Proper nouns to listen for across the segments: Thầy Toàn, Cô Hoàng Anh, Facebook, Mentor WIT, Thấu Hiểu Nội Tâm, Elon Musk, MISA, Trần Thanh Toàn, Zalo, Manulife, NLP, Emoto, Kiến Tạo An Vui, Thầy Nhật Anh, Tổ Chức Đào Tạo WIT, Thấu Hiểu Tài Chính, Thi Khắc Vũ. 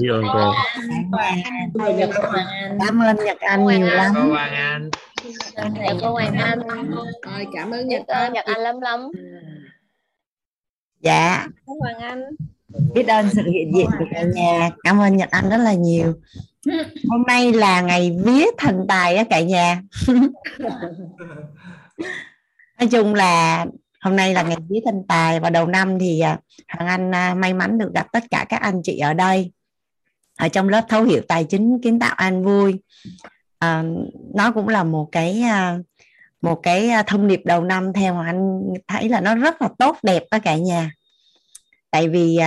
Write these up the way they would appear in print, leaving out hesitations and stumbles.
Dương cô. Cảm ơn Nhật Anh nhiều lắm. Cô Hoàng Anh. Cô Hoàng Anh. Rồi cảm ơn Nhật Anh lắm. Dạ. Cô Hoàng Anh. Biết ơn sự hiện diện của cả nhà. Cảm ơn Nhật Anh rất là nhiều. Hôm nay là ngày vía thần tài á cả nhà. Nói chung là hôm nay là ngày vía thần tài và đầu năm thì Hoàng Anh may mắn được gặp tất cả các anh chị ở đây ở trong lớp Thấu Hiểu Tài Chính Kiến Tạo An Vui. Nó cũng là một cái thông điệp đầu năm theo Hoàng Anh thấy là nó rất là tốt đẹp đó cả nhà. Tại vì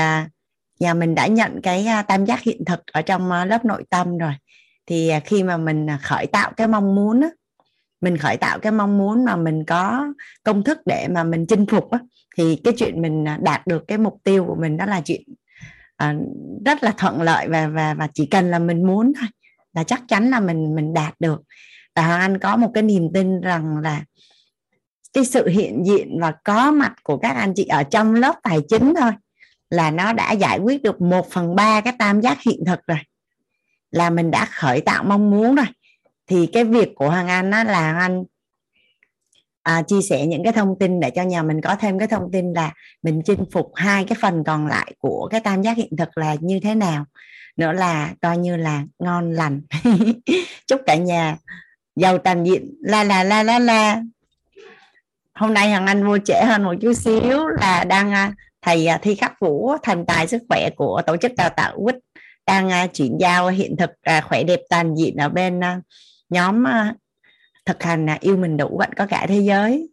nhà mình đã nhận cái tam giác hiện thực ở trong lớp nội tâm rồi. Thì khi mà mình khởi tạo cái mong muốn á, mình khởi tạo cái mong muốn mà mình có công thức để mà mình chinh phục á, thì cái chuyện mình đạt được cái mục tiêu của mình đó là chuyện rất là thuận lợi và chỉ cần là mình muốn thôi là chắc chắn là mình đạt được. Và Hoàng Anh có một cái niềm tin rằng là cái sự hiện diện và có mặt của các anh chị ở trong lớp tài chính thôi là nó đã giải quyết được 1/3 cái tam giác hiện thực rồi, là mình đã khởi tạo mong muốn rồi. Thì cái việc của Hoàng Anh á, là Hoàng Anh chia sẻ những cái thông tin để cho nhà mình có thêm cái thông tin là mình chinh phục 2 cái phần còn lại của cái tam giác hiện thực là như thế nào. Nữa là coi như là ngon lành. Chúc cả nhà giàu toàn diện. La la la. Hôm nay Hoàng Anh vô trễ hơn một chút xíu là đang thầy Thi Khắc Vũ, thần tài sức khỏe của tổ chức đào tạo WIT, đang chuyển giao hiện thực khỏe đẹp toàn diện ở bên nhóm thực hành yêu mình đủ bạn có cả thế giới.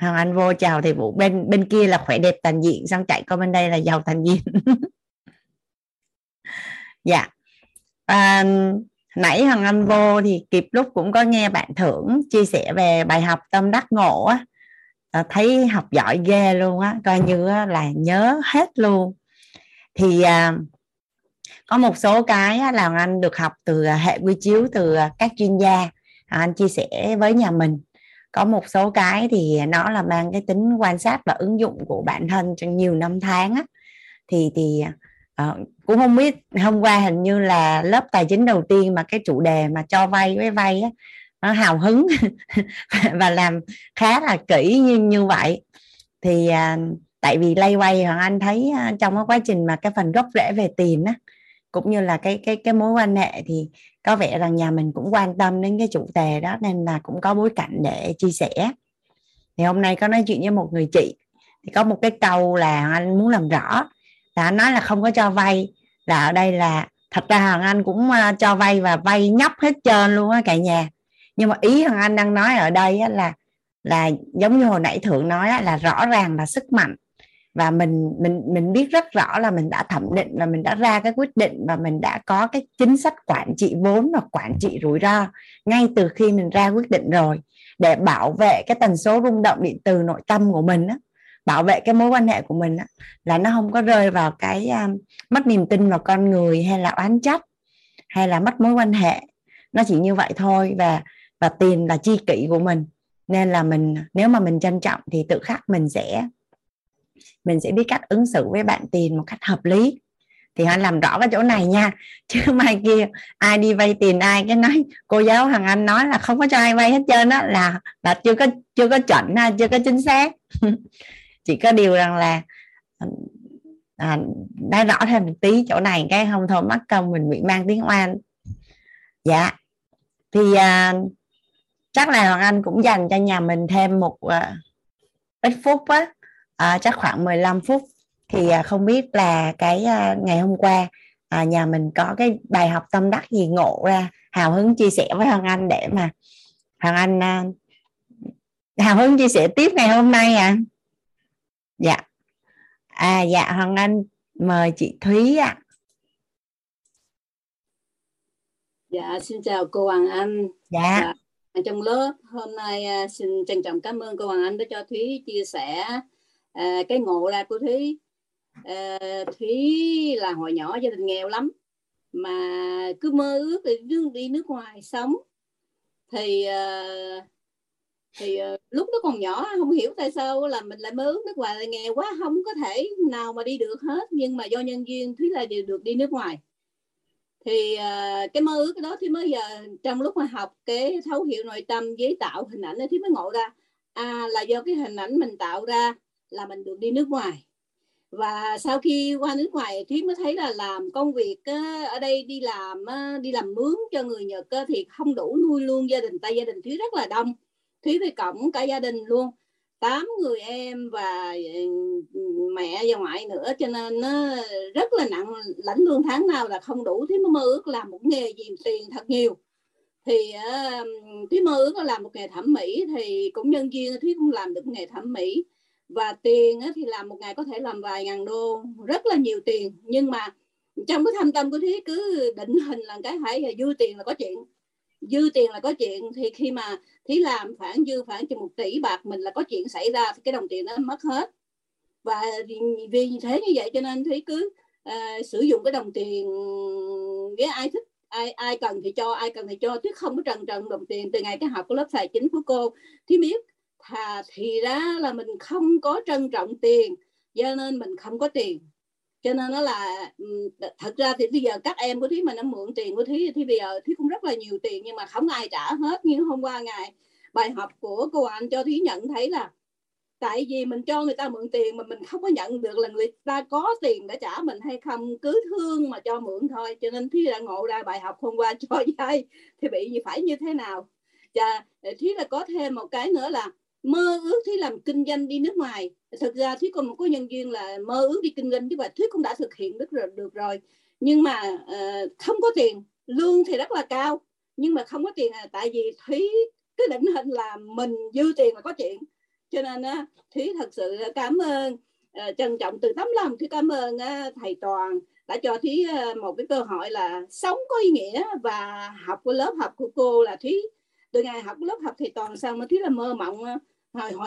Hoàng Anh vô chào thầy Vũ, bên kia là khỏe đẹp toàn diện, xong chạy qua bên đây là giàu toàn diện. Dạ. Nãy Hoàng Anh vô thì kịp lúc cũng có nghe bạn Thưởng chia sẻ về bài học tâm đắc ngộ á. Thấy học giỏi ghê luôn á, coi như là nhớ hết luôn. Thì có một số cái là Hoàng Anh được học từ hệ quy chiếu từ các chuyên gia, anh chia sẻ với nhà mình. Có một số cái thì nó là mang cái tính quan sát và ứng dụng của bản thân trong nhiều năm tháng á. Thì cũng không biết, hôm qua hình như là lớp tài chính đầu tiên mà cái chủ đề mà cho vay với vay á, nó hào hứng và làm khá là kỹ như vậy. Thì tại vì lay quay Hoàng Anh thấy trong cái quá trình mà cái phần gốc rễ về tiền á, cũng như là cái mối quan hệ, thì có vẻ rằng nhà mình cũng quan tâm đến cái chủ đề đó nên là cũng có bối cảnh để chia sẻ. Thì hôm nay có nói chuyện với một người chị, thì có một cái câu là Hoàng Anh muốn làm rõ, là anh nói là không có cho vay, là ở đây là thật ra Hoàng Anh cũng cho vay và vay nhóc hết trơn luôn á cả nhà. Nhưng mà ý Hoàng Anh đang nói ở đây là giống như hồi nãy Thượng nói là rõ ràng là sức mạnh, và mình biết rất rõ là mình đã thẩm định và mình đã ra cái quyết định và mình đã có cái chính sách quản trị vốn và quản trị rủi ro ngay từ khi mình ra quyết định rồi, để bảo vệ cái tần số rung động điện từ nội tâm của mình á, bảo vệ cái mối quan hệ của mình á, là nó không có rơi vào cái mất niềm tin vào con người hay là oán trách hay là mất mối quan hệ. Nó chỉ như vậy thôi. Và tiền là chi kỷ của mình, nên là mình nếu mà mình trân trọng thì tự khắc mình sẽ biết cách ứng xử với bạn tiền một cách hợp lý. Thì Hoàng Anh làm rõ cái chỗ này nha, chứ mai kia ai đi vay tiền ai cái nói cô giáo Hoàng Anh nói là không có cho ai vay hết trơn đó, là chưa có chuẩn, chưa có chính xác. Chỉ có điều rằng là nói rõ thêm một tí chỗ này cái không thôi mắc công mình bị mang tiếng oan. Dạ. Thì chắc là Hoàng Anh cũng dành cho nhà mình thêm một ít phút á, chắc khoảng 15 phút. Thì không biết là cái ngày hôm qua nhà mình có cái bài học tâm đắc gì ngộ ra hào hứng chia sẻ với Hoàng Anh, để mà Hoàng Anh hào hứng chia sẻ tiếp ngày hôm nay ạ. Dạ. Dạ Hoàng Anh mời chị Thúy ạ. Dạ, xin chào cô Hoàng Anh. Dạ. Trong lớp hôm nay xin trân trọng cảm ơn cô Hoàng Anh đã cho Thúy chia sẻ cái ngộ ra của Thúy. Thúy là hồi nhỏ gia đình nghèo lắm, mà cứ mơ ước đi nước ngoài sống. Thì lúc đó còn nhỏ không hiểu tại sao là mình lại mơ ước nước ngoài, là nghèo quá không có thể nào mà đi được hết. Nhưng mà do nhân duyên Thúy lại được đi nước ngoài. Thì cái mơ ước đó thì mới giờ trong lúc mà học cái thấu hiểu nội tâm với tạo hình ảnh đó thì mới ngộ ra là do cái hình ảnh mình tạo ra là mình được đi nước ngoài. Và sau khi qua nước ngoài Thúy mới thấy là làm công việc ở đây đi làm mướn cho người Nhật thì không đủ nuôi luôn gia đình. Tại gia đình Thúy rất là đông, Thúy với cổng cả gia đình luôn, 8 người em và mẹ và ngoại nữa, cho nên nó rất là nặng, lãnh lương tháng nào là không đủ. Thúy mới mơ ước làm một nghề gì tiền thật nhiều. Thì Thúy mơ ước làm một nghề thẩm mỹ, thì cũng nhân duyên Thúy cũng làm được nghề thẩm mỹ. Và tiền thì làm một ngày có thể làm vài ngàn đô, rất là nhiều tiền. Nhưng mà trong cái thâm tâm của Thúy cứ định hình là cái phải dư tiền là có chuyện. Dư tiền là có chuyện. Thì khi mà Thúy làm khoảng dư khoảng chừng 1 tỷ bạc mình là có chuyện xảy ra, cái đồng tiền đó mất hết. Và vì thế như vậy cho nên Thúy cứ sử dụng cái đồng tiền với ai thích, ai cần thì cho, ai cần thì cho. Thúy không có trần trần đồng tiền. Từ ngày cái học của lớp tài chính của cô, Thúy biết thì ra là mình không có trân trọng tiền, cho nên mình không có tiền. Cho nên nó là thật ra thì bây giờ các em của Thúy mà nó mượn tiền của Thúy thì bây giờ Thúy cũng rất là nhiều tiền nhưng mà không ai trả hết. Nhưng hôm qua ngày bài học của cô Hoàng Anh cho Thúy nhận thấy là tại vì mình cho người ta mượn tiền mà mình không có nhận được là người ta có tiền để trả mình hay không, cứ thương mà cho mượn thôi. Cho nên Thúy đã ngộ ra bài học hôm qua cho vay thì bị phải như thế nào. Và Thúy là có thêm một cái nữa là mơ ước Thúy làm kinh doanh đi nước ngoài. Thực ra Thúy còn có nhân duyên là mơ ước đi kinh doanh, chứ mà Thúy cũng đã thực hiện được rồi. Nhưng mà không có tiền, lương thì rất là cao nhưng mà không có tiền là tại vì Thúy cứ định hình là mình dư tiền là có chuyện. Cho nên Thúy thật sự cảm ơn, trân trọng từ tấm lòng Thúy cảm ơn thầy Toàn đã cho Thúy một cái cơ hội là sống có ý nghĩa. Và học của lớp học của cô là Thúy từ ngày học lớp học thầy Toàn xong mà Thúy là mơ mộng.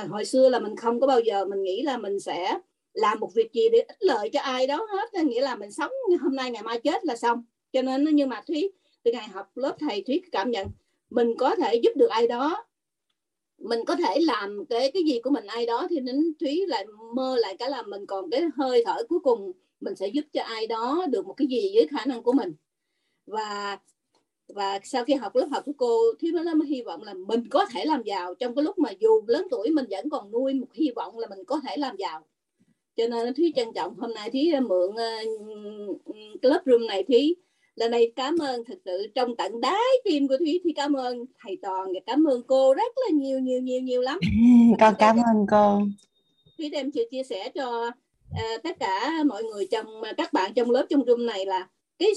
Hồi xưa là mình không có bao giờ mình nghĩ là mình sẽ làm một việc gì để ích lợi cho ai đó hết, nghĩa là mình sống hôm nay ngày mai chết là xong. Cho nên nhưng mà Thúy từ ngày học lớp thầy, Thúy cảm nhận mình có thể giúp được ai đó, mình có thể làm cái gì của mình ai đó. Thì đến Thúy lại mơ lại cái là mình còn cái hơi thở cuối cùng mình sẽ giúp cho ai đó được một cái gì với khả năng của mình. Và sau khi học lớp học của cô, Thúy mới hy vọng là mình có thể làm giàu. Trong cái lúc mà dù lớn tuổi mình vẫn còn nuôi một hy vọng là mình có thể làm giàu. Cho nên Thúy trân trọng hôm nay Thúy mượn cái lớp room này. Thúy lần này cảm ơn thật sự trong tận đáy tim của Thúy. Thúy cảm ơn thầy Toàn và cảm ơn cô rất là nhiều lắm. Con cảm ơn cô. Thúy đem chia sẻ cho tất cả mọi người trong các bạn trong lớp trong room này là cái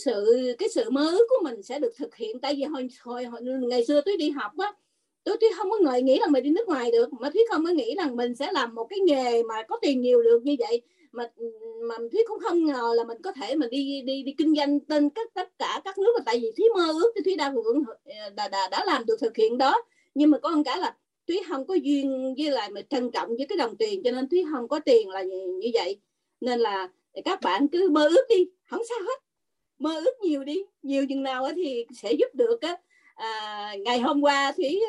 sự mơ ước của mình sẽ được thực hiện. Tại vì hồi ngày xưa Thúy đi học á, Thúy không có ngờ nghĩ rằng mình đi nước ngoài được, mà Thúy không có nghĩ rằng mình sẽ làm một cái nghề mà có tiền nhiều được như vậy. Mà Thúy cũng không ngờ là mình có thể mà đi kinh doanh trên tất cả các nước. Tại vì Thúy mơ ước thì Thúy đã làm được thực hiện đó. Nhưng mà có một cái là Thúy không có duyên với lại mình trân trọng với cái đồng tiền, cho nên Thúy không có tiền là như vậy. Nên là các bạn cứ mơ ước đi, không sao hết. Mơ ước nhiều đi, nhiều chừng nào thì sẽ giúp được. Ngày hôm qua thì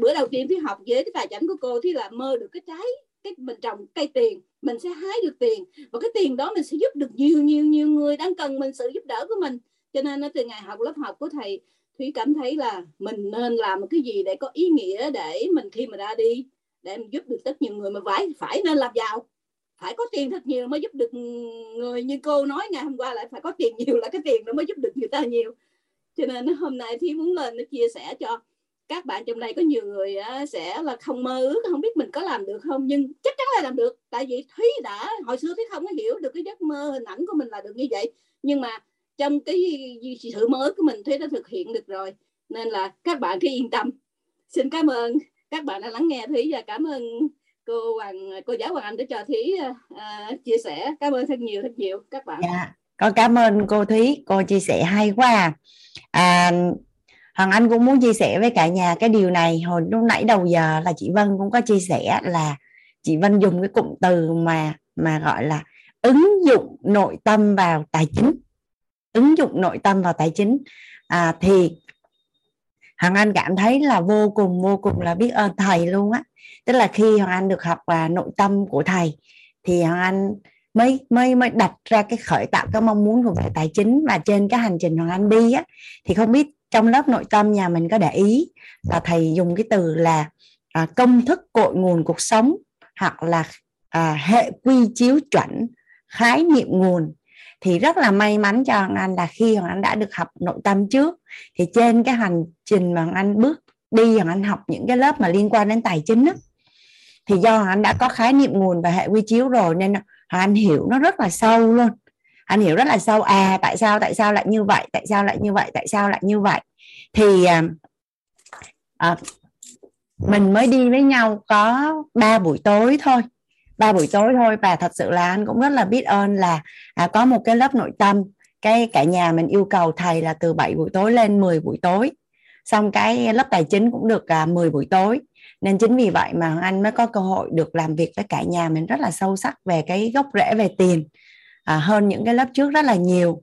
bữa đầu tiên thì học với cái tài chính của cô thì là mơ được cái trái, cái mình trồng cây tiền, mình sẽ hái được tiền, và cái tiền đó mình sẽ giúp được nhiều người đang cần mình sự giúp đỡ của mình. Cho nên từ ngày học lớp học của thầy, Thúy cảm thấy là mình nên làm một cái gì để có ý nghĩa, để mình khi mà ra đi để mình giúp được rất nhiều người. Mà phải nên làm giàu, phải có tiền thật nhiều mới giúp được người. Như cô nói ngày hôm qua lại phải có tiền nhiều là cái tiền nó mới giúp được người ta nhiều. Cho nên hôm nay Thúy muốn lên để chia sẻ cho các bạn trong đây. Có nhiều người sẽ là không mơ ước, không biết mình có làm được không, nhưng chắc chắn là làm được. Tại vì Thúy đã hồi xưa Thúy không có hiểu được cái giấc mơ hình ảnh của mình là được như vậy, nhưng mà trong cái sự mơ ước của mình Thúy đã thực hiện được rồi. Nên là các bạn cứ yên tâm. Xin cảm ơn các bạn đã lắng nghe Thúy và cảm ơn cô giáo Hoàng Anh để cho Thúy chia sẻ. Cảm ơn thật nhiều các bạn. Dạ, con cảm ơn cô Thúy, cô chia sẻ hay quá. Hoàng Anh cũng muốn chia sẻ với cả nhà cái điều này. Hồi lúc nãy đầu giờ là chị Vân cũng có chia sẻ là chị Vân dùng cái cụm từ mà gọi là ứng dụng nội tâm vào tài chính. Ứng dụng nội tâm vào tài chính thì Hoàng Anh cảm thấy là vô cùng là biết ơn thầy luôn á. Tức là khi Hoàng Anh được học nội tâm của thầy thì Hoàng Anh mới đặt ra cái khởi tạo cái mong muốn của về tài chính. Và trên cái hành trình Hoàng Anh đi á, thì không biết trong lớp nội tâm nhà mình có để ý là thầy dùng cái từ là công thức cội nguồn cuộc sống, hoặc là hệ quy chiếu chuẩn, khái niệm nguồn. Thì rất là may mắn cho Hoàng Anh là khi Hoàng Anh đã được học nội tâm trước, thì trên cái hành trình mà Hoàng Anh bước đi, Hoàng Anh học những cái lớp mà liên quan đến tài chính đó, thì do Hoàng Anh đã có khái niệm nguồn và hệ quy chiếu rồi, nên Hoàng Anh hiểu nó rất là sâu luôn. Anh hiểu rất là sâu, tại sao lại như vậy, tại sao lại như vậy. Thì mình mới đi với nhau có 3 buổi tối thôi. Và thật sự là anh cũng rất là biết ơn là có một cái lớp nội tâm, cái cả nhà mình yêu cầu thầy là từ 7 buổi tối lên 10 buổi tối. Xong cái lớp tài chính cũng được 10 buổi tối. Nên chính vì vậy mà anh mới có cơ hội được làm việc với cả nhà mình rất là sâu sắc về cái gốc rễ về tiền, hơn những cái lớp trước rất là nhiều.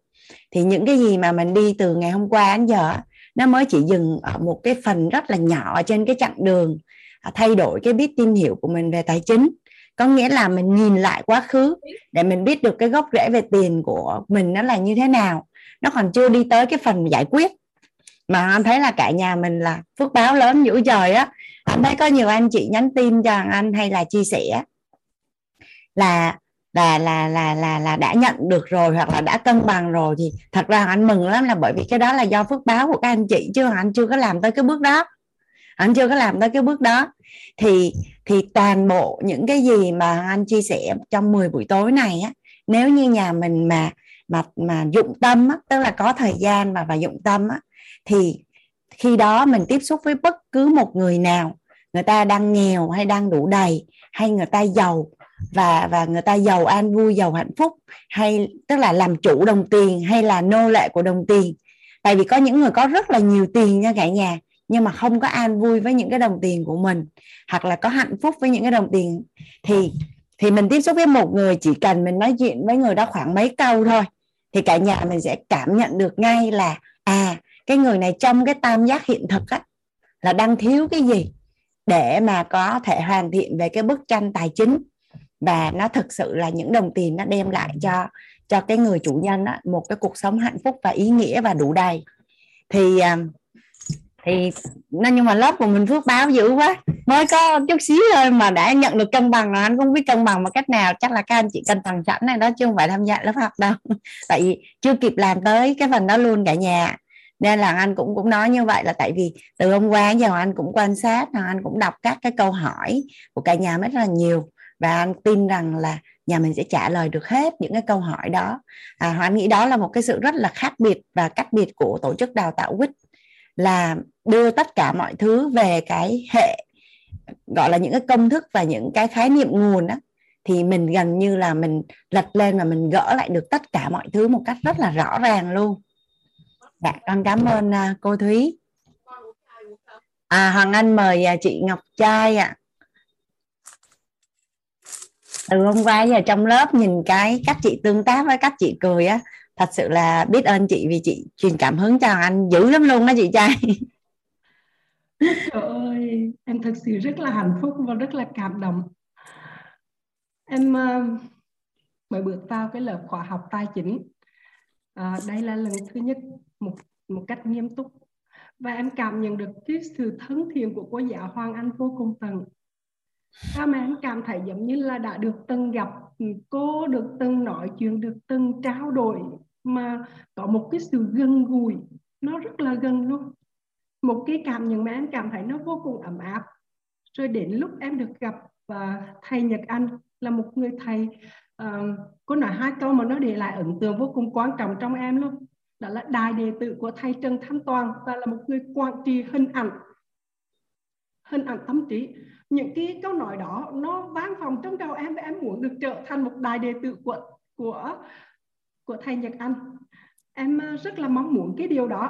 Thì những cái gì mà mình đi từ ngày hôm qua đến giờ, nó mới chỉ dừng ở một cái phần rất là nhỏ trên cái chặng đường thay đổi cái biết tìm hiểu của mình về tài chính. Có nghĩa là mình nhìn lại quá khứ để mình biết được cái gốc rễ về tiền của mình nó là như thế nào. Nó còn chưa đi tới cái phần giải quyết. Mà anh thấy là cả nhà mình là phước báo lớn dữ trời á. Anh thấy có nhiều anh chị nhắn tin cho anh hay là chia sẻ là đã nhận được rồi, hoặc là đã cân bằng rồi. Thì thật ra anh mừng lắm, là bởi vì cái đó là do phước báo của các anh chị, chứ anh chưa có làm tới cái bước đó. Thì toàn bộ những cái gì mà anh chia sẻ trong 10 buổi tối này á, nếu như nhà mình mà dụng tâm á, tức là có thời gian và dụng tâm á, thì khi đó mình tiếp xúc với bất cứ một người nào, người ta đang nghèo hay đang đủ đầy, hay người ta giàu và người ta giàu an vui, giàu hạnh phúc, hay tức là làm chủ đồng tiền hay là nô lệ của đồng tiền. Tại vì có những người có rất là nhiều tiền nha cả nhà, nhưng mà không có an vui với những cái đồng tiền của mình, hoặc là có hạnh phúc với những cái đồng tiền. Thì mình tiếp xúc với một người, chỉ cần mình nói chuyện với người đó khoảng mấy câu thôi, thì cả nhà mình sẽ cảm nhận được ngay là cái người này trong cái tam giác hiện thực á, là đang thiếu cái gì để mà có thể hoàn thiện về cái bức tranh tài chính. Và nó thực sự là những đồng tiền nó đem lại cho cái người chủ nhân á, một cái cuộc sống hạnh phúc và ý nghĩa và đủ đầy. Thì nhưng mà lớp của mình phước báo dữ quá, mới có chút xíu thôi mà đã nhận được cân bằng. Anh cũng biết cân bằng bằng cách nào, chắc là các anh chị cân bằng sẵn này đó, chứ không phải tham gia lớp học đâu, tại vì chưa kịp làm tới cái phần đó luôn cả nhà. Nên là anh cũng nói như vậy là tại vì từ hôm qua đến giờ anh cũng quan sát, anh cũng đọc các cái câu hỏi của cả nhà rất là nhiều, và anh tin rằng là nhà mình sẽ trả lời được hết những cái câu hỏi đó. Anh nghĩ đó là một cái sự rất là khác biệt và cách biệt của tổ chức đào tạo WIT, là đưa tất cả mọi thứ về cái hệ, gọi là những cái công thức và những cái khái niệm nguồn đó, thì mình gần như là mình lật lên và mình gỡ lại được tất cả mọi thứ một cách rất là rõ ràng luôn. Dạ, con cảm ơn cô Thúy. Hoàng Anh mời chị Ngọc Trai ạ. Từ hôm qua giờ trong lớp nhìn cái cách chị tương tác với cách chị cười á, thật sự là biết ơn chị vì chị truyền cảm hứng cho anh dữ lắm luôn đó chị Trai. Trời ơi, em thật sự rất là hạnh phúc và rất là cảm động. Em mới bước vào cái lớp khóa học tài chính. Đây là lần thứ nhất một cách nghiêm túc. Và em cảm nhận được cái sự thân thiện của cô giáo Hoàng Anh vô cùng tận. Mà em cảm thấy giống như là đã được từng gặp cô, được từng nói chuyện, được từng trao đổi, mà có một cái sự gần gũi, nó rất là gần luôn. Một cái cảm nhận mà em cảm thấy nó vô cùng ấm áp. Rồi đến lúc em được gặp thầy Nhật Anh, là một người thầy, cô nói hai câu mà nó để lại ấn tượng vô cùng quan trọng trong em luôn. Đó là đại đệ tử của thầy Trần Thanh Toàn, và là một người quản trị hình ảnh tâm trí. Những cái câu nói đó nó vang vọng trong đầu em, và em muốn được trở thành một đại đệ tử của thầy Nhật Anh. Em rất là mong muốn cái điều đó.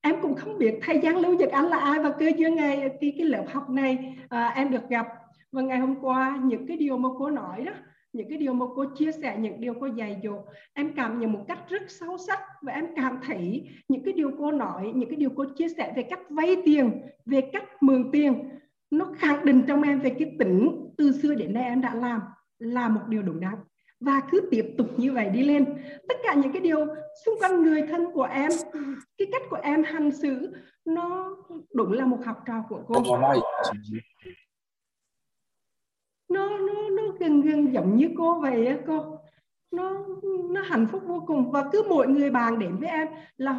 Em cũng không biết thầy Giang Lưu Nhật Anh là ai, và cơ duyên ngày cái lớp học này em được gặp. Và ngày hôm qua những cái điều mà cô nói đó, những cái điều mà cô chia sẻ, những điều cô dạy dỗ, em cảm nhận một cách rất sâu sắc. Và em cảm thấy những cái điều cô nói, những cái điều cô chia sẻ về cách vay tiền, về cách mượn tiền, nó khẳng định trong em về cái tính từ xưa đến nay em đã làm là một điều đúng đắn. và cứ tiếp tục như vậy đi lên. Tất cả những cái điều xung quanh người thân của em, cái cách của em hành xử, nó đúng là một học trò của cô. Nó gần giống như cô vậy á cô. Nó hạnh phúc vô cùng. Và cứ mỗi người bạn đến với em là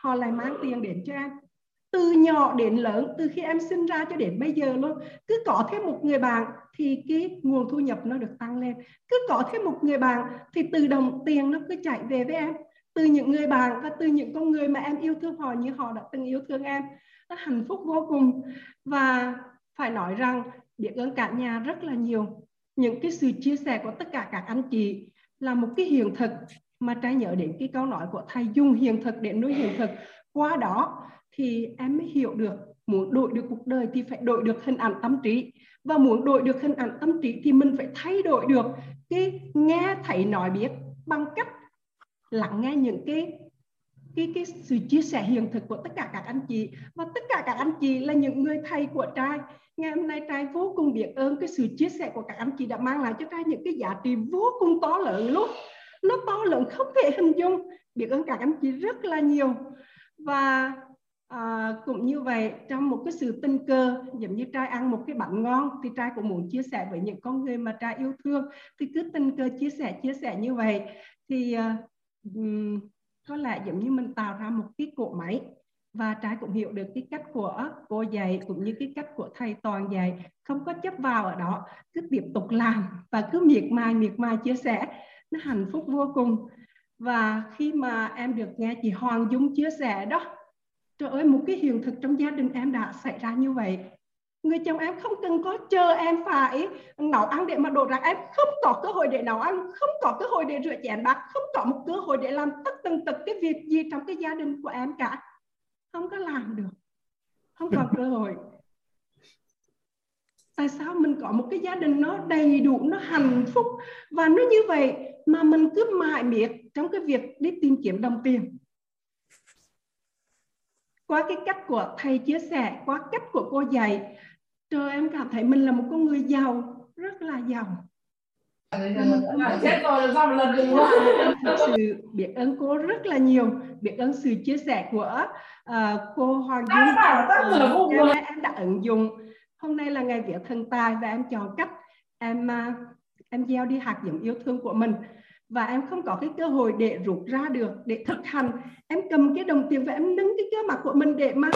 họ lại mang tiền đến cho em. Từ nhỏ đến lớn, từ khi em sinh ra cho đến bây giờ luôn. Cứ có thêm một người bạn thì cái nguồn thu nhập nó được tăng lên. Cứ có thêm một người bạn thì tự động tiền nó cứ chạy về với em. Từ những người bạn và từ những con người mà em yêu thương họ như họ đã từng yêu thương em. Nó hạnh phúc vô cùng. Và phải nói rằng biết ơn cả nhà rất là nhiều. Những cái sự chia sẻ của tất cả các anh chị là một cái hiện thực mà Trai nhớ đến cái câu nói của thầy, dùng hiện thực để nuôi hiện thực. Qua đó thì em mới hiểu được, muốn đổi được cuộc đời thì phải đổi được hình ảnh tâm trí. Và muốn đổi được hình ảnh tâm trí thì mình phải thay đổi được cái nghe thầy nói biết bằng cách lắng nghe những cái sự chia sẻ hiện thực của tất cả các anh chị. Và tất cả các anh chị là những người thầy của Trai. Ngày hôm nay Trai vô cùng biết ơn cái sự chia sẻ của các anh chị đã mang lại cho Trai những cái giá trị vô cùng to lớn luôn. Nó to lớn không thể hình dung. Biết ơn các anh chị rất là nhiều. Và cũng như vậy, trong một cái sự tình cờ, giống như Trai ăn một cái bánh ngon thì Trai cũng muốn chia sẻ với những con người mà Trai yêu thương. Thì cứ tình cờ chia sẻ như vậy thì có lẽ giống như mình tạo ra một cái cỗ máy. Và Trai cũng hiểu được cái cách của cô dạy cũng như cái cách của thầy Toàn dạy. Không có chấp vào ở đó, cứ tiếp tục làm và cứ miệt mài chia sẻ. Nó hạnh phúc vô cùng. Và khi mà em được nghe chị Hoàng Dung chia sẻ đó, trời ơi, một cái hiện thực trong gia đình em đã xảy ra như vậy. Người chồng em không cần có chờ em phải nấu ăn để mà đổ rác. Em không có cơ hội để nấu ăn, không có cơ hội để rửa chén bát, không có một cơ hội để làm tất tần tật cái việc gì trong cái gia đình của em cả. Không có làm được, không còn cơ hội. Tại sao mình có một cái gia đình nó đầy đủ, nó hạnh phúc và nó như vậy mà mình cứ mãi miệt trong cái việc đi tìm kiếm đồng tiền? Qua cái cách của thầy chia sẻ, qua cách của cô dạy, trời, em cảm thấy mình là một con người giàu, rất là giàu. Sự biết ơn cô rất là nhiều. Biết ơn sự chia sẻ của cô Hoàng Dung. Em đã ứng dụng. Hôm nay là ngày vía thần tài và em chọn cách em gieo đi hạt giống yêu thương của mình. Và em không có cái cơ hội để rút ra được, để thực hành. Em cầm cái đồng tiền và em nâng cái cơ mặt của mình để mà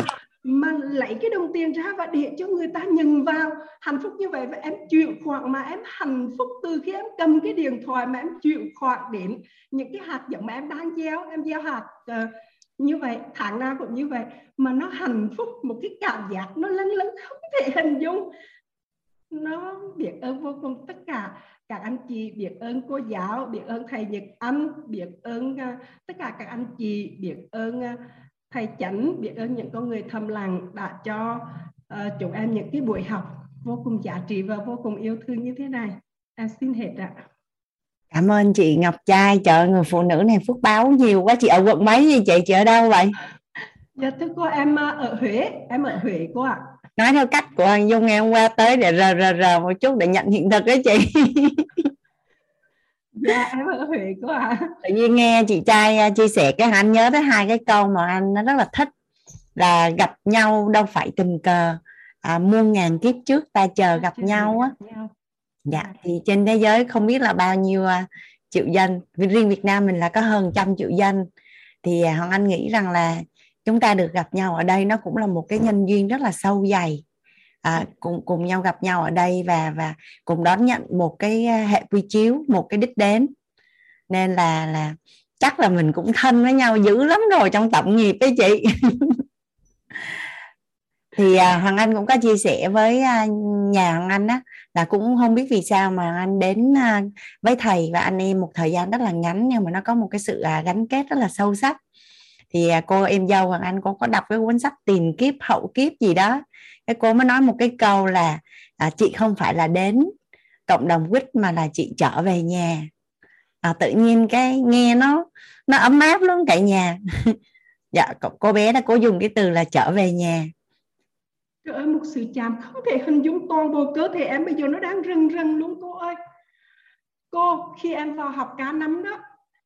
lấy cái đồng tiền ra và để cho người ta nhìn vào. Hạnh phúc như vậy, và em chịu khoảng mà em hạnh phúc từ khi em cầm cái điện thoại, mà em chịu khoảng đến những cái hạt giống mà em đang gieo. Em gieo hạt như vậy, tháng nào cũng như vậy, mà nó hạnh phúc, một cái cảm giác nó lâng lâng không thể hình dung. Nó biết ơn vô cùng tất cả các anh chị, biết ơn cô giáo, biết ơn thầy Nhật Anh, biết ơn tất cả các anh chị, biết ơn thầy Chánh, biết ơn những con người thầm lặng đã cho chúng em những cái buổi học vô cùng giá trị và vô cùng yêu thương như thế này. Em xin hết ạ. Cảm ơn chị Ngọc Trai. Trời, người phụ nữ này phước báo nhiều quá. Chị ở quận mấy vậy chị? Chị ở đâu vậy? Dạ thưa cô, em ở Huế. Em ở Huế cô ạ. Nói theo cách của Hoàng Dung em qua tới để rờ một chút để nhận hiện thực đó chị. Dạ em ở Huế cô ạ. Tự nhiên nghe chị Trai chia sẻ cái anh nhớ tới hai cái câu mà anh nó rất là thích, là gặp nhau đâu phải tình cờ, muôn ngàn kiếp trước ta chờ gặp nhau á. Dạ, thì trên thế giới không biết là bao nhiêu triệu dân, riêng Việt Nam mình là có hơn 100 triệu dân, thì Hoàng Anh nghĩ rằng là chúng ta được gặp nhau ở đây nó cũng là một cái nhân duyên rất là sâu dày, cùng nhau gặp nhau ở đây và cùng đón nhận một cái hệ quy chiếu, một cái đích đến, nên là chắc là mình cũng thân với nhau dữ lắm rồi trong tổng nghiệp đấy chị. Thì Hoàng Anh cũng có chia sẻ với nhà Hoàng Anh á, là cũng không biết vì sao mà anh đến với thầy và anh em một thời gian rất là ngắn, nhưng mà nó có một cái sự gắn kết rất là sâu sắc. Thì cô em dâu Hoàng Anh cũng có đọc cái cuốn sách Tiền Kiếp Hậu Kiếp gì đó, cái cô mới nói một cái câu là chị không phải là đến cộng đồng WIT mà là chị trở về nhà. Tự nhiên cái nghe nó ấm áp lắm cả nhà. Dạ, cô bé đã cố dùng cái từ là trở về nhà. Trời ơi, một sự chạm không thể hình dung, toàn bộ cơ thể em bây giờ nó đang rần rần luôn cô ơi. Cô, khi em vào học cá nắm đó,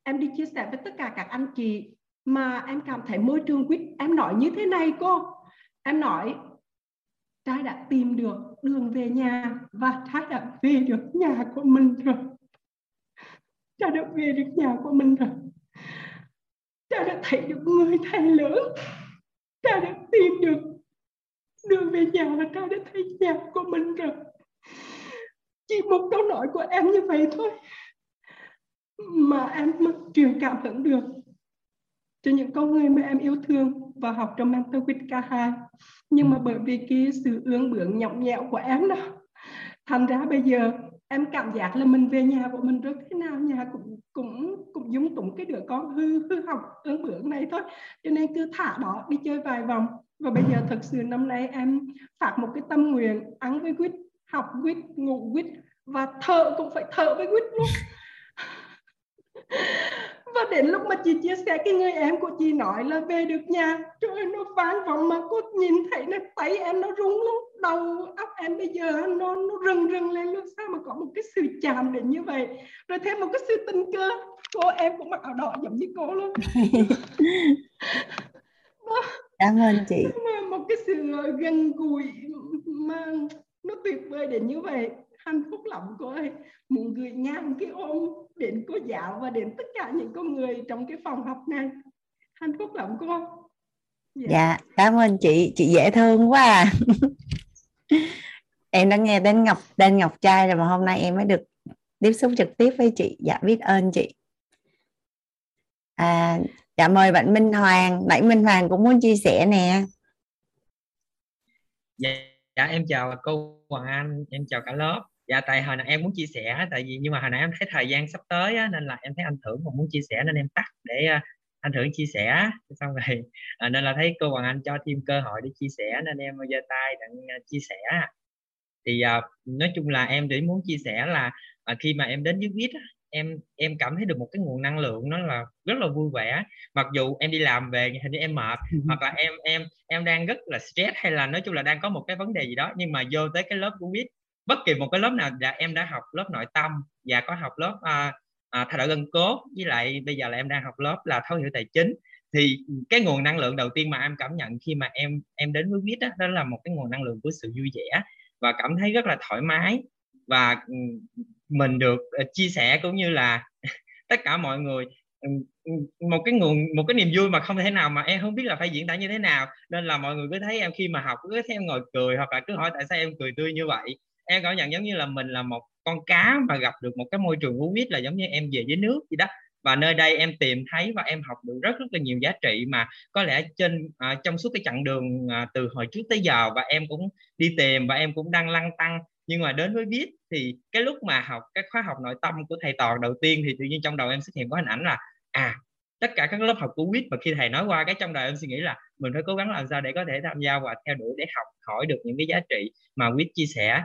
em đi chia sẻ với tất cả các anh chị mà em cảm thấy môi trường WIT, em nói như thế này cô. Em nói, Trai đã tìm được đường về nhà và Trai đã về được nhà của mình rồi. Trai đã về được nhà của mình rồi. Trai đã thấy được người thầy lớn. Trai đã tìm được đường về nhà và Trai đã thấy nhà của mình rồi. Chỉ một câu nói của em như vậy thôi mà em truyền cảm hứng được cho những con người mà em yêu thương và học trong Mentor WIT K2. Nhưng mà bởi vì cái sự ương bướng nhõng nhẽo của em đó, thành ra bây giờ em cảm giác là mình về nhà của mình rất thế nào, nhà cũng giống tụng cái đứa con hư học ương bướng này thôi. Cho nên cứ thả đó đi chơi vài vòng. Và bây giờ thật sự năm nay em phát một cái tâm nguyện ăn với WIT, học WIT, ngủ WIT và thở cũng phải thở với WIT luôn. Và đến lúc mà chị chia sẻ, cái người em của chị nói là về được nhà, trời ơi, nó phán vọng mà cô nhìn thấy là tay em nó rung luôn, đầu óc em bây giờ nó rừng lên luôn. Sao mà có một cái sự chạm đến như vậy, rồi thêm một cái sự tình cơ. Cô, em cũng mặc áo đỏ giống như cô luôn. Cảm ơn chị. Một cái sự gần gũi mà nó tuyệt vời đến như vậy, hạnh phúc lắm cô ơi. Muốn gửi ngang cái ôm đến cô giáo và đến tất cả những con người trong cái phòng học này. Hạnh phúc lắm cô. Dạ, cảm ơn chị. Chị dễ thương quá à. Em đã nghe tên Ngọc Trai rồi mà hôm nay em mới được tiếp xúc trực tiếp với chị. Dạ, biết ơn chị. Dạ, mời bạn Minh Hoàng. Bạn Minh Hoàng cũng muốn chia sẻ nè. Dạ, em chào cô Hoàng Anh, em chào cả lớp. Dạ, tại hồi nãy em muốn chia sẻ, nhưng mà hồi nãy em thấy thời gian sắp tới á, nên là em thấy anh Thưởng cũng muốn chia sẻ nên em tắt để anh Thưởng chia sẻ xong rồi. Nên là thấy cô Hoàng Anh cho team cơ hội để chia sẻ nên em giơ tay để chia sẻ. Thì nói chung là em chỉ muốn chia sẻ là khi mà em đến với WIT á, em cảm thấy được một cái nguồn năng lượng nó là rất là vui vẻ, mặc dù em đi làm về hình như em mệt hoặc là em đang rất là stress hay là nói chung là đang có một cái vấn đề gì đó, nhưng mà vô tới cái lớp của WIT, bất kỳ một cái lớp nào là em đã học lớp nội tâm và có học lớp thay đổi gân cốt, với lại bây giờ là em đang học lớp là thấu hiểu tài chính, thì cái nguồn năng lượng đầu tiên mà em cảm nhận khi mà em đến với WIT đó là một cái nguồn năng lượng của sự vui vẻ và cảm thấy rất là thoải mái và mình được chia sẻ cũng như là tất cả mọi người một cái niềm vui mà không thể nào mà em không biết là phải diễn tả như thế nào, nên là mọi người cứ thấy em khi mà học cứ thấy em ngồi cười hoặc là cứ hỏi tại sao em cười tươi như vậy. Em cảm nhận giống như là mình là một con cá mà gặp được một cái môi trường uống biết là giống như em về với nước gì đó, và nơi đây em tìm thấy và em học được rất là nhiều giá trị mà có lẽ trong suốt cái chặng đường từ hồi trước tới giờ và em cũng đi tìm và em cũng đang lăn tăn. Nhưng mà đến với WIT thì cái lúc mà học các khóa học nội tâm của thầy Toàn đầu tiên thì tự nhiên trong đầu em xuất hiện có hình ảnh là tất cả các lớp học của WIT, và khi thầy nói qua cái trong đầu em suy nghĩ là mình phải cố gắng làm sao để có thể tham gia và theo đuổi để học hỏi được những cái giá trị mà WIT chia sẻ,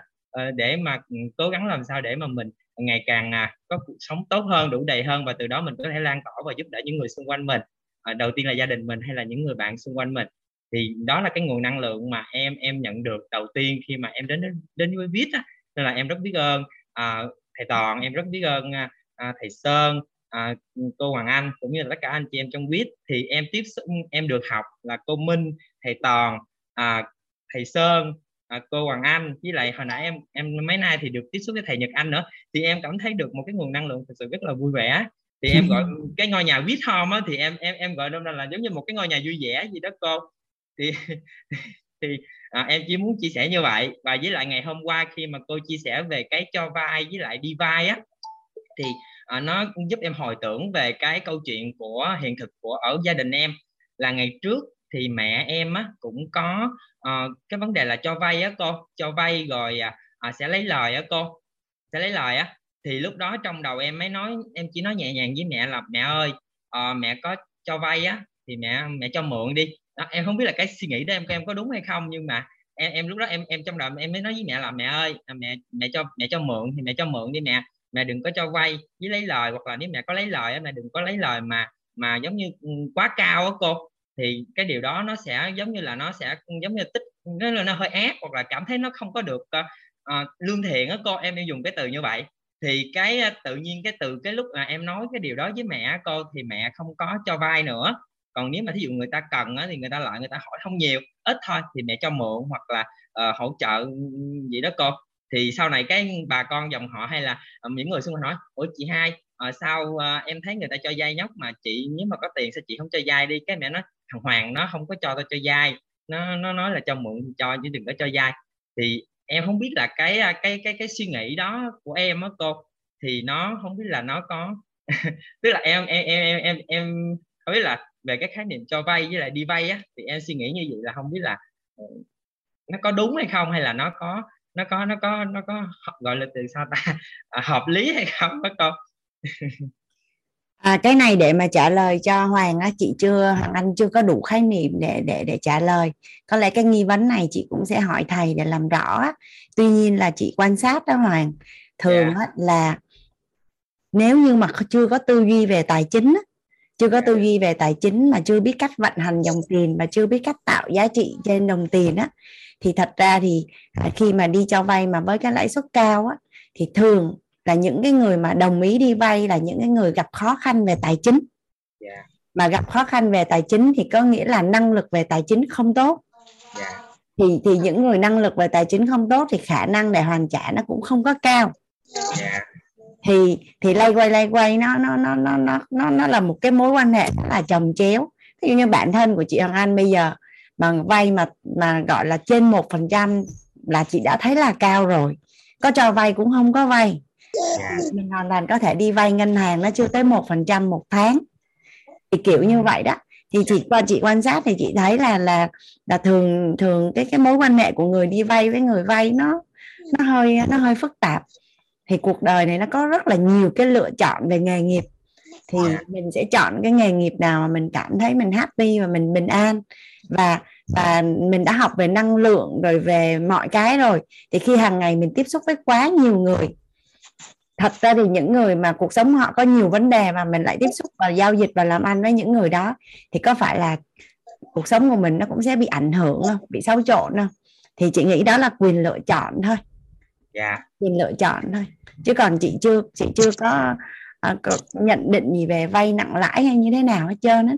để mà cố gắng làm sao để mà mình ngày càng có cuộc sống tốt hơn, đủ đầy hơn, và từ đó mình có thể lan tỏa và giúp đỡ những người xung quanh mình, đầu tiên là gia đình mình hay là những người bạn xung quanh mình. Thì đó là cái nguồn năng lượng mà em nhận được đầu tiên khi mà em đến với WIT, nên là em rất biết ơn thầy Toàn, em rất biết ơn thầy Sơn, cô Hoàng Anh cũng như là tất cả anh chị em trong WIT. Thì em tiếp xúc, em được học là cô Minh, thầy Toàn, thầy Sơn, cô Hoàng Anh, với lại hồi nãy em mấy nay thì được tiếp xúc với thầy Nhật Anh nữa, thì em cảm thấy được một cái nguồn năng lượng thật sự rất là vui vẻ. Thì em gọi cái ngôi nhà WIT Home á, thì em gọi nó là giống như một cái ngôi nhà vui vẻ gì đó cô. Thì em chỉ muốn chia sẻ như vậy. Và với lại ngày hôm qua khi mà cô chia sẻ về cái cho vai với lại đi vai á, thì nó giúp em hồi tưởng về cái câu chuyện của hiện thực của ở gia đình em. Là ngày trước thì mẹ em á, cũng có cái vấn đề là cho vay á cô, cho vay rồi sẽ lấy lời á cô, sẽ lấy lời á. Thì lúc đó trong đầu em mới nói, em chỉ nói nhẹ nhàng với mẹ là mẹ ơi, mẹ có cho vay á thì mẹ cho mượn đi. Đó, em không biết là cái suy nghĩ đó em có đúng hay không, nhưng mà em lúc đó em trong đầu em mới nói với mẹ là mẹ ơi, mẹ cho mượn thì mẹ cho mượn đi mẹ, mẹ đừng có cho vay với lấy lời, hoặc là nếu mẹ có lấy lời mẹ đừng có lấy lời mà giống như quá cao á cô. Thì cái điều đó nó sẽ giống như là tích, nó hơi ác, hoặc là cảm thấy nó không có được lương thiện á cô, em dùng cái từ như vậy. Thì cái tự nhiên cái từ cái lúc em nói cái điều đó với mẹ cô thì mẹ không có cho vay nữa. Còn nếu mà thí dụ người ta cần thì người ta lại người ta hỏi không nhiều, ít thôi thì mẹ cho mượn hoặc là hỗ trợ vậy đó cô. Thì sau này cái bà con dòng họ hay là những người xung quanh hỏi: ủa chị Hai, sao em thấy người ta cho vay nhóc mà chị nếu mà có tiền sao chị không cho vay đi? Cái mẹ nói thằng Hoàng nó không có cho tao cho vay, nó nói là cho mượn cho chứ đừng có cho vay. Thì em không biết là cái suy nghĩ đó của em á cô, thì nó không biết là nó có tức là em không biết là về cái khái niệm cho vay với lại đi vay á, thì em suy nghĩ như vậy là không biết là nó có đúng hay không, hay là nó có gọi là từ sao ta hợp lý hay không đó cô. Cái này để mà trả lời cho Hoàng á, chị Hoàng Anh chưa có đủ khái niệm để trả lời. Có lẽ cái nghi vấn này chị cũng sẽ hỏi thầy để làm rõ á. Tuy nhiên là chị quan sát đó Hoàng, thường á, là nếu như mà chưa có tư duy về tài chính á, mà chưa biết cách vận hành dòng tiền, mà chưa biết cách tạo giá trị trên đồng tiền á, thì thật ra thì khi mà đi cho vay mà với cái lãi suất cao á, thì thường là những cái người mà đồng ý đi vay là những cái người gặp khó khăn về tài chính. Mà gặp khó khăn về tài chính thì có nghĩa là năng lực về tài chính không tốt. Thì những người năng lực về tài chính không tốt thì khả năng để hoàn trả nó cũng không có cao. Thì lay quay nó là một cái mối quan hệ là chồng chéo. Ví dụ như bản thân của chị Hoàng Anh bây giờ mà vay mà gọi là trên 1% là chị đã thấy là cao rồi. Có cho vay cũng không có vay. Mình hoàn toàn có thể đi vay ngân hàng nó chưa tới 1% một tháng, thì kiểu như vậy đó. Thì chị quan sát thì chị thấy là thường cái mối quan hệ của người đi vay với người vay nó hơi phức tạp. Thì cuộc đời này nó có rất là nhiều cái lựa chọn về nghề nghiệp, thì mình sẽ chọn cái nghề nghiệp nào mà mình cảm thấy mình happy và mình bình an, và mình đã học về năng lượng rồi, về mọi cái rồi, thì khi hàng ngày mình tiếp xúc với quá nhiều người, thật ra thì những người mà cuộc sống họ có nhiều vấn đề mà mình lại tiếp xúc và giao dịch và làm ăn với những người đó, thì có phải là cuộc sống của mình nó cũng sẽ bị ảnh hưởng không, bị xáo trộn không? Thì chị nghĩ đó là quyền lựa chọn thôi. Quyền lựa chọn thôi, chứ còn chị chưa có nhận định gì về vay nặng lãi hay như thế nào hết trơn á.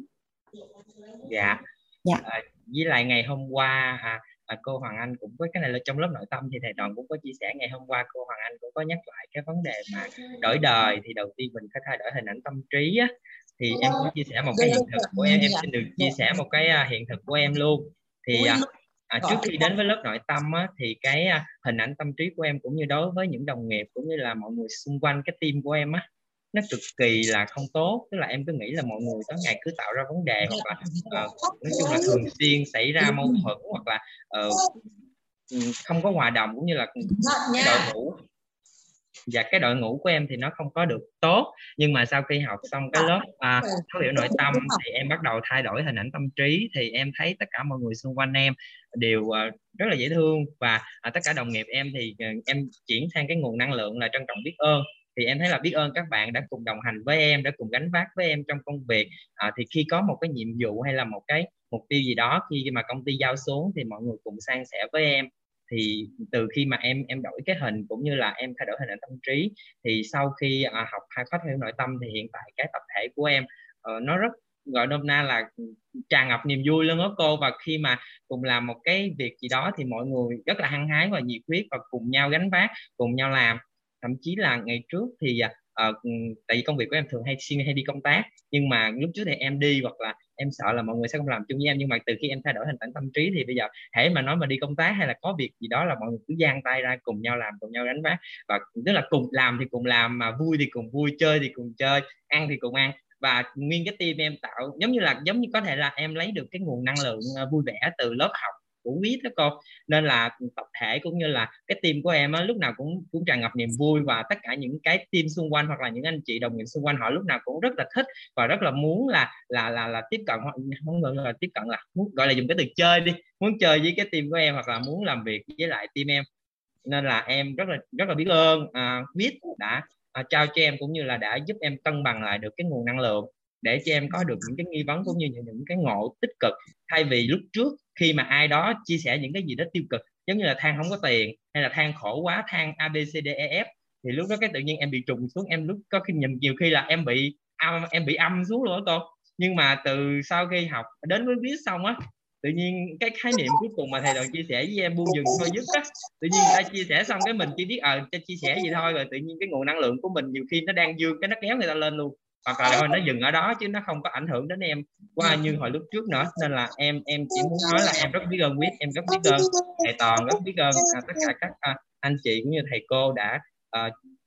Với lại ngày hôm qua cô Hoàng Anh cũng có cái này là trong lớp nội tâm thì thầy Toàn cũng có chia sẻ, ngày hôm qua cô Hoàng Anh cũng có nhắc lại cái vấn đề mà đổi đời, thì đầu tiên mình phải thay đổi hình ảnh tâm trí á. Thì em cũng chia sẻ một cái hiện thực của em xin được chia sẻ một cái hiện thực của em luôn. Thì trước khi đến với lớp nội tâm á, thì cái hình ảnh tâm trí của em cũng như đối với những đồng nghiệp cũng như là mọi người xung quanh cái team của em á, nó cực kỳ là không tốt. Tức là em cứ nghĩ là mọi người tối ngày cứ tạo ra vấn đề, hoặc là nói chung là thường xuyên xảy ra mâu thuẫn, hoặc là không có hòa đồng, cũng như là đội ngũ. Và cái đội ngũ của em thì nó không có được tốt. Nhưng mà sau khi học xong cái lớp thấu hiểu nội tâm thì em bắt đầu thay đổi hình ảnh tâm trí. Thì em thấy tất cả mọi người xung quanh em đều rất là dễ thương. Và tất cả đồng nghiệp em thì em chuyển sang cái nguồn năng lượng là trân trọng biết ơn. Thì em thấy là biết ơn các bạn đã cùng đồng hành với em, đã cùng gánh vác với em trong công việc. Thì khi có một cái nhiệm vụ hay là một cái mục tiêu gì đó, khi mà công ty giao xuống thì mọi người cùng san sẻ với em. Thì từ khi mà em đổi cái hình cũng như là em thay đổi hình ảnh tâm trí, thì sau khi học khóa thấu hiểu nội tâm thì hiện tại cái tập thể của em nó rất gọi nôm na là tràn ngập niềm vui luôn đó cô. Và khi mà cùng làm một cái việc gì đó thì mọi người rất là hăng hái và nhiệt huyết, và cùng nhau gánh vác, cùng nhau làm. Thậm chí là ngày trước thì tại vì công việc của em thường hay đi công tác, nhưng mà lúc trước thì em đi hoặc là em sợ là mọi người sẽ không làm chung với em. Nhưng mà từ khi em thay đổi hình ảnh tâm trí thì bây giờ hễ mà nói mà đi công tác hay là có việc gì đó là mọi người cứ giang tay ra cùng nhau làm, cùng nhau gánh vác. Và tức là cùng làm thì cùng làm, mà vui thì cùng vui, chơi thì cùng chơi, ăn thì cùng ăn. Và nguyên cái team em tạo giống như có thể là em lấy được cái nguồn năng lượng vui vẻ từ lớp học cũng biết đó cô. Nên là tập thể cũng như là cái team của em á, lúc nào cũng tràn ngập niềm vui, và tất cả những cái team xung quanh hoặc là những anh chị đồng nghiệp xung quanh họ lúc nào cũng rất là thích và rất là muốn là tiếp cận, không gọi là tiếp cận, là muốn gọi là dùng cái từ chơi đi, muốn chơi với cái team của em hoặc là muốn làm việc với lại team em. Nên là em rất là biết ơn biết đã trao cho em, cũng như là đã giúp em cân bằng lại được cái nguồn năng lượng để cho em có được những cái nghi vấn cũng như những cái ngộ tích cực, thay vì lúc trước khi mà ai đó chia sẻ những cái gì đó tiêu cực giống như là than không có tiền hay là than khổ quá, than ABCDEF, thì lúc đó cái tự nhiên em bị trùng xuống, em lúc có kinh nghiệm nhiều khi là em bị âm xuống luôn đó cô. Nhưng mà từ sau khi học đến với viết xong á, tự nhiên cái khái niệm cuối cùng mà thầy Toàn chia sẻ với em buông dừng thôi dứt á, tự nhiên người ta chia sẻ xong cái mình chỉ biết chia sẻ gì thôi, rồi tự nhiên cái nguồn năng lượng của mình nhiều khi nó đang dương cái nó kéo người ta lên luôn, hoặc là nó dừng ở đó chứ nó không có ảnh hưởng đến em qua như hồi lúc trước nữa. Nên là em chỉ muốn nói là em rất biết ơn WIT, em rất biết ơn thầy Toàn, rất biết ơn tất cả các anh chị cũng như thầy cô đã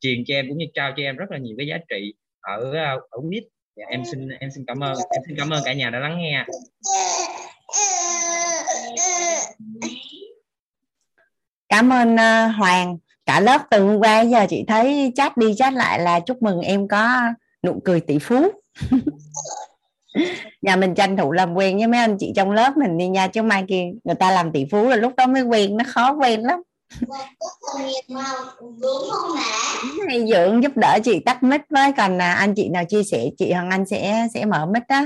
truyền cho em cũng như trao cho em rất là nhiều cái giá trị ở WIT. Dạ, em xin cảm ơn, em xin cảm ơn cả nhà đã lắng nghe. Cảm ơn Hoàng, cả lớp từ hôm qua giờ chị thấy chat đi chat lại là chúc mừng em có nụ cười tỷ phú. Nhà mình tranh thủ làm quen với mấy anh chị trong lớp mình đi nha, chứ mai kia người ta làm tỷ phú là lúc đó mới quen, nó khó quen lắm. Thầy Dưỡng giúp đỡ chị tắt mic với, còn anh chị nào chia sẻ chị Hoàng Anh sẽ mở mic đó.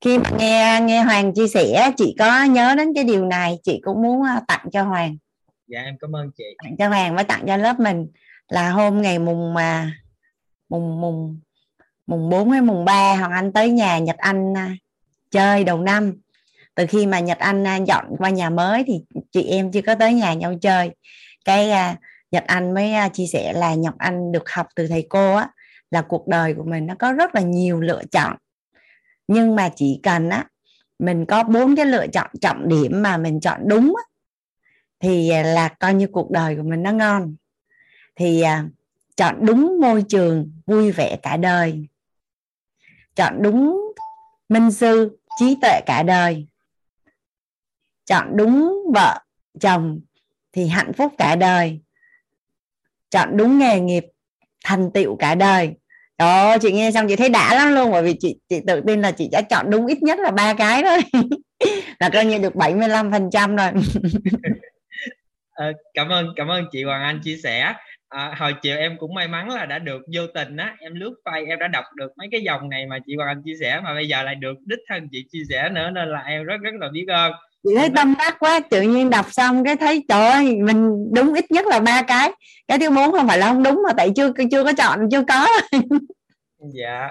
Khi mà nghe Hoàng chia sẻ, chị có nhớ đến cái điều này, chị cũng muốn tặng cho Hoàng. Dạ em cảm ơn chị. Tặng cho Hoàng với tặng cho lớp mình là hôm ngày mùng 4 hay mùng 3 Hoàng Anh tới nhà Nhật Anh chơi đầu năm. Từ khi mà Nhật Anh dọn qua nhà mới thì chị em chưa có tới nhà nhau chơi. Cái Nhật Anh mới chia sẻ là Nhật Anh được học từ thầy cô á, là cuộc đời của mình nó có rất là nhiều lựa chọn. Nhưng mà chỉ cần á, mình có 4 cái lựa chọn trọng điểm mà mình chọn đúng á, thì là coi như cuộc đời của mình nó ngon. Thì chọn đúng môi trường vui vẻ cả đời, chọn đúng minh sư trí tuệ cả đời, chọn đúng vợ chồng thì hạnh phúc cả đời, chọn đúng nghề nghiệp thành tựu cả đời. Đó, chị nghe xong chị thấy đã lắm luôn, bởi vì chị tự tin là chị đã chọn đúng ít nhất là 3 cái thôi. Là coi như được 75% rồi. Cảm ơn chị Hoàng Anh chia sẻ. Hồi chiều em cũng may mắn là đã được vô tình á, em lướt Facebook em đã đọc được mấy cái dòng này mà chị Hoàng Anh chia sẻ, mà bây giờ lại được đích thân chị chia sẻ nữa, nên là em rất rất là biết ơn. Chị thấy tâm đắc quá, tự nhiên đọc xong cái thấy trời ơi, mình đúng ít nhất là 3 cái thứ 4 không phải là không đúng mà tại chưa có chọn, chưa có. Dạ.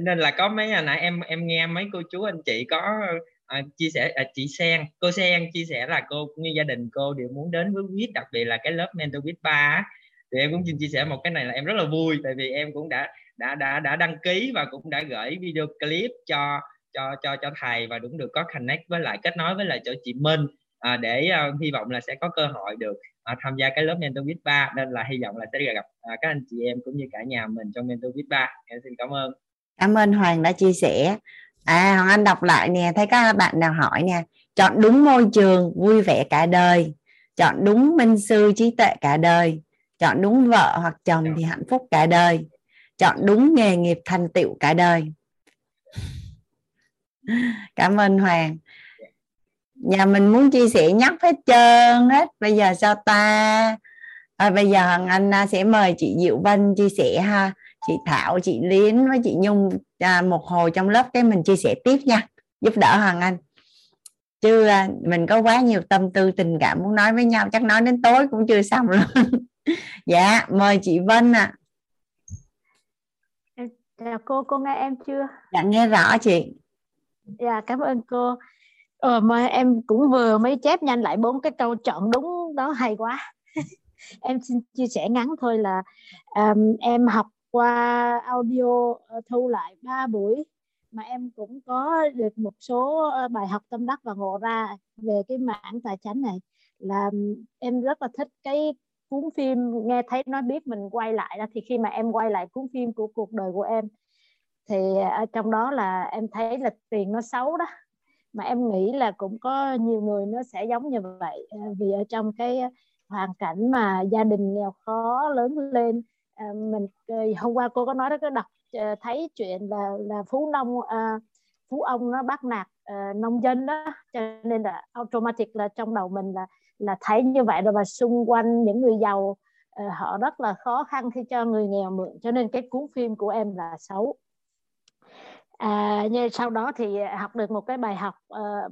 Nên là có mấy hồi nãy em nghe mấy cô chú anh chị có chia sẻ, chị Sen, cô Sen chia sẻ là cô cũng như gia đình cô đều muốn đến với WIT, đặc biệt là cái lớp Mentor WIT 3. Thì em cũng xin chia sẻ một cái này là em rất là vui, tại vì em cũng đã đăng ký và cũng đã gửi video clip cho thầy và cũng được có connect với lại kết nối với lại chỗ chị Minh để hy vọng là sẽ có cơ hội được tham gia cái lớp Mentor WIT 3, nên là hy vọng là sẽ gặp các anh chị em cũng như cả nhà mình trong Mentor WIT 3. Em xin cảm ơn. Cảm ơn Hoàng đã chia sẻ. Hoàng Anh đọc lại nè, thấy các bạn nào hỏi nè, chọn đúng môi trường vui vẻ cả đời, chọn đúng minh sư trí tuệ cả đời, chọn đúng vợ hoặc chồng thì hạnh phúc cả đời, chọn đúng nghề nghiệp thành tựu cả đời. Cảm ơn Hoàng. Nhà mình muốn chia sẻ nhắc hết trơn hết. Bây giờ sao ta? Bây giờ Hoàng Anh sẽ mời chị Diệu Vân chia sẻ ha, chị Thảo, chị Liên với chị Nhung một hồi trong lớp cái mình chia sẻ tiếp nha, giúp đỡ Hoàng Anh. Chứ mình có quá nhiều tâm tư tình cảm muốn nói với nhau, chắc nói đến tối cũng chưa xong luôn. Dạ, mời chị Vân ạ. Cô nghe em chưa? Dạ, nghe rõ chị. Dạ, cảm ơn cô. Mà em cũng vừa mới chép nhanh lại 4 cái câu chọn đúng đó, hay quá. Em xin chia sẻ ngắn thôi là em học qua audio thu lại 3 buổi mà em cũng có được một số bài học tâm đắc và ngộ ra về cái mảng tài chính này, là em rất là thích cái cuốn phim Nghe Thấy Nói Biết Mình quay lại đó. Thì khi mà em quay lại cuốn phim của cuộc đời của em thì trong đó là em thấy là tiền nó xấu đó, mà em nghĩ là cũng có nhiều người nó sẽ giống như vậy, vì ở trong cái hoàn cảnh mà gia đình nghèo khó lớn lên. Mình hôm qua cô có nói đó, có đọc thấy chuyện là phú ông nó bắt nạt nông dân đó, cho nên là automatic là trong đầu mình là thấy như vậy rồi, và xung quanh những người giàu họ rất là khó khăn khi cho người nghèo mượn, cho nên cái cuốn phim của em là xấu. Nhưng sau đó thì học được một cái bài học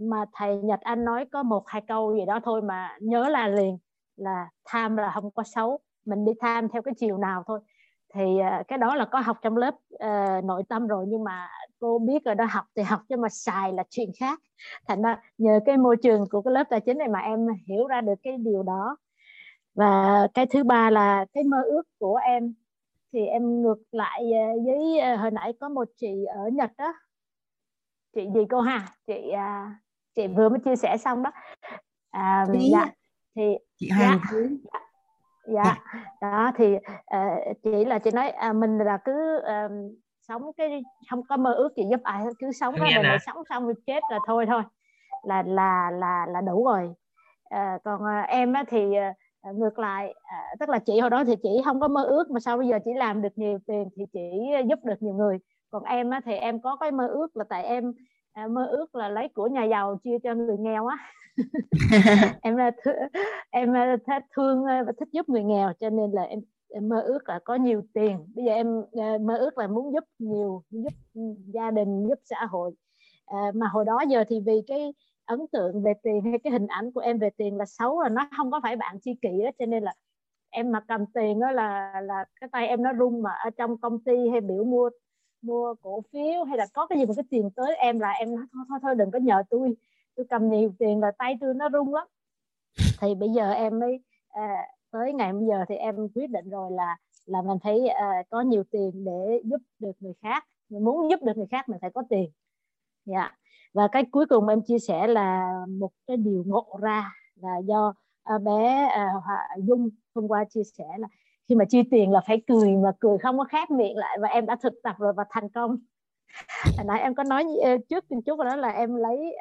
mà thầy Nhật Anh nói có 1-2 câu gì đó thôi mà nhớ là liền, là tham là không có xấu, mình đi tham theo cái chiều nào thôi. Thì cái đó là có học trong lớp nội tâm rồi, nhưng mà cô biết rồi đó, học thì học chứ mà xài là chuyện khác. Thành ra nhờ cái môi trường của cái lớp tài chính này mà em hiểu ra được cái điều đó. Và cái thứ ba là cái mơ ước của em thì em ngược lại với hồi nãy có một chị ở Nhật đó, chị gì cô ha, chị vừa mới chia sẻ xong đó. Dạ thì chị Hằng. Dạ đó thì chị là chị nói mình là cứ sống cái không có mơ ước gì giúp ai, cứ sống cái đời này, sống xong rồi chết là thôi là đủ rồi. Còn em thì ngược lại, tức là chị hồi đó thì chị không có mơ ước mà sau bây giờ chị làm được nhiều tiền thì chị giúp được nhiều người. Còn em thì em có cái mơ ước là tại em mơ ước là lấy của nhà giàu chia cho người nghèo á. Em thương và thích giúp người nghèo, cho nên là em mơ ước là có nhiều tiền. Bây giờ em mơ ước là muốn giúp nhiều, giúp gia đình, giúp xã hội. Mà hồi đó giờ thì vì cái ấn tượng về tiền hay cái hình ảnh của em về tiền là xấu, là nó không có phải bạn tri kỷ đó, cho nên là em mà cầm tiền đó là cái tay em nó run. Mà ở trong công ty hay biểu mua cổ phiếu hay là có cái gì mà cái tiền tới em là em nói thôi đừng có nhờ tôi cầm nhiều tiền là tay tôi nó run lắm. Thì bây giờ em mới tới ngày bây giờ thì em quyết định rồi là mình thấy có nhiều tiền để giúp được người khác. Mình muốn giúp được người khác mình phải có tiền. Dạ. Và cái cuối cùng em chia sẻ là một cái điều ngộ ra là do bé Dung hôm qua chia sẻ là khi mà chia tiền là phải cười, mà cười không có khép miệng lại, và em đã thực tập rồi và thành công. Hồi nãy em có nói trước một chút đó là em lấy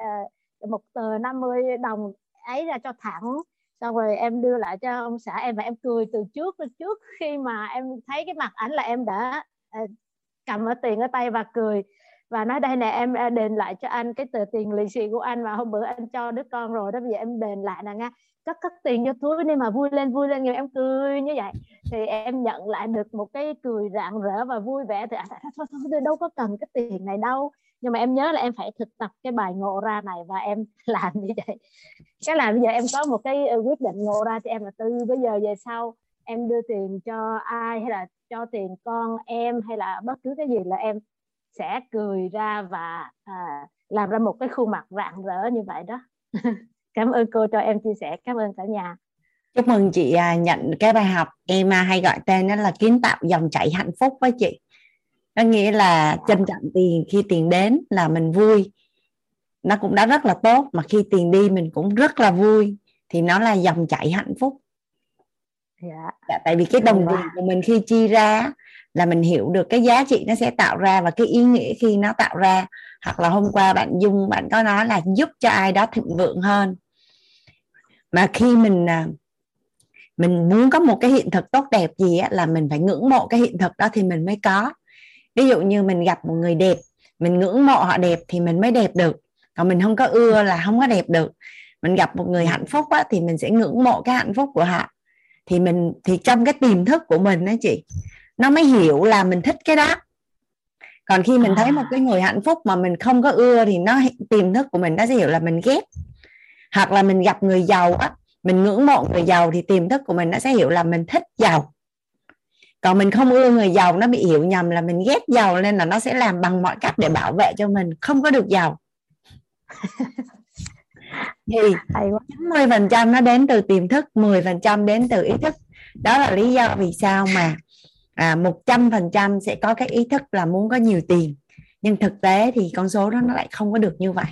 một tờ 50 đồng ấy ra cho thẳng, xong rồi em đưa lại cho ông xã em và em cười từ trước khi mà em thấy cái mặt ảnh là em đã cầm ở tiền ở tay và cười. Và nói đây nè, em đền lại cho anh cái tờ tiền lì xì của anh mà hôm bữa anh cho đứa con rồi đó, bây giờ em đền lại nè nha. Cất tiền cho túi nên mà vui lên nhiều, em cười như vậy. Thì em nhận lại được một cái cười rạng rỡ và vui vẻ. Thì anh nói thôi tôi đâu có cần cái tiền này đâu. Nhưng mà em nhớ là em phải thực tập cái bài ngộ ra này và em làm như vậy. Cái là bây giờ em có một cái quyết định ngộ ra cho em là từ bây giờ về sau em đưa tiền cho ai hay là cho tiền con em hay là bất cứ cái gì là em sẽ cười ra và làm ra một cái khuôn mặt rạng rỡ như vậy đó. Cảm ơn cô cho em chia sẻ, cảm ơn cả nhà. Chúc mừng chị nhận cái bài học em hay gọi tên đó là kiến tạo dòng chảy hạnh phúc với chị. Có nghĩa là trân trọng tiền, khi tiền đến là mình vui. Nó cũng đã rất là tốt, mà khi tiền đi mình cũng rất là vui. Thì nó là dòng chảy hạnh phúc. Dạ. Tại vì cái đồng tiền của mình khi chi ra là mình hiểu được cái giá trị nó sẽ tạo ra và cái ý nghĩa khi nó tạo ra. Hoặc là hôm qua bạn Dung, bạn có nói là giúp cho ai đó thịnh vượng hơn. Mà khi mình muốn có một cái hiện thực tốt đẹp gì á, là mình phải ngưỡng mộ cái hiện thực đó thì mình mới có. Ví dụ như mình gặp một người đẹp, mình ngưỡng mộ họ đẹp thì mình mới đẹp được. Còn mình không có ưa là không có đẹp được. Mình gặp một người hạnh phúc á, thì mình sẽ ngưỡng mộ cái hạnh phúc của họ. Thì trong cái tiềm thức của mình đó chị, nó mới hiểu là mình thích cái đó. Còn khi mình thấy một cái người hạnh phúc mà mình không có ưa thì tiềm thức của mình nó sẽ hiểu là mình ghét. Hoặc là mình gặp người giàu á, mình ngưỡng mộ người giàu thì tiềm thức của mình nó sẽ hiểu là mình thích giàu. Còn mình không ưa người giàu, nó bị hiểu nhầm là mình ghét giàu, nên là nó sẽ làm bằng mọi cách để bảo vệ cho mình không có được giàu. Thì 90% nó đến từ tiềm thức, 10% đến từ ý thức. Đó là lý do vì sao mà 100% sẽ có cái ý thức là muốn có nhiều tiền. Nhưng thực tế thì con số đó nó lại không có được như vậy.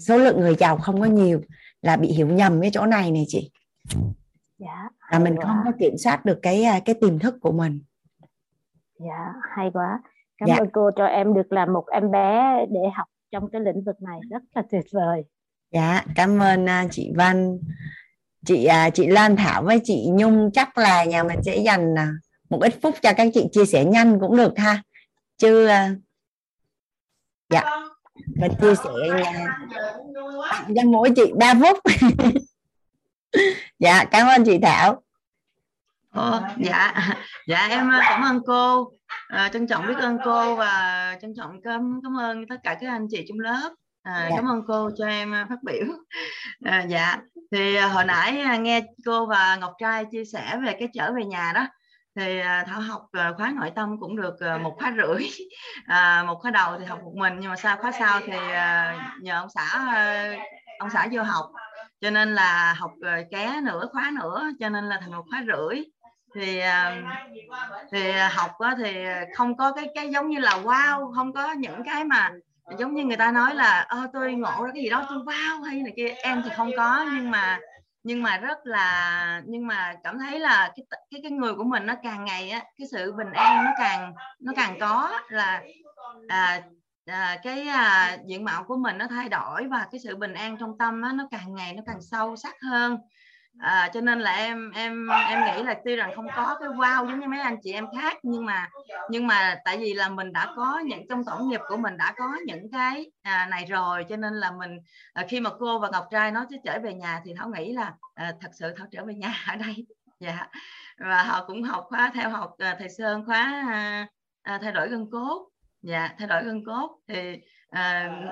Số lượng người giàu không có nhiều là bị hiểu nhầm cái chỗ này chị. Dạ, là mình không có kiểm soát được cái tiềm thức của mình. Dạ, hay quá. Cảm ơn cô cho em được làm một em bé để học trong cái lĩnh vực này, rất là tuyệt vời. Dạ, cảm ơn chị Văn. Chị Lan Thảo với chị Nhung chắc là nhà mình sẽ dành một ít phút cho các chị chia sẻ nhanh cũng được ha. Chứ dạ, mình chia sẻ cho mỗi chị 3 phút. Dạ, cảm ơn chị Thảo. Dạ em cảm ơn cô, trân trọng biết ơn cô và trân trọng cảm ơn tất cả các anh chị trong lớp. Cảm ơn cô cho em phát biểu. Dạ, thì hồi nãy nghe cô và Ngọc Trai chia sẻ về cái trở về nhà đó, thì Thảo học khóa nội tâm cũng được 1,5 khóa. Một khóa đầu thì học một mình, nhưng mà khóa sau thì nhờ ông xã vô học, cho nên là học ké nửa khóa nữa, cho nên là thành 1,5 khóa. Thì học thì không có cái giống như là wow, không có những cái mà giống như người ta nói là tôi ngộ ra cái gì đó tôi wow hay này kia, em thì không có, nhưng mà rất là, nhưng cảm thấy là cái người của mình nó càng ngày á, cái sự bình an nó càng có, là diện mạo của mình nó thay đổi, và cái sự bình an trong tâm á, nó càng ngày nó càng sâu sắc hơn. Cho nên là em nghĩ là tuy rằng không có cái wow giống như mấy anh chị em khác, nhưng mà tại vì là mình đã có những, trong tổng nghiệp của mình đã có những cái này rồi, cho nên là mình khi mà cô và Ngọc Trai nói chứ trở về nhà thì Thảo nghĩ là thật sự Thảo trở về nhà ở đây. Dạ. Và họ cũng học theo học thầy Sơn khóa thay đổi gân cốt. Dạ, thay đổi gân cốt thì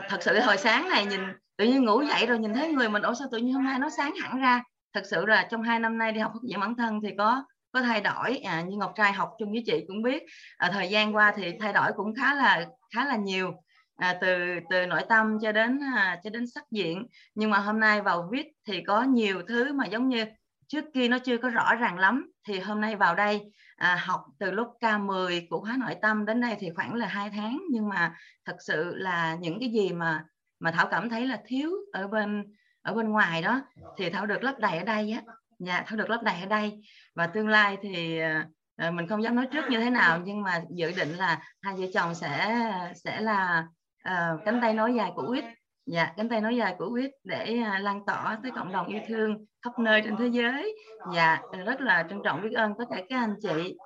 thật sự hồi sáng này nhìn tự nhiên ngủ dậy rồi nhìn thấy người mình, ủa sao tự nhiên hôm nay nó sáng hẳn ra. Thật sự là trong 2 năm nay đi học phát triển bản thân thì có thay đổi, như Ngọc Trai học chung với chị cũng biết, thời gian qua thì thay đổi cũng khá là nhiều, từ nội tâm cho đến sắc diện. Nhưng mà hôm nay vào WIT thì có nhiều thứ mà giống như trước kia nó chưa có rõ ràng lắm, thì hôm nay vào đây học từ lúc K10 của khóa nội tâm đến đây thì khoảng là 2 tháng, nhưng mà thật sự là những cái gì mà Thảo cảm thấy là thiếu ở bên ngoài đó thì Thảo được lấp đầy ở đây á. Dạ, Thảo được lấp đầy ở đây, và tương lai thì mình không dám nói trước như thế nào, nhưng mà dự định là hai vợ chồng sẽ là cánh tay nối dài của WIT. Dạ, cánh tay nối dài của WIT để lan tỏa tới cộng đồng yêu thương khắp nơi trên thế giới. Dạ, rất là trân trọng biết ơn tất cả các anh chị.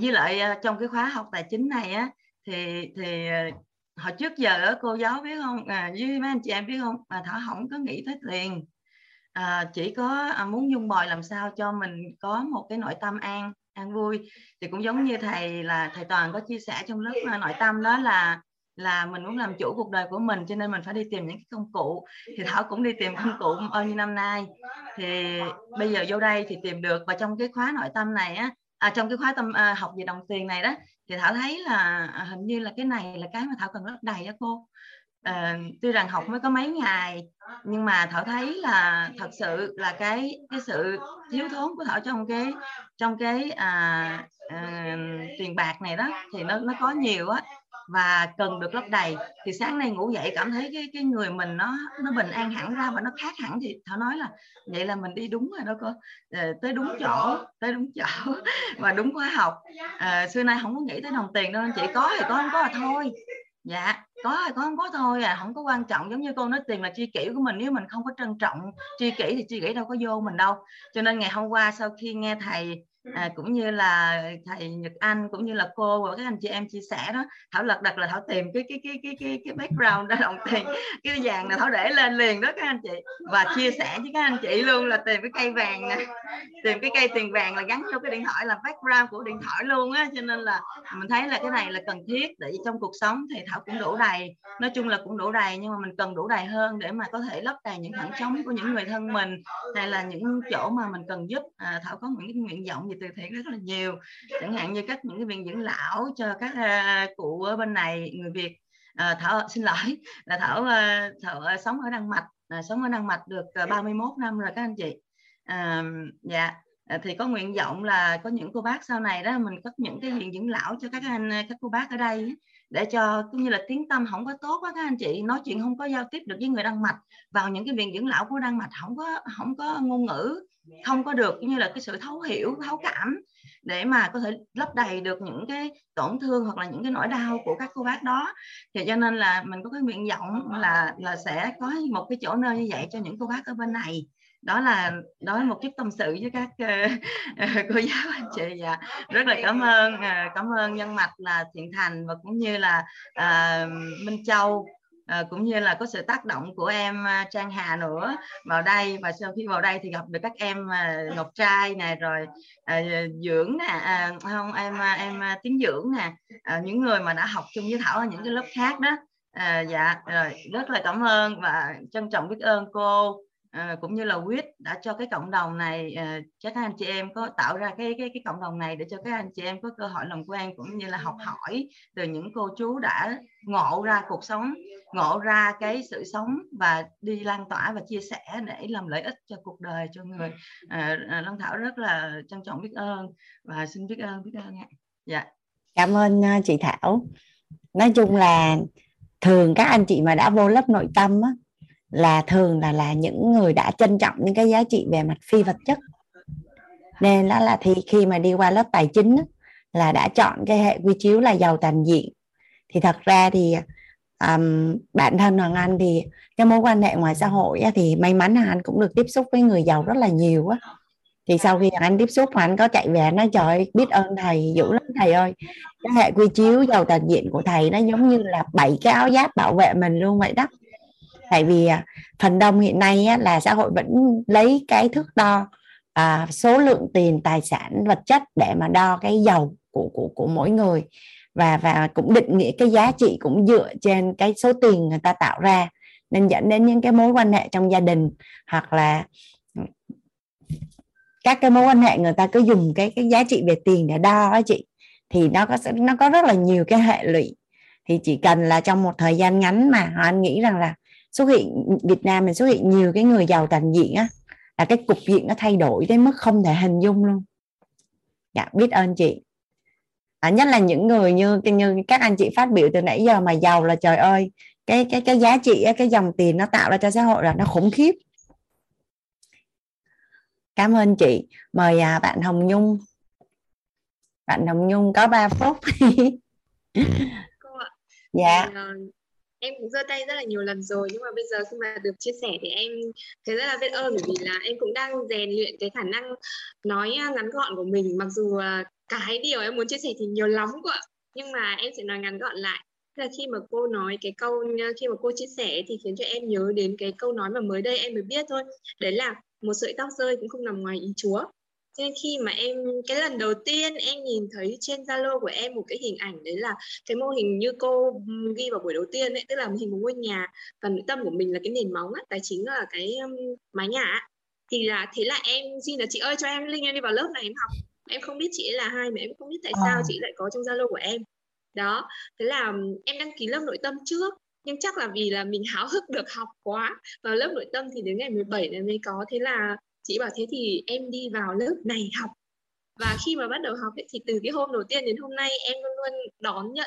Với lại trong cái khóa học tài chính này á, thì hồi trước giờ cô giáo biết không, với mấy anh chị em biết không, Thảo không có nghĩ tới tiền, chỉ có muốn dung bồi làm sao cho mình có một cái nội tâm an vui. Thì cũng giống như thầy Toàn có chia sẻ trong lớp nội tâm đó là mình muốn làm chủ cuộc đời của mình, cho nên mình phải đi tìm những cái công cụ. Thì Thảo cũng đi tìm công cụ bao nhiêu năm nay, thì bây giờ vô đây thì tìm được. Và trong cái khóa nội tâm này á, trong cái khóa học về đồng tiền này đó, thì Thảo thấy là hình như là cái này là cái mà Thảo cần lấp đầy đó cô. Tuy rằng học mới có mấy ngày, nhưng mà Thảo thấy là thật sự là cái sự thiếu thốn của Thảo trong cái tiền bạc này đó thì nó có nhiều á, và cần được lấp đầy. Thì sáng nay ngủ dậy cảm thấy cái người mình nó bình an hẳn ra và nó khác hẳn, thì Thảo nói là vậy là mình đi đúng rồi đó cô, tới đúng chỗ và đúng khóa học. Xưa nay không có nghĩ tới đồng tiền đâu, chị có thì có, không có là thôi. Dạ, có hay có không có thôi à, không có quan trọng. Giống như cô nói tiền là tri kỷ của mình, nếu mình không có trân trọng tri kỷ thì tri kỷ đâu có vô mình đâu. Cho nên ngày hôm qua sau khi nghe thầy cũng như là thầy Nhật Anh cũng như là cô và các anh chị em chia sẻ đó, Thảo lật đật là Thảo tìm cái background đó, đồng tiền cái vàng này Thảo để lên liền đó các anh chị, và chia sẻ với các anh chị luôn là tìm cái cây vàng này, tìm cái cây tiền vàng là gắn vô cái điện thoại, là background của điện thoại luôn á. Cho nên là mình thấy là cái này là cần thiết để trong cuộc sống. Thì Thảo cũng đủ đầy, nói chung là cũng đủ đầy, nhưng mà mình cần đủ đầy hơn để mà có thể lấp đầy những khoảng trống của những người thân mình, hay là những chỗ mà mình cần giúp. Thảo có những cái nguyện vọng gì từ thiện rất là nhiều, chẳng hạn như các những cái viện dưỡng lão cho các cụ ở bên này người Việt. Thảo xin lỗi là Thảo sống ở Đan Mạch, được 31 năm rồi các anh chị. Dạ, thì có nguyện vọng là có những cô bác sau này đó mình có những cái viện dưỡng lão cho các cô bác ở đây, để cho cũng như là tiếng tâm không có tốt á các anh chị, nói chuyện không có giao tiếp được với người Đan Mạch, vào những cái viện dưỡng lão của Đan Mạch không có ngôn ngữ, không có được cũng như là cái sự thấu hiểu, thấu cảm, để mà có thể lấp đầy được những cái tổn thương hoặc là những cái nỗi đau của các cô bác đó. Thì cho nên là mình có cái nguyện vọng là sẽ có một cái chỗ nơi như vậy cho những cô bác ở bên này. Đó là một chút tâm sự với các cô giáo anh chị. Dạ, rất là cảm ơn Nhân Mạch là Thiện Thành, và cũng như là Minh Châu, cũng như là có sự tác động của em Trang Hà nữa vào đây. Và sau khi vào đây thì gặp được các em Ngọc Trai này, rồi Dưỡng nè, không em Tiến Dưỡng nè, những người mà đã học chung với Thảo ở những cái lớp khác đó. Dạ rồi, rất là cảm ơn và trân trọng biết ơn cô cũng như là WIT đã cho cái cộng đồng này, cho các anh chị em có tạo ra cái cộng đồng này để cho các anh chị em có cơ hội làm quen cũng như là học hỏi từ những cô chú đã ngộ ra cuộc sống, ngộ ra cái sự sống và đi lan tỏa và chia sẻ để làm lợi ích cho cuộc đời, cho người. Long Thảo rất là trân trọng biết ơn và xin biết ơn ạ. Dạ. Cảm ơn chị Thảo. Nói chung là thường các anh chị mà đã vô lớp nội tâm á, là thường là những người đã trân trọng những cái giá trị về mặt phi vật chất, nên đó là thì khi mà đi qua lớp tài chính á, là đã chọn cái hệ quy chiếu là giàu toàn diện. Thì thật ra thì bản thân Hoàng Anh thì cái mối quan hệ ngoài xã hội á, thì may mắn Hoàng Anh cũng được tiếp xúc với người giàu rất là nhiều á. Thì sau khi Hoàng Anh tiếp xúc, Hoàng Anh có chạy về nói trời ơi, biết ơn thầy dữ lắm thầy ơi, cái hệ quy chiếu giàu toàn diện của thầy nó giống như là 7 cái áo giáp bảo vệ mình luôn vậy đó. Tại vì phần đông hiện nay á, là xã hội vẫn lấy cái thước đo số lượng tiền, tài sản, vật chất để mà đo cái giàu của mỗi người, và cũng định nghĩa cái giá trị cũng dựa trên cái số tiền người ta tạo ra, nên dẫn đến những cái mối quan hệ trong gia đình hoặc là các cái mối quan hệ người ta cứ dùng cái giá trị về tiền để đo á chị, thì nó có rất là nhiều cái hệ lụy. Thì chỉ cần là trong một thời gian ngắn mà anh nghĩ rằng là xuất hiện Việt Nam mình xuất hiện nhiều cái người giàu toàn diện á, là cái cục diện nó thay đổi đến mức không thể hình dung luôn. Dạ, biết ơn chị. Nhất là những người như các anh chị phát biểu từ nãy giờ mà giàu là trời ơi, cái giá trị, cái dòng tiền nó tạo ra cho xã hội là nó khủng khiếp. Cảm ơn chị. Mời bạn Hồng Nhung. Bạn Hồng Nhung có 3 phút. Cô ạ. Dạ. Em cũng giơ tay rất là nhiều lần rồi, nhưng mà bây giờ khi mà được chia sẻ thì em thấy rất là biết ơn, bởi vì là em cũng đang rèn luyện cái khả năng nói ngắn gọn của mình. Mặc dù cái điều em muốn chia sẻ thì nhiều lắm cô ạ, nhưng mà em sẽ nói ngắn gọn lại. Thế là khi mà cô nói cái câu, khi mà cô chia sẻ thì khiến cho em nhớ đến cái câu nói mà mới đây em mới biết thôi. Đấy là một sợi tóc rơi cũng không nằm ngoài ý Chúa. Cho nên khi mà em, cái lần đầu tiên em nhìn thấy trên Zalo của em một cái hình ảnh, đấy là cái mô hình như cô ghi vào buổi đầu tiên ấy, tức là hình một ngôi nhà và nội tâm của mình là cái nền móng á, tài chính là cái mái nhà á. Thì là thế là em xin là chị ơi cho em link em đi vào lớp này em học. Em không biết chị ấy là ai, mà em không biết tại sao chị lại có trong Zalo của em. Đó, thế là em đăng ký lớp nội tâm trước, nhưng chắc là vì là mình háo hức được học quá. Vào lớp nội tâm thì đến ngày 17 này mới có, thế là chị bảo thế thì em đi vào lớp này học. Và khi mà bắt đầu học ấy, thì từ cái hôm đầu tiên đến hôm nay em luôn luôn đón nhận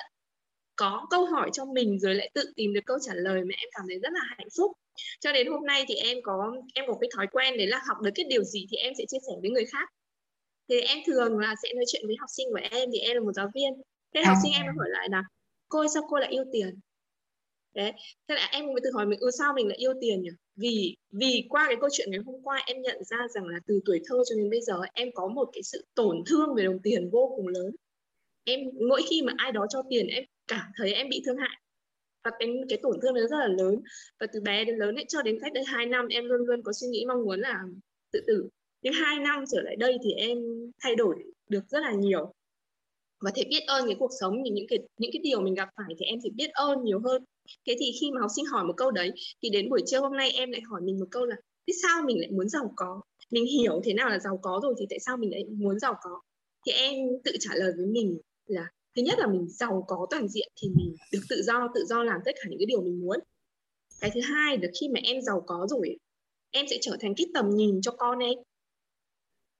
có câu hỏi cho mình rồi lại tự tìm được câu trả lời mà em cảm thấy rất là hạnh phúc. Cho đến hôm nay thì em có cái thói quen đấy là học được cái điều gì thì em sẽ chia sẻ với người khác. Thì em thường là sẽ nói chuyện với học sinh của em, thì em là một giáo viên. Thế học sinh em hỏi lại là cô ơi, sao cô lại yêu tiền? Đấy, thế là em mới tự hỏi mình sao mình lại yêu tiền nhỉ? Vì qua cái câu chuyện ngày hôm qua em nhận ra rằng là từ tuổi thơ cho đến bây giờ em có một cái sự tổn thương về đồng tiền vô cùng lớn. Em mỗi khi mà ai đó cho tiền em cảm thấy em bị thương hại, và cái tổn thương nó rất là lớn. Và từ bé đến lớn ấy, cho đến cách đây 2 năm em luôn luôn có suy nghĩ mong muốn là tự tử. Nhưng 2 năm trở lại đây thì em thay đổi được rất là nhiều. Và thấy biết ơn cái cuộc sống, những cái điều mình gặp phải thì em thì biết ơn nhiều hơn. Thế thì khi mà học sinh hỏi một câu đấy, thì đến buổi trưa hôm nay em lại hỏi mình một câu là thế sao mình lại muốn giàu có? Mình hiểu thế nào là giàu có rồi thì tại sao mình lại muốn giàu có? Thì em tự trả lời với mình là thứ nhất là mình giàu có toàn diện thì mình được tự do làm tất cả những cái điều mình muốn. Cái thứ hai là khi mà em giàu có rồi, em sẽ trở thành cái tầm nhìn cho con em.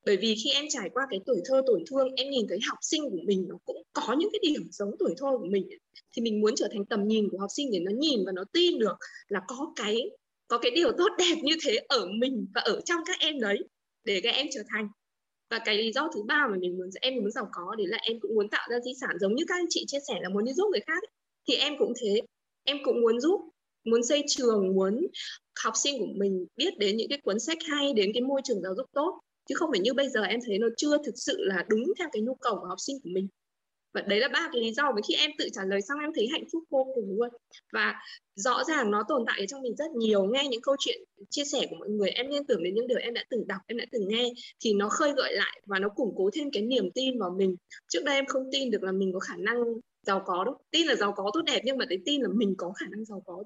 Bởi vì khi em trải qua cái tuổi thơ tổn thương, em nhìn thấy học sinh của mình nó cũng có những cái điểm giống tuổi thơ của mình, thì mình muốn trở thành tầm nhìn của học sinh để nó nhìn và nó tin được là có cái điều tốt đẹp như thế ở mình và ở trong các em đấy, để các em trở thành. Và cái lý do thứ ba mà em muốn giàu có đấy là em cũng muốn tạo ra di sản, giống như các anh chị chia sẻ là muốn đi giúp người khác ấy. Thì em cũng thế, em cũng muốn giúp, muốn xây trường, muốn học sinh của mình biết đến những cái cuốn sách hay, đến cái môi trường giáo dục tốt. Chứ không phải như bây giờ em thấy nó chưa thực sự là đúng theo cái nhu cầu của học sinh của mình. Và đấy là 3 cái lý do mà khi em tự trả lời xong em thấy hạnh phúc vô cùng luôn. Và rõ ràng nó tồn tại ở trong mình rất nhiều. Nghe những câu chuyện chia sẻ của mọi người, em liên tưởng đến những điều em đã từng đọc, em đã từng nghe, thì nó khơi gợi lại và nó củng cố thêm cái niềm tin vào mình. Trước đây em không tin được là mình có khả năng giàu có đâu. Tin là giàu có tốt đẹp, nhưng mà cái tin là mình có khả năng giàu có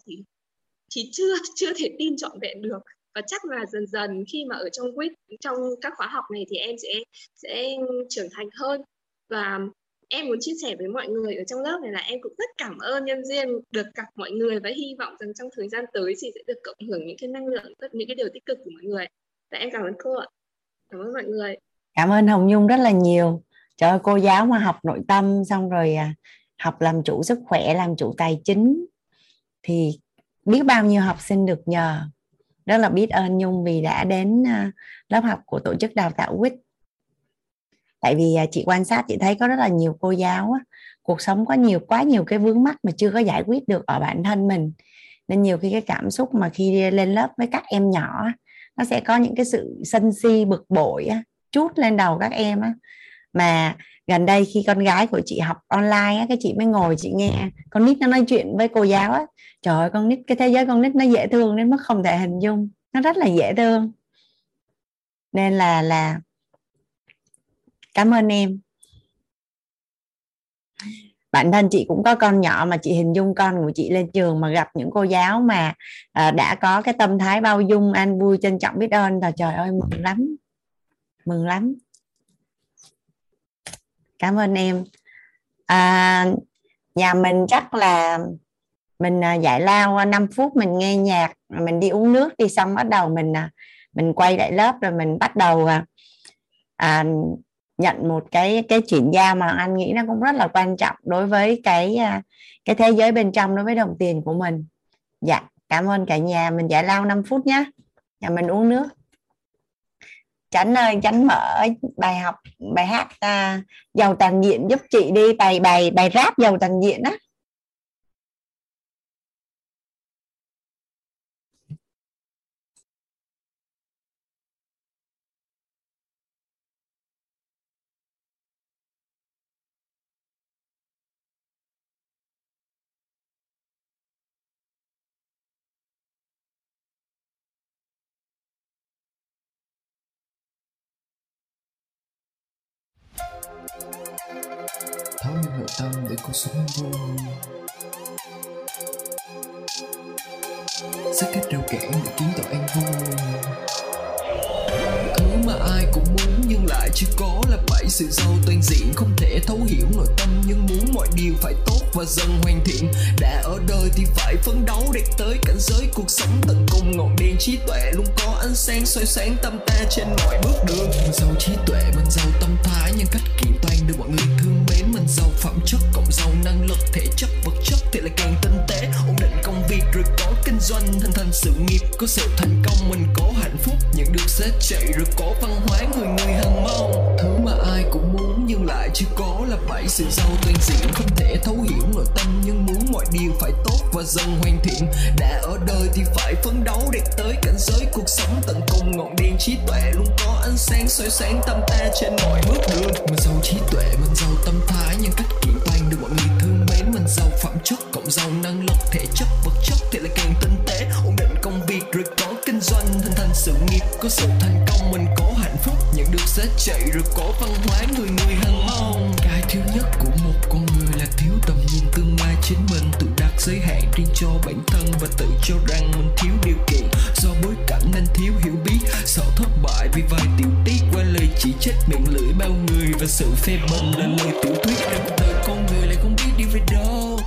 thì chưa thể tin trọn vẹn được. Và chắc là dần dần khi mà ở trong WIT, trong các khóa học này thì em sẽ trưởng thành hơn. Và em muốn chia sẻ với mọi người ở trong lớp này là em cũng rất cảm ơn nhân duyên được gặp mọi người, và hy vọng rằng trong thời gian tới thì sẽ được cộng hưởng những cái năng lượng, những cái điều tích cực của mọi người. Và em cảm ơn cô ạ. Cảm ơn mọi người. Cảm ơn Hồng Nhung rất là nhiều. Trời ơi, cô giáo mà học nội tâm xong rồi học làm chủ sức khỏe, làm chủ tài chính thì biết bao nhiêu học sinh được nhờ. Rất là biết ơn Nhung vì đã đến lớp học của tổ chức đào tạo WIT. Tại vì chị quan sát, chị thấy có rất là nhiều cô giáo cuộc sống có quá nhiều cái vướng mắc mà chưa có giải quyết được ở bản thân mình. Nên nhiều khi cái cảm xúc mà khi lên lớp với các em nhỏ nó sẽ có những cái sự sân si bực bội chút lên đầu các em á. Mà gần đây khi con gái của chị học online á, cái chị mới ngồi chị nghe con nít nó nói chuyện với cô giáo á. Trời ơi, con nít, cái thế giới con nít nó dễ thương đến mức không thể hình dung. Nó rất là dễ thương. Nên là cảm ơn em. Bản thân chị cũng có con nhỏ mà chị hình dung con của chị lên trường mà gặp những cô giáo mà đã có cái tâm thái bao dung, an vui, trân trọng, biết ơn. Trời ơi, mừng lắm. Mừng lắm. Cảm ơn em. Nhà mình chắc là mình giải lao 5 phút, mình nghe nhạc, mình đi uống nước đi, xong bắt đầu mình quay lại lớp, rồi mình bắt đầu nhận một cái chuyển giao mà anh nghĩ nó cũng rất là quan trọng đối với cái thế giới bên trong, đối với đồng tiền của mình. Dạ, cảm ơn cả nhà. Mình giải lao 5 phút nhé. Nhà mình uống nước. Chánh ơi, Chánh mở bài hát giàu toàn diện giúp chị đi, bài rap giàu toàn diện á. Thấu hiểu nội tâm để cuộc sống vui. Sẽ cách rào cản để kiến tạo an vui. Thứ mà ai cũng muốn nhưng lại chưa có là bảy sự giàu toàn diện. Không thể thấu hiểu nội tâm nhưng muốn mọi điều phải tốt và dần hoàn thiện. Đã ở đời thì phải phấn đấu để tới cảnh giới cuộc sống tận cùng. Ngọn đèn trí tuệ luôn có ánh sáng soi sáng tâm ta trên mọi bước đường. Mình giàu trí tuệ, mình giàu tâm thái, nhân cách kiện toàn được mọi người thương mến. Mình giàu phẩm chất cộng giàu năng lực, thể chất vật chất thì lại càng tinh tế. Ổn định công việc rồi có kinh doanh, hình thành sự nghiệp có sự thành công. Mình có hạnh phúc, nhận được xếp chạy rồi có văn hóa người người hằng mong. Thứ mà ai cũng muốn nhưng lại chưa có là bảy sự giàu toàn diện. Không thể thấu hiểu nội tâm nhưng muốn mọi điều phải tốt và dần hoàn thiện. Đã ở đời thì phải phấn đấu để tới cảnh giới cuộc sống tận cùng. Ngọn đèn trí tuệ luôn có ánh sáng soi sáng tâm ta trên mọi bước đường. Mình giàu trí tuệ, mình giàu tâm thái, nhân cách kiện toàn được mọi người thương mến. Mình giàu phẩm chất cộng giàu năng lực, thể chất vật chất thì lại càng tinh tế. Ổn định công việc rồi có kinh doanh, hình thành sự nghiệp có sự thành công. Mình có hạnh phúc, nhận được xếp chạy rồi có văn hóa người người hằng mong. Cái thiếu nhất của một con người là thiếu tầm nhìn tương lai chính mình. Tự đặt giới hạn riêng cho bản thân và tự cho rằng mình thiếu điều kiện. Do bối cảnh nên thiếu hiểu biết, sợ thất bại vì vài tiểu tiết. Qua lời chỉ trích miệng lưỡi bao người và sự phê bình là lời tiểu thuyết. Trong đời con người lại không biết đi về đâu,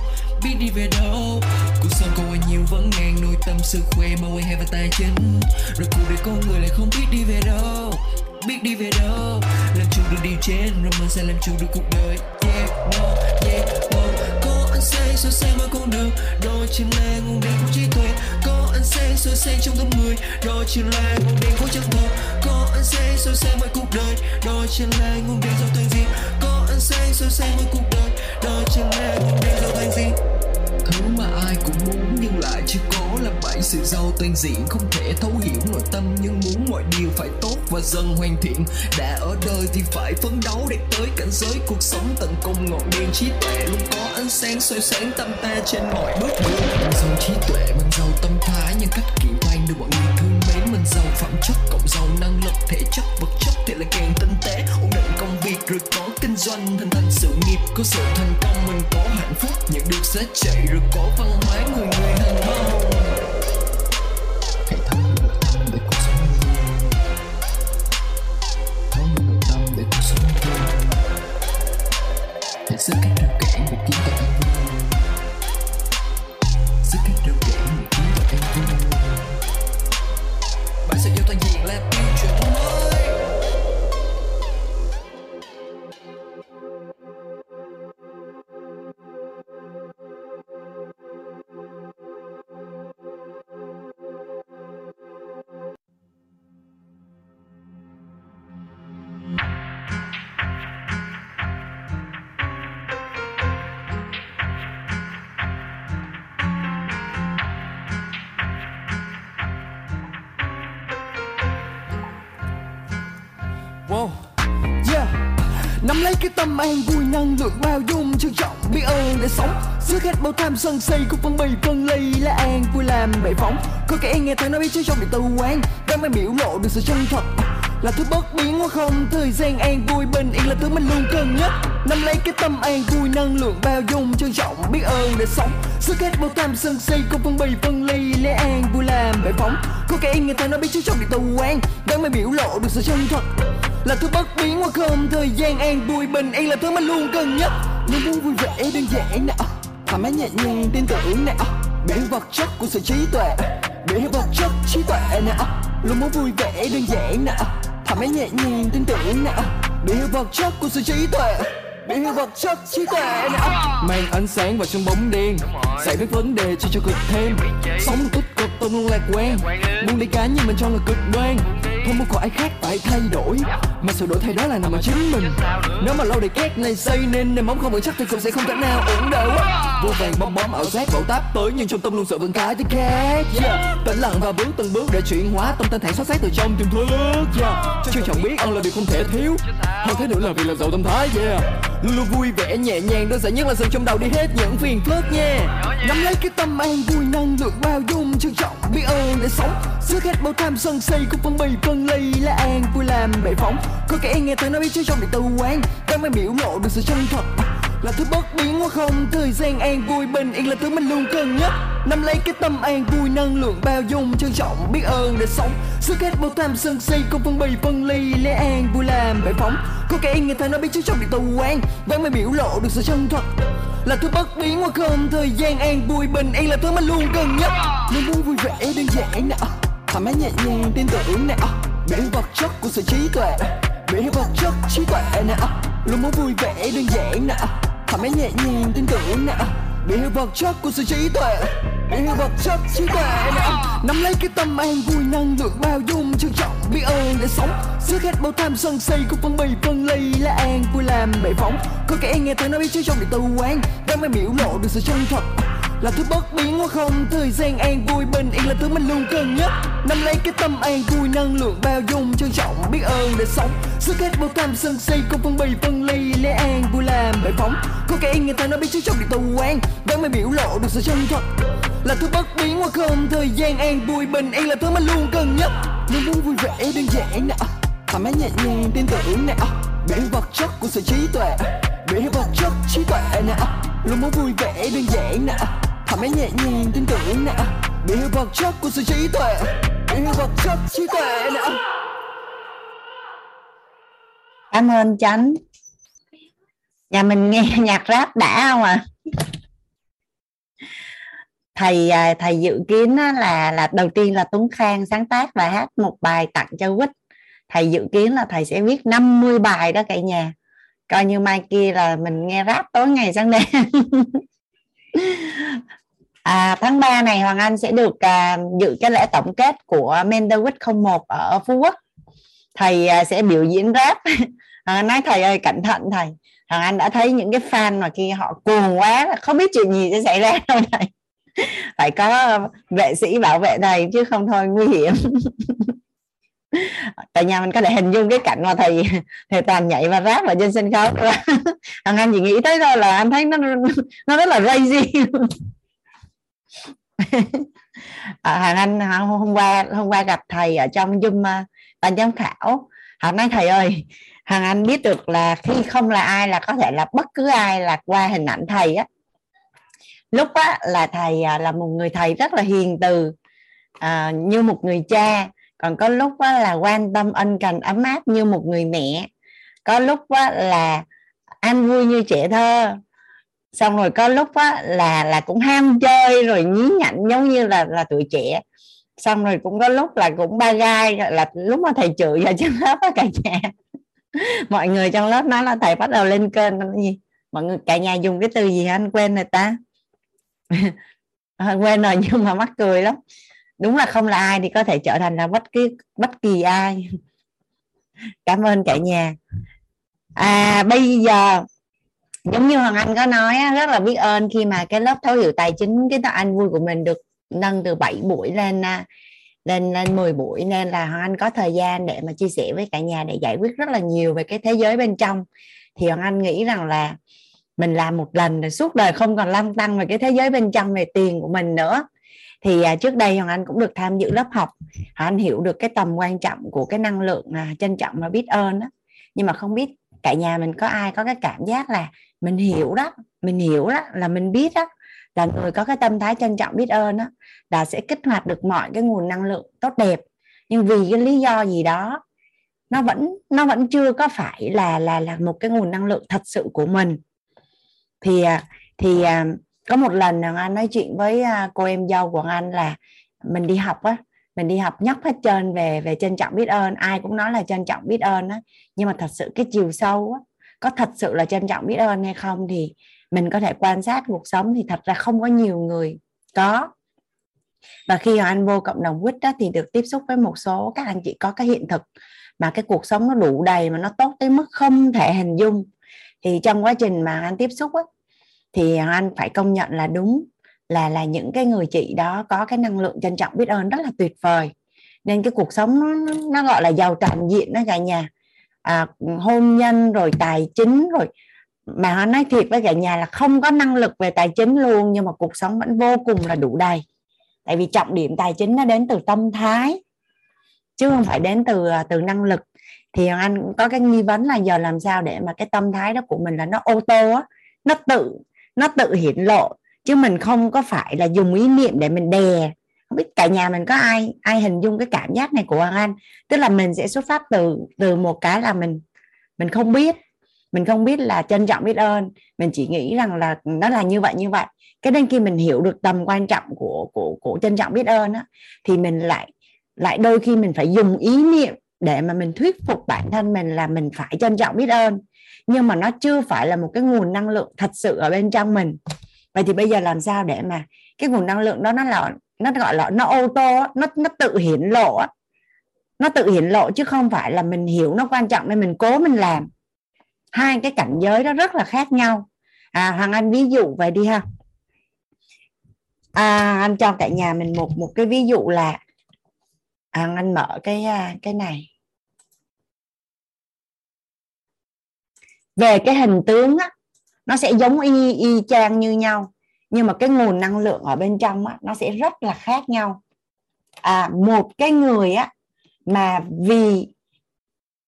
biết đi về đâu. Cuộc sống còn quá nhiều vấn nạn, nội tâm sức khỏe mà quan hệ và tài chính. Rồi cuộc đời con người lại không biết đi về đâu, biết đi về đâu. Làm chủ được điều trên rồi mình sẽ làm chủ được cuộc đời. Yeah, no, yeah, no. Có ánh sáng soi sáng mỗi con đường, rồi chỉ là nguồn đèn của trí tuệ. Có ánh sáng soi sáng trong tâm người, rồi chỉ là nguồn đèn của chân thật. Có ánh sáng soi sáng mỗi cuộc đời, rồi chỉ là nguồn đèn giàu toàn diện. Có ánh sáng soi sáng mỗi cuộc đời, rồi chỉ là nguồn đèn giàu toàn diện. Thứ mà ai cũng muốn nhưng lại chưa có là bảy sự giàu toàn diện. Không thể thấu hiểu nội tâm nhưng muốn mọi điều phải tốt và dần hoàn thiện. Đã ở đời thì phải phấn đấu để tới cảnh giới cuộc sống tận cùng. Ngọn đèn trí tuệ luôn có ánh sáng soi sáng tâm ta trên mọi bước đường. Mình giàu trí tuệ, mình giàu tâm thái, nhân cách kiện toàn được mọi người thương mến. Mình giàu phẩm chất cộng giàu năng lực, thể chất vật chất thì lại càng tinh tế. Ổn định công việc rồi có kinh doanh, hình thành sự nghiệp có sự thành công. Mình có hạnh sẽ chạy rượt cổ văn hóa người người hàng mau. Hãy thấu hiểu nội tâm để cuộc sống vui. Thấu hiểu nội tâm để cuộc sống vui. Hãy xếp các rào cản để kiến tạo an vui. Xếp các rào cản để kiến tạo an vui. Bạn sẽ yêu toàn diện là tiêu chuẩn mới. Nắm lấy cái tâm an vui, năng lượng bao dung trân trọng biết ơn để sống. Xước hết bao tham sân si cũng phân bì phân ly là an vui làm bệ phóng. Có kẻ nghe thằng nó biết chứ trong điện tử quán đang mày biểu lộ được sự chân thật là thứ bất biến hoặc không. Thời gian an vui bình yên là thứ mình luôn cần nhất. Nắm lấy cái tâm an vui, năng lượng bao dung trân trọng biết ơn để sống. Xước hết bao tham sân si cũng phân bì phân ly là an vui làm bệ phóng. Có kẻ nghe thằng nó biết chứ trong điện tử quán đang mày biểu lộ được sự chân thật là thứ bất biến hoặc không. Thời gian an vui bình yên là thứ mình luôn cần nhất. Nếu muốn vui vẻ đơn giản nè, thoải mái nhẹ nhàng tin tưởng nè, biển vật chất của sự trí tuệ, biển vật chất trí tuệ nè. Luôn muốn vui vẻ đơn giản nè, thoải mái nhẹ nhàng tin tưởng nè, biển vật chất của sự trí tuệ, biển vật chất trí tuệ nè. Mang ánh sáng vào trong bóng đen, giải quyết vấn đề cho cực thêm. Sống một tích cực tâm luôn lạc quan, muốn đi cá nhưng mình cho là cực đoan. Không muốn có ai khác phải thay đổi, mà sự đổi thay đó là nằm ở chính mình. Nếu mà lâu để két này xây nên nền móng không vững chắc thì cũng sẽ không cách nào ổn định. Vô vàng bong bóng ảo giác bão táp tới, nhưng trong tâm luôn sợ vững cái tới khác. Tĩnh lặng và bước từng bước để chuyển hóa tâm thanh thản xuất sắc từ trong tiềm thức. Chưa chọn biết ăn là điều không thể thiếu, hơn thế nữa là việc làm giàu tâm thái. Luôn luôn vui vẻ nhẹ nhàng, đơn giản nhất là sự trong đầu đi hết những phiền phức nha. Nắm lấy cái tâm an vui, năng lượng bao dung trân trọng biết ơn để sống. Xước hết bao tham sân si cũng phân bì phân ly là an vui làm bệ phóng. Có kẻ nghe tới nó biết chứ trong điện tử quán đang mày biểu lộ được sự chân thật là thứ bất biến hoặc không. Thời gian an vui bình yên là thứ mình luôn cần nhất. Nắm lấy cái tâm an vui, năng lượng bao dung trân trọng biết ơn để sống. Xước hết bao tham sân si cũng phân bì phân ly là an vui làm bệ phóng. Có kẻ nghe tới nó biết chứ trong điện tử quán đang mày biểu lộ được sự chân thật là thứ bất biến hoặc không. Thời gian an vui bình yên là thứ mình luôn cần nhất. Nếu muốn vui vẻ đơn giản nè, thoải mái nhẹ nhàng tin tưởng nè, biển vật chất của sự trí tuệ, biển vật chất trí tuệ nè. Luôn muốn vui vẻ đơn giản nè, thoải mái nhẹ nhàng tin tưởng nè, biển vật chất của sự trí tuệ, biển vật chất trí tuệ nè. Nắm lấy cái tâm an vui, năng lượng bao dung trân trọng biết ơn để sống. Xước hết bao tham sân si cũng phân bì phân ly là an vui làm bệ phóng. Có kẻ nghe tới nó biết chứ trong điện tử quán đang mày biểu lộ được sự chân thật là thứ bất biến hoặc không. Thời gian an vui bình yên là thứ mình luôn cần nhất. Nắm lấy cái tâm an vui, năng lượng bao dung trân trọng biết ơn để sống. Xước hết bao tham sân si không phân bì phân ly lẽ an vui làm bệ phóng. Có kẻ nghe ta nó biết chứ trong điện tử quán đang mày biểu lộ được sự chân thật là thứ bất biến hoặc không. Thời gian an vui bình yên là thứ mình luôn cần nhất. Nếu muốn vui vẻ đơn giản nè, thoải mái nhẹ nhàng tin tưởng nè, biển vật chất của sự trí tuệ, biển vật chất trí tuệ nè. Luôn muốn vui vẻ đơn giản nè, thoải mái nhẹ nhàng tin tưởng nè, biển vật chất của sự trí tuệ, biển vật chất trí tuệ nè. Cảm ơn Chánh. Nhà mình nghe nhạc rap đã không ạ? Thầy dự kiến là đầu tiên là Tuấn Khang sáng tác và hát một bài tặng cho WIT. Thầy dự kiến là thầy sẽ viết 50 bài đó cả nhà. Coi như mai kia là mình nghe rap tối ngày sáng đêm. Tháng 3 này Hoàng Anh sẽ được dự cái lễ tổng kết của Mentor WIT 01 ở Phú Quốc. Thầy sẽ biểu diễn rap. Nói thầy ơi cẩn thận thầy. Hoàng Anh đã thấy những cái fan mà kia họ cuồng quá, không biết chuyện gì sẽ xảy ra đâu thầy. Phải có vệ sĩ bảo vệ thầy chứ không thôi nguy hiểm. Tại nhà mình có thể hình dung cái cảnh mà thầy Toàn nhảy và rap ở trên sân khấu. Hoàng Anh chỉ nghĩ tới thôi là anh thấy nó rất là crazy. Hoàng Anh hôm qua gặp thầy ở trong Zoom ban giám khảo. Họ nói thầy ơi, Hoàng Anh biết được là khi không là ai là có thể là bất cứ ai là qua hình ảnh thầy á Lúc đó là thầy là một người thầy rất là hiền từ, như một người cha. Còn có lúc đó là quan tâm ân cần ấm áp như một người mẹ. Có lúc đó là an vui như trẻ thơ. Xong rồi có lúc đó là cũng ham chơi, rồi nhí nhạnh giống như là tuổi trẻ. Xong rồi cũng có lúc là cũng ba gai, là lúc mà thầy chửi vào trong lớp đó cả nhà. Mọi người trong lớp nói là thầy bắt đầu lên kênh, nói gì mọi người cả nhà dùng cái từ gì anh quên rồi ta. Quên rồi, nhưng mà mắc cười lắm. Đúng là không là ai thì có thể trở thành là bất kỳ ai. Cảm ơn cả nhà. Bây giờ giống như Hoàng Anh có nói, rất là biết ơn khi mà cái lớp thấu hiểu tài chính, cái Kiến Tạo An Vui của mình được nâng từ 7 buổi lên 10 buổi, nên là Hoàng Anh có thời gian để mà chia sẻ với cả nhà, để giải quyết rất là nhiều về cái thế giới bên trong. Thì Hoàng Anh nghĩ rằng là mình làm một lần rồi suốt đời không còn lăn tăn về cái thế giới bên trong về tiền của mình nữa. Thì trước đây Hoàng Anh cũng được tham dự lớp học, Hoàng Anh hiểu được cái tầm quan trọng của cái năng lượng trân trọng và biết ơn đó. Nhưng mà không biết cả nhà mình có ai có cái cảm giác là mình hiểu đó là mình biết đó, là người có cái tâm thái trân trọng biết ơn đó, là sẽ kích hoạt được mọi cái nguồn năng lượng tốt đẹp. Nhưng vì cái lý do gì đó nó vẫn chưa có phải là một cái nguồn năng lượng thật sự của mình. Thì có một lần Anh nói chuyện với cô em dâu của Anh là mình đi học á, mình đi học nhóc hết trơn về trân trọng biết ơn, ai cũng nói là trân trọng biết ơn á, nhưng mà thật sự cái chiều sâu á, có thật sự là trân trọng biết ơn hay không thì mình có thể quan sát cuộc sống, thì thật ra không có nhiều người có. Và khi Anh vô cộng đồng WIT đó thì được tiếp xúc với một số các anh chị có cái hiện thực mà cái cuộc sống nó đủ đầy, mà nó tốt tới mức không thể hình dung. Thì trong quá trình mà Anh tiếp xúc á, thì Anh phải công nhận là đúng là những cái người chị đó có cái năng lượng trân trọng biết ơn rất là tuyệt vời, nên cái cuộc sống nó gọi là giàu tràn diện đó cả nhà. Hôn nhân rồi tài chính rồi, mà Anh nói thiệt với cả nhà là không có năng lực về tài chính luôn, nhưng mà cuộc sống vẫn vô cùng là đủ đầy. Tại vì trọng điểm tài chính nó đến từ tâm thái chứ không phải đến từ năng lực. Thì Anh cũng có cái nghi vấn là giờ làm sao để mà cái tâm thái đó của mình là nó ô tô á, nó tự hiện lộ, chứ mình không có phải là dùng ý niệm để mình đè. Không biết cả nhà mình có ai hình dung cái cảm giác này của Hoàng Anh, tức là mình sẽ xuất phát từ một cái là mình không biết là trân trọng biết ơn, mình chỉ nghĩ rằng là nó là như vậy. Cái đến khi mình hiểu được tầm quan trọng của trân trọng biết ơn á, thì mình lại đôi khi mình phải dùng ý niệm để mà mình thuyết phục bản thân mình là mình phải trân trọng biết ơn, nhưng mà nó chưa phải là một cái nguồn năng lượng thật sự ở bên trong mình. Vậy thì bây giờ làm sao để mà cái nguồn năng lượng đó nó gọi là nó ô tô, nó tự hiển lộ chứ không phải là mình hiểu nó quan trọng nên mình cố mình làm. Hai cái cảnh giới đó rất là khác nhau. Hoàng Anh ví dụ vậy đi ha. Anh cho cả nhà mình một cái ví dụ là Hoàng Anh mở cái này về cái hình tướng á, nó sẽ giống y chang như nhau, nhưng mà cái nguồn năng lượng ở bên trong á, nó sẽ rất là khác nhau. Một cái người á mà vì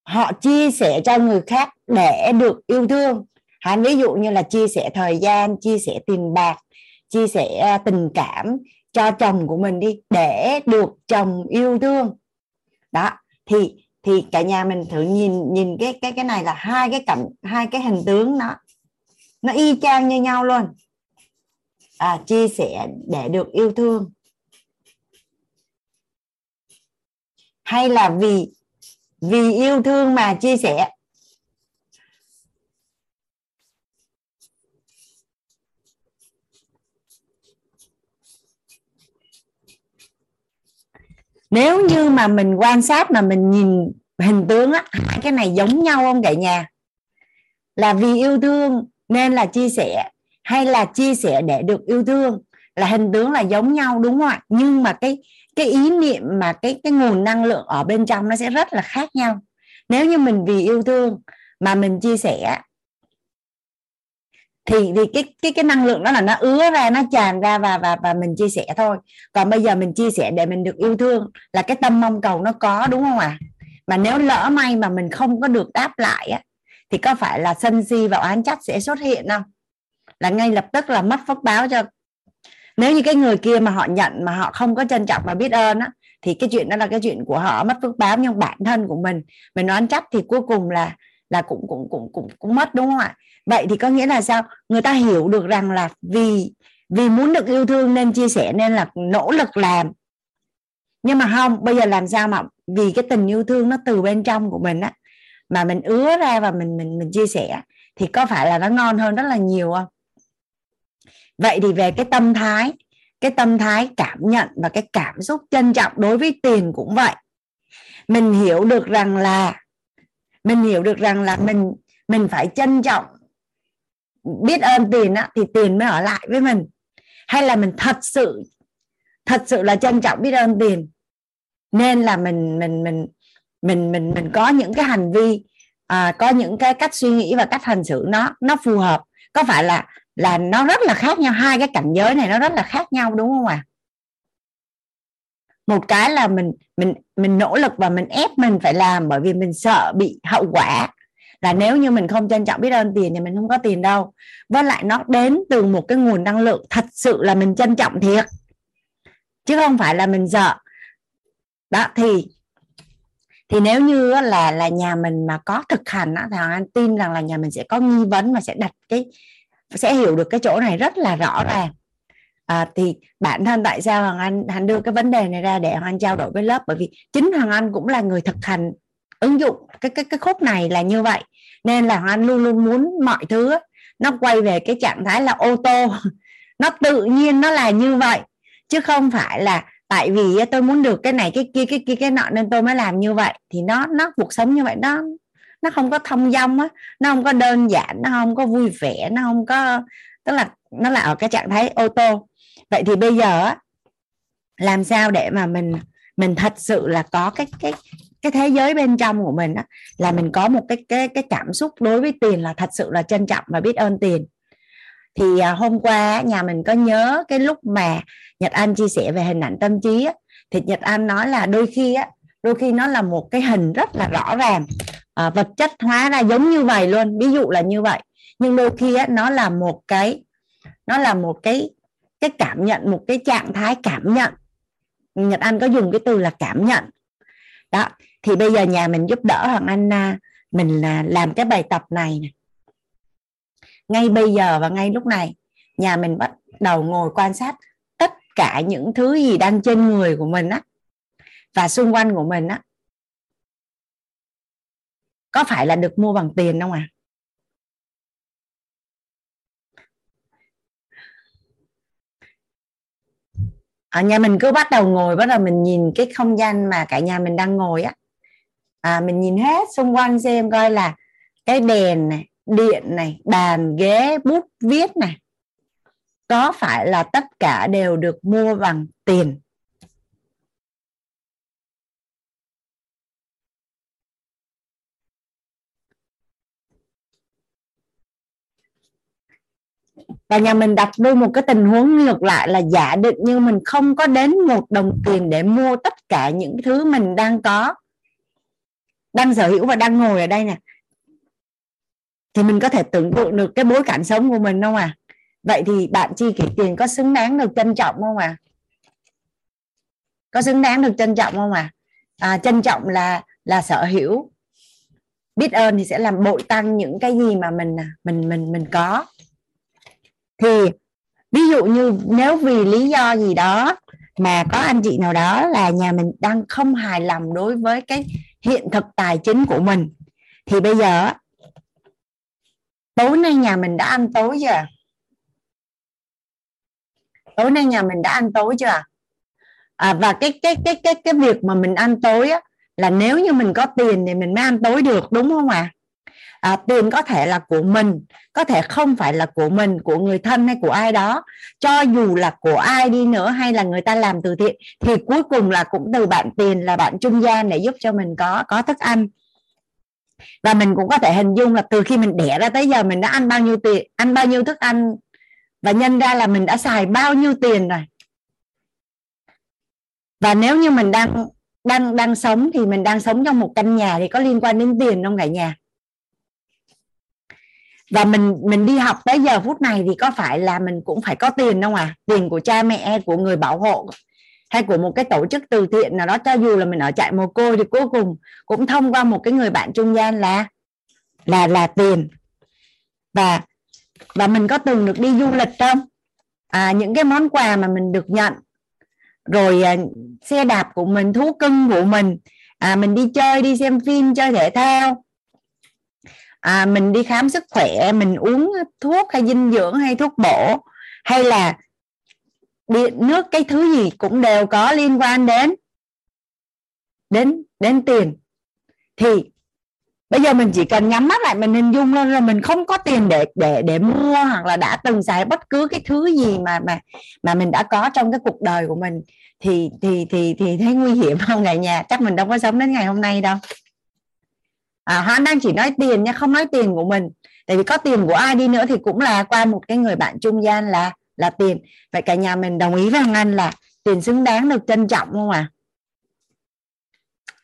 họ chia sẻ cho người khác để được yêu thương, hắn ví dụ như là chia sẻ thời gian, chia sẻ tiền bạc, chia sẻ tình cảm cho chồng của mình đi để được chồng yêu thương đó, thì cả nhà mình thử nhìn cái này là hai cái hình tướng nó y chang như nhau luôn. Chia sẻ để được yêu thương, hay là vì yêu thương mà chia sẻ. Nếu như mà mình quan sát mà mình nhìn hình tướng á, hai cái này giống nhau không cả nhà? Là vì yêu thương nên là chia sẻ, hay là chia sẻ để được yêu thương, là hình tướng là giống nhau đúng không ạ? Nhưng mà cái ý niệm mà cái nguồn năng lượng ở bên trong nó sẽ rất là khác nhau. Nếu như mình vì yêu thương mà mình chia sẻ thì cái năng lượng đó là nó ứa ra, nó tràn ra và mình chia sẻ thôi. Còn bây giờ mình chia sẻ để mình được yêu thương là cái tâm mong cầu nó có đúng không ạ? Mà nếu lỡ may mà mình không có được đáp lại á, thì có phải là sân si và oán trách sẽ xuất hiện không? Là ngay lập tức là mất phước báo cho Nếu như cái người kia mà họ nhận mà họ không có trân trọng và biết ơn á, thì cái chuyện đó là cái chuyện của họ mất phước báo. Nhưng bản thân của mình nói chắc thì cuối cùng là cũng mất, đúng không ạ? Vậy thì có nghĩa là sao? Người ta hiểu được rằng là vì muốn được yêu thương nên chia sẻ, nên là nỗ lực làm. Nhưng mà không, bây giờ làm sao mà vì cái tình yêu thương nó từ bên trong của mình á, mà mình ứa ra và mình chia sẻ, thì có phải là nó ngon hơn rất là nhiều không? Vậy thì về cái tâm thái cảm nhận và cái cảm xúc trân trọng đối với tiền cũng vậy. Mình hiểu được rằng là mình phải trân trọng, biết ơn tiền á, thì tiền mới ở lại với mình. Hay là mình thật sự là trân trọng biết ơn tiền, nên là mình có những cái hành vi, có những cái cách suy nghĩ và cách hành xử nó phù hợp. Có phải là nó rất là khác nhau, hai cái cảnh giới này nó rất là khác nhau, đúng không ạ? Một cái là mình nỗ lực và mình ép mình phải làm, bởi vì mình sợ bị hậu quả là nếu như mình không trân trọng biết ơn tiền thì mình không có tiền đâu. Với lại nó đến từ một cái nguồn năng lượng thật sự là mình trân trọng thiệt, chứ không phải là mình sợ. Đó thì nếu như là nhà mình mà có thực hành, thì Hoàng Anh tin rằng là nhà mình sẽ có nghi vấn và sẽ hiểu được cái chỗ này rất là rõ ràng. Thì bản thân tại sao Hoàng Anh đưa cái vấn đề này ra để Hoàng Anh trao đổi với lớp, bởi vì chính Hoàng Anh cũng là người thực hành ứng dụng cái khúc này là như vậy, nên là Hoàng Anh luôn luôn muốn mọi thứ nó quay về cái trạng thái là ô tô, nó tự nhiên nó là như vậy, chứ không phải là tại vì tôi muốn được cái này cái kia cái nọ nên tôi mới làm như vậy. Thì nó cuộc sống như vậy nó không có thông dong á, nó không có đơn giản, nó không có vui vẻ, nó không có, tức là nó là ở cái trạng thái ô tô. Vậy thì bây giờ á, làm sao để mà mình thật sự là có cái thế giới bên trong của mình á, là mình có một cái cảm xúc đối với tiền là thật sự là trân trọng và biết ơn tiền. Thì hôm qua nhà mình có nhớ cái lúc mà Nhật Anh chia sẻ về hình ảnh tâm trí á, thì Nhật Anh nói là đôi khi nó là một cái hình rất là rõ ràng, vật chất hóa ra giống như vậy luôn, ví dụ là như vậy. Nhưng đôi khi á, nó là một cái cảm nhận, một cái trạng thái cảm nhận. Nhật Anh có dùng cái từ là cảm nhận. Đó, thì bây giờ nhà mình giúp đỡ Hoàng Anh, mình làm cái bài tập này ngay bây giờ và ngay lúc này. Nhà mình bắt đầu ngồi quan sát tất cả những thứ gì đang trên người của mình á và xung quanh của mình á. Có phải là được mua bằng tiền không ạ? Ở nhà mình cứ bắt đầu ngồi, bắt đầu mình nhìn cái không gian mà cả nhà mình đang ngồi á, mình nhìn hết xung quanh xem coi là cái đèn này, điện này, bàn ghế, bút viết này, có phải là tất cả đều được mua bằng tiền? Và nhà mình đặt đôi một cái tình huống ngược lại là giả định như mình không có đến một đồng tiền để mua tất cả những thứ mình đang có, đang sở hữu và đang ngồi ở đây nè. Thì mình có thể tưởng tượng được cái bối cảnh sống của mình không ạ? Vậy thì bạn chi kỷ tiền có xứng đáng được trân trọng không ạ? Có xứng đáng được trân trọng không ạ? Trân trọng là sở hữu. Biết ơn thì sẽ làm bội tăng những cái gì mà mình có. Thì ví dụ như nếu vì lý do gì đó mà có anh chị nào đó là nhà mình đang không hài lòng đối với cái hiện thực tài chính của mình, thì bây giờ tối nay nhà mình đã ăn tối chưa? Và cái việc mà mình ăn tối á, là nếu như mình có tiền thì mình mới ăn tối được, đúng không ạ? Tiền có thể là của mình, có thể không phải là của mình, của người thân hay của ai đó. Cho dù là của ai đi nữa hay là người ta làm từ thiện, thì cuối cùng là cũng từ bạn tiền, là bạn trung gian để giúp cho mình có thức ăn. Và mình cũng có thể hình dung là từ khi mình đẻ ra tới giờ mình đã ăn bao nhiêu tiền, ăn bao nhiêu thức ăn, và nhân ra là mình đã xài bao nhiêu tiền rồi. Và nếu như mình đang sống thì mình đang sống trong một căn nhà thì có liên quan đến tiền không cả nhà? Và mình đi học tới giờ phút này thì có phải là mình cũng phải có tiền không ạ? Tiền của cha mẹ, của người bảo hộ hay của một cái tổ chức từ thiện nào đó, cho dù là mình ở trại mồ côi thì cuối cùng cũng thông qua một cái người bạn trung gian là tiền. Và mình có từng được đi du lịch không? Những cái món quà mà mình được nhận, rồi xe đạp của mình, thú cưng của mình, mình đi chơi, đi xem phim, chơi thể thao, mình đi khám sức khỏe, mình uống thuốc hay dinh dưỡng hay thuốc bổ, hay là điện, nước, cái thứ gì cũng đều có liên quan đến tiền. Thì bây giờ mình chỉ cần nhắm mắt lại, mình hình dung lên là mình không có tiền để mua hoặc là đã từng xài bất cứ cái thứ gì mà mình đã có trong cái cuộc đời của mình, thì thấy nguy hiểm không cả nhà? Chắc mình đâu có sống đến ngày hôm nay đâu. Hoan đang chỉ nói tiền nha, không nói tiền của mình, tại vì có tiền của ai đi nữa thì cũng là qua một cái người bạn trung gian là tiền. Vậy cả nhà mình đồng ý với Hoàng Anh là tiền xứng đáng được trân trọng không ạ?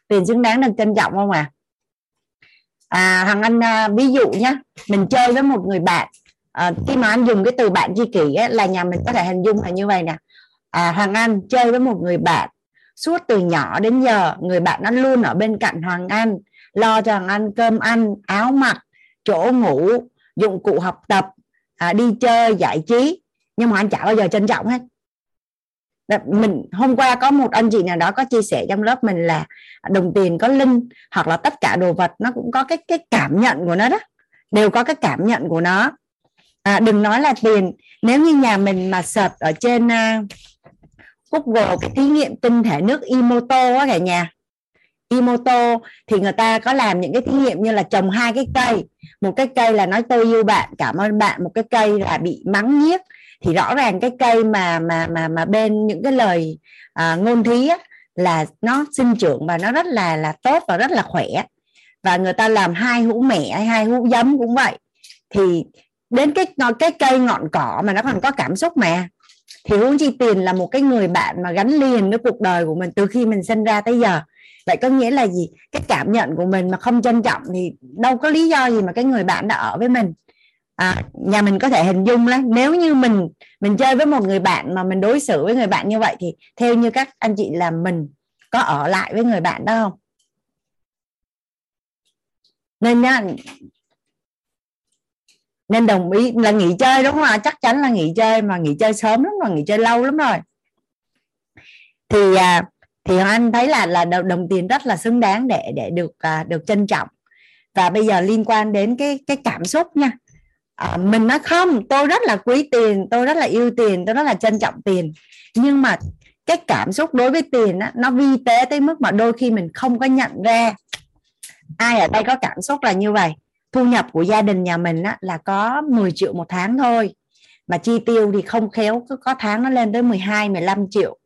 Tiền xứng đáng được trân trọng không ạ? Hoàng Anh ví dụ nhé, mình chơi với một người bạn, khi mà anh dùng cái từ bạn tri kỷ ấy, là nhà mình có thể hình dung là như vậy nè. Hoàng Anh chơi với một người bạn, suốt từ nhỏ đến giờ người bạn nó luôn ở bên cạnh Hoàng Anh, lo cho Hoàng Anh cơm ăn, áo mặc, chỗ ngủ, dụng cụ học tập, đi chơi, giải trí. Nhưng mà anh chả bao giờ trân trọng hết. Mình hôm qua có một anh chị nào đó có chia sẻ trong lớp mình là đồng tiền có linh, hoặc là tất cả đồ vật nó cũng có cái cảm nhận của nó đó, đều có cái cảm nhận của nó. Đừng nói là tiền, nếu như nhà mình mà search ở trên Google cái thí nghiệm tinh thể nước Emoto á cả nhà, Emoto thì người ta có làm những cái thí nghiệm như là trồng 2 cái cây, một cái cây là nói tôi yêu bạn, cảm ơn bạn, một cái cây là bị mắng nhiếc. Thì rõ ràng cái cây mà bên những cái lời ngôn thí á, là nó sinh trưởng và nó rất là tốt và rất là khỏe. Và người ta làm 2 hũ mẹ, 2 hũ giấm cũng vậy, thì đến cái cây ngọn cỏ mà nó còn có cảm xúc mà, thì huống chi tiền là một cái người bạn mà gắn liền với cuộc đời của mình từ khi mình sinh ra tới giờ. Vậy có nghĩa là gì? Cái cảm nhận của mình mà không trân trọng thì đâu có lý do gì mà cái người bạn đã ở với mình. Nhà mình có thể hình dung là nếu như mình chơi với một người bạn mà mình đối xử với người bạn như vậy, thì theo như các anh chị là mình có ở lại với người bạn đó không? Nên đồng ý là nghỉ chơi đúng không ạ? Chắc chắn là nghỉ chơi, mà nghỉ chơi sớm lắm rồi, nghỉ chơi lâu lắm rồi. Thì anh thấy là đồng tiền rất là xứng đáng để được trân trọng. Và bây giờ liên quan đến cái cảm xúc nha. Mình nói không, tôi rất là quý tiền, tôi rất là yêu tiền, tôi rất là trân trọng tiền. Nhưng mà cái cảm xúc đối với tiền á, nó vi tế tới mức mà đôi khi mình không có nhận ra. Ai ở đây có cảm xúc là như vậy? Thu nhập của gia đình nhà mình á, là có 10 triệu một tháng thôi, mà chi tiêu thì không khéo có tháng nó lên tới 12-15 triệu.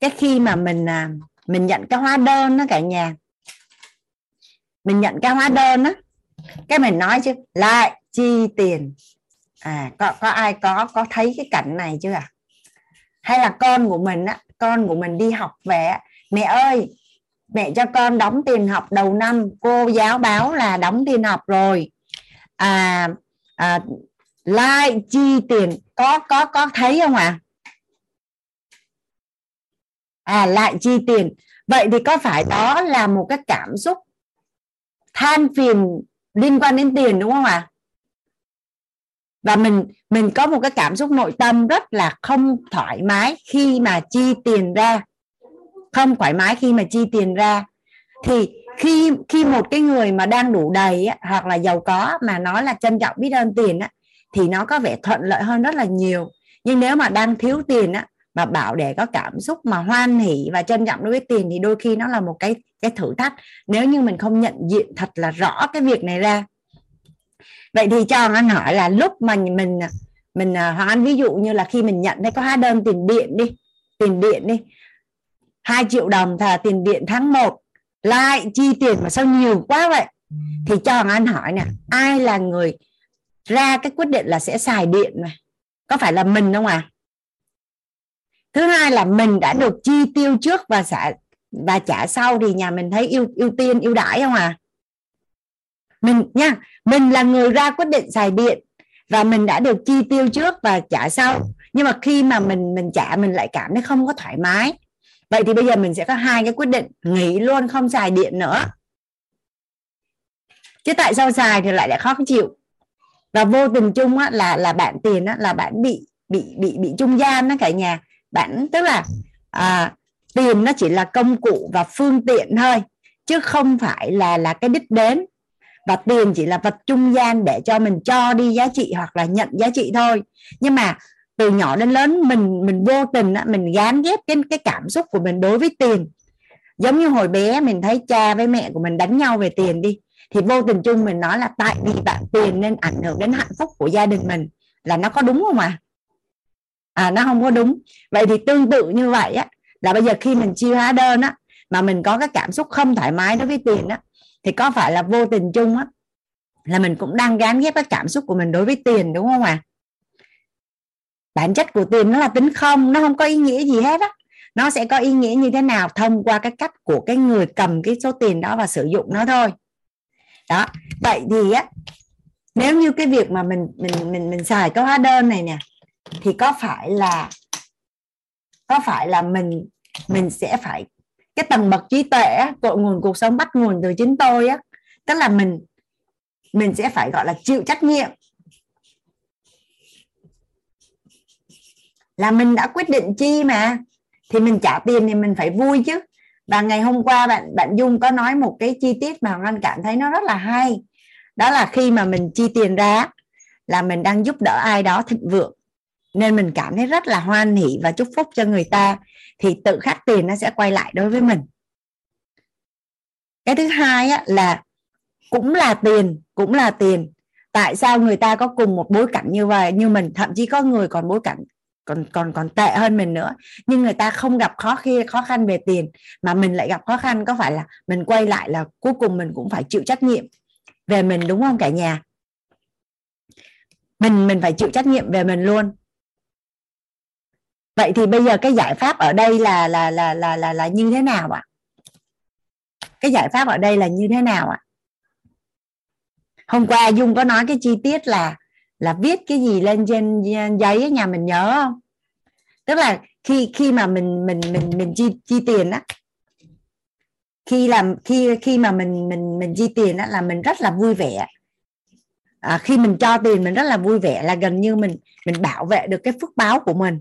Cái khi mà mình nhận cái hóa đơn đó cả nhà, mình nhận cái hóa đơn đó, cái mình nói chứ lại chi tiền. Có ai có thấy cái cảnh này chưa ạ? Hay là con của mình á, con của mình đi học về, mẹ ơi, mẹ cho con đóng tiền học đầu năm, cô giáo báo là đóng tiền học rồi, lại chi tiền. Có thấy không ạ? Lại chi tiền. Vậy thì có phải đó là một cái cảm xúc than phiền liên quan đến tiền đúng không ạ? Và mình có một cái cảm xúc nội tâm rất là không thoải mái khi mà chi tiền ra. Không thoải mái khi mà chi tiền ra. Thì khi một cái người mà đang đủ đầy á, hoặc là giàu có mà nói là trân trọng biết ơn tiền á, thì nó có vẻ thuận lợi hơn rất là nhiều. Nhưng nếu mà đang thiếu tiền á, mà bảo để có cảm xúc mà hoan hỷ và trân trọng đối với tiền thì đôi khi nó là một cái thử thách, nếu như mình không nhận diện thật là rõ cái việc này ra. Vậy thì cho Hoàng Anh hỏi là lúc mà mình Hoàng Anh ví dụ như là khi mình nhận thấy có hóa đơn tiền điện đi 2 triệu đồng là tiền điện tháng 1, lại chi tiền mà sao nhiều quá vậy, thì cho Hoàng Anh hỏi nè, ai là người ra cái quyết định là sẽ xài điện này? Có phải là mình không ạ? Thứ hai là mình đã được chi tiêu trước và trả sau thì nhà mình thấy ưu tiên ưu đãi không ạ? Mình là người ra quyết định xài điện, và mình đã được chi tiêu trước và trả sau. Nhưng mà khi mà mình trả, mình lại cảm thấy không có thoải mái. Vậy thì bây giờ mình sẽ có hai cái quyết định: nghỉ luôn không xài điện nữa, chứ tại sao xài thì lại khó chịu. Và vô tình chung á, là bạn tiền á, là bạn bị trung gian đó cả nhà. Bạn tức là tiền nó chỉ là công cụ và phương tiện thôi, chứ không phải là cái đích đến. Và tiền chỉ là vật trung gian để cho mình cho đi giá trị hoặc là nhận giá trị thôi. Nhưng mà từ nhỏ đến lớn mình vô tình mình gán ghép cái cảm xúc của mình đối với tiền. Giống như hồi bé mình thấy cha với mẹ của mình đánh nhau về tiền đi, thì vô tình chung mình nói là tại vì bạn tiền nên ảnh hưởng đến hạnh phúc của gia đình mình. Là nó có đúng không ạ? Nó không có đúng. Vậy thì tương tự như vậy á, là bây giờ khi mình chia hóa đơn á, mà mình có cái cảm xúc không thoải mái đối với tiền á, thì có phải là vô tình chung á, là mình cũng đang gán ghép cái cảm xúc của mình đối với tiền, đúng không ạ? Bản chất của tiền nó là tính không, nó không có ý nghĩa gì hết á. Nó sẽ có ý nghĩa như thế nào thông qua cái cách của cái người cầm cái số tiền đó và sử dụng nó thôi. Đó, vậy thì á, nếu như cái việc mà mình xài cái hóa đơn này nè, thì có phải là mình sẽ phải, cái tầng bậc trí tuệ á, cội nguồn cuộc sống bắt nguồn từ chính tôi á, tức là mình sẽ phải gọi là chịu trách nhiệm, là mình đã quyết định chi mà, thì mình trả tiền thì mình phải vui chứ. Và ngày hôm qua bạn Dung có nói một cái chi tiết mà Hoàng Anh cảm thấy nó rất là hay. Đó là khi mà mình chi tiền ra là mình đang giúp đỡ ai đó thịnh vượng, nên mình cảm thấy rất là hoan hỷ và chúc phúc cho người ta, thì tự khắc tiền nó sẽ quay lại đối với mình. Cái thứ hai á, là cũng là tiền. Tại sao người ta có cùng một bối cảnh như vậy như mình, thậm chí có người còn bối cảnh còn tệ hơn mình nữa, nhưng người ta không gặp khó khăn về tiền mà mình lại gặp khó khăn, có phải là mình quay lại là cuối cùng mình cũng phải chịu trách nhiệm về mình, đúng không cả nhà? Mình phải chịu trách nhiệm về mình luôn. Vậy thì bây giờ cái giải pháp ở đây là như thế nào ạ? Cái giải pháp ở đây là như thế nào ạ? Hôm qua Dung có nói cái chi tiết là viết cái gì lên trên giấy ấy, nhà mình nhớ không? Tức là khi mà mình chi tiền á, khi mà mình chi tiền á, là mình rất là vui vẻ. Khi mình cho tiền mình rất là vui vẻ, là gần như mình bảo vệ được cái phước báo của mình.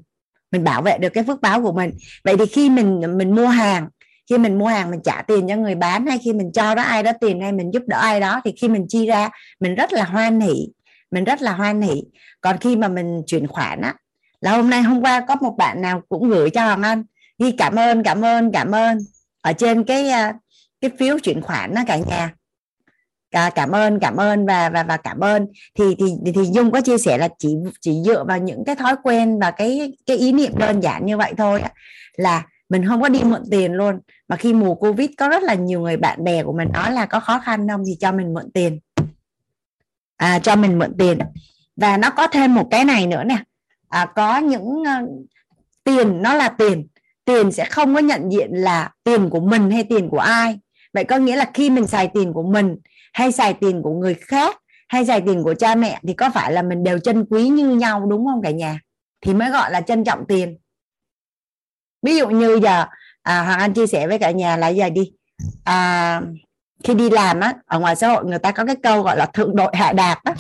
Mình bảo vệ được cái phước báo của mình. Vậy thì khi mình mua hàng, mình trả tiền cho người bán, hay khi mình cho đó ai đó tiền, hay mình giúp đỡ ai đó, thì khi mình chi ra mình rất là hoan hỷ. Còn khi mà mình chuyển khoản á, là hôm qua có một bạn nào cũng gửi cho Hoàng Anh ghi cảm ơn ở trên cái phiếu chuyển khoản đó cả nhà. Cảm ơn thì Dung có chia sẻ là chỉ dựa vào những cái thói quen và cái ý niệm đơn giản như vậy thôi á, là mình không có đi mượn tiền luôn. Mà khi mùa Covid có rất là nhiều người bạn bè của mình nói là có khó khăn không thì cho mình mượn tiền. Và nó có thêm một cái này nữa nè, có những tiền nó là tiền sẽ không có nhận diện là tiền của mình hay tiền của ai. Vậy có nghĩa là khi mình xài tiền của mình hay xài tiền của người khác hay xài tiền của cha mẹ, thì có phải là mình đều trân quý như nhau, đúng không cả nhà? Thì mới gọi là trân trọng tiền. Ví dụ như giờ Hoàng Anh chia sẻ với cả nhà là giờ đi khi đi làm á, ở ngoài xã hội người ta có cái câu gọi là thượng đội hạ đạp á.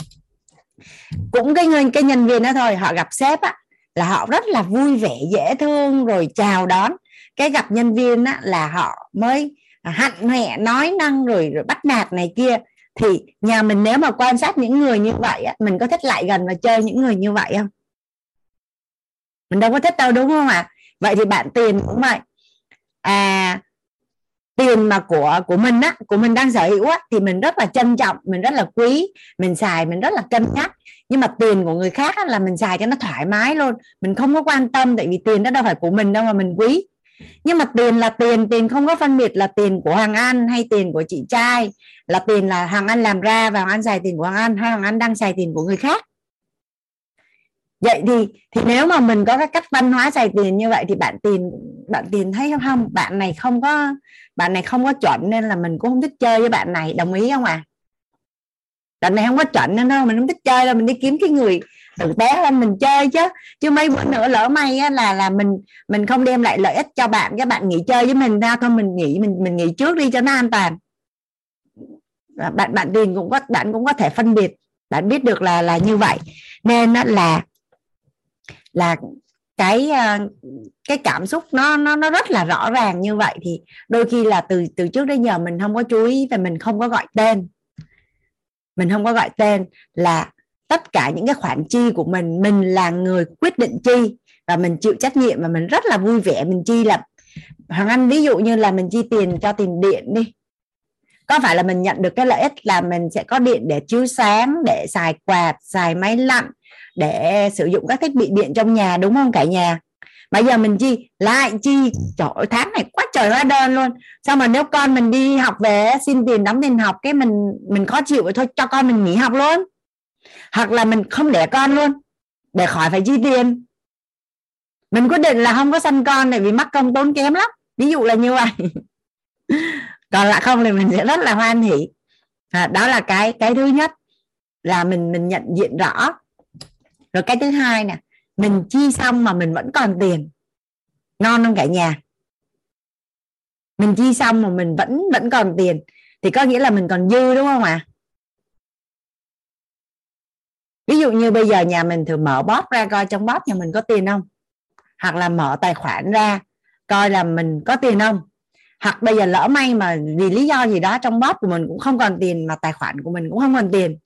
Cũng cái nhân viên đó thôi, họ gặp sếp á là họ rất là vui vẻ dễ thương rồi chào đón, cái gặp nhân viên á là họ mới hạnh hẹ nói năng rồi bắt nạt này kia. Thì nhà mình nếu mà quan sát những người như vậy á, mình có thích lại gần và chơi những người như vậy không? Mình đâu có thích đâu, đúng không ạ? Vậy thì bạn tiền cũng vậy. Tiền mà của mình á, của mình đang sở hữu á, thì mình rất là trân trọng, mình rất là quý, mình xài mình rất là cân nhắc. Nhưng mà tiền của người khác á, là mình xài cho nó thoải mái luôn, mình không có quan tâm, tại vì tiền đó đâu phải của mình đâu mà mình quý. Nhưng mà tiền là tiền không có phân biệt là tiền của Hoàng Anh hay tiền của chị trai, là tiền là Hoàng Anh làm ra và Hoàng Anh xài tiền của Hoàng Anh, hay Hoàng Anh đang xài tiền của người khác. Vậy thì nếu mà mình có cái cách văn hóa xài tiền như vậy, thì bạn tiền thấy không, bạn này không có chuẩn nên là mình cũng không thích chơi với bạn này, đồng ý không ạ? Tại này không có trận nữa đâu, mình không thích chơi đâu, mình đi kiếm cái người tự bé lên mình chơi chứ mấy bữa nữa lỡ may á, là mình không đem lại lợi ích cho bạn, các bạn nghỉ chơi với mình ra thôi, mình nghỉ mình nghỉ trước đi cho nó an toàn. Bạn tiền cũng có, bạn cũng có thể phân biệt, bạn biết được là như vậy, nên nó là cái cảm xúc nó rất là rõ ràng như vậy, thì đôi khi là từ trước đến giờ mình không có chú ý và mình không có gọi tên. Mình không có gọi tên là tất cả những cái khoản chi của mình là người quyết định chi và mình chịu trách nhiệm, và mình rất là vui vẻ mình chi. Là Hoàng Anh ví dụ như là mình chi tiền cho tiền điện đi, có phải là mình nhận được cái lợi ích là mình sẽ có điện để chiếu sáng, để xài quạt, xài máy lạnh, để sử dụng các thiết bị điện trong nhà, đúng không cả nhà? Bây giờ mình chi lại chi, trời ơi, tháng này quá trời hóa đơn luôn. Sao mà nếu con mình đi học về xin tiền đóng tiền học cái mình khó chịu vậy, thôi cho con mình nghỉ học luôn, hoặc là mình không đẻ con luôn để khỏi phải chi tiền. Mình quyết định là không có sanh con này vì mắc công tốn kém lắm, ví dụ là như vậy. Còn lại không thì mình sẽ rất là hoan hỉ. Đó là cái thứ nhất là mình nhận diện rõ. Rồi cái thứ hai nè, mình chi xong mà mình vẫn còn tiền, ngon không cả nhà? Mình chi xong mà mình vẫn còn tiền thì có nghĩa là mình còn dư, đúng không ạ? Ví dụ như bây giờ nhà mình thử mở bóp ra coi trong bóp nhà mình có tiền không, hoặc là mở tài khoản ra coi là mình có tiền không, hoặc bây giờ lỡ may mà vì lý do gì đó trong bóp của mình cũng không còn tiền, mà tài khoản của mình cũng không còn tiền,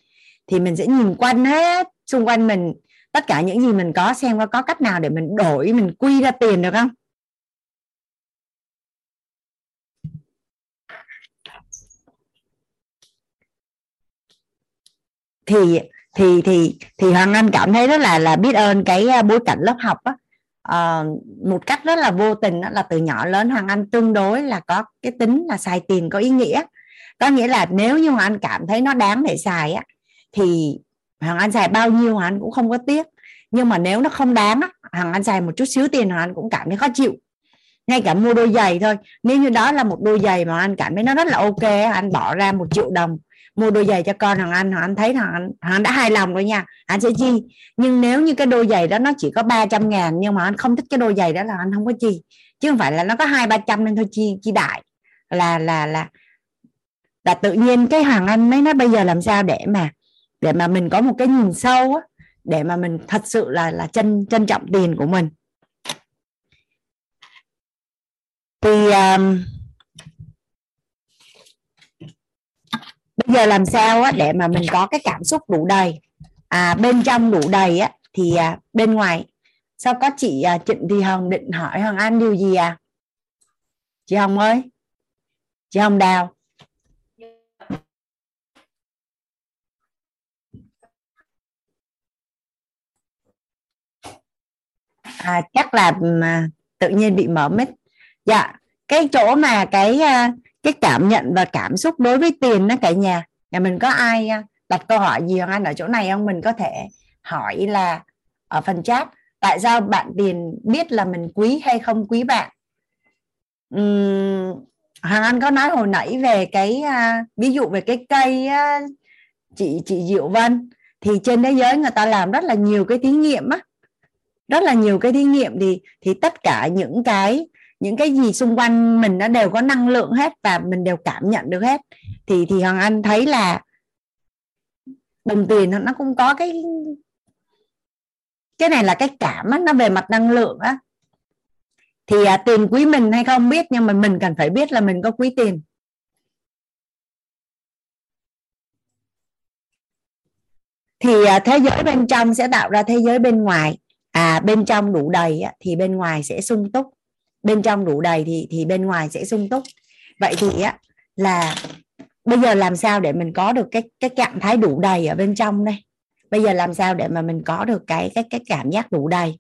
thì mình sẽ nhìn quanh hết xung quanh mình, tất cả những gì mình có, xem có cách nào để mình đổi, mình quy ra tiền được không? Thì Hoàng Anh cảm thấy rất là biết ơn cái bối cảnh lớp học á. Một cách rất là vô tình đó, là từ nhỏ lớn Hoàng Anh tương đối là có cái tính là xài tiền có ý nghĩa. Có nghĩa là nếu như Hoàng Anh cảm thấy nó đáng để xài á, thì Hoàng Anh xài bao nhiêu Hoàng Anh cũng không có tiếc. Nhưng mà nếu nó không đáng á, Hoàng Anh xài một chút xíu tiền Hoàng Anh cũng cảm thấy khó chịu. Ngay cả mua đôi giày thôi, nếu như đó là một đôi giày mà Hoàng Anh cảm thấy nó rất là ok, Hoàng Anh bỏ ra 1 triệu đồng mua đôi giày cho con Hoàng Anh thấy Hoàng Anh đã hài lòng rồi nha, Hoàng Anh sẽ chi. Nhưng nếu như cái đôi giày đó nó chỉ có 300 ngàn, nhưng mà Hoàng Anh không thích cái đôi giày đó là Hoàng Anh không có chi, chứ không phải là nó có 200-300 nên thôi chi đại. Là tự nhiên cái Hoàng Anh mới nói bây giờ làm sao để mà mình có một cái nhìn sâu á, để mà mình thật sự là trân trọng tiền của mình. Thì bây giờ làm sao á để mà mình có cái cảm xúc đủ đầy, bên trong đủ đầy á, thì bên ngoài. Sao có chị Trịnh Thị Hồng định hỏi Hoàng Anh điều gì à? Chị Hồng ơi, chị Hồng Đào. Chắc là tự nhiên bị mở mic. Dạ, cái chỗ mà cái cảm nhận và cảm xúc đối với tiền đó cả nhà. Nhà mình có ai đặt câu hỏi gì Hoàng Anh ở chỗ này không? Mình có thể hỏi là ở phần chat, tại sao bạn tiền biết là mình quý hay không quý bạn. Hoàng Anh có nói hồi nãy về cái ví dụ về cái cây chị Diệu Vân, thì trên thế giới người ta làm rất là nhiều cái thí nghiệm á. Rất là nhiều cái thí nghiệm thì tất cả những cái gì xung quanh mình nó đều có năng lượng hết và mình đều cảm nhận được hết. Thì Hoàng Anh thấy là đồng tiền nó cũng có cái này là cái cảm á, nó về mặt năng lượng á. Thì tiền quý mình hay không biết, nhưng mà mình cần phải biết là mình có quý tiền. Thì thế giới bên trong sẽ tạo ra thế giới bên ngoài. Bên trong đủ đầy á, thì bên ngoài sẽ sung túc. Bên trong đủ đầy thì bên ngoài sẽ sung túc. Vậy thì á, là bây giờ làm sao để mình có được cái trạng thái đủ đầy ở bên trong đây? Bây giờ làm sao để mà mình có được cái cảm giác đủ đầy?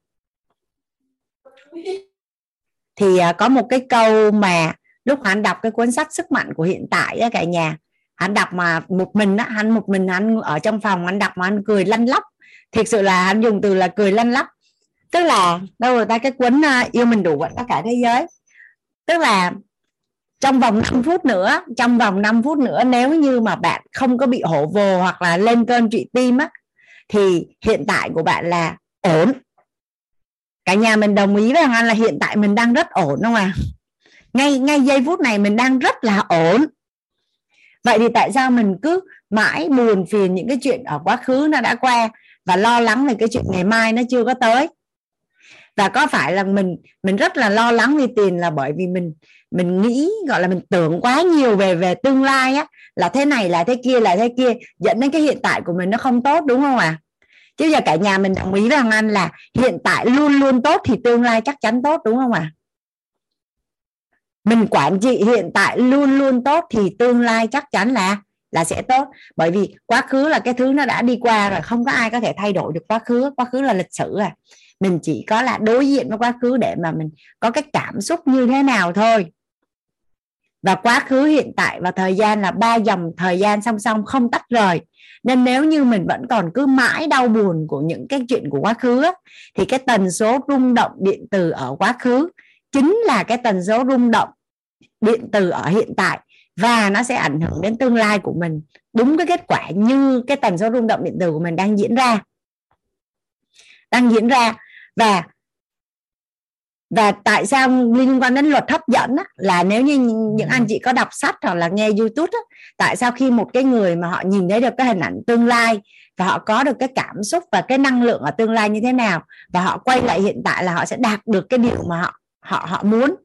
Thì có một cái câu mà lúc hắn đọc cái cuốn sách Sức Mạnh Của Hiện Tại á cả nhà, hắn đọc mà một mình á, hắn một mình hắn ở trong phòng hắn đọc mà hắn cười lăn lóc. Thực sự là hắn dùng từ là cười lăn lóc. Tức là đâu rồi ta cái cuốn Yêu Mình Đủ Bạn Tất Cả Thế Giới, tức là Trong vòng 5 phút nữa, nếu như mà bạn không có bị hổ vồ hoặc là lên cơn trụy tim á, thì hiện tại của bạn là ổn. Cả nhà mình đồng ý với Hoàng Anh là hiện tại mình đang rất ổn đúng không ạ? Ngay giây phút này mình đang rất là ổn. Vậy thì tại sao mình cứ mãi buồn phiền những cái chuyện ở quá khứ nó đã qua và lo lắng về cái chuyện ngày mai nó chưa có tới? Và có phải là mình rất là lo lắng về tiền là bởi vì mình nghĩ, gọi là mình tưởng quá nhiều về tương lai á, là thế này là thế kia, dẫn đến cái hiện tại của mình nó không tốt đúng không ạ? Chứ giờ cả nhà mình đồng ý với Hoàng Anh là hiện tại luôn luôn tốt thì tương lai chắc chắn tốt đúng không ạ? Mình quản trị hiện tại luôn luôn tốt thì tương lai chắc chắn là sẽ tốt. Bởi vì quá khứ là cái thứ nó đã đi qua rồi, không có ai có thể thay đổi được quá khứ. Quá khứ là lịch sử à. Mình chỉ có là đối diện với quá khứ để mà mình có cái cảm xúc như thế nào thôi. Và quá khứ, hiện tại và thời gian là ba dòng thời gian song song không tách rời. Nên nếu như mình vẫn còn cứ mãi đau buồn của những cái chuyện của quá khứ thì cái tần số rung động điện từ ở quá khứ chính là cái tần số rung động điện từ ở hiện tại, và nó sẽ ảnh hưởng đến tương lai của mình đúng cái kết quả như cái tần số rung động điện từ của mình đang diễn ra. Và tại sao liên quan đến luật hấp dẫn á, là nếu như những anh chị có đọc sách hoặc là nghe YouTube á, tại sao khi một cái người mà họ nhìn thấy được cái hình ảnh tương lai và họ có được cái cảm xúc và cái năng lượng ở tương lai như thế nào, và họ quay lại hiện tại là họ sẽ đạt được cái điều mà họ muốn.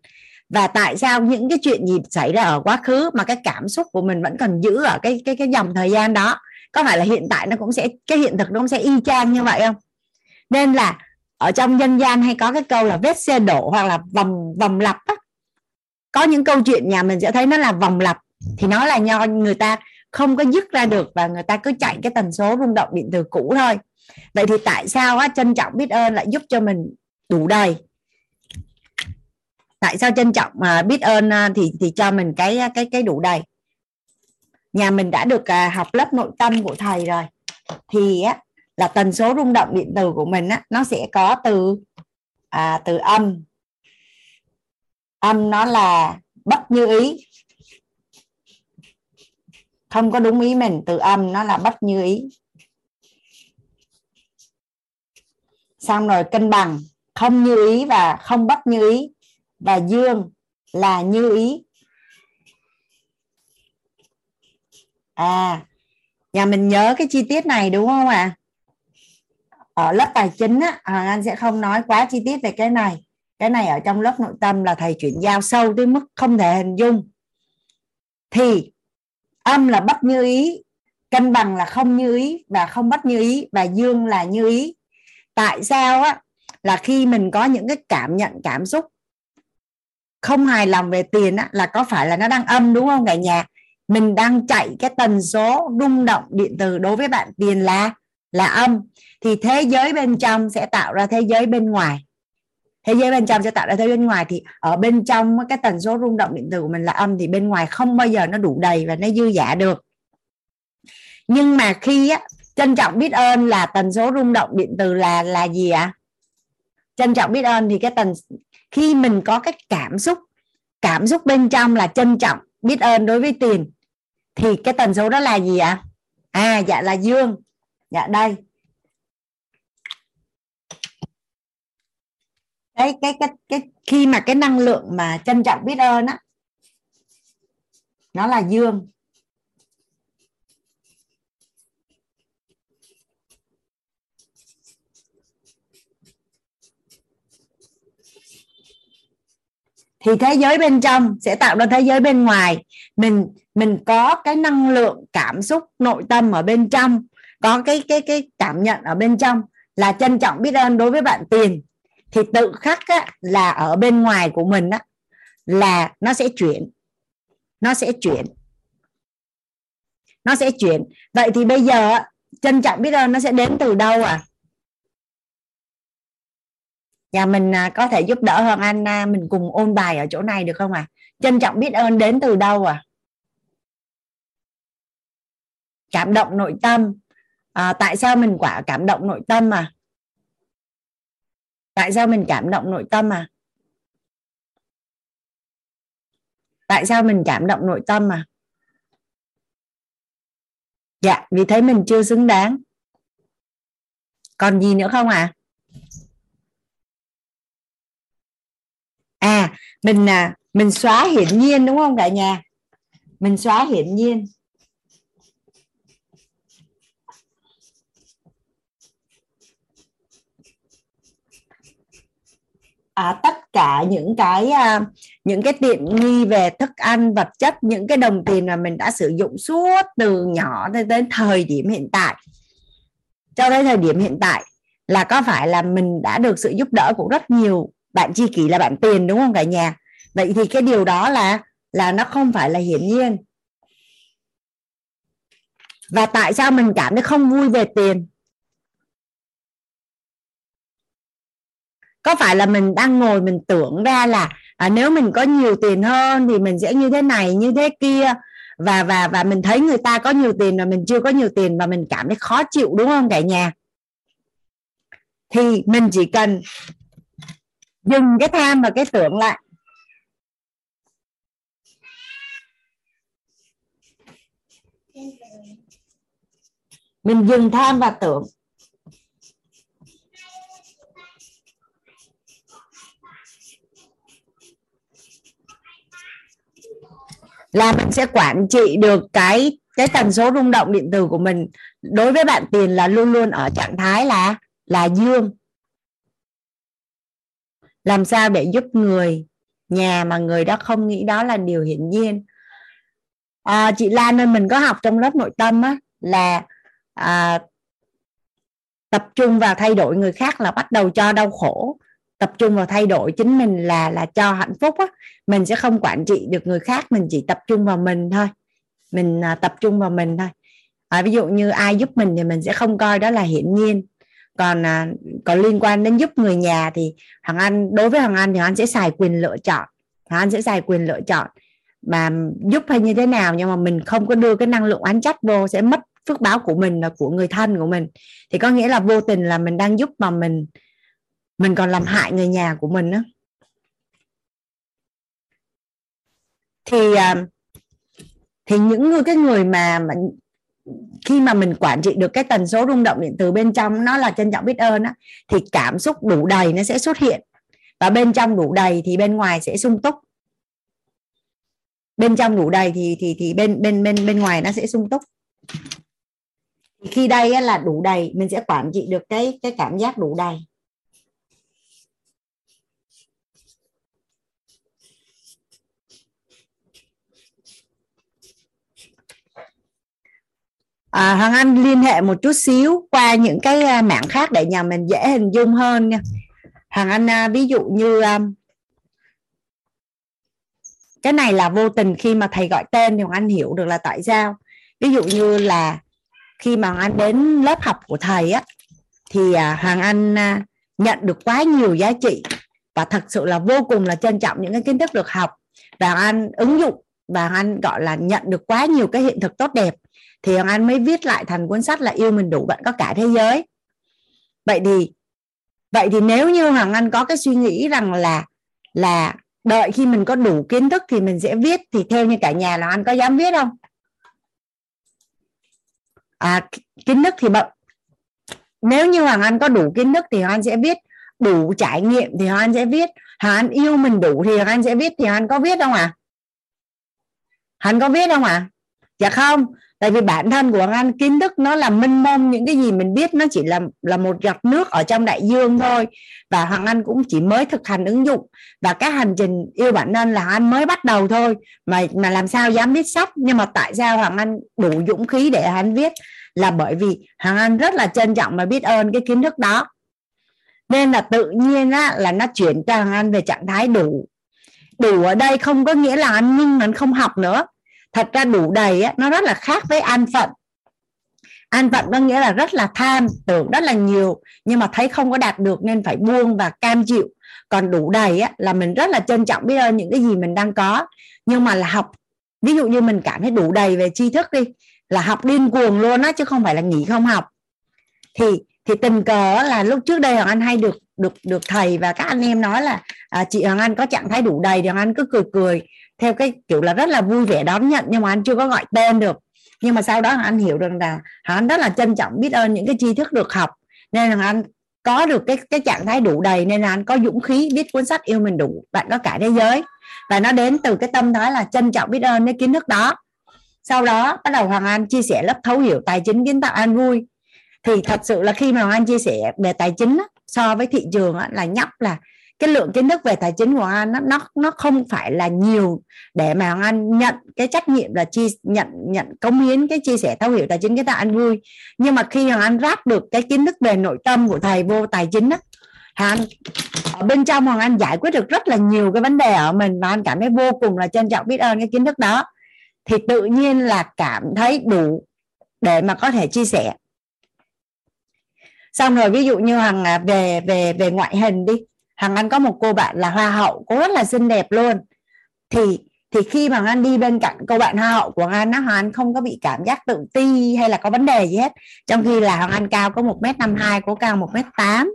Và tại sao những cái chuyện gì xảy ra ở quá khứ mà cái cảm xúc của mình vẫn còn giữ ở cái dòng thời gian đó, có phải là hiện tại nó cũng sẽ, cái hiện thực nó cũng sẽ y chang như vậy không? Nên là ở trong dân gian hay có cái câu là vết xe đổ hoặc là vòng lặp á. Có những câu chuyện nhà mình sẽ thấy nó là vòng lặp, thì nó là do người ta không có dứt ra được và người ta cứ chạy cái tần số rung động điện từ cũ thôi. Vậy thì tại sao á, trân trọng biết ơn lại giúp cho mình đủ đầy? Tại sao trân trọng biết ơn thì cho mình cái đủ đầy? Nhà mình đã được học lớp nội tâm của thầy rồi, thì á là tần số rung động điện từ của mình á, nó sẽ có từ âm nó là bất như ý, không có đúng ý mình, từ âm nó là bất như ý, xong rồi cân bằng không như ý và không bất như ý, và dương là như ý. Nhà mình nhớ cái chi tiết này đúng không ạ? Ở lớp tài chính á, Hoàng Anh sẽ không nói quá chi tiết về cái này. Cái này ở trong lớp nội tâm là thầy chuyển giao sâu tới mức không thể hình dung. Thì âm là bất như ý, cân bằng là không như ý và không bất như ý, và dương là như ý. Tại sao á, là khi mình có những cái cảm nhận, cảm xúc không hài lòng về tiền á, là có phải là nó đang âm đúng không cả nhà? Mình đang chạy cái tần số rung động điện từ đối với bạn tiền là âm. Thì thế giới bên trong sẽ tạo ra thế giới bên ngoài. Thế giới bên trong sẽ tạo ra thế giới bên ngoài. Thì ở bên trong cái tần số rung động điện từ của mình là âm, thì bên ngoài không bao giờ nó đủ đầy và nó dư dả được. Nhưng mà khi á, trân trọng biết ơn là tần số rung động điện từ là gì ạ? Trân trọng biết ơn thì cái tần, khi mình có cái cảm xúc bên trong là trân trọng biết ơn đối với tiền, thì cái tần số đó là gì ạ? Dạ là dương. Dạ đây. Cái khi mà cái năng lượng mà trân trọng biết ơn á, nó là dương. Thì thế giới bên trong sẽ tạo ra thế giới bên ngoài. Mình có cái năng lượng cảm xúc nội tâm ở bên trong, có cái cảm nhận ở bên trong là trân trọng biết ơn đối với bạn tiền, thì tự khắc á, là ở bên ngoài của mình á, là nó sẽ chuyển. Vậy thì bây giờ á, trân trọng biết ơn nó sẽ đến từ đâu ạ? Nhà mình có thể giúp đỡ Hoàng Anh, mình cùng ôn bài ở chỗ này được không ạ? Trân trọng biết ơn đến từ đâu ạ? Cảm động nội tâm. Tại sao mình quả cảm động nội tâm mà? Tại sao mình cảm động nội tâm mà? Tại sao mình cảm động nội tâm mà? Dạ, vì thấy mình chưa xứng đáng. Còn gì nữa không ạ? À, mình xóa hiển nhiên đúng không cả nhà? Mình xóa hiển nhiên. Tất cả những cái tiện nghi về thức ăn, vật chất, những cái đồng tiền mà mình đã sử dụng suốt từ nhỏ đến thời điểm hiện tại, cho đến thời điểm hiện tại, là có phải là mình đã được sự giúp đỡ của rất nhiều bạn tri kỷ là bạn tiền đúng không cả nhà? Vậy thì cái điều đó là nó không phải là hiển nhiên. Và tại sao mình cảm thấy không vui về tiền? Có phải là mình đang ngồi mình tưởng ra là nếu mình có nhiều tiền hơn thì mình sẽ như thế này như thế kia, và mình thấy người ta có nhiều tiền mà mình chưa có nhiều tiền và mình cảm thấy khó chịu đúng không cả nhà? Thì mình chỉ cần dừng cái tham và cái tưởng lại. Mình dừng tham và tưởng. Là mình sẽ quản trị được cái tần số rung động điện từ của mình đối với bạn tiền là luôn luôn ở trạng thái là dương. Làm sao để giúp người nhà mà người đó không nghĩ đó là điều hiển nhiên. Chị Lan ơi, mình có học trong lớp nội tâm á, là tập trung vào thay đổi người khác là bắt đầu cho đau khổ. Tập trung vào thay đổi chính mình là cho hạnh phúc á. Mình sẽ không quản trị được người khác, mình chỉ tập trung vào mình thôi. Mình tập trung vào mình thôi. Ví dụ như ai giúp mình thì mình sẽ không coi đó là hiển nhiên. Còn liên quan đến giúp người nhà thì Hoàng Anh, đối với Hoàng Anh thì Hoàng Anh sẽ xài quyền lựa chọn. Hoàng Anh sẽ xài quyền lựa chọn mà giúp hay như thế nào, nhưng mà mình không có đưa cái năng lượng oán trách vô, sẽ mất phước báo của mình và của người thân của mình. Thì có nghĩa là vô tình là mình đang giúp mà mình còn làm hại người nhà của mình đó. Thì những người mà khi mà mình quản trị được cái tần số rung động điện từ bên trong, nó là trân trọng biết ơn đó, thì cảm xúc đủ đầy nó sẽ xuất hiện. Và bên trong đủ đầy thì bên ngoài sẽ sung túc. Bên trong đủ đầy thì bên ngoài nó sẽ sung túc. Khi đây là đủ đầy, mình sẽ quản trị được cái cảm giác đủ đầy. Hoàng Anh liên hệ một chút xíu qua những cái mảng khác để nhà mình dễ hình dung hơn nha. Hoàng Anh ví dụ như cái này là vô tình khi mà thầy gọi tên thì Hoàng Anh hiểu được là tại sao. Ví dụ như là khi mà Hoàng Anh đến lớp học của thầy á, thì Hoàng Anh nhận được quá nhiều giá trị và thật sự là vô cùng là trân trọng những cái kiến thức được học, và Hoàng Anh ứng dụng, và Hoàng Anh gọi là nhận được quá nhiều cái hiện thực tốt đẹp. Thì Hoàng Anh mới viết lại thành cuốn sách là Yêu Mình Đủ Bạn Có Cả Thế Giới. Vậy thì nếu như Hoàng Anh có cái suy nghĩ rằng là đợi khi mình có đủ kiến thức thì mình sẽ viết, thì theo như cả nhà là Hoàng Anh có dám viết không? Kiến thức thì nếu như Hoàng Anh có đủ kiến thức thì Hoàng Anh sẽ viết, đủ trải nghiệm thì Hoàng Anh sẽ viết, Hoàng Anh yêu mình đủ thì Hoàng Anh sẽ viết. Thì Hoàng Anh có viết không ạ? Hoàng Anh có viết không ạ? Dạ không. Tại vì bản thân của Hoàng Anh, kiến thức nó là mênh mông, những cái gì mình biết nó chỉ là một giọt nước ở trong đại dương thôi. Và Hoàng Anh cũng chỉ mới thực hành ứng dụng, và cái hành trình yêu bản thân là Hoàng Anh mới bắt đầu thôi. Mà làm sao dám viết sách. Nhưng mà tại sao Hoàng Anh đủ dũng khí để Hoàng Anh viết, là bởi vì Hoàng Anh rất là trân trọng và biết ơn cái kiến thức đó. Nên là tự nhiên á, là nó chuyển cho Hoàng Anh về trạng thái đủ. Đủ ở đây không có nghĩa là anh nhưng mà anh không học nữa. Thật ra đủ đầy á, nó rất là khác với an phận. An phận có nghĩa là rất là tham, tưởng rất là nhiều nhưng mà thấy không có đạt được nên phải buông và cam chịu. Còn đủ đầy á, là mình rất là trân trọng biết ơn những cái gì mình đang có. Nhưng mà là học, ví dụ như mình cảm thấy đủ đầy về tri thức đi, là học điên cuồng luôn á, chứ không phải là nghỉ không học. Thì tình cờ là lúc trước đây Hoàng Anh hay được được thầy và các anh em nói là chị Hoàng Anh có trạng thái đủ đầy, thì Hoàng Anh cứ cười theo cái kiểu là rất là vui vẻ đón nhận, nhưng mà anh chưa có gọi tên được. Nhưng mà sau đó Hoàng Anh hiểu được là Hoàng Anh rất là trân trọng, biết ơn những cái tri thức được học, nên Hoàng Anh có được cái trạng thái đủ đầy, nên là anh có dũng khí viết cuốn sách Yêu Mình Đủ Bạn Có Cả Thế Giới, và nó đến từ cái tâm thái là trân trọng biết ơn cái kiến thức đó. Sau đó bắt đầu Hoàng Anh chia sẻ lớp Thấu Hiểu Tài Chính Kiến Tạo An Vui. Thì thật sự là khi mà Hoàng Anh chia sẻ về tài chính so với thị trường là nhóc, là cái lượng kiến thức về tài chính của Hoàng Anh nó không phải là nhiều để mà Hoàng Anh nhận cái trách nhiệm là nhận cống hiến cái chia sẻ Thấu Hiểu Tài Chính Kiến Tạo An Vui. Nhưng mà khi Hoàng Anh ráp được cái kiến thức về nội tâm của thầy vô tài chính á, Hoàng Anh ở bên trong Hoàng Anh giải quyết được rất là nhiều cái vấn đề ở mình, và anh cảm thấy vô cùng là trân trọng biết ơn cái kiến thức đó. Thì tự nhiên là cảm thấy đủ để mà có thể chia sẻ. Xong rồi ví dụ như Hằng về ngoại hình đi, Hằng Anh có một cô bạn là hoa hậu, cô rất là xinh đẹp luôn. Thì khi mà Hằng Anh đi bên cạnh cô bạn hoa hậu của Hằng Anh không có bị cảm giác tự ti hay là có vấn đề gì hết. Trong khi là Hằng Anh cao có 1m52, cô cao 1m8.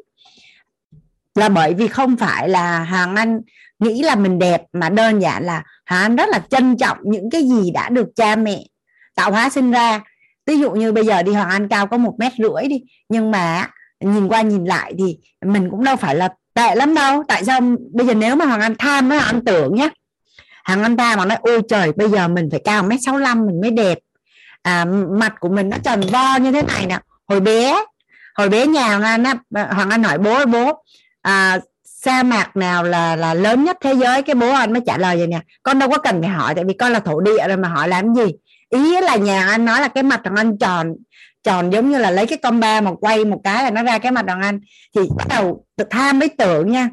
Là bởi vì không phải là Hằng Anh nghĩ là mình đẹp, mà đơn giản là Hằng Anh rất là trân trọng những cái gì đã được cha mẹ tạo hóa sinh ra. Ví dụ như bây giờ đi Hoàng Anh cao có 1m rưỡi đi, nhưng mà nhìn qua nhìn lại thì mình cũng đâu phải là tệ lắm đâu. Tại sao bây giờ nếu mà Hoàng Anh tham với Hoàng Anh tưởng nhé, Hoàng Anh ta mà nói ôi trời bây giờ mình phải cao 1m65 mình mới đẹp, mặt của mình nó tròn vo như thế này nè. Hồi bé nhà Hoàng Anh hỏi bố ơi bố, sa mạc nào là lớn nhất thế giới, cái bố anh mới trả lời vậy nè, con đâu có cần phải hỏi, tại vì con là thổ địa rồi mà hỏi làm gì. Ý là nhà anh nói là cái mặt Hoàng Anh tròn giống như là lấy cái con ba mà quay một cái là nó ra cái mặt Hoàng Anh. Thì bắt đầu tham với tưởng nha,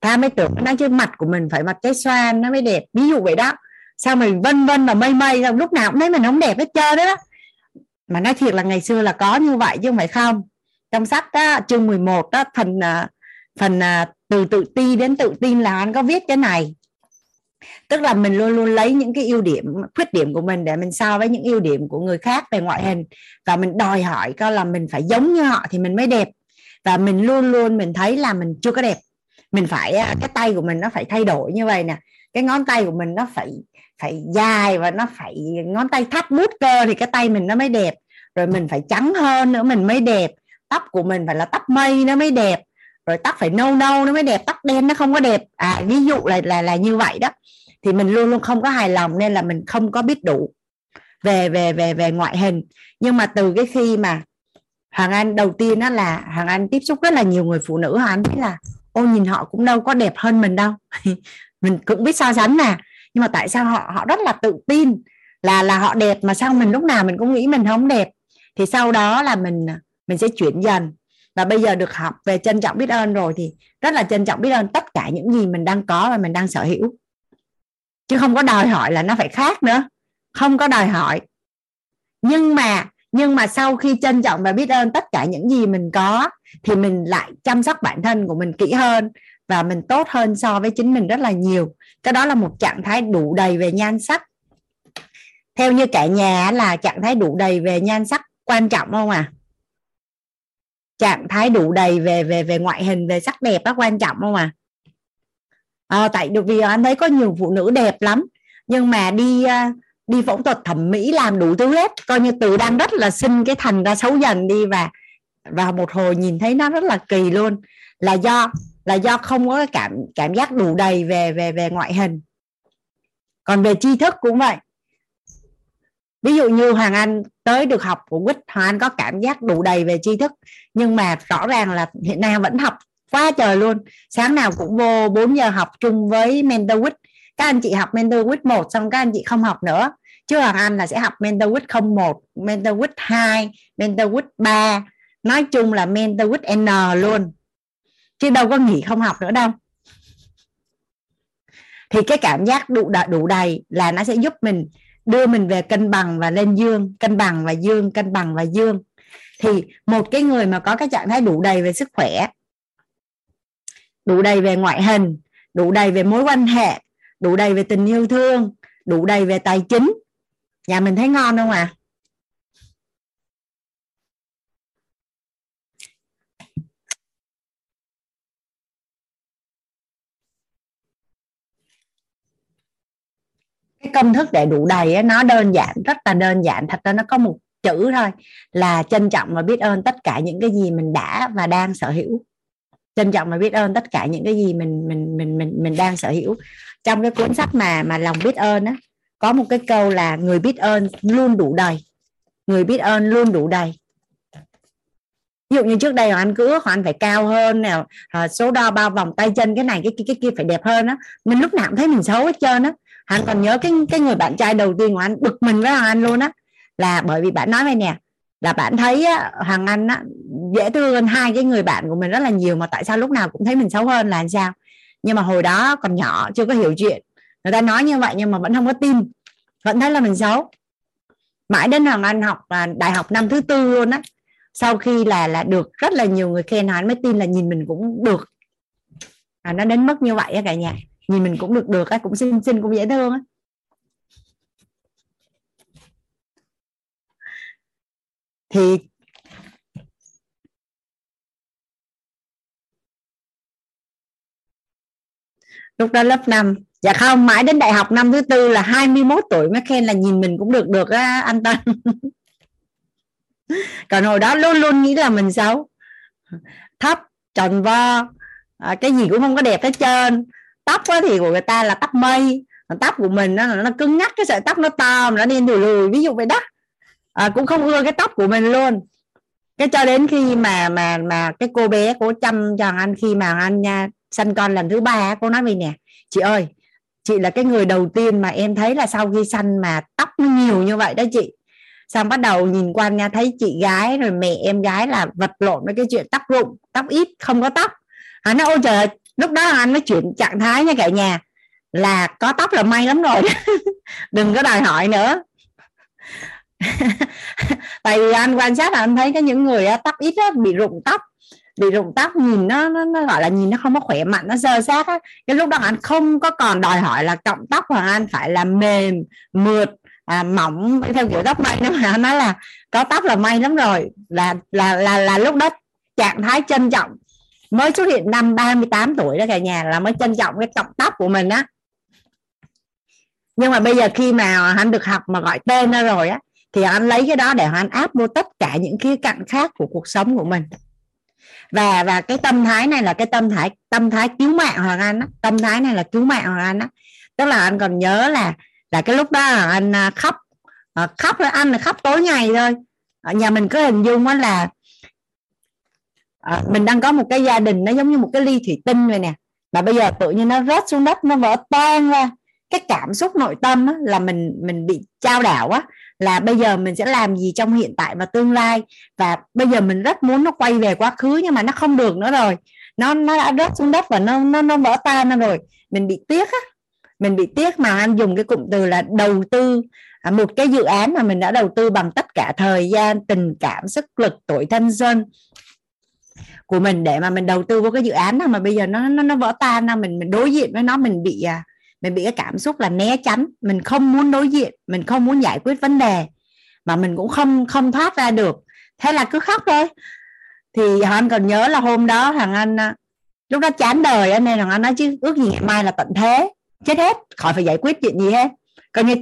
tham với tưởng nó, chứ mặt của mình phải mặt trái xoan nó mới đẹp, ví dụ vậy đó. Sao mình vân vân và mây xong lúc nào cũng thấy mình không đẹp hết trơn đó. Mà nói thiệt là ngày xưa là có như vậy chứ không phải không. Trong sách đó, chương 11 đó, phần từ tự ti đến tự tin là anh có viết cái này. Tức là mình luôn luôn lấy những cái ưu điểm, khuyết điểm của mình để mình so với những ưu điểm của người khác về ngoại hình, và mình đòi hỏi coi là mình phải giống như họ thì mình mới đẹp. Và mình luôn luôn mình thấy là mình chưa có đẹp, mình phải, cái tay của mình nó phải thay đổi như vậy nè, cái ngón tay của mình nó phải dài, và nó phải ngón tay thắt bút cơ thì cái tay mình nó mới đẹp. Rồi mình phải trắng hơn nữa mình mới đẹp, tóc của mình phải là tóc mây nó mới đẹp, rồi tóc phải nâu nó mới đẹp, tóc đen nó không có đẹp. Ví dụ là như vậy đó. Thì mình luôn luôn không có hài lòng, nên là mình không có biết đủ về ngoại hình. Nhưng mà từ cái khi mà Hoàng Anh đầu tiên đó là Hoàng Anh tiếp xúc rất là nhiều người phụ nữ, Hoàng Anh thấy là ô nhìn họ cũng đâu có đẹp hơn mình đâu. Mình cũng biết so sánh mà, nhưng mà tại sao họ rất là tự tin là họ đẹp, mà sao mình lúc nào mình cũng nghĩ mình không đẹp. Thì sau đó là mình sẽ chuyển dần. Và bây giờ được học về trân trọng biết ơn rồi thì rất là trân trọng biết ơn tất cả những gì mình đang có và mình đang sở hữu, chứ không có đòi hỏi là nó phải khác nữa, không có đòi hỏi. Nhưng mà sau khi trân trọng và biết ơn tất cả những gì mình có thì mình lại chăm sóc bản thân của mình kỹ hơn, và mình tốt hơn so với chính mình rất là nhiều. Cái đó là một trạng thái đủ đầy về nhan sắc. Theo như cả nhà là trạng thái đủ đầy về nhan sắc quan trọng không ạ? Trạng thái đủ đầy về ngoại hình, về sắc đẹp đó quan trọng không ạ? Tại được vì anh thấy có nhiều phụ nữ đẹp lắm, nhưng mà đi phẫu thuật thẩm mỹ làm đủ thứ hết, coi như từ đang rất là xinh cái thành ra xấu dần đi, và một hồi nhìn thấy nó rất là kỳ luôn, là do không có cảm giác đủ đầy về ngoại hình. Còn về tri thức cũng vậy. Ví dụ như Hoàng Anh tới được học của WIT, Hoàng Anh có cảm giác đủ đầy về tri thức, nhưng mà rõ ràng là hiện nay vẫn học quá trời luôn. Sáng nào cũng vô 4 giờ học chung với Mentor WIT. Các anh chị học Mentor WIT 1 xong các anh chị không học nữa, chứ Hoàng Anh là sẽ học Mentor WIT 01, Mentor WIT 2, Mentor WIT 3, nói chung là Mentor WIT N luôn, chứ đâu có nghỉ không học nữa đâu. Thì cái cảm giác đủ đầy là nó sẽ giúp mình đưa mình về cân bằng và lên dương, cân bằng và dương, cân bằng và dương. Thì một cái người mà có cái trạng thái đủ đầy về sức khỏe, đủ đầy về ngoại hình, đủ đầy về mối quan hệ, đủ đầy về tình yêu thương, đủ đầy về tài chính. Nhà mình thấy ngon không ạ? Cái công thức để đủ đầy nó đơn giản, rất là đơn giản, thật ra nó có một chữ thôi là trân trọng và biết ơn tất cả những cái gì mình đã và đang sở hữu. Trân trọng và biết ơn tất cả những cái gì mình đang sở hữu. Trong cái cuốn sách mà lòng biết ơn á, có một cái câu là người biết ơn luôn đủ đầy. Người biết ơn luôn đủ đầy. Ví dụ như trước đây Hoàng Anh cứ ước Hoàng Anh phải cao hơn nào, số đo bao vòng tay chân cái này cái kia phải đẹp hơn á, mình lúc nào cũng thấy mình xấu hết trơn á. Hoàng Anh còn nhớ cái người bạn trai đầu tiên của Hoàng Anh bực mình với Hoàng Anh luôn á, là bởi vì bạn nói vậy nè, là bạn thấy á, Hoàng Anh á, dễ thương hơn hai cái người bạn của mình rất là nhiều, mà tại sao lúc nào cũng thấy mình xấu hơn là sao? Nhưng mà hồi đó còn nhỏ chưa có hiểu chuyện, người ta nói như vậy nhưng mà vẫn không có tin, vẫn thấy là mình xấu. Mãi đến Hoàng Anh học đại học năm thứ tư luôn á, sau khi là được rất là nhiều người khen, Hoàng mới tin là nhìn mình cũng được. Nó đến mức như vậy á cả nhà, nhìn mình cũng được á, cũng xinh cũng dễ thương á. Thì lúc đó lớp 5, dạ không, mãi đến đại học năm thứ tư là 21 tuổi mới khen là nhìn mình cũng được á anh Tân. Còn hồi đó luôn luôn nghĩ là mình xấu, thấp, tròn vo, cái gì cũng không có đẹp hết trơn. Tóc thì của người ta là tóc mây, tóc của mình nó cứng ngắc, cái sợi tóc nó to, nó đen thùi lùi, ví dụ vậy đó. Cũng không ưa cái tóc của mình luôn. Cái cho đến khi mà cái cô bé cô chăm cho anh, khi mà anh sanh con lần thứ ba, cô nói mình nè, chị ơi, chị là cái người đầu tiên mà em thấy là sau khi sanh mà tóc nó nhiều như vậy đó chị. Xong bắt đầu nhìn qua nha, thấy chị gái rồi mẹ em gái là vật lộn với cái chuyện tóc rụng, tóc ít, không có tóc. Anh nói ôi trời, lúc đó anh mới chuyển trạng thái nha cả nhà, là có tóc là may lắm rồi. Đừng có đòi hỏi nữa. Tại vì anh quan sát là anh thấy có những người tóc ít đó, bị rụng tóc nhìn nó gọi là nhìn nó không có khỏe mạnh, nó sơ sát á. Cái lúc đó anh không có còn đòi hỏi là cọng tóc Hoàng Anh phải là mềm mượt mỏng theo kiểu tóc may nữa, mà nói là có tóc là may lắm rồi, là lúc đó trạng thái trân trọng mới xuất hiện năm 38 tuổi đó cả nhà, là mới trân trọng cái cọng tóc của mình á. Nhưng mà bây giờ khi mà anh được học mà gọi tên ra rồi á, thì anh lấy cái đó để anh áp vô tất cả những khía cạnh khác của cuộc sống của mình. Và cái tâm thái này là cái tâm thái cứu mạng Hoàng Anh á. Tâm thái này là cứu mạng Hoàng Anh á. Tức là anh còn nhớ là cái lúc đó anh khóc rồi, anh là khóc tối ngày thôi. Ở nhà mình cứ hình dung đó là mình đang có một cái gia đình nó giống như một cái ly thủy tinh vậy nè, mà bây giờ tự nhiên nó rớt xuống đất, nó vỡ tan ra. Cái cảm xúc nội tâm á, là mình bị chao đảo á, là bây giờ mình sẽ làm gì trong hiện tại và tương lai. Và bây giờ mình rất muốn nó quay về quá khứ nhưng mà nó không được nữa rồi, nó đã rớt xuống đất và nó vỡ tan rồi. Mình bị tiếc á, mình bị tiếc. Mà anh dùng cái cụm từ là đầu tư một cái dự án mà mình đã đầu tư bằng tất cả thời gian, tình cảm, sức lực, tuổi thanh xuân của mình để mà mình đầu tư vô cái dự án đó, mà bây giờ nó vỡ tan. Mình đối diện với nó, mình bị cái cảm xúc là né tránh, mình không muốn đối diện, mình không muốn giải quyết vấn đề, mà mình cũng không thoát ra được. Thế là cứ khóc thôi. Thì Hoàng Anh còn nhớ là hôm đó Hoàng Anh lúc đó chán đời nên Hoàng Anh nói chứ ước gì ngày mai là tận thế, chết hết, khỏi phải giải quyết chuyện gì hết. Coi như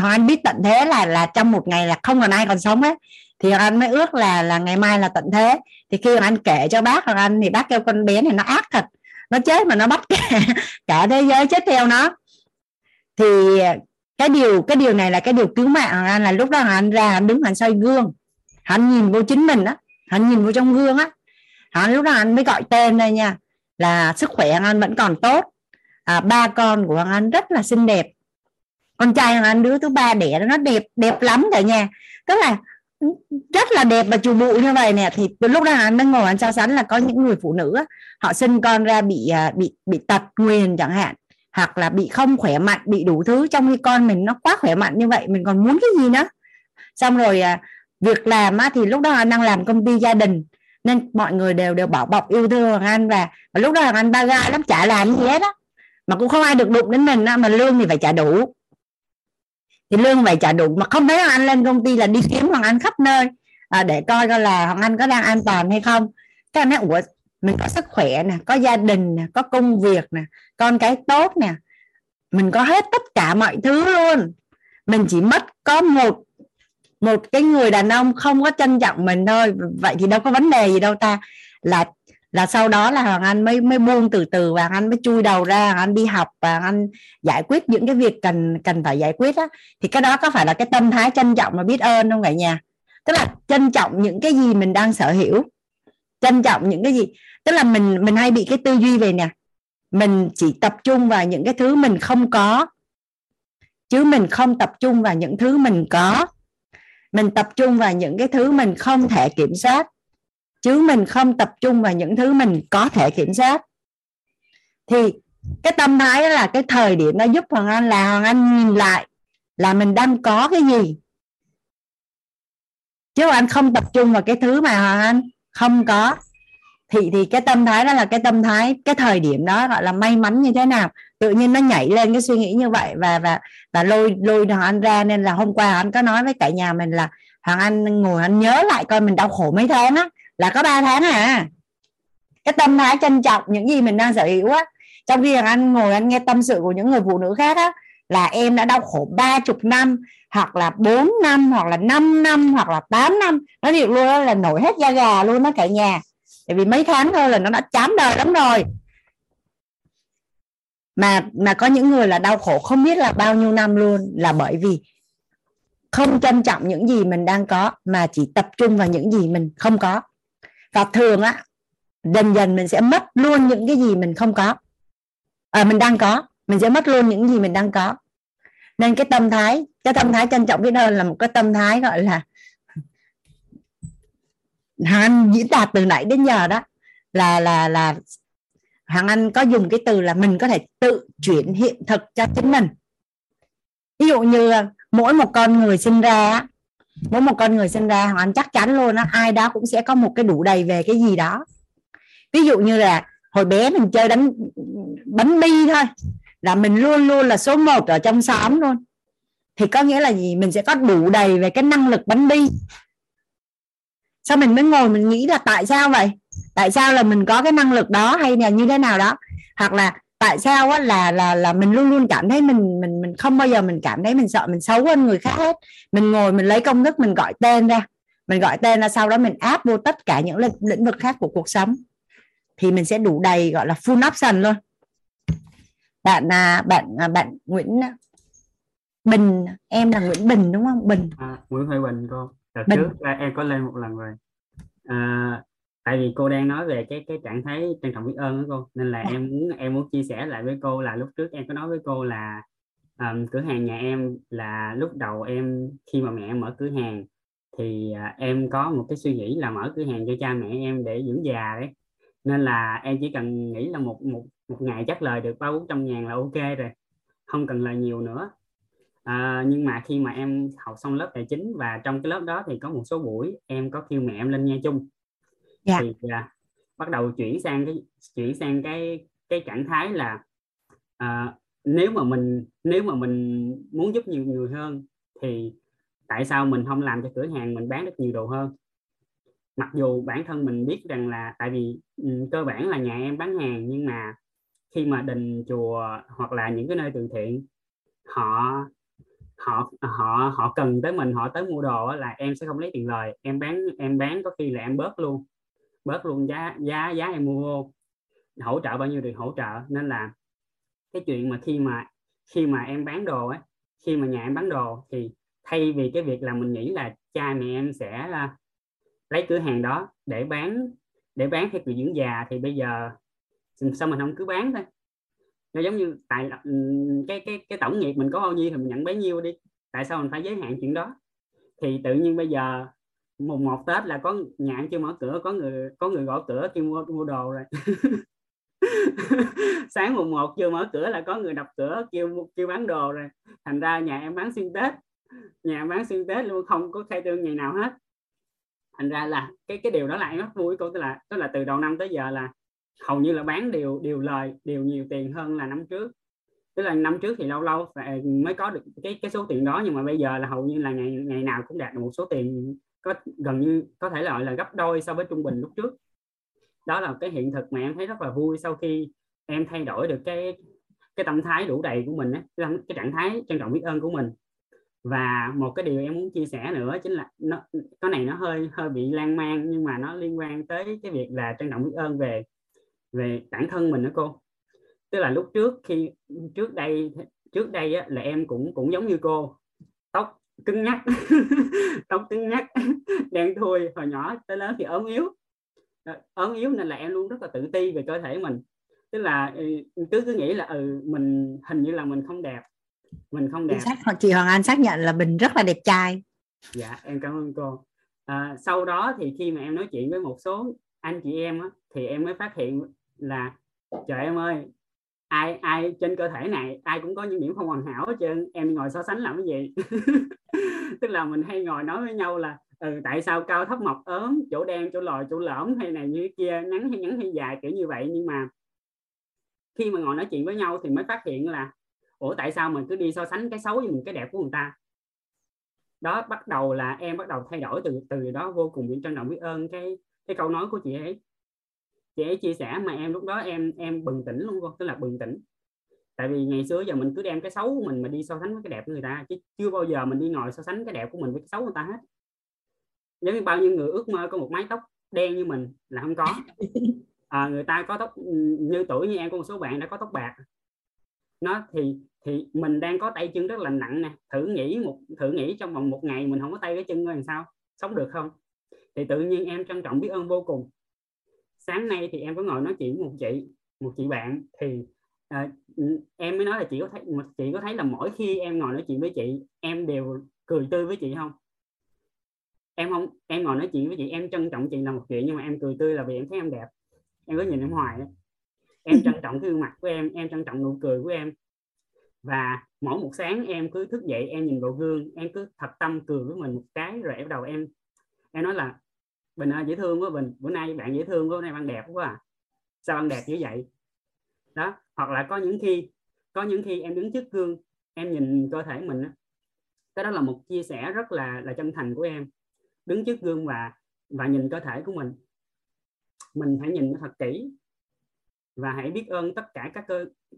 Hoàng Anh biết tận thế là trong một ngày là không còn ai còn sống hết, thì Hoàng Anh mới ước là ngày mai là tận thế. Thì khi Hoàng Anh kể cho bác Hoàng Anh thì bác kêu con bé này nó ác thật, nó chết mà nó bắt cả thế giới chết theo nó. Thì cái điều này là cái điều cứu mạng Hoàng Anh, là lúc đó Hoàng Anh ra Hoàng đứng Hoàng soi gương, Hoàng nhìn vô chính mình á, Hoàng nhìn vô trong gương á, Hoàng lúc đó Hoàng mới gọi tên đây nha, là sức khỏe Hoàng Anh vẫn còn tốt, ba con của Hoàng Anh rất là xinh đẹp, con trai Hoàng Anh đứa thứ ba đẻ nó đẹp lắm cả nhà, tức là rất là đẹp và trù bụi như vậy nè. Thì lúc đó anh mới ngồi anh so sánh là có những người phụ nữ họ sinh con ra bị tật nguyền chẳng hạn, hoặc là bị không khỏe mạnh, bị đủ thứ, trong khi con mình nó quá khỏe mạnh như vậy, mình còn muốn cái gì nữa. Xong rồi việc làm thì lúc đó anh đang làm công ty gia đình nên mọi người đều bảo bọc yêu thương Hoàng Anh, và lúc đó Hoàng Anh ba ga lắm, chả làm gì hết á, mà cũng không ai được đụng đến mình á, mà lương thì phải trả đủ. Thì lương vậy trả đủ mà không thấy Hoàng Anh lên công ty là đi kiếm Hoàng Anh khắp nơi để coi là Hoàng Anh có đang an toàn hay không. Các anh nói ủa, mình có sức khỏe nè, có gia đình nè, có công việc nè, con cái tốt nè, Mình có hết tất cả mọi thứ luôn. Mình chỉ mất có một cái người đàn ông không có trân trọng mình thôi. Vậy thì đâu có vấn đề gì đâu ta. Là sau đó là Hoàng Anh mới buông từ từ, Hoàng Anh mới chui đầu ra, Hoàng Anh đi học, Hoàng Anh giải quyết những cái việc cần phải giải quyết á. Thì cái đó có phải là cái tâm thái trân trọng và biết ơn không cả nhà? Tức là trân trọng những cái gì mình đang sở hữu, trân trọng những cái gì, tức là mình hay bị cái tư duy về nè, mình chỉ tập trung vào những cái thứ mình không có, chứ mình không tập trung vào những thứ mình có. Mình tập trung vào những cái thứ mình không thể kiểm soát, chứ mình không tập trung vào những thứ mình có thể kiểm soát. Thì cái tâm thái là cái thời điểm nó giúp Hoàng Anh là Hoàng Anh nhìn lại là mình đang có cái gì, chứ Hoàng Anh không tập trung vào cái thứ mà Hoàng Anh không có. Thì cái tâm thái đó là cái tâm thái, cái thời điểm đó gọi là may mắn như thế nào. Tự nhiên nó nhảy lên cái suy nghĩ như vậy và lôi Hoàng Anh ra. Nên là hôm qua Hoàng Anh có nói với cả nhà mình là Hoàng Anh ngồi Hoàng Anh nhớ lại coi mình đau khổ mấy tháng á, là có 3 tháng à. Cái tâm thái trân trọng những gì mình đang sở hữu á. Trong khi Hoàng Anh ngồi Anh nghe tâm sự của những người phụ nữ khác á, là em đã đau khổ 30 năm, hoặc là 4 năm, hoặc là 5 năm, hoặc là 8 năm. Nó thiệt luôn là nổi hết da gà luôn đó cả nhà. Tại vì mấy tháng thôi là nó đã chán đời lắm rồi. Mà có những người là đau khổ không biết là bao nhiêu năm luôn, là bởi vì không trân trọng những gì mình đang có, mà chỉ tập trung vào những gì mình không có. Và thường á, dần dần mình sẽ mất luôn những cái gì mình không có. Mình đang có, mình sẽ mất luôn những gì mình đang có. Nên cái tâm thái trân trọng biết ơn là một cái tâm thái gọi là Hoàng Anh diễn đạt từ nãy đến giờ đó, là Hoàng Anh có dùng cái từ là mình có thể tự chuyển hiện thực cho chính mình. Ví dụ như mỗi một con người sinh ra, Hoàng Anh chắc chắn luôn đó, ai đó cũng sẽ có một cái đủ đầy về cái gì đó. Ví dụ như là hồi bé mình chơi đánh bắn bi thôi, là mình luôn luôn là số 1 ở trong xóm luôn. Thì có nghĩa là gì? Mình sẽ có đủ đầy về cái năng lực bắn bi. Sao mình mới ngồi mình nghĩ là tại sao vậy? Tại sao là mình có cái năng lực đó, hay là như thế nào đó? Hoặc là tại sao á là mình luôn luôn cảm thấy mình không bao giờ mình cảm thấy mình sợ mình xấu hơn người khác hết. Mình ngồi mình lấy công thức mình gọi tên ra. Mình gọi tên là sau đó mình áp vô tất cả những lĩnh vực khác của cuộc sống. Thì mình sẽ đủ đầy, gọi là full option luôn. Bạn Nguyễn Bình, em là Nguyễn Bình đúng không? Bình. À, Nguyễn Huệ Bình con. Đợt trước em có lên một lần rồi. Tại vì cô đang nói về cái trạng thái trân trọng biết ơn đó cô, nên là em muốn chia sẻ lại với cô là lúc trước em có nói với cô là cửa hàng nhà em là lúc đầu em khi mà mẹ em mở cửa hàng thì em có một cái suy nghĩ là mở cửa hàng cho cha mẹ em để dưỡng già đấy, nên là em chỉ cần nghĩ là một ngày chắc lời được 300-400 ngàn là ok rồi, không cần lời nhiều nữa. Nhưng mà khi mà em học xong lớp tài chính và trong cái lớp đó thì có một số buổi em có kêu mẹ em lên nghe chung. Yeah. Thì bắt đầu chuyển sang cái trạng thái là nếu mà mình muốn giúp nhiều người hơn thì tại sao mình không làm cho cửa hàng mình bán được nhiều đồ hơn, mặc dù bản thân mình biết rằng là tại vì cơ bản là nhà em bán hàng, nhưng mà khi mà đình chùa hoặc là những cái nơi từ thiện họ cần tới mình, họ tới mua đồ là em sẽ không lấy tiền lời, em bán có khi là em bớt luôn giá em mua vô, hỗ trợ bao nhiêu thì hỗ trợ. Nên là cái chuyện mà khi mà em bán đồ ấy, khi mà nhà em bán đồ thì thay vì cái việc là mình nghĩ là cha mẹ em sẽ lấy cửa hàng đó để bán theo kiểu dưỡng già, thì bây giờ sao mình không cứ bán thôi. Nó giống như tại cái tổng nghiệp mình có bao nhiêu thì mình nhận bấy nhiêu đi, tại sao mình phải giới hạn chuyện đó. Thì tự nhiên bây giờ mùng 1 Tết là có nhà em chưa mở cửa, có người gõ cửa kêu mua đồ rồi. Sáng mùng 1 chưa mở cửa là có người đập cửa kêu bán đồ rồi. Thành ra nhà em bán xuyên Tết, luôn, không có khai trương ngày nào hết. Thành ra là cái điều đó lại rất vui cô, tức là từ đầu năm tới giờ là hầu như là bán đều nhiều tiền hơn là năm trước. Tức là năm trước thì lâu lâu mới có được cái số tiền đó, nhưng mà bây giờ là hầu như là ngày nào cũng đạt được một số tiền có gần như có thể là gấp đôi so với trung bình lúc trước. Đó là cái hiện thực mà em thấy rất là vui sau khi em thay đổi được cái cái tâm thái đủ đầy của mình, cái trạng thái trân trọng biết ơn của mình. Và một cái điều em muốn chia sẻ nữa chính là cái này nó hơi bị lan man, nhưng mà nó liên quan tới cái việc là trân trọng biết ơn về bản thân mình đó cô. Tức là lúc trước trước đây á, là em cũng giống như cô, tóc cứng nhắc đen thui, hồi nhỏ tới lớn thì ốm yếu nên là em luôn rất là tự ti về cơ thể mình. Tức là cứ nghĩ là mình hình như là mình không đẹp. Chị Hoàng Anh xác nhận là mình rất là đẹp trai. Dạ em cảm ơn cô. Sau đó thì khi mà em nói chuyện với một số anh chị em á, thì em mới phát hiện là trời em ơi, ai trên cơ thể này ai cũng có những điểm không hoàn hảo hết trơn, em ngồi so sánh làm cái gì? Tức là mình hay ngồi nói với nhau là tại sao cao thấp mọc ốm, chỗ đen chỗ lồi chỗ lõm hay này như kia, ngắn hay dài kiểu như vậy. Nhưng mà khi mà ngồi nói chuyện với nhau thì mới phát hiện là ủa tại sao mình cứ đi so sánh cái xấu với mình cái đẹp của người ta. Đó, bắt đầu là em bắt đầu thay đổi từ đó, vô cùng trân trọng biết ơn cái câu nói của chị ấy. Chị ấy chia sẻ mà em lúc đó em bừng tỉnh luôn cô, tức là bừng tỉnh. Tại vì ngày xưa giờ mình cứ đem cái xấu của mình mà đi so sánh với cái đẹp của người ta, chứ chưa bao giờ mình đi ngồi so sánh cái đẹp của mình với cái xấu của người ta hết. Giống như bao nhiêu người ước mơ có một mái tóc đen như mình là không có. Người ta có tóc như tuổi như em, có một số bạn đã có tóc bạc. Nó thì mình đang có tay chân rất là nặng nè, thử nghĩ trong vòng một ngày mình không có tay với chân làm sao sống được không. Thì tự nhiên em trân trọng biết ơn vô cùng. Sáng nay thì em có ngồi nói chuyện với một chị bạn, thì em mới nói là chị có thấy là mỗi khi em ngồi nói chuyện với chị em đều cười tươi với chị không? Em ngồi nói chuyện với chị em trân trọng chị là một chuyện, nhưng mà em cười tươi là vì em thấy em đẹp, em cứ nhìn em hoài đó. Em trân trọng cái gương mặt của em trân trọng nụ cười của em. Và mỗi một sáng em cứ thức dậy em nhìn vào gương, em cứ thật tâm cười với mình một cái, rồi bắt đầu em nói là Bình ơi dễ thương quá Bình, bữa nay bạn dễ thương quá, bữa nay bạn đẹp quá à, sao bạn đẹp như vậy đó. Hoặc là có những khi em đứng trước gương em nhìn cơ thể mình đó. Cái đó là một chia sẻ rất là chân thành của em, đứng trước gương và nhìn cơ thể của mình phải nhìn thật kỹ và hãy biết ơn tất cả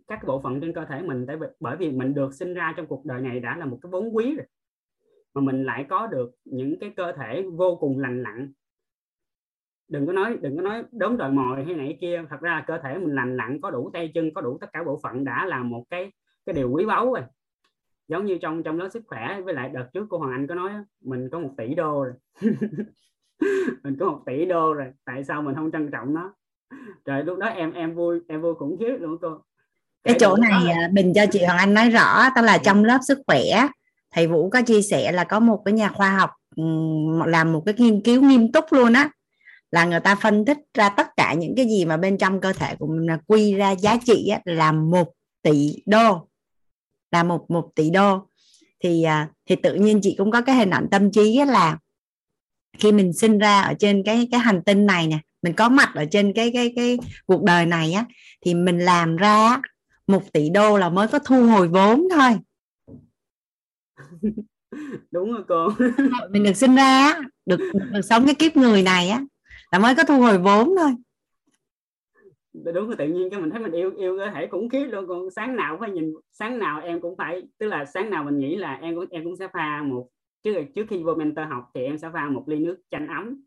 các bộ phận trên cơ thể mình, bởi vì mình được sinh ra trong cuộc đời này đã là một cái vốn quý rồi, mà mình lại có được những cái cơ thể vô cùng lành lặn. Đừng có nói đốm đòi mồi hay này kia, thật ra là cơ thể mình lành lặn, có đủ tay chân, có đủ tất cả bộ phận đã là một cái điều quý báu rồi. Giống như trong lớp sức khỏe, với lại đợt trước cô Hoàng Anh có nói mình có 1 tỷ đô rồi. Mình có 1 tỷ đô rồi, tại sao mình không trân trọng nó? Trời, lúc đó em vui khủng khiếp luôn cô. Cái chỗ này Bình cho chị Hoàng Anh nói rõ, tức là trong lớp sức khỏe thầy Vũ có chia sẻ là có một cái nhà khoa học làm một cái nghiên cứu nghiêm túc luôn á, là người ta phân tích ra tất cả những cái gì mà bên trong cơ thể của mình, là quy ra giá trị á, là 1 tỷ đô, là 1 tỷ đô. Thì tự nhiên chị cũng có cái hình ảnh tâm trí á, là khi mình sinh ra ở trên cái hành tinh này nè, mình có mặt ở trên cái cuộc đời này á, thì mình làm ra 1 tỷ đô là mới có thu hồi vốn thôi. Đúng rồi cô. Mình được sinh ra, được sống cái kiếp người này á, là mới có thu hồi vốn thôi. Đúng rồi, tự nhiên cái mình thấy mình yêu cơ thể khủng khiếp luôn. Còn sáng nào em cũng phải, tức là sáng nào mình nghĩ là em cũng sẽ pha một, trước khi vô mentor học thì em sẽ pha 1 ly nước chanh ấm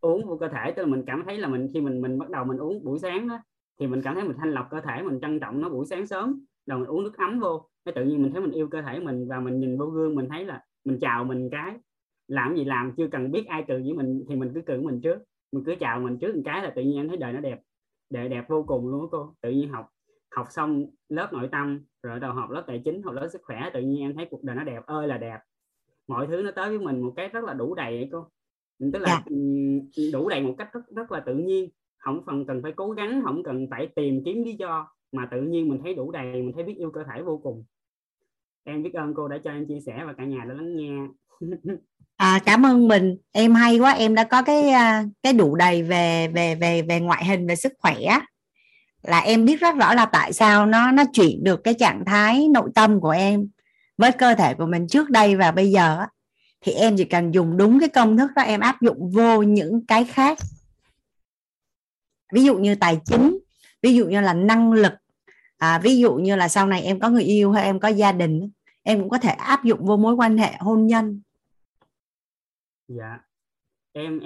uống vô cơ thể. Tức là mình cảm thấy là mình khi mình bắt đầu mình uống buổi sáng đó, thì mình cảm thấy mình thanh lọc cơ thể, mình trân trọng nó buổi sáng sớm, rồi mình uống nước ấm vô, cái tự nhiên mình thấy mình yêu cơ thể mình. Và mình nhìn vô gương mình thấy là mình chào mình cái, làm gì làm chưa cần biết ai cười với mình thì mình cứ cười mình trước, mình cứ chào mình trước một cái là tự nhiên em thấy đời nó đẹp, đời đẹp vô cùng luôn đó cô. Tự nhiên học xong lớp nội tâm rồi đầu học lớp tài chính, học lớp sức khỏe, tự nhiên em thấy cuộc đời nó đẹp ơi là đẹp, mọi thứ nó tới với mình một cái rất là đủ đầy ấy cô. Tức là đủ đầy một cách rất là tự nhiên, không cần phải cố gắng, không cần phải tìm kiếm lý do, mà tự nhiên mình thấy đủ đầy, mình thấy biết yêu cơ thể vô cùng. Em biết ơn cô đã cho em chia sẻ và cả nhà đã lắng nghe. Cảm ơn mình, em hay quá, em đã có cái đủ đầy về ngoại hình, về sức khỏe, là em biết rất rõ là tại sao nó chuyển được cái trạng thái nội tâm của em với cơ thể của mình trước đây và bây giờ. Thì em chỉ cần dùng đúng cái công thức đó, em áp dụng vô những cái khác, ví dụ như tài chính, ví dụ như là năng lực, ví dụ như là sau này em có người yêu hay em có gia đình, em cũng có thể áp dụng vô mối quan hệ hôn nhân. Dạ, em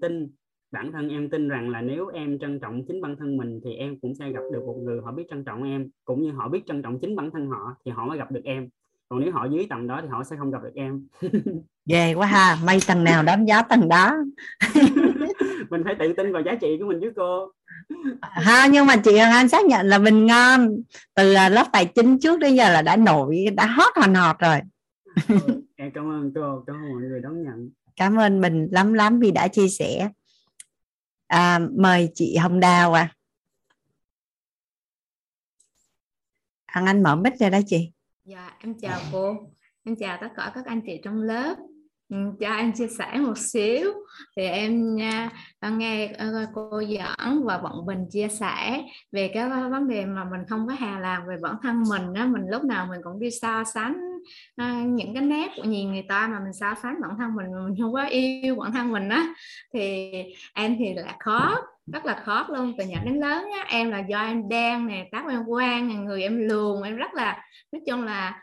tin, bản thân em tin rằng là nếu em trân trọng chính bản thân mình thì em cũng sẽ gặp được một người họ biết trân trọng em, cũng như họ biết trân trọng chính bản thân họ thì họ mới gặp được em. Còn nếu họ dưới tầng đó thì họ sẽ không gặp được em. Ghê quá ha, may tầng nào đón gió tầng đó. Mình phải tự tin vào giá trị của mình chứ cô. Ha, nhưng mà chị Hoàng Anh xác nhận là mình ngon. Từ lớp tài chính trước đến giờ là đã nổi, đã hot hòn họt rồi. Em cảm ơn cô, cảm ơn mọi người đón nhận. Cảm ơn mình lắm vì đã chia sẻ. Mời chị Hồng Đào à. Hoàng Anh mở mic rồi đó chị. Dạ, em chào cô, em chào tất cả các anh chị trong lớp. Cho em chia sẻ một xíu thì em nghe cô giảng và bọn mình chia sẻ về cái vấn đề mà mình không có hài lòng về bản thân mình á, mình lúc nào mình cũng đi so sánh những cái nét của nhìn người ta mà mình so sánh bản thân mình không có yêu bản thân mình á, thì em thì là khó, rất là khó luôn. Từ nhỏ đến lớn á, em là do em đen nè, tóc em quang, người em luồn, em rất là, nói chung là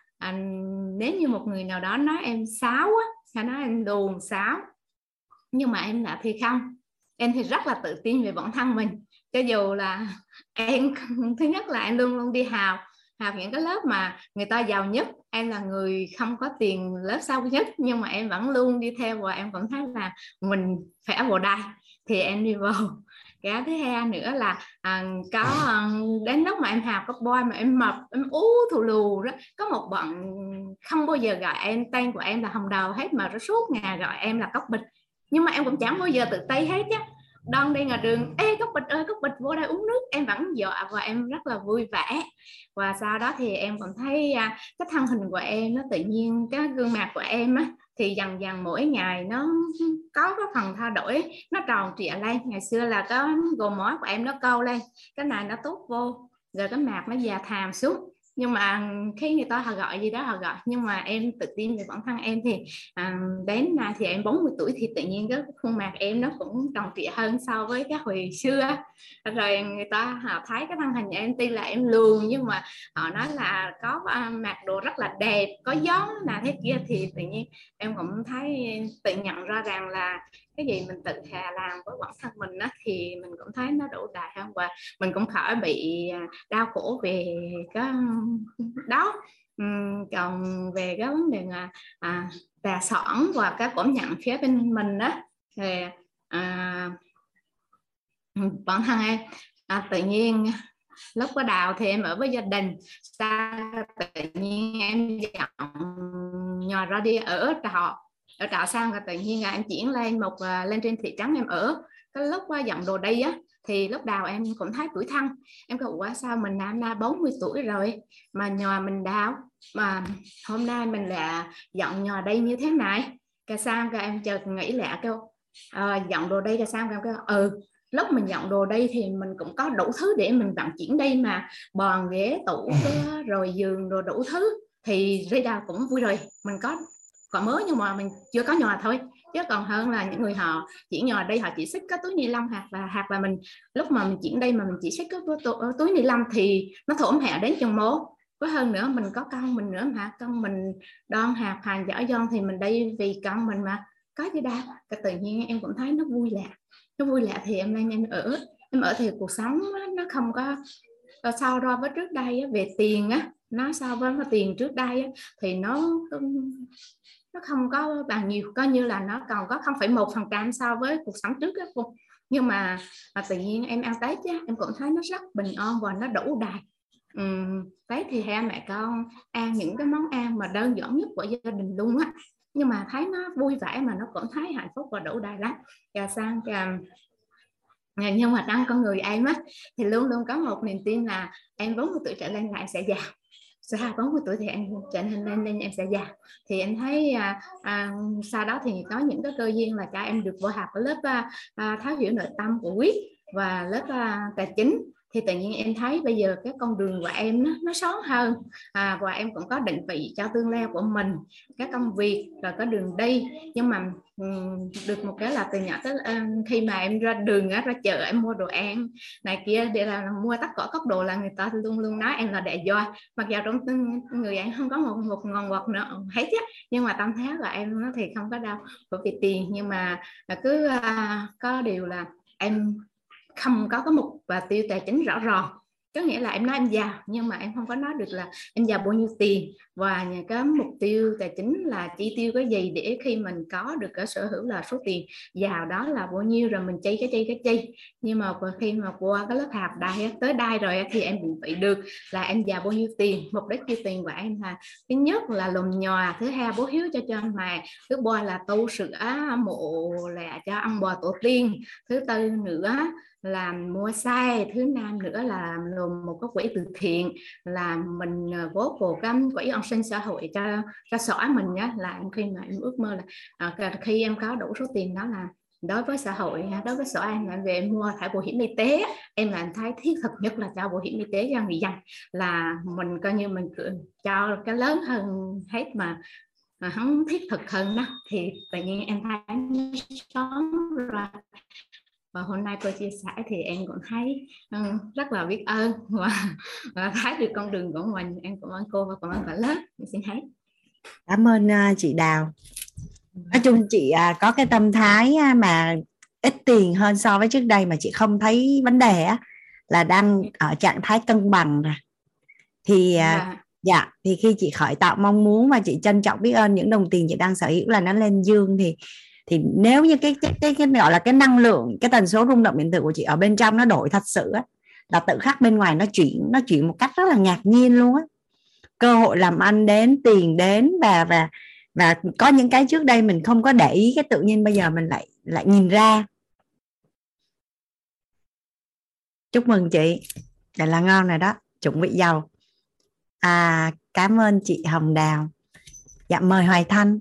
nếu như một người nào đó nói em xấu á, hay nói em đùn xáo, nhưng mà em là thì không, em thì rất là tự tin về bản thân mình. Cho dù là em, thứ nhất là em luôn luôn đi học những cái lớp mà người ta giàu nhất, em là người không có tiền lớp sau nhất, nhưng mà em vẫn luôn đi theo và em vẫn thấy là mình phải vào đây thì em đi vào. Cái thứ hai nữa là đến lúc mà em học cấp boy mà em mập, em ú thù lù đó, có một bọn không bao giờ gọi em tên của em là Hồng Đào hết, mà nó suốt ngày gọi em là Cốc Bịch, nhưng mà em cũng chẳng bao giờ tự tay hết chứ. Đang đi ngoài đường, ê Cốc Bịch ơi, Cốc Bịch vô đây uống nước, em vẫn dọa và em rất là vui vẻ. Và sau đó thì em còn thấy cái thân hình của em nó tự nhiên, cái gương mặt của em á, thì dần dần mỗi ngày nó có cái phần thay đổi, nó tròn trịa lên. Ngày xưa là có gò má của em nó câu lên, cái này nó tốt vô, rồi cái mặt nó già thàm xuống. Nhưng mà khi người ta họ gọi gì đó họ gọi, nhưng mà em tự tin về bản thân em thì đến nay thì em 40 tuổi thì tự nhiên cái khuôn mặt em nó cũng tròn trịa hơn so với cái hồi xưa. Rồi người ta họ thấy cái thân hình em tuy là em lùn nhưng mà họ nói là có mặc đồ rất là đẹp, có giống là thế kia, thì tự nhiên em cũng thấy tự nhận ra rằng là cái gì mình tự hà làm với bản thân mình đó, thì mình cũng thấy nó đủ đầy hơn và mình cũng khỏi bị đau khổ về cái đó. Còn về cái vấn đề là tài sản và cái cảm nhận phía bên mình đó, thì bản thân em tự nhiên lúc có đào thì em ở với gia đình, xa tự nhiên em dọn nhà ra đi ở trọ. Ở trọ sang là tự nhiên là em chuyển lên lên trên thị trấn em ở. Cái lúc dọn đồ đi á, thì lúc đào em cũng thấy tuổi thân, em cứ quá sao mình năm nay 40 tuổi rồi mà nhà mình đào, mà hôm nay mình là dọn nhà đây như thế này. Cái sang cái em chợt nghĩ lạ kêu dọn đồ đây, cái sang cái em kêu lúc mình dọn đồ đi thì mình cũng có đủ thứ để mình vận chuyển đi mà, bàn ghế tủ rồi giường rồi đủ thứ, thì đi đào cũng vui rồi, mình có mới nhưng mà mình chưa có nhà thôi. Chứ còn hơn là những người họ chuyển nhà đây họ chỉ xích cái túi ni lông hạt và mình lúc mà mình chuyển đây mà mình chỉ xích cái túi ni lông thì nó thổm hẹo đến chừng mố. Với hơn nữa mình có con mình nữa mà, con mình đoan hạt hành giỏi giòn thì mình đây vì con mình mà có gì đâu. Cái tự nhiên em cũng thấy nó vui lạ, nó vui lạ thì em lên em ở thì cuộc sống nó không có so ra với trước đây về tiền á, nó so với tiền trước đây á, thì nó không có bằng nhiều, coi như là nó còn có 0,1% so với cuộc sống trước á. Nhưng mà tự nhiên em ăn Tết á, em cũng thấy nó rất bình an và nó đủ đầy. Tết thì hai mẹ con ăn những cái món ăn mà đơn giản nhất của gia đình luôn á, nhưng mà thấy nó vui vẻ mà nó cũng thấy hạnh phúc và đủ đầy lắm. Và sang nhưng mà trong con người em á thì luôn luôn có một niềm tin là em 40 tuổi trở lên là em sẽ già. Sau 40 tuổi thì em trở nên em sẽ già. Thì em thấy sau đó thì có những cái cơ duyên là cho em được vô học ở lớp Thấu Hiểu Nội Tâm của WIT và lớp Tài Chính. thì tự nhiên em thấy bây giờ cái con đường của em nó sáng hơn, và em cũng có định vị cho tương lai của mình, các công việc rồi có đường đi. Nhưng mà được một cái là từ nhỏ tới khi mà em ra đường ra chợ em mua đồ ăn này kia để là mua tất cả các đồ là người ta luôn luôn nói em là đại gia, mặc dù trong người em không có một ngọn ngọt nữa hết á, nhưng mà tâm thế của em nó thì không có đâu bởi vì tiền. Nhưng mà cứ có điều là em không có cái mục và tiêu tài chính rõ ràng, có nghĩa là em nói em giàu nhưng mà em không có nói được là em giàu bao nhiêu tiền và cái mục tiêu tài chính là chi tiêu cái gì để khi mình có được cái sở hữu là số tiền giàu đó là bao nhiêu rồi mình chi cái chi. Nhưng mà khi mà qua cái lớp học đây tới đây rồi thì em định vị được là em giàu bao nhiêu tiền, mục đích chi tiền của em là thứ nhất là lùm nhòa, thứ hai bố hiếu cho mẹ, thứ ba là tu sửa mộ là cho ông bà tổ tiên, thứ tư nữa làm mua xe, thứ năm nữa là làm một cái quỹ từ thiện, là mình góp vào cái quỹ an sinh xã hội cho xã mình nhé. Là khi mà em ước mơ là khi em có đủ số tiền đó là đối với xã hội, đối với xã em là về em mua thẻ bảo hiểm y tế, em là thấy thiết thực nhất là cho bảo hiểm y tế cho người dân, là mình coi như mình cho cái lớn hơn hết mà hắn thiết thực hơn đó. Thì tự nhiên em thấy sớm rồi. Và hôm nay tôi chia sẻ thì em cũng thấy rất là biết ơn và thấy được con đường của mình. Em cảm ơn cô và cảm ơn cả lớp. Em xin hết. Cảm ơn chị Đào. Nói chung chị có cái tâm thái mà ít tiền hơn so với trước đây mà chị không thấy vấn đề á, là đang ở trạng thái cân bằng rồi. Thì dạ, thì khi chị khởi tạo mong muốn và chị trân trọng biết ơn những đồng tiền chị đang sở hữu là nó lên dương, thì nếu như cái gọi là cái năng lượng, cái tần số rung động điện tử của chị ở bên trong nó đổi thật sự á, là tự khắc bên ngoài nó chuyển một cách rất là ngạc nhiên luôn á. Cơ hội làm ăn đến, tiền đến, và có những cái trước đây mình không có để ý, cái tự nhiên bây giờ mình lại nhìn ra. Chúc mừng chị, đây là ngon rồi đó, chuẩn bị giàu. Cảm ơn chị Hồng Đào. Dạ, mời Hoài Thanh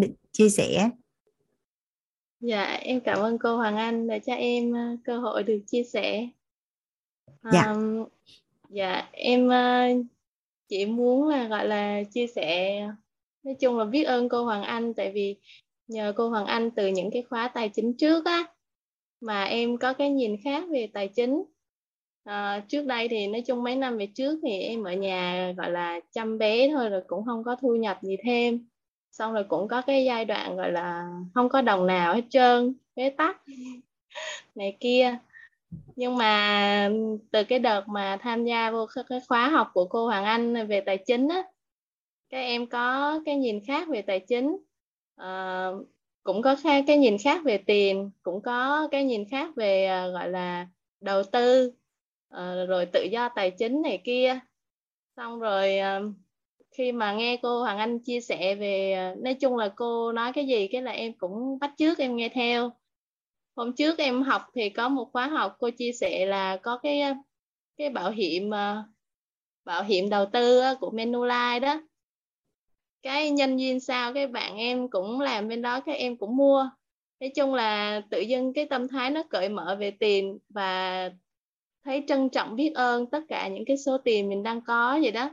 định chia sẻ. Dạ, em cảm ơn cô Hoàng Anh đã cho em cơ hội được chia sẻ. Dạ, em chỉ muốn là gọi là chia sẻ, nói chung là biết ơn cô Hoàng Anh, tại vì nhờ cô Hoàng Anh từ những cái khóa tài chính trước á mà em có cái nhìn khác về tài chính. Trước đây thì nói chung mấy năm về trước thì em ở nhà gọi là chăm bé thôi, rồi cũng không có thu nhập gì thêm. Xong rồi cũng có cái giai đoạn gọi là không có đồng nào hết trơn, bế tắc này kia. Nhưng mà từ cái đợt mà tham gia vô cái khóa học của cô Hoàng Anh về tài chính á, các em có cái nhìn khác về tài chính, cũng có cái nhìn khác về tiền, cũng có cái nhìn khác về gọi là đầu tư, rồi tự do tài chính này kia. Xong rồi khi mà nghe cô Hoàng Anh chia sẻ về, nói chung là cô nói cái gì cái là em cũng bắt chước, em nghe theo. Hôm trước em học thì có một khóa học cô chia sẻ là có cái bảo hiểm đầu tư của Manulife đó. Cái nhân duyên sao cái bạn em cũng làm bên đó, cái em cũng mua. Nói chung là tự dưng cái tâm thái nó cởi mở về tiền và thấy trân trọng biết ơn tất cả những cái số tiền mình đang có vậy đó.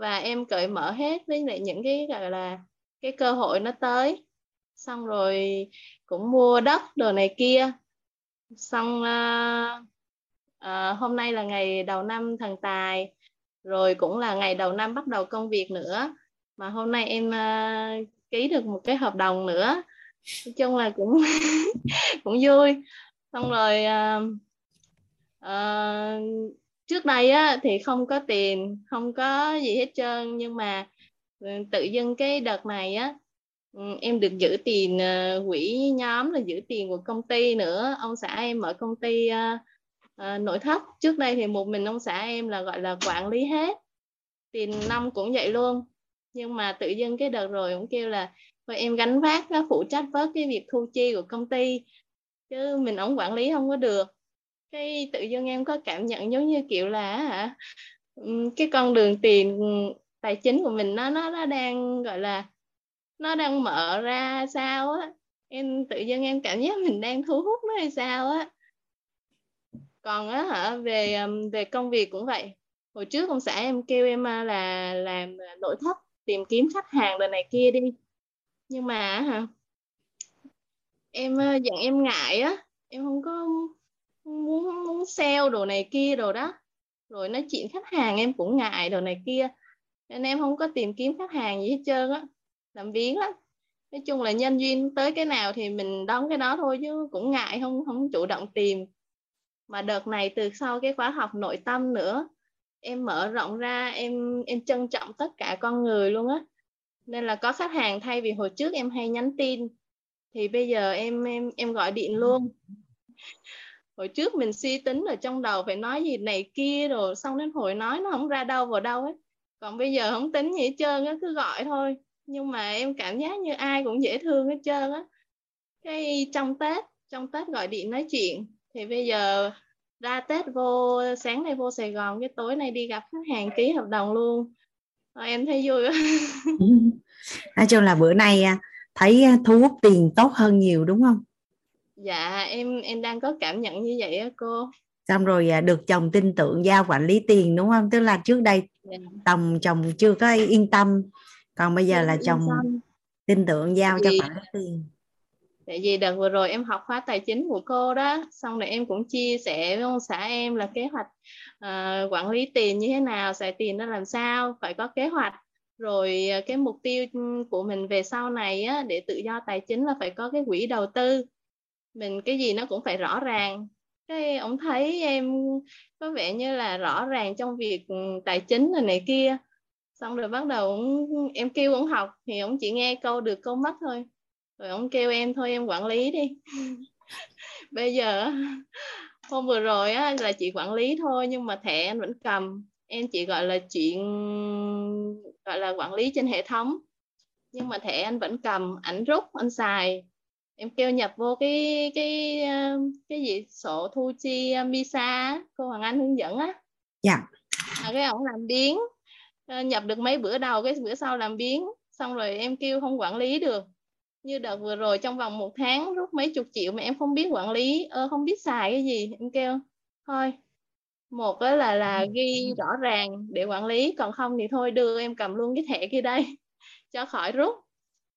Và em cởi mở hết với lại những cái gọi là cái cơ hội nó tới. Xong rồi cũng mua đất đồ này kia. Xong hôm nay là ngày đầu năm thần tài, rồi cũng là ngày đầu năm bắt đầu công việc nữa. Mà hôm nay em ký được một cái hợp đồng nữa. Nói chung là cũng cũng vui. Xong rồi trước đây á, thì không có tiền, không có gì hết trơn. Nhưng mà tự dưng cái đợt này á, em được giữ tiền quỹ nhóm, là giữ tiền của công ty nữa. Ông xã em ở công ty nội thất. Trước đây thì một mình ông xã em là gọi là quản lý hết. Tiền năm cũng vậy luôn. Nhưng mà tự dưng cái đợt rồi ông kêu là thôi em gánh vác, phụ trách với cái việc thu chi của công ty, chứ mình ông quản lý không có được. Cái tự dưng em có cảm nhận giống như kiểu là cái con đường tiền tài chính của mình nó đang gọi là nó đang mở ra sao á. Em tự dưng em cảm giác mình đang thu hút nó hay sao á. Còn á hả, về công việc cũng vậy. Hồi trước ông xã em kêu em là làm nội thất, tìm kiếm khách hàng đời này kia đi. Nhưng mà hả, em dặn em ngại á, em không có muốn sale đồ này kia đồ đó. Rồi nói chuyện khách hàng em cũng ngại đồ này kia. Nên em không có tìm kiếm khách hàng gì hết trơn á. Làm biếng lắm. Nói chung là nhân duyên tới cái nào thì mình đóng cái đó thôi, chứ cũng ngại không chủ động tìm. Mà đợt này từ sau cái khóa học nội tâm nữa, em mở rộng ra, em trân trọng tất cả con người luôn á. Nên là có khách hàng, thay vì hồi trước em hay nhắn tin thì bây giờ em gọi điện luôn. Hồi trước mình suy tính ở trong đầu phải nói gì này kia rồi, xong đến hồi nói nó không ra đâu vào đâu ấy. Còn bây giờ không tính gì hết trơn á, cứ gọi thôi. Nhưng mà em cảm giác như ai cũng dễ thương hết trơn á. Cái trong Tết gọi điện nói chuyện, thì bây giờ ra Tết vô, sáng nay vô Sài Gòn, cái tối nay đi gặp khách hàng ký hợp đồng luôn. Rồi em thấy vui quá. Nói chung là bữa nay thấy thu hút tiền tốt hơn nhiều đúng không? Dạ, em đang có cảm nhận như vậy á cô. Xong rồi được chồng tin tưởng giao quản lý tiền đúng không? Tức là trước đây chồng chưa có yên tâm, còn bây giờ là chồng tin tưởng giao cho quản lý tiền. Tại vì đợt vừa rồi em học khóa tài chính của cô đó, xong rồi em cũng chia sẻ với ông xã em là kế hoạch quản lý tiền như thế nào, xài tiền nó làm sao, phải có kế hoạch. Rồi cái mục tiêu của mình về sau này á, để tự do tài chính là phải có cái quỹ đầu tư. Mình cái gì nó cũng phải rõ ràng. Cái ông thấy em có vẻ như là rõ ràng trong việc tài chính rồi này kia. Xong rồi bắt đầu em kêu ông học thì ông chỉ nghe câu được câu mất thôi. Rồi ông kêu em thôi em quản lý đi. Bây giờ hôm vừa rồi á, là chị quản lý thôi, nhưng mà thẻ anh vẫn cầm. Em chỉ gọi là quản lý trên hệ thống, nhưng mà thẻ anh vẫn cầm, ảnh rút anh xài. Em kêu nhập vô cái sổ thu chi visa cô Hoàng Anh hướng dẫn á. Dạ. Cái ổng làm biếng, nhập được mấy bữa đầu, cái bữa sau làm biếng. Xong rồi em kêu không quản lý được. Như đợt vừa rồi trong vòng 1 tháng rút mấy chục triệu mà em không biết quản lý, không biết xài cái gì. Em kêu thôi, một là ghi rõ ràng để quản lý, còn không thì thôi đưa em cầm luôn cái thẻ kia đây cho khỏi rút.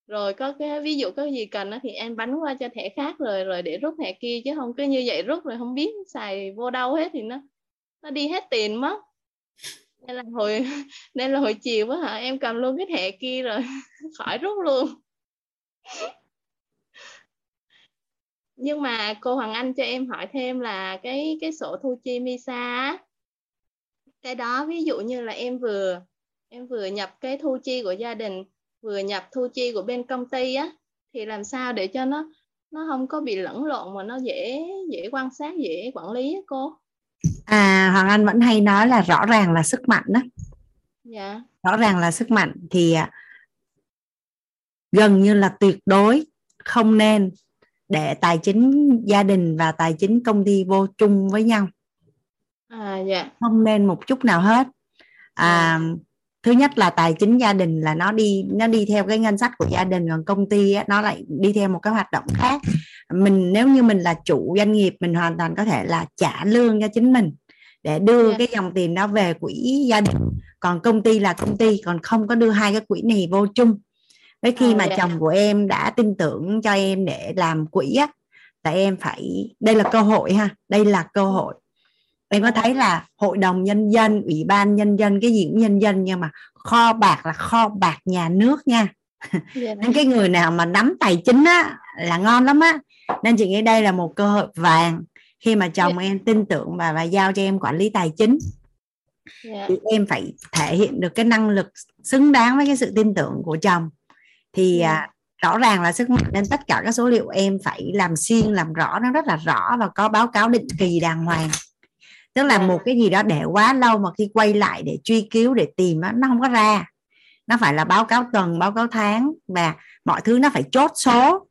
Rồi có cái ví dụ có gì cần thì em bắn qua cho thẻ khác rồi để rút thẻ kia, chứ không cứ như vậy rút rồi không biết xài vô đâu hết thì nó đi hết tiền mất. Nên là hồi chiều á hả, em cầm luôn cái thẻ kia rồi khỏi rút luôn. Nhưng mà cô Hoàng Anh cho em hỏi thêm là cái sổ thu chi MISA, cái đó ví dụ như là em vừa nhập cái thu chi của gia đình, vừa nhập thu chi của bên công ty á, thì làm sao để cho nó không có bị lẫn lộn mà nó dễ quan sát, dễ quản lý á cô? Hoàng Anh vẫn hay nói là rõ ràng là sức mạnh đó. Dạ. Rõ ràng là sức mạnh thì gần như là tuyệt đối không nên để tài chính gia đình và tài chính công ty vô chung với nhau. Dạ. Không nên một chút nào hết. Thứ nhất là tài chính gia đình là nó đi theo cái ngân sách của gia đình, còn công ty ấy, nó lại đi theo một cái hoạt động khác. Mình nếu như mình là chủ doanh nghiệp, mình hoàn toàn có thể là trả lương cho chính mình để đưa cái dòng tiền đó về quỹ gia đình, còn công ty là công ty, còn không có đưa hai cái quỹ này vô chung. Với khi mà chồng của em đã tin tưởng cho em để làm quỹ á, là em phải, đây là cơ hội ha, đây là cơ hội. Em có thấy là hội đồng nhân dân, ủy ban nhân dân, cái gì cũng nhân dân, nhưng mà kho bạc là kho bạc nhà nước nha. Nên cái người nào mà nắm tài chính á là ngon lắm á. Nên chị nghĩ đây là một cơ hội vàng khi mà chồng em tin tưởng và giao cho em quản lý tài chính. Thì em phải thể hiện được cái năng lực xứng đáng với cái sự tin tưởng của chồng. Thì rõ ràng là sức mạnh, nên tất cả các số liệu em phải làm xuyên, làm rõ nó rất là rõ và có báo cáo định kỳ đàng hoàng. Tức là một cái gì đó để quá lâu mà khi quay lại để truy cứu, để tìm đó, nó không có ra. Nó phải là báo cáo tuần, báo cáo tháng, và mọi thứ nó phải chốt số,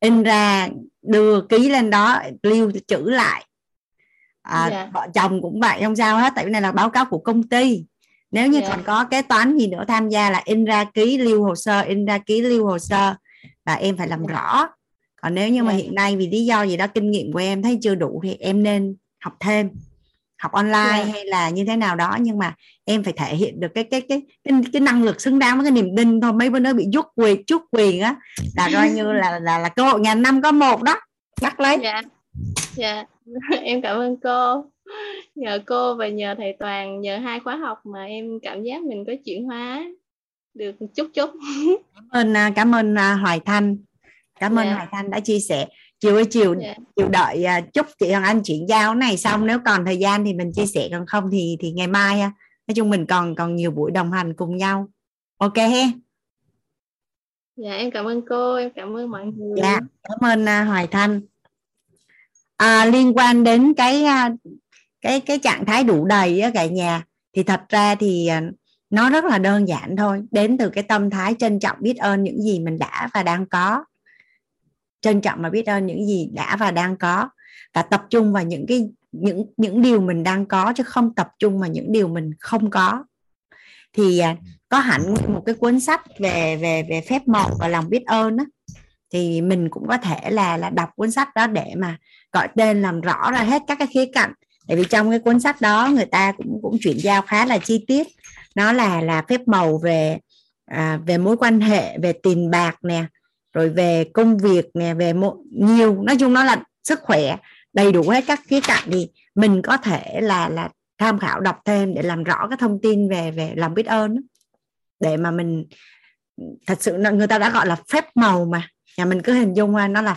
in ra, đưa ký lên đó, lưu trữ lại. Vợ chồng cũng vậy, không sao hết. Tại vì này là báo cáo của công ty. Nếu như còn có kế toán gì nữa tham gia là in ra ký, lưu hồ sơ, in ra ký, lưu hồ sơ. Và em phải làm rõ. Còn nếu như mà hiện nay vì lý do gì đó kinh nghiệm của em thấy chưa đủ thì em nên học thêm, học online hay là như thế nào đó, nhưng mà em phải thể hiện được cái năng lực xứng đáng với cái niềm tin thôi. Mấy bữa nữa bị chuốc quyền á là coi như là cơ hội ngàn năm có một đó, bắt lấy. Em cảm ơn cô. Nhờ cô và nhờ thầy Toàn, nhờ hai khóa học mà em cảm giác mình có chuyển hóa được chút. Cảm ơn Hoài Thanh. Cảm ơn Hoài Thanh đã chia sẻ. Chiều đợi chúc chị Hoàng Anh chuyển giao này xong, nếu còn thời gian thì mình chia sẻ, còn không thì ngày mai. Nói chung mình còn nhiều buổi đồng hành cùng nhau. Ok he. Em cảm ơn cô, em cảm ơn mọi người. Cảm ơn Hoài Thanh. Liên quan đến cái trạng thái đủ đầy cả nhà, thì thật ra thì nó rất là đơn giản thôi, đến từ cái tâm thái trân trọng biết ơn những gì mình đã và đang có, và tập trung vào những điều mình đang có, chứ không tập trung vào những điều mình không có. Thì có hẳn một cái cuốn sách về phép màu và lòng biết ơn đó, thì mình cũng có thể là đọc cuốn sách đó để mà gọi tên làm rõ ra hết các cái khía cạnh. Tại vì trong cái cuốn sách đó người ta cũng chuyển giao khá là chi tiết. Nó là phép màu về mối quan hệ, về tiền bạc nè, rồi về công việc nè, về nhiều, nói chung nó là sức khỏe, đầy đủ hết các khía cạnh. Thì mình có thể là tham khảo đọc thêm để làm rõ các thông tin về lòng biết ơn đó. Để mà mình thật sự, người ta đã gọi là phép màu mà, nhà mình cứ hình dung ra nó là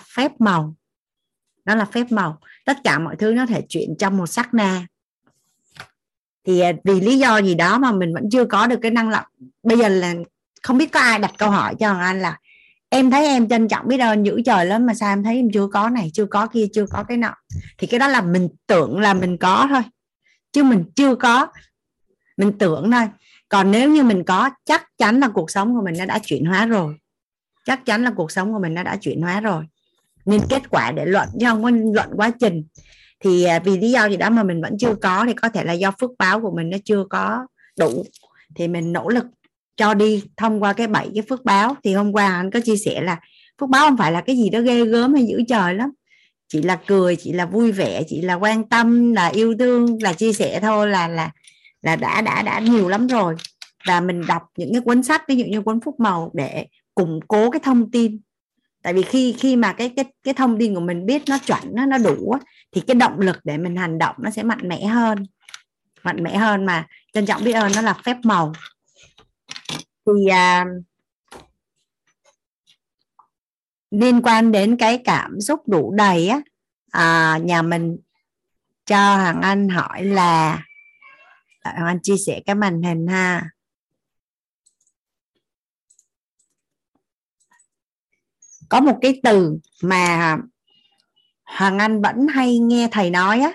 phép màu, tất cả mọi thứ nó thể chuyển trong một sát na. Thì vì lý do gì đó mà mình vẫn chưa có được cái năng lượng. Bây giờ là không biết có ai đặt câu hỏi cho Hoàng Anh là em thấy em trân trọng biết ơn dữ trời lắm mà sao em thấy em chưa có này, chưa có kia, chưa có cái nọ. Thì cái đó là mình tưởng là mình có thôi, chứ mình chưa có, mình tưởng thôi. Còn nếu như mình có, chắc chắn là cuộc sống của mình nó đã chuyển hóa rồi, nên kết quả để luận chứ không có luận quá trình. Thì vì lý do gì đó mà mình vẫn chưa có, thì có thể là do phước báo của mình nó chưa có đủ, thì mình nỗ lực cho đi thông qua cái 7 cái phước báo. Thì hôm qua anh có chia sẻ là phước báo không phải là cái gì đó ghê gớm hay dữ trời lắm, chỉ là cười, chỉ là vui vẻ, chỉ là quan tâm, là yêu thương, là chia sẻ thôi là đã nhiều lắm rồi. Và mình đọc những cái cuốn sách, ví dụ như cuốn Phúc Màu, để củng cố cái thông tin. Tại vì khi mà cái thông tin của mình biết nó chuẩn, nó đủ, thì cái động lực để mình hành động nó sẽ mạnh mẽ hơn. Mà trân trọng biết ơn nó là phép màu. Thì liên quan đến cái cảm xúc đủ đầy á, nhà mình cho Hoàng Anh hỏi là, Hoàng Anh chia sẻ cái màn hình ha. Có một cái từ mà Hoàng Anh vẫn hay nghe thầy nói á,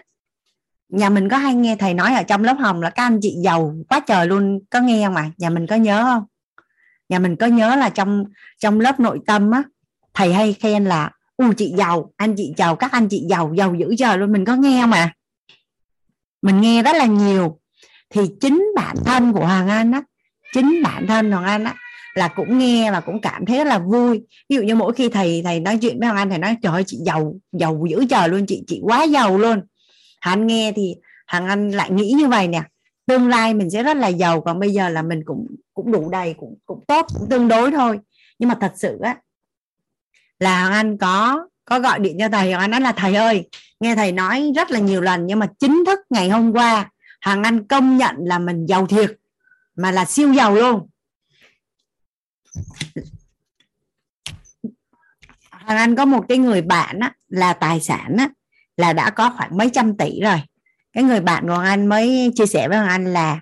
nhà mình có hay nghe thầy nói ở trong lớp Hồng là các anh chị giàu quá trời luôn, có nghe không ạ? Nhà mình có nhớ không? Nhà mình có nhớ là trong lớp nội tâm á, thầy hay khen là chị giàu, anh chị giàu, các anh chị giàu, giàu dữ trời luôn. Mình có nghe không ạ? Mình nghe rất là nhiều. Thì chính bản thân Hoàng Anh á là cũng nghe và cũng cảm thấy rất là vui. Ví dụ như mỗi khi thầy nói chuyện với Hoàng Anh, thầy nói trời ơi chị giàu dữ trời luôn, chị quá giàu luôn. Hắn nghe thì Hoàng Anh lại nghĩ như vậy nè, tương lai mình sẽ rất là giàu, còn bây giờ là mình cũng đủ đầy, cũng tốt, cũng tương đối thôi. Nhưng mà thật sự á là Hoàng Anh có gọi điện cho thầy, Hoàng Anh nói là thầy ơi, nghe thầy nói rất là nhiều lần, nhưng mà chính thức ngày hôm qua Hoàng Anh công nhận là mình giàu thiệt, mà là siêu giàu luôn. Hoàng Anh có một cái người bạn á, là tài sản á, là đã có khoảng mấy trăm tỷ rồi. Cái người bạn của Hoàng Anh mới chia sẻ với Hoàng Anh là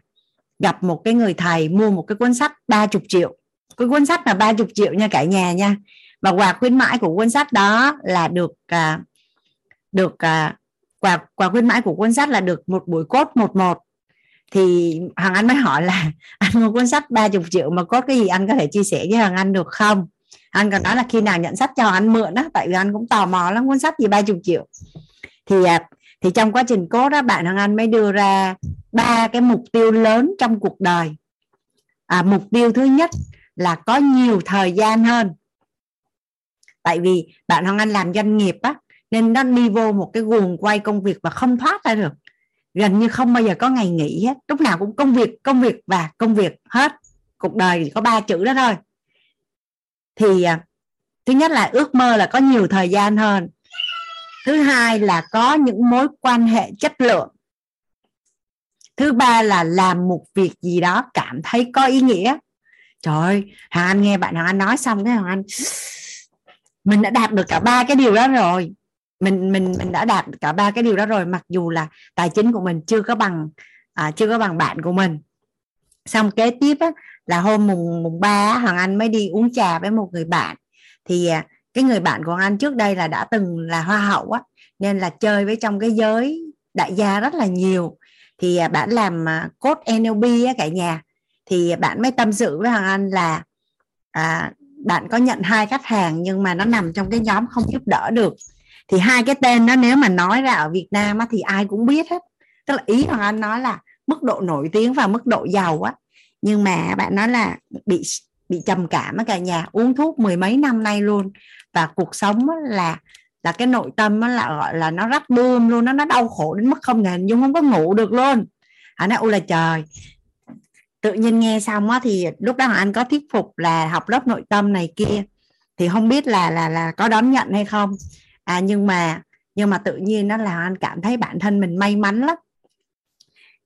gặp một cái người thầy mua một cái cuốn sách 30 triệu. Cái cuốn sách là 30 triệu nha cả nhà nha. Và quà khuyến mãi của cuốn sách đó là quà khuyến mãi của cuốn sách là được một buổi cốt 1-1. Thì Hoàng Anh mới hỏi là anh mua cuốn sách 30 triệu mà cốt cái gì, anh có thể chia sẻ với Hoàng Anh được không? Anh còn nói là khi nào nhận sách cho Hoàng Anh mượn á, tại vì anh cũng tò mò lắm cuốn sách gì 30 triệu. Thì trong quá trình cốt đó, bạn Hoàng Anh mới đưa ra 3 cái mục tiêu lớn trong cuộc đời. Mục tiêu thứ nhất là có nhiều thời gian hơn. Tại vì bạn Hoàng Anh làm doanh nghiệp á, nên nó đi vô một cái guồng quay công việc và không thoát ra được, gần như không bao giờ có ngày nghỉ hết, lúc nào cũng công việc và công việc hết. Cuộc đời chỉ có ba chữ đó thôi. Thì thứ nhất là ước mơ là có nhiều thời gian hơn, thứ hai là có những mối quan hệ chất lượng, thứ ba là làm một việc gì đó cảm thấy có ý nghĩa. Trời ơi, Hoàng Anh nghe bạn Hoàng Anh nói xong cái Hoàng Anh mình đã đạt được cả ba cái điều đó rồi, mình đã đạt cả ba cái điều đó rồi, mặc dù là tài chính của mình chưa có bằng bạn của mình. Xong kế tiếp á, là hôm mùng 3 Hoàng Anh mới đi uống trà với một người bạn, thì cái người bạn của Hoàng Anh trước đây là đã từng là hoa hậu á, nên là chơi với trong cái giới đại gia rất là nhiều. Thì bạn làm coach NLP á cả nhà, thì bạn mới tâm sự với Hoàng Anh là bạn có nhận 2 khách hàng nhưng mà nó nằm trong cái nhóm không giúp đỡ được. Thì 2 cái tên đó nếu mà nói ra ở Việt Nam á, thì ai cũng biết hết. Tức là ý Hoàng Anh nói là mức độ nổi tiếng và mức độ giàu á, nhưng mà bạn nói là bị trầm cảm á cả nhà, uống thuốc mười mấy năm nay luôn, và cuộc sống là cái nội tâm là gọi là nó rách bươm luôn, nó đau khổ đến mức không thể hình dung, không có ngủ được luôn. Anh nói ôi là trời. Tự nhiên nghe xong á, thì lúc đó anh có thuyết phục là học lớp nội tâm này kia, thì không biết là có đón nhận hay không, nhưng mà tự nhiên nó là anh cảm thấy bản thân mình may mắn lắm.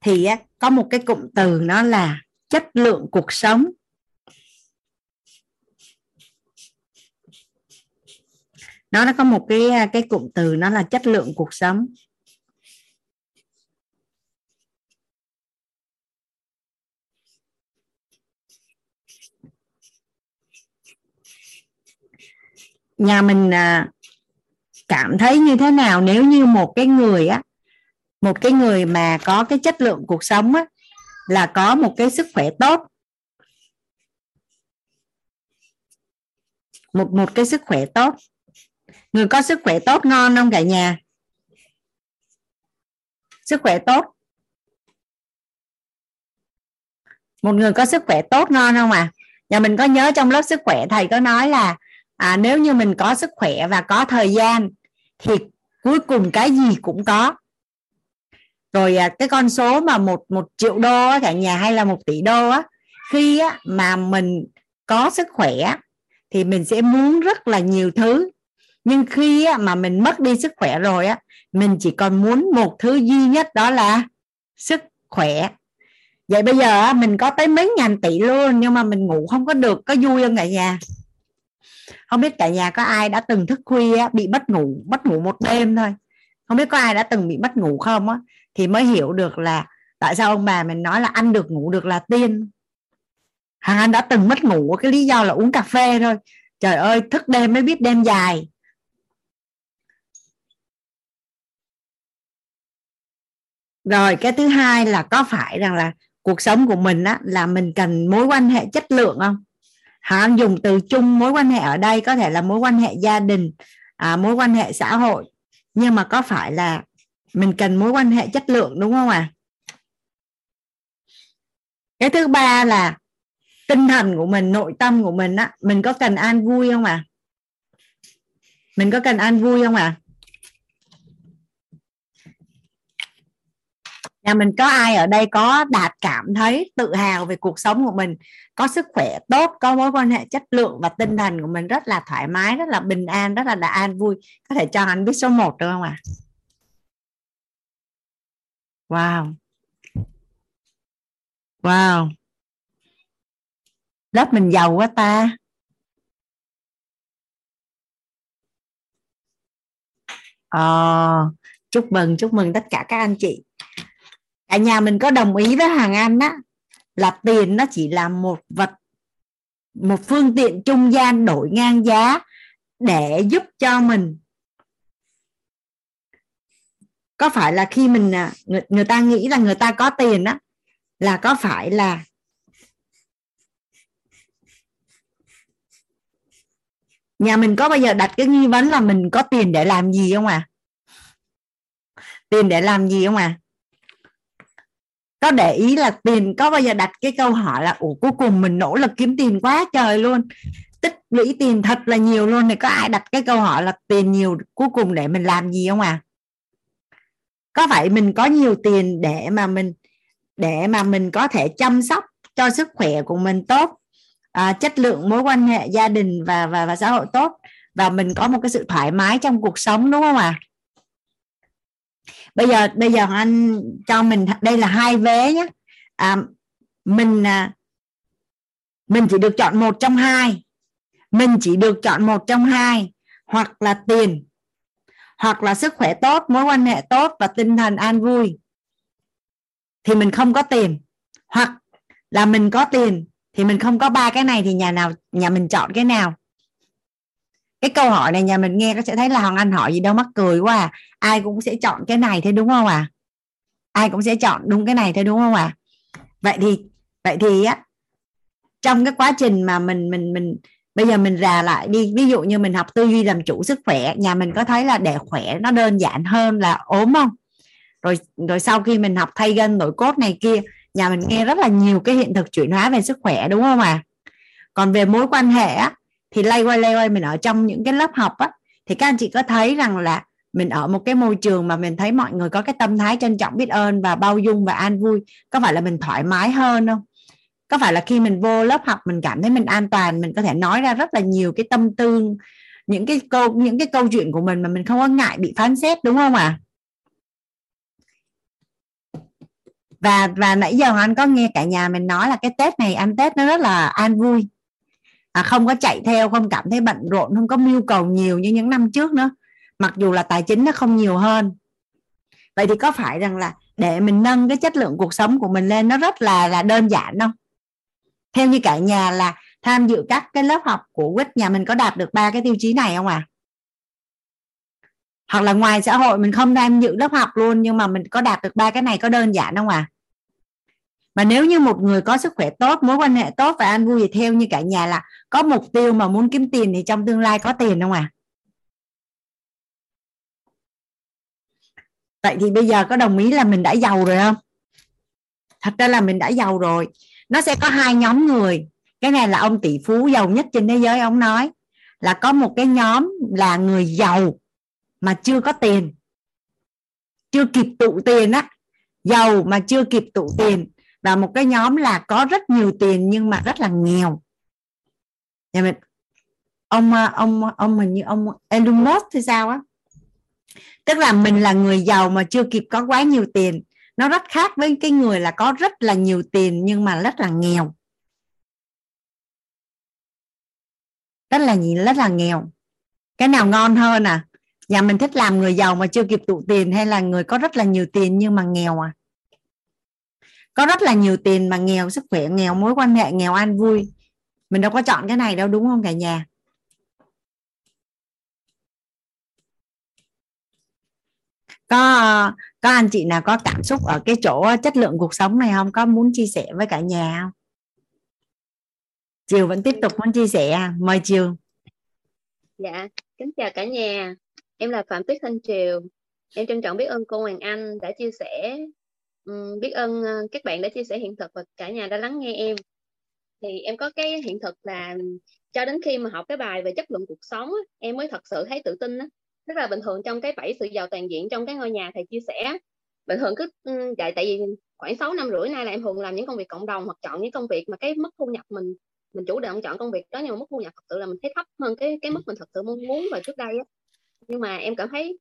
Thì á, có một cái cụm từ nó là chất lượng cuộc sống. Nó có một cái cụm từ nó là chất lượng cuộc sống. Nhà mình cảm thấy như thế nào nếu như một cái người mà có cái chất lượng cuộc sống á, là có một cái sức khỏe tốt, một cái sức khỏe tốt. Người có sức khỏe tốt ngon không cả nhà? Sức khỏe tốt. Một người có sức khỏe tốt ngon không ạ? Nhà mình có nhớ trong lớp sức khỏe thầy có nói là nếu như mình có sức khỏe và có thời gian thì cuối cùng cái gì cũng có. Rồi cái con số mà một triệu đô á cả nhà, hay là 1 tỷ đô á, khi á, mà mình có sức khỏe thì mình sẽ muốn rất là nhiều thứ. Nhưng khi á, mà mình mất đi sức khỏe rồi á, mình chỉ còn muốn một thứ duy nhất, đó là sức khỏe. Vậy bây giờ á, mình có tới mấy ngàn tỷ luôn nhưng mà mình ngủ không có được, có vui không cả nhà? Không biết cả nhà có ai đã từng thức khuya bị mất ngủ một đêm thôi, không biết có ai đã từng bị mất ngủ không á, thì mới hiểu được là tại sao ông bà mình nói là ăn được ngủ được là tiên. Hàng Anh đã từng mất ngủ cái lý do là uống cà phê thôi, trời ơi thức đêm mới biết đêm dài. Rồi cái thứ hai là có phải rằng là cuộc sống của mình á, là mình cần mối quan hệ chất lượng không? Họ dùng từ chung mối quan hệ ở đây có thể là mối quan hệ gia đình, mối quan hệ xã hội. Nhưng mà có phải là mình cần mối quan hệ chất lượng đúng không ạ? Cái thứ ba là tinh thần của mình, nội tâm của mình á, mình có cần an vui không ạ? Mình có cần an vui không ạ? Nhà mình có ai ở đây có đạt cảm thấy tự hào về cuộc sống của mình, có sức khỏe tốt, có mối quan hệ chất lượng và tinh thần của mình rất là thoải mái, rất là bình an, rất là đã an vui? Có thể cho anh biết số 1 được không ạ? Wow. Wow. Lớp mình giàu quá ta. Chúc mừng tất cả các anh chị. Cả nhà mình có đồng ý với Hoàng Anh á, là tiền nó chỉ là một phương tiện trung gian đổi ngang giá để giúp cho mình. Có phải là khi mình người ta nghĩ là người ta có tiền á, là có phải là nhà mình có bao giờ đặt cái nghi vấn là mình có tiền để làm gì không ạ? Tiền để làm gì không ạ? Có để ý là tiền, có bao giờ đặt cái câu hỏi là cuối cùng mình nỗ lực kiếm tiền quá trời luôn tích lũy tiền thật là nhiều luôn. Thì có ai đặt cái câu hỏi là tiền nhiều cuối cùng để mình làm gì không à? Có phải mình có nhiều tiền để mà mình có thể chăm sóc cho sức khỏe của mình tốt, chất lượng mối quan hệ gia đình và xã hội tốt, và mình có một cái sự thoải mái trong cuộc sống, đúng không ạ? Bây giờ anh cho mình, đây là hai vế nhé. Mình chỉ được chọn một trong hai. Mình chỉ được chọn một trong hai, hoặc là tiền, hoặc là sức khỏe tốt, mối quan hệ tốt và tinh thần an vui. Thì mình không có tiền, hoặc là mình có tiền thì mình không có ba cái này, thì nhà mình chọn cái nào? Cái câu hỏi này nhà mình nghe có sẽ thấy là Hoàng Anh hỏi gì đâu mắc cười quá à. Ai cũng sẽ chọn cái này thế đúng không à? Ai cũng sẽ chọn đúng cái này thế đúng không à? Vậy thì á, trong cái quá trình mà mình bây giờ mình rà lại đi, ví dụ như mình học tư duy làm chủ sức khỏe, nhà mình có thấy là để khỏe nó đơn giản hơn là ốm không? Rồi sau khi mình học thay gân nội cốt này kia, nhà mình nghe rất là nhiều cái hiện thực chuyển hóa về sức khỏe, đúng không à? Còn về mối quan hệ á, thì lay quay mình ở trong những cái lớp học á, thì các anh chị có thấy rằng là mình ở một cái môi trường mà mình thấy mọi người có cái tâm thái trân trọng, biết ơn và bao dung và an vui, có phải là mình thoải mái hơn không? Có phải là khi mình vô lớp học mình cảm thấy mình an toàn, mình có thể nói ra rất là nhiều cái tâm tư, những cái câu chuyện của mình mà mình không có ngại bị phán xét, đúng không ạ? Và nãy giờ anh có nghe cả nhà mình nói là cái Tết này, ăn Tết nó rất là an vui, không có chạy theo, không cảm thấy bận rộn, không có mưu cầu nhiều như những năm trước nữa, mặc dù là tài chính nó không nhiều hơn. Vậy thì có phải rằng là để mình nâng cái chất lượng cuộc sống của mình lên nó rất là đơn giản không? Theo như cả nhà là tham dự các cái lớp học của WIT, nhà mình có đạt được ba cái tiêu chí này không à? Hoặc là ngoài xã hội mình không tham dự lớp học luôn, nhưng mà mình có đạt được ba cái này có đơn giản không à? Mà nếu như một người có sức khỏe tốt, mối quan hệ tốt và an vui, thì theo như cả nhà là có mục tiêu mà muốn kiếm tiền thì trong tương lai có tiền không à? Vậy thì bây giờ có đồng ý là mình đã giàu rồi không? Thật ra là mình đã giàu rồi. Nó sẽ có hai nhóm người. Cái này là ông tỷ phú giàu nhất trên thế giới, ông nói là có một cái nhóm là người giàu mà chưa có tiền, chưa kịp tụ tiền á, giàu mà chưa kịp tụ tiền, và một cái nhóm là có rất nhiều tiền nhưng mà rất là nghèo. Nhà mình ông mình như ông Elon Musk thì sao á? Tức là mình là người giàu mà chưa kịp có quá nhiều tiền, nó rất khác với cái người là có rất là nhiều tiền nhưng mà rất là nghèo. Rất là nghèo. Cái nào ngon hơn à? Nhà mình thích làm người giàu mà chưa kịp tụ tiền, hay là người có rất là nhiều tiền nhưng mà nghèo à? Có rất là nhiều tiền mà nghèo, sức khỏe nghèo, mối quan hệ nghèo, an vui. Mình đâu có chọn cái này đâu, đúng không cả nhà? Có anh chị nào có cảm xúc ở cái chỗ chất lượng cuộc sống này không? Có muốn chia sẻ với cả nhà không? Chiều vẫn tiếp tục muốn chia sẻ. Mời Chiều. Dạ, kính chào cả nhà. Em là Phạm Tuyết Thanh Triều. Em trân trọng biết ơn cô Hoàng Anh đã chia sẻ. Biết ơn các bạn đã chia sẻ hiện thực và cả nhà đã lắng nghe em. Thì em có cái hiện thực là cho đến khi mà học cái bài về chất lượng cuộc sống, em mới thật sự thấy tự tin. Tức là bình thường trong cái 7 sự giàu toàn diện trong cái ngôi nhà thầy chia sẻ, bình thường cứ dạy, tại vì khoảng 6 năm rưỡi nay là em thường làm những công việc cộng đồng hoặc chọn những công việc mà cái mức thu nhập mình chủ động chọn công việc đó, nhưng mà mức thu nhập thật sự là mình thấy thấp hơn cái mức mình thật sự mong muốn và trước đây á. Nhưng mà em cảm thấy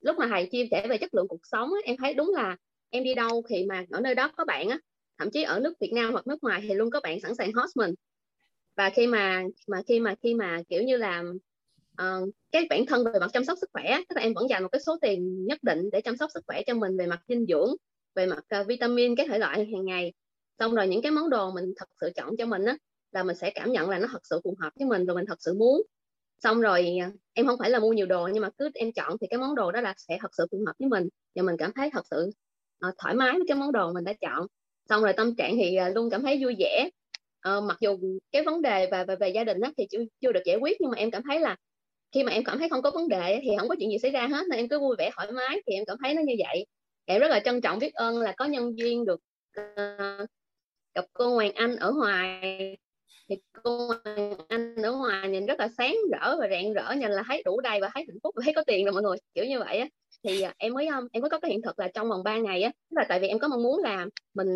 lúc mà thầy chia sẻ về chất lượng cuộc sống á, em thấy đúng là em đi đâu thì mà ở nơi đó có bạn á, thậm chí ở nước Việt Nam hoặc nước ngoài thì luôn có bạn sẵn sàng host mình. Và khi mà kiểu như là cái bản thân về mặt chăm sóc sức khỏe, tức là em vẫn dành một cái số tiền nhất định để chăm sóc sức khỏe cho mình về mặt dinh dưỡng, về mặt vitamin, cái thể loại hàng ngày, xong rồi những cái món đồ mình thật sự chọn cho mình á, là mình sẽ cảm nhận là nó thật sự phù hợp với mình và mình thật sự muốn. Xong rồi em không phải là mua nhiều đồ, nhưng mà cứ em chọn thì cái món đồ đó là sẽ thật sự phù hợp với mình và mình cảm thấy thật sự thoải mái với cái món đồ mình đã chọn. Xong rồi tâm trạng thì luôn cảm thấy vui vẻ. Mặc dù cái vấn đề về gia đình á, thì chưa được giải quyết, nhưng mà em cảm thấy là khi mà em cảm thấy không có vấn đề thì không có chuyện gì xảy ra hết, nên em cứ vui vẻ thoải mái. Thì em cảm thấy nó như vậy. Em rất là trân trọng biết ơn là có nhân duyên được gặp cô Hoàng Anh ở ngoài Thì cô Hoàng Anh ở ngoài nhìn rất là sáng rỡ và rạng rỡ, nhìn là thấy đủ đầy và thấy hạnh phúc và thấy có tiền rồi mọi người, kiểu như vậy á. Thì em mới có cái hiện thực là trong vòng 3 ngày á, tức là tại vì em có mong muốn là mình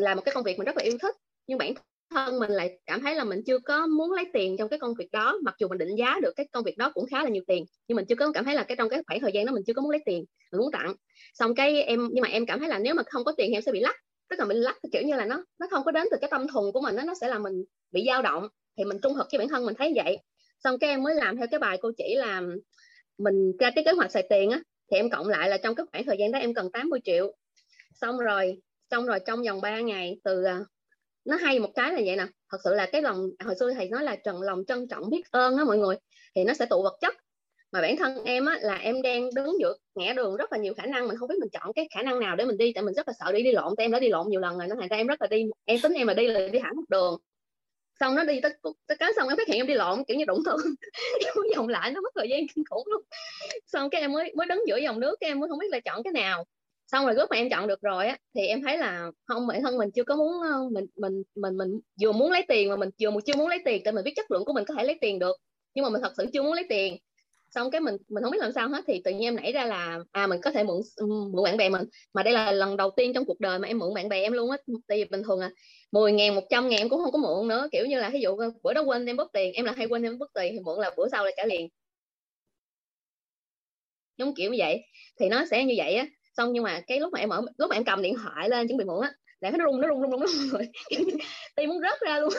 làm một cái công việc mình rất là yêu thích, nhưng bản thân mình lại cảm thấy là mình chưa có muốn lấy tiền trong cái công việc đó, mặc dù mình định giá được cái công việc đó cũng khá là nhiều tiền, nhưng mình chưa có cảm thấy là trong cái khoảng thời gian đó mình chưa có muốn lấy tiền, mình muốn tặng. Xong cái nhưng mà em cảm thấy là nếu mà không có tiền em sẽ bị lắc, tức là mình lắc kiểu như là nó không có đến từ cái tâm thuần của mình đó, nó sẽ là mình bị dao động. Thì mình trung thực với bản thân mình thấy vậy. Xong cái em mới làm theo cái bài cô chỉ là mình ra cái kế hoạch xài tiền á, thì em cộng lại là trong cái khoảng thời gian đó em cần 80 triệu. Xong rồi trong vòng 3 ngày từ nó hay một cái là vậy nè, thật sự là cái lòng hồi xưa thầy nói là lòng trân trọng biết ơn á mọi người, thì nó sẽ tụ vật chất. Mà bản thân em á, là em đang đứng giữa ngã đường rất là nhiều khả năng, mình không biết mình chọn cái khả năng nào để mình đi, tại mình rất là sợ đi lộn, tại em đã đi lộn nhiều lần rồi, nó thành ra em rất là đi, em tính em mà đi là đi thẳng một đường. Xong nó đi tới cái xong em phát hiện em đi lộn, kiểu như đụng thương vòng lại, nó mất thời gian kinh khủng luôn. Xong cái em mới đứng giữa dòng nước, cái em mới không biết là chọn cái nào. Xong rồi lúc mà em chọn được rồi á, thì em thấy là không, bản thân mình chưa có muốn, mình vừa muốn lấy tiền mà mình vừa chưa muốn lấy tiền, tại mình biết chất lượng của mình có thể lấy tiền được, nhưng mà mình thật sự chưa muốn lấy tiền. Xong cái mình không biết làm sao hết, thì tự nhiên em nảy ra là mình có thể mượn bạn bè mình. Mà đây là lần đầu tiên trong cuộc đời mà em mượn bạn bè em luôn á, tại vì bình thường 10.000, 100.000 em cũng không có mượn nữa, kiểu như là ví dụ bữa đó quên đem bóp tiền, em là hay quên đem bóp tiền, thì mượn là bữa sau là trả liền, giống kiểu như vậy. Thì nó sẽ như vậy á. Xong nhưng mà cái lúc mà em cầm điện thoại lên chuẩn bị mượn á, lại thấy nó rung rồi tim muốn rớt ra luôn.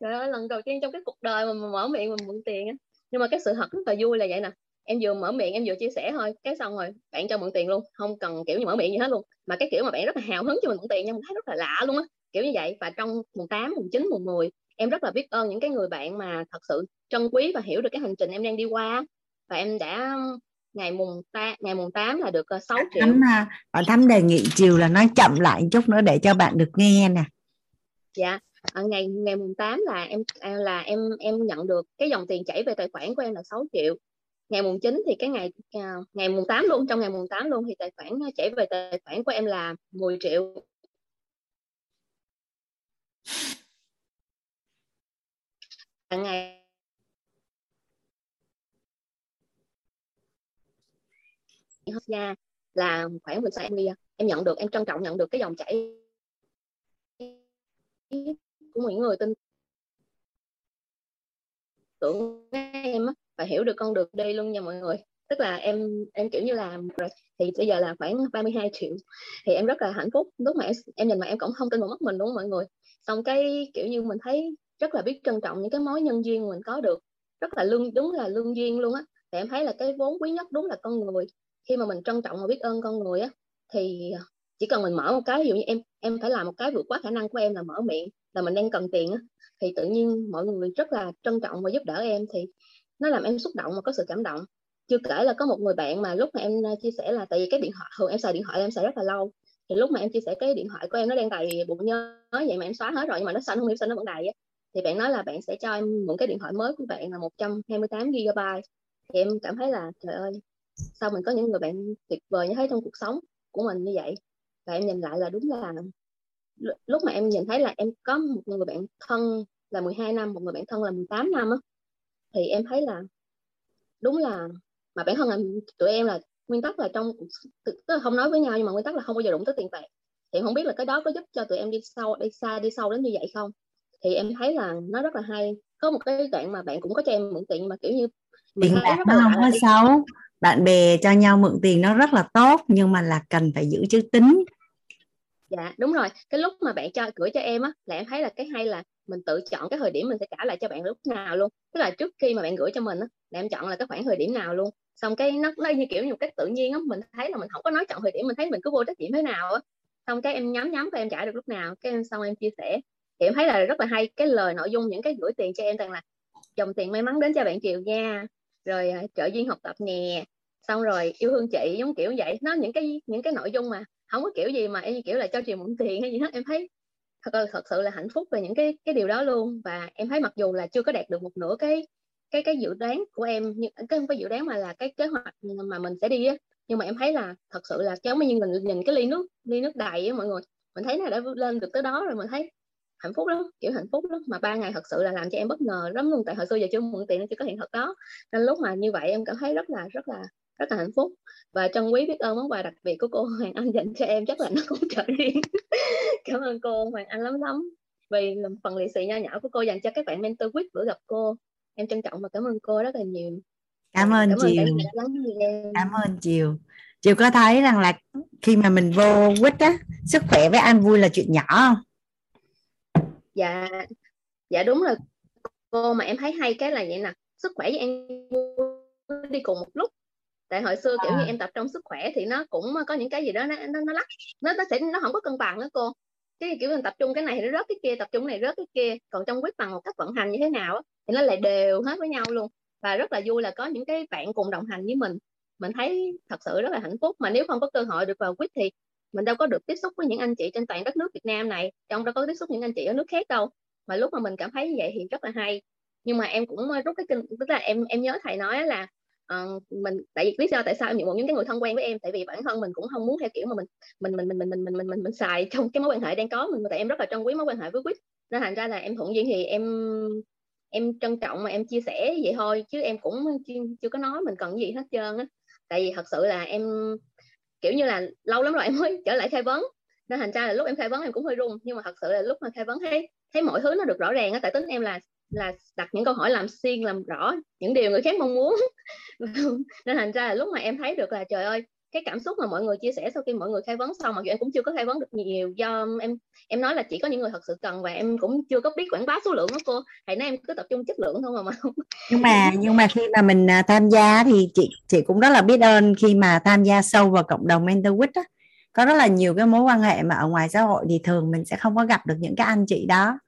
Trời ơi, lần đầu tiên trong cái cuộc đời mà mở miệng mình mượn tiền á. Nhưng mà cái sự thật rất là vui là vậy nè, em vừa mở miệng em vừa chia sẻ thôi, cái xong rồi bạn cho mượn tiền luôn, không cần kiểu như mở miệng gì hết luôn, mà cái kiểu mà bạn rất là hào hứng cho mình mượn tiền, nhưng mình thấy rất là lạ luôn á, kiểu như vậy. Và trong mùng 8, mùng 9, mùng 10 em rất là biết ơn những cái người bạn mà thật sự trân quý và hiểu được cái hành trình em đang đi qua. Và em đã ngày mùng 8 là được 6 triệu. Bạn Thắm đề nghị chiều là nói chậm lại một chút nữa để cho bạn được nghe nè. Dạ. Ngày mùng 8 là em nhận được cái dòng tiền chảy về tài khoản của em là 6 triệu. Ngày mùng 9 thì cái ngày mùng 8 luôn, trong ngày mùng 8 luôn thì tài khoản chảy về tài khoản của em là 10 triệu. Ngày là khoảng mình sẽ em nhận được, em trân trọng nhận được cái dòng chảy của những người tin tưởng em á, và hiểu được con đường đi luôn nha mọi người. Tức là em kiểu như là rồi thì bây giờ là khoảng 32 triệu, thì em rất là hạnh phúc. Lúc mà em nhìn mà em cũng không tin vào mắt mình đúng không mọi người. Xong cái kiểu như mình thấy rất là biết trân trọng những cái mối nhân duyên mình có được, rất là đúng là lương duyên luôn á. Thì em thấy là cái vốn quý nhất đúng là con người. Khi mà mình trân trọng và biết ơn con người á, thì chỉ cần mình mở một cái, ví dụ như em phải làm một cái vượt quá khả năng của em là mở miệng là mình đang cần tiền á, thì tự nhiên mọi người rất là trân trọng và giúp đỡ em, thì nó làm em xúc động và có sự cảm động. Chưa kể là có một người bạn mà lúc mà em chia sẻ là, tại vì cái điện thoại thường em xài điện thoại em xài rất là lâu, thì lúc mà em chia sẻ cái điện thoại của em nó đang đầy bụng nhớ vậy mà em xóa hết rồi, nhưng mà nó xanh không hiểu xanh nó vẫn đầy á, thì bạn nói là bạn sẽ cho em mượn cái điện thoại mới của bạn là 128 GB. Thì em cảm thấy là trời ơi, sao mình có những người bạn tuyệt vời như thế trong cuộc sống của mình như vậy. Và em nhìn lại là đúng là lúc mà em nhìn thấy là em có một người bạn thân là 12 năm, một người bạn thân là 18 năm á, thì em thấy là đúng là mà bản thân là tụi em là nguyên tắc là trong không nói với nhau, nhưng mà nguyên tắc là không bao giờ đụng tới tiền bạc. Thì không biết là cái đó có giúp cho tụi em đi sâu đến như vậy không. Thì em thấy là nó rất là hay. Có một cái đoạn mà bạn cũng có cho em mượn tiền mà kiểu như tiền bạc nó không có xấu, bạn bè cho nhau mượn tiền nó rất là tốt, nhưng mà là cần phải giữ chữ tín. Dạ đúng rồi, cái lúc mà bạn gửi cho em á, là em thấy là cái hay là mình tự chọn cái thời điểm mình sẽ trả lại cho bạn lúc nào luôn. Tức là trước khi mà bạn gửi cho mình á, là em chọn là cái khoảng thời điểm nào luôn. Xong cái nó như kiểu như một cách tự nhiên á, mình thấy là mình không có nói chọn thời điểm, mình thấy mình cứ vô trách nhiệm thế nào á. Xong cái em nhắm và em trả được lúc nào, cái em xong em chia sẻ. Thì em thấy là rất là hay cái lời nội dung những cái gửi tiền cho em rằng là dòng tiền may mắn đến cho bạn chiều nha, rồi trợ duyên học tập nè, xong rồi yêu thương chị, giống kiểu vậy. Nó những cái nội dung mà không có kiểu gì mà em kiểu là cho chị mượn tiền hay gì hết. Em thấy thật sự là hạnh phúc về những cái điều đó luôn. Và em thấy mặc dù là chưa có đạt được một nửa cái dự đoán của em, nhưng cái không có dự đoán mà là cái kế hoạch mà mình sẽ đi á, nhưng mà em thấy là thật sự là giống như mình nhìn cái ly nước đầy á mọi người, mình thấy nó đã lên được tới đó rồi, mình thấy hạnh phúc lắm, kiểu hạnh phúc lắm. Mà 3 ngày thật sự là làm cho em bất ngờ lắm luôn, tại hồi xưa giờ chưa mượn tiền, chưa có hiện thực đó, nên lúc mà như vậy em cảm thấy rất là hạnh phúc. Và chân quý biết ơn món quà đặc biệt của cô Hoàng Anh dành cho em, chắc là nó cũng trở riêng. Cảm ơn cô Hoàng Anh lắm vì phần lì xì nho nhỏ của cô dành cho các bạn Mentor WIT bữa gặp cô. Em trân trọng và cảm ơn cô rất là nhiều. Cảm ơn Chiều. Chiều có thấy rằng là khi mà mình vô WIT á, sức khỏe với an vui là chuyện nhỏ không? Dạ đúng rồi cô, mà em thấy hay cái là vậy nè, sức khỏe với an vui đi cùng một lúc. Tại hồi xưa kiểu như em tập trong sức khỏe thì nó cũng có những cái gì đó nó lắc, nó không có cân bằng nữa cô. Cái kiểu mình tập trung cái này thì nó rớt cái kia, tập trung cái này rớt cái kia. Còn trong WIT bằng một cách vận hành như thế nào á thì nó lại đều hết với nhau luôn. Và rất là vui là có những cái bạn cùng đồng hành với mình. Mình thấy thật sự rất là hạnh phúc. Mà nếu không có cơ hội được vào WIT thì mình đâu có được tiếp xúc với những anh chị trên toàn đất nước Việt Nam này, trong đó có tiếp xúc những anh chị ở nước khác đâu. Mà lúc mà mình cảm thấy như vậy thì rất là hay. Nhưng mà em cũng rút cái kinh, tức là em nhớ thầy nói là tại vì lý do tại sao em nhận một những cái người thân quen với em, tại vì bản thân mình cũng không muốn theo kiểu mà mình xài trong cái mối quan hệ đang có mình, tại em rất là trân quý mối quan hệ với WIT, nên thành ra là em thuận duyên thì em trân trọng mà em chia sẻ vậy thôi, chứ em cũng chưa có nói mình cần gì hết trơn á. Tại vì thật sự là em kiểu như là lâu lắm rồi em mới trở lại khai vấn, nên thành ra là lúc em khai vấn em cũng hơi run, nhưng mà thật sự là lúc mà khai vấn thấy mọi thứ nó được rõ ràng á. Tại tính em là đặt những câu hỏi làm xuyên làm rõ những điều người khác mong muốn. Nên thành ra là lúc mà em thấy được là trời ơi, cái cảm xúc mà mọi người chia sẻ sau khi mọi người khai vấn xong, mặc dù em cũng chưa có khai vấn được nhiều do em nói là chỉ có những người thật sự cần, và em cũng chưa có biết quảng bá số lượng đó cô, thầy nói em cứ tập trung chất lượng thôi mà. Nhưng mà khi mà mình tham gia thì chị cũng rất là biết ơn khi mà tham gia sâu vào cộng đồng Mentor WIT á, có rất là nhiều cái mối quan hệ mà ở ngoài xã hội thì thường mình sẽ không có gặp được những cái anh chị đó.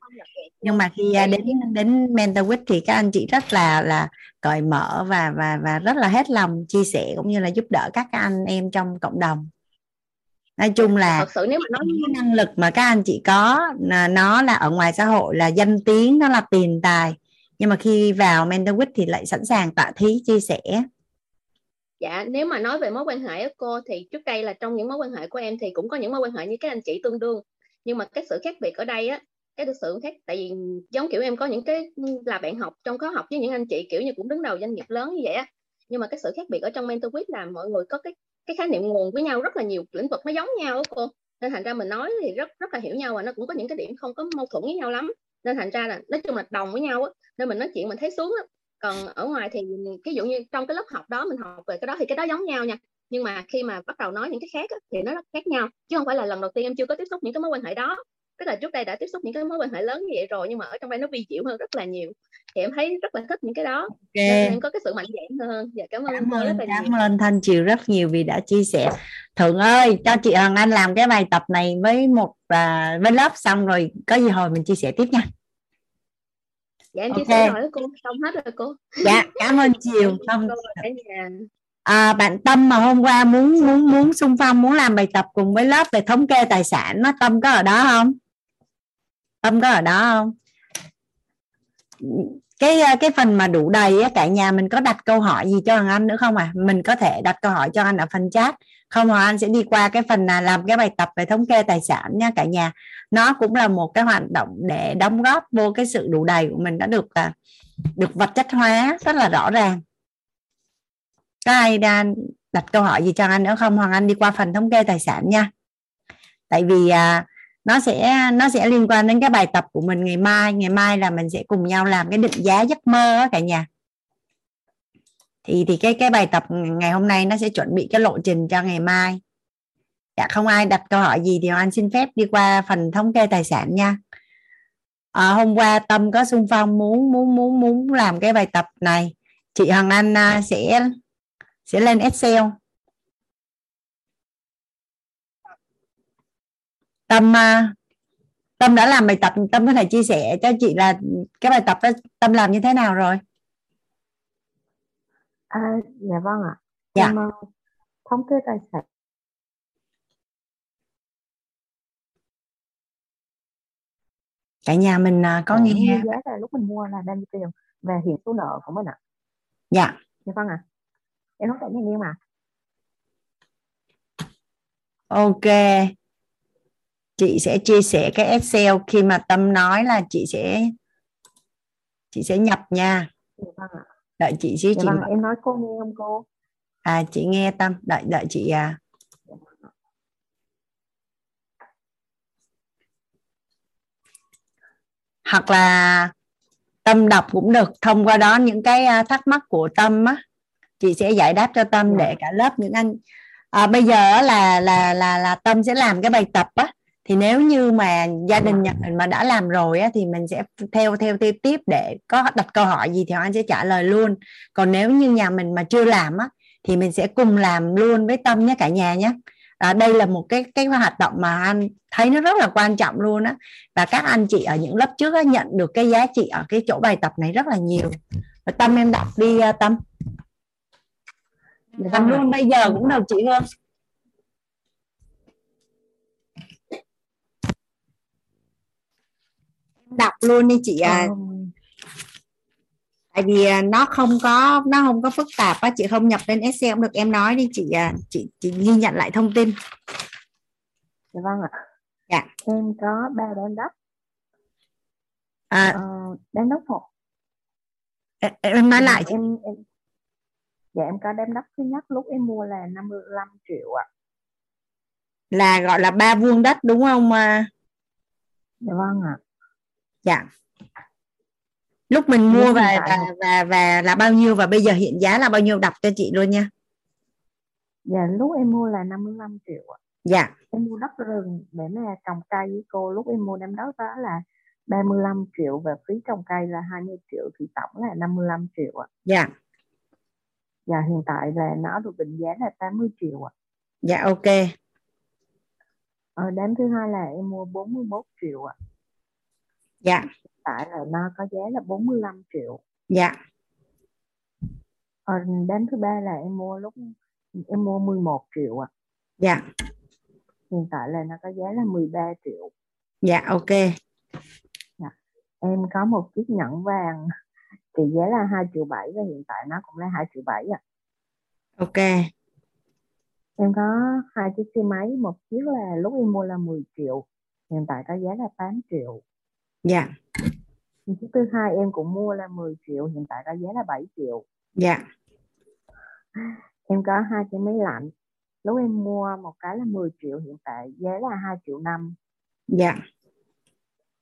Nhưng mà khi đến Mentor WIT thì các anh chị rất là cởi mở và rất là hết lòng chia sẻ cũng như là giúp đỡ các anh em trong cộng đồng. Nói chung là thật sự nếu mà nói cái năng lực mà các anh chị có, nó là ở ngoài xã hội là danh tiếng, nó là tiền tài, nhưng mà khi vào Mentor WIT thì lại sẵn sàng tạ thí chia sẻ. Dạ, nếu mà nói về mối quan hệ của cô thì trước đây là trong những mối quan hệ của em thì cũng có những mối quan hệ như các anh chị tương đương, nhưng mà cái sự khác biệt ở đây á, cái sự khác, tại vì giống kiểu em có những cái là bạn học trong khóa học với những anh chị kiểu như cũng đứng đầu doanh nghiệp lớn như vậy á, nhưng mà cái sự khác biệt ở trong Mentor WIT là mọi người có cái khái niệm nguồn với nhau, rất là nhiều lĩnh vực nó giống nhau đó cô, nên thành ra mình nói thì rất là hiểu nhau, và nó cũng có những cái điểm không có mâu thuẫn với nhau lắm, nên thành ra là nói chung là đồng với nhau á, nên mình nói chuyện mình thấy xuống á. Còn ở ngoài thì ví dụ như trong cái lớp học đó mình học về cái đó thì cái đó giống nhau nha, nhưng mà khi mà bắt đầu nói những cái khác á, thì nó rất khác nhau, chứ không phải là lần đầu tiên em chưa có tiếp xúc những cái mối quan hệ đó. Tức là trước đây đã tiếp xúc những cái mối quan hệ lớn như vậy rồi, nhưng mà ở trong đây nó vi diệu hơn rất là nhiều. Thì em thấy rất là thích những cái đó. Okay. Nên có cái sự mạnh dạn hơn. Dạ, cảm ơn Thanh Chiều rất nhiều vì đã chia sẻ. Thượng ơi, cho chị Hoàng Anh làm cái bài tập này với với lớp xong rồi có gì hồi mình chia sẻ tiếp nha. Dạ em chia sẻ rồi đó cô, xong hết rồi cô. Dạ, cảm ơn Chiều. Bạn Tâm mà hôm qua muốn xung phong, muốn làm bài tập cùng với lớp về thống kê tài sản, nó Tâm có ở đó không? Cái phần mà đủ đầy á, cả nhà mình có đặt câu hỏi gì cho Hoàng Anh nữa không à? Mình có thể đặt câu hỏi cho anh ở phần chat. Không Hoàng Anh sẽ đi qua cái phần là làm cái bài tập về thống kê tài sản nha cả nhà. Nó cũng là một cái hoạt động để đóng góp vô cái sự đủ đầy của mình đã được vật chất hóa rất là rõ ràng. Có ai đang đặt câu hỏi gì cho anh nữa không? Hoàng Anh đi qua phần thống kê tài sản nha. Tại vì nó sẽ liên quan đến cái bài tập của mình ngày mai. Ngày mai là mình sẽ cùng nhau làm cái định giá giấc mơ đó cả nhà. Thì cái bài tập ngày hôm nay nó sẽ chuẩn bị cái lộ trình cho ngày mai. Dạ, không ai đặt câu hỏi gì thì Hoàng Anh xin phép đi qua phần thống kê tài sản nha. Hôm qua Tâm có xung phong muốn làm cái bài tập này. Chị Hoàng Anh sẽ lên Excel. Tâm đã làm bài tập, Tâm có thể chia sẻ cho chị là cái bài tập đó Tâm làm như thế nào rồi? Dạ vâng ạ. Dạ. Em, thống kê tài sản. Cả nhà mình có nghe giá là lúc mình mua là bao nhiêu tiền và hiện số nợ của mình ạ. Dạ. Dạ vâng ạ. Em nói chuyện với em mà. Ok. Chị sẽ chia sẻ cái Excel khi mà Tâm nói là chị sẽ nhập nha. Đợi chị chứ chị. Em nói cô nghe không cô? À chị nghe Tâm, đợi chị à. Hoặc là Tâm đọc cũng được, thông qua đó những cái thắc mắc của Tâm á, chị sẽ giải đáp cho Tâm để cả lớp những anh. Bây giờ là Tâm sẽ làm cái bài tập á, thì nếu như mà gia đình Nhật mà đã làm rồi á, thì mình sẽ theo tiếp để có đặt câu hỏi gì thì anh sẽ trả lời luôn. Còn nếu như nhà mình mà chưa làm á, thì mình sẽ cùng làm luôn với Tâm nhé cả nhà nhé. Đây là một cái hoạt động mà anh thấy nó rất là quan trọng luôn á, và các anh chị ở những lớp trước á, nhận được cái giá trị ở cái chỗ bài tập này rất là nhiều. Và Tâm em đọc đi Tâm. Tâm luôn bây giờ cũng được chị Hương. Đọc luôn đi chị à. Tại vì nó không có phức tạp á, chị không nhập lên Excel cũng được. Em nói đi chị à, chị ghi nhận lại thông tin. Dạ vâng ạ. Dạ. Em có 3 đám đất. Đám đất 1. Em nói lại em. Dạ em có đám đất thứ nhất lúc em mua là 55 triệu ạ. Là gọi là 3 vuông đất đúng không? Dạ vâng ạ. Dạ. Lúc mình mua và là bao nhiêu và bây giờ hiện giá là bao nhiêu, đọc cho chị luôn nha. Dạ lúc em mua là 55 triệu ạ. Dạ. Em mua đất rừng để mà trồng cây với cô, lúc em mua đám đất đó là 35 triệu và phí trồng cây là 20 triệu thì tổng là 55 triệu ạ. Dạ. Dạ hiện tại là nó được định giá là 80 triệu ạ. Dạ ok. Đám thứ hai là em mua 41 triệu ạ. Dạ. Tại là nó có giá là 45 triệu. Dạ. Đến thứ ba là em mua lúc em mua 11 triệu ạ. Dạ. Hiện tại là nó có giá là 13 triệu. Dạ ok. Dạ. Em có một chiếc nhẫn vàng thì giá là 2 triệu 7 và hiện tại nó cũng là 2 triệu 7 ạ. Ok. Em có 2 chiếc xe máy, một chiếc là lúc em mua là 10 triệu, hiện tại có giá là 8 triệu. Dạ. Chiếc thứ hai em cũng mua là 10 triệu, hiện tại có giá là 7 triệu. Dạ. Em có 2 cái máy lạnh. Lúc em mua một cái là 10 triệu, hiện tại giá là 2 triệu 5. Dạ.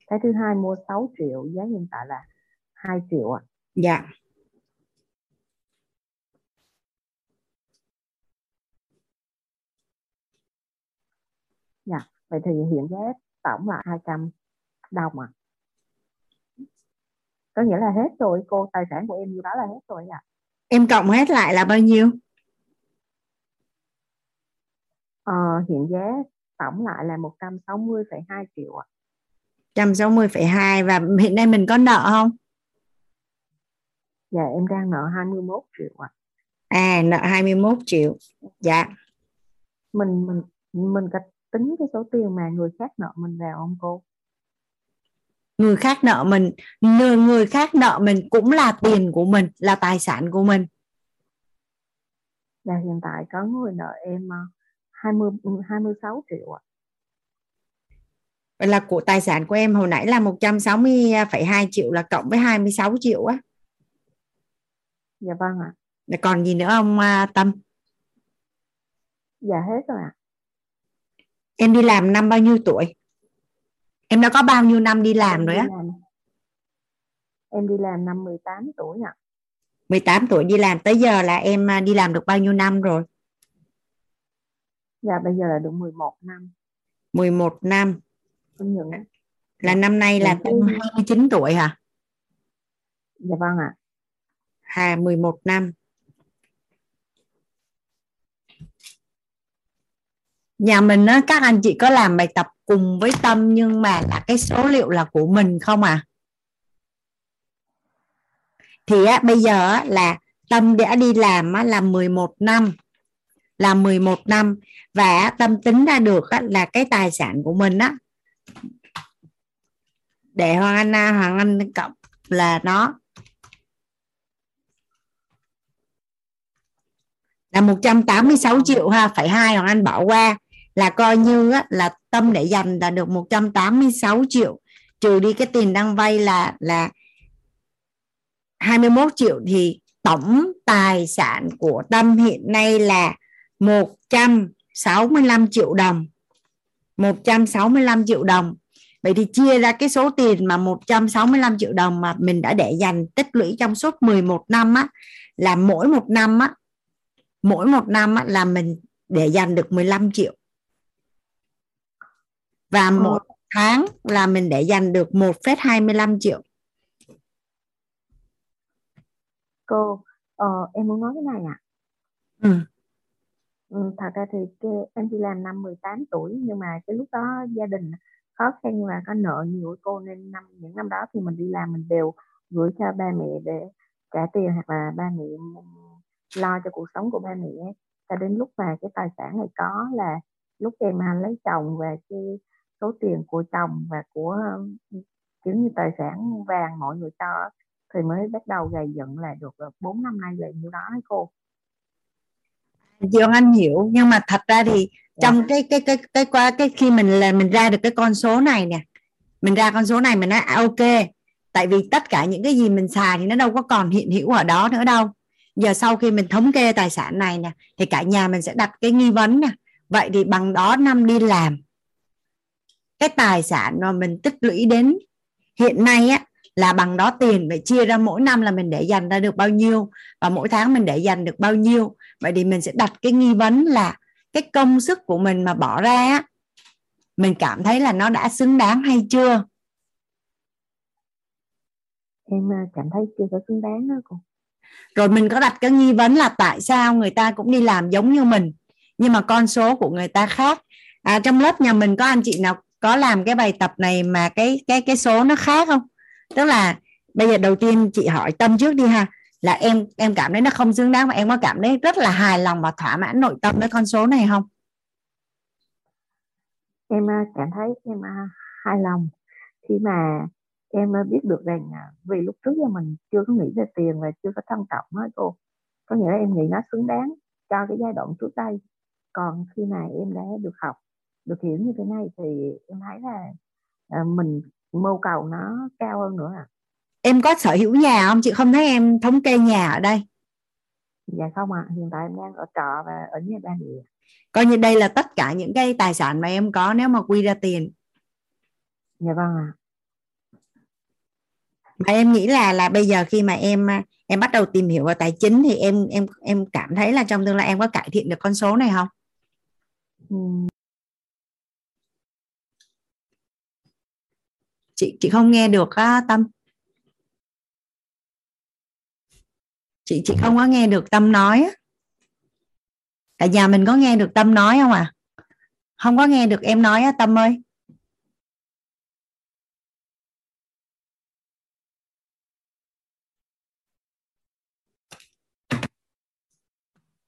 Cái thứ hai mua 6 triệu, giá hiện tại là 2 triệu ạ. Dạ. Dạ, vậy thì hiện giá tổng là 200 đồng ạ. Có nghĩa là hết rồi cô, tài sản của em như đó là hết rồi ạ. Em cộng hết lại là bao nhiêu? Hiện giá tổng lại là 160,2 triệu ạ. 160,2 và hiện nay mình có nợ không? Dạ em đang nợ 21 triệu ạ. À nợ 21 triệu. Dạ. Mình tính cái số tiền mà người khác nợ mình vào không cô? Người khác nợ mình cũng là tiền của mình, là tài sản của mình. Là hiện tại có người nợ em 26 triệu ạ. Vậy là của tài sản của em hồi nãy là 160,2 triệu là cộng với 26 triệu á. Dạ vâng ạ. Còn gì nữa không Tâm? Dạ hết rồi ạ. Em đi làm năm bao nhiêu tuổi? Em đã có bao nhiêu năm đi làm rồi á? Em đi làm năm 18 tuổi ạ. 18 tuổi đi làm, tới giờ là em đi làm được bao nhiêu năm rồi? Dạ bây giờ là được 11 năm. 11 năm. Là năm nay là 29 tuổi hả? Dạ vâng ạ. 11 năm. Nhà mình á, các anh chị có làm bài tập cùng với Tâm nhưng mà là cái số liệu là của mình không à? Thì á, bây giờ á, là Tâm đã đi làm á, là 11 năm. Là 11 năm và Tâm tính ra được á, là cái tài sản của mình á. Để Hoàng Anh cộng là nó là 186 triệu ha, phải 2 Hoàng Anh bỏ qua. là coi như là Tâm để dành là được 186 triệu, trừ đi cái tiền đang vay là 21 triệu thì tổng tài sản của Tâm hiện nay là 165 triệu đồng. 165 triệu đồng. Vậy thì chia ra cái số tiền mà 165 triệu đồng mà mình đã để dành tích lũy trong suốt 11 năm á, là mỗi một năm là mình để dành được 15 triệu. Và mỗi tháng là mình để dành được 1,25 triệu. Cô, em muốn nói cái này ạ. Thật ra thì em đi làm năm 18 tuổi, nhưng mà cái lúc đó gia đình khó khăn và có nợ nhiều cô, nên những năm đó thì mình đi làm mình đều gửi cho ba mẹ để trả tiền, hoặc là ba mẹ lo cho cuộc sống của ba mẹ. Cho đến lúc mà cái tài sản này có là lúc em lấy chồng, và cái số tiền của chồng và của kiểu như tài sản vàng mọi người cho thì mới bắt đầu gầy dựng lại được 4 năm nay là như đó đấy cô. Chị Hoàng Anh hiểu, nhưng mà thật ra thì trong cái khi mình ra được cái con số này nè, mình ra con số này mình nói ok, tại vì tất cả những cái gì mình xài thì nó đâu có còn hiện hữu ở đó nữa đâu. Giờ sau khi mình thống kê tài sản này nè thì cả nhà mình sẽ đặt cái nghi vấn nè, vậy thì bằng đó năm đi làm, cái tài sản mà mình tích lũy đến hiện nay á là bằng đó tiền phải chia ra mỗi năm là mình để dành ra được bao nhiêu và mỗi tháng mình để dành được bao nhiêu. Vậy thì mình sẽ đặt cái nghi vấn là cái công sức của mình mà bỏ ra mình cảm thấy là nó đã xứng đáng hay chưa. Em cảm thấy chưa có xứng đáng đó cô. Rồi mình có đặt cái nghi vấn là tại sao người ta cũng đi làm giống như mình nhưng mà con số của người ta khác. Trong lớp nhà mình có anh chị nào có làm cái bài tập này mà cái số nó khác không? Tức là bây giờ đầu tiên chị hỏi Tâm trước đi ha, là em cảm thấy nó không xứng đáng mà em có cảm thấy rất là hài lòng và thỏa mãn nội tâm với con số này không? Em cảm thấy em hài lòng khi mà em biết được rằng vì lúc trước là mình chưa có nghĩ về tiền và chưa có trân trọng đó cô, có nghĩa là em nghĩ nó xứng đáng cho cái giai đoạn trước đây. Còn khi mà em đã được học, được hiểu như thế này thì em thấy là mình mưu cầu nó cao hơn nữa. Em có sở hữu nhà không? Chị không thấy em thống kê nhà ở đây. Dạ không ạ, hiện tại em đang ở trọ và ở nhà ba mẹ. Coi như đây là tất cả những cái tài sản mà em có nếu mà quy ra tiền. Dạ vâng ạ. Mà em nghĩ là bây giờ khi mà em bắt đầu tìm hiểu về tài chính thì em cảm thấy là trong tương lai em có cải thiện được con số này không? Chị không nghe được á Tâm. Chị không có nghe được Tâm nói á. Cả nhà mình có nghe được Tâm nói không à? Không có nghe được em nói á Tâm ơi.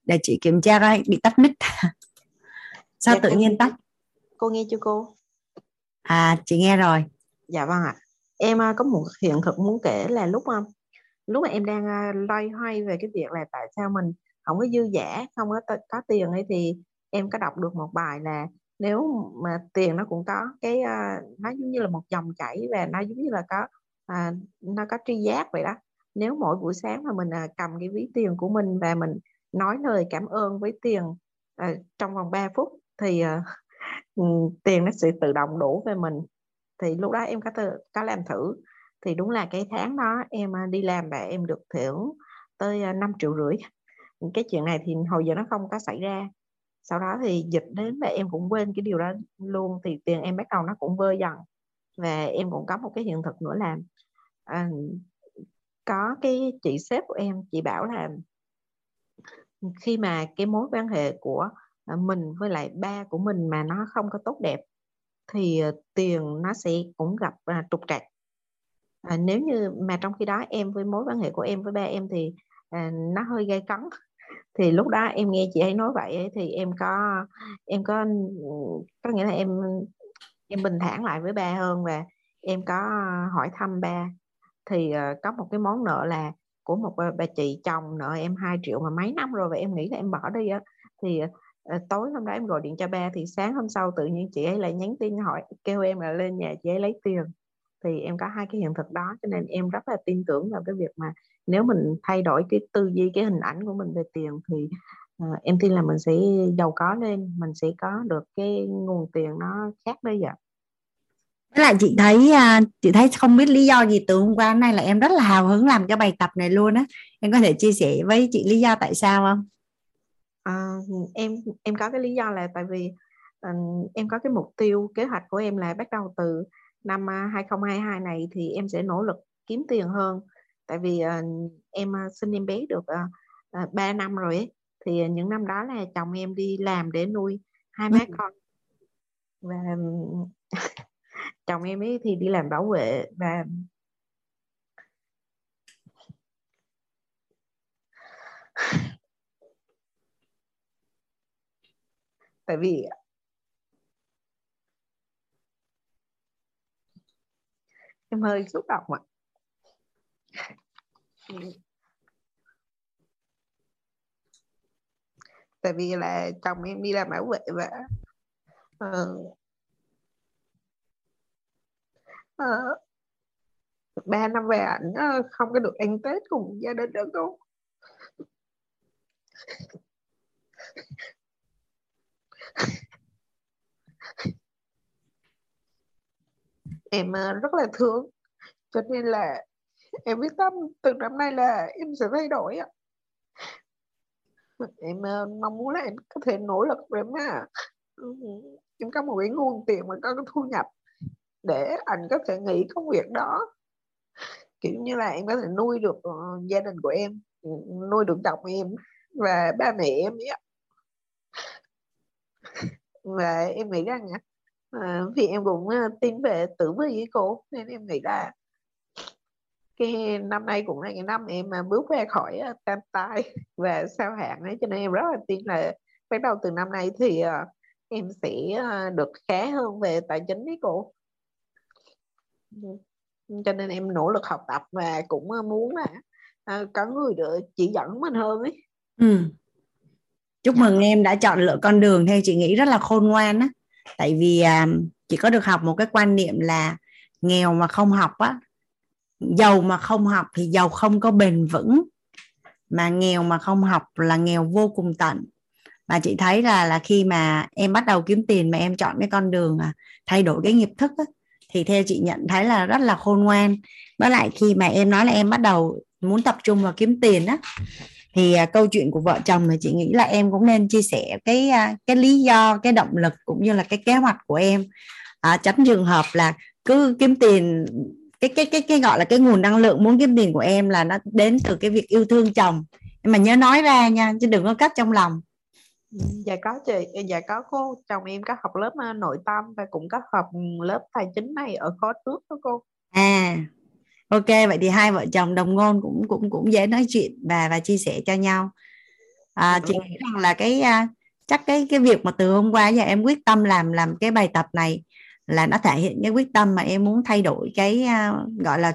Để chị kiểm tra coi, bị tắt mic. Sao dạ, tự nhiên tắt? Cô nghe chưa cô? Chị nghe rồi. Dạ vâng ạ. Em có một hiện thực muốn kể là lúc mà em đang loay hoay về cái việc là tại sao mình không có dư dả, không có tiền ấy, thì em có đọc được một bài là nếu mà tiền nó cũng có cái nó giống như là một dòng chảy và nó giống như là có nó có tri giác vậy đó. Nếu mỗi buổi sáng mà mình cầm cái ví tiền của mình và mình nói lời cảm ơn với tiền trong vòng 3 phút thì tiền nó sẽ tự động đổ về mình. Thì lúc đó em có làm thử. Thì đúng là cái tháng đó em đi làm và em được thưởng tới 5,5 triệu. Cái chuyện này thì hồi giờ nó không có xảy ra. Sau đó thì dịch đến và em cũng quên cái điều đó luôn. Thì tiền em bắt đầu nó cũng vơi dần. Và em cũng có một cái hiện thực nữa là có cái chị sếp của em, chị bảo là khi mà cái mối quan hệ của mình với lại ba của mình mà nó không có tốt đẹp thì tiền nó sẽ cũng gặp trục trặc. Nếu như mà trong khi đó em với mối quan hệ của em với ba em thì nó hơi gay cấn. Thì lúc đó em nghe chị ấy nói vậy ấy, thì em có nghĩa là em bình thản lại với ba hơn và em có hỏi thăm ba. Thì có một cái món nợ là của một bà chị chồng nợ em 2 triệu mà mấy năm rồi và em nghĩ là em bỏ đi á, thì tối hôm đó em gọi điện cho ba thì sáng hôm sau tự nhiên chị ấy lại nhắn tin hỏi, kêu em là lên nhà chị ấy lấy tiền. Thì em có hai cái hiện thực đó, cho nên em rất là tin tưởng vào cái việc mà nếu mình thay đổi cái tư duy, cái hình ảnh của mình về tiền thì em tin là mình sẽ giàu có lên, mình sẽ có được cái nguồn tiền nó khác đấy vậy. Với lại chị thấy không biết lý do gì từ hôm qua đến nay là em rất là hào hứng làm cái bài tập này luôn á. Em có thể chia sẻ với chị lý do tại sao không? Em có cái lý do là tại vì em có cái mục tiêu, kế hoạch của em là bắt đầu từ năm 2022 này thì em sẽ nỗ lực kiếm tiền hơn. Tại vì em sinh em bé được 3 năm rồi ấy. Thì những năm đó là chồng em đi làm để nuôi hai má con. Và chồng em ấy thì đi làm bảo vệ, và tại vì em hơi xúc động ạ. Tại vì là chồng em đi làm bảo vệ và ba năm về ảnh không có được ăn Tết cùng gia đình nữa cô. Em rất là thương, cho nên là em quyết tâm từ năm nay là em sẽ thay đổi ạ. Em mong muốn là em có thể nỗ lực để mà em có một cái nguồn tiền mà có cái thu nhập để anh có thể nghỉ công việc đó, kiểu như là em có thể nuôi được gia đình của em, nuôi được chồng em và ba mẹ em ấy. Và em nghĩ rằng vì em cũng tin về tử vi với cô, nên em nghĩ là cái năm nay cũng là cái năm em bước ra khỏi tam tai và sao hạn ấy, cho nên em rất là tin là bắt đầu từ năm nay thì em sẽ được khá hơn về tài chính đấy cô. Cho nên em nỗ lực học tập và cũng muốn là có người được chỉ dẫn mình hơn ấy. Chúc mừng em đã chọn lựa con đường theo chị nghĩ rất là khôn ngoan á. Tại vì chị có được học một cái quan niệm là nghèo mà không học á, giàu mà không học thì giàu không có bền vững, mà nghèo mà không học là nghèo vô cùng tận. Và chị thấy là khi mà em bắt đầu kiếm tiền mà em chọn cái con đường thay đổi cái nghiệp thức á, thì theo chị nhận thấy là rất là khôn ngoan. Với lại khi mà em nói là em bắt đầu muốn tập trung vào kiếm tiền á, thì câu chuyện của vợ chồng thì chị nghĩ là em cũng nên chia sẻ cái lý do, cái động lực cũng như là cái kế hoạch của em, tránh trường hợp là cứ kiếm tiền, cái gọi là cái nguồn năng lượng muốn kiếm tiền của em là nó đến từ cái việc yêu thương chồng. Nhưng mà nhớ nói ra nha, chứ đừng có cất trong lòng. Dạ có chị, dạ có cô. Chồng em có học lớp nội tâm và cũng có học lớp tài chính này ở khóa trước đó cô. À, ok, vậy thì hai vợ chồng đồng ngôn cũng dễ nói chuyện và chia sẻ cho nhau. Chị nghĩ rằng là chắc cái việc mà từ hôm qua giờ em quyết tâm làm cái bài tập này là nó thể hiện cái quyết tâm mà em muốn thay đổi cái gọi là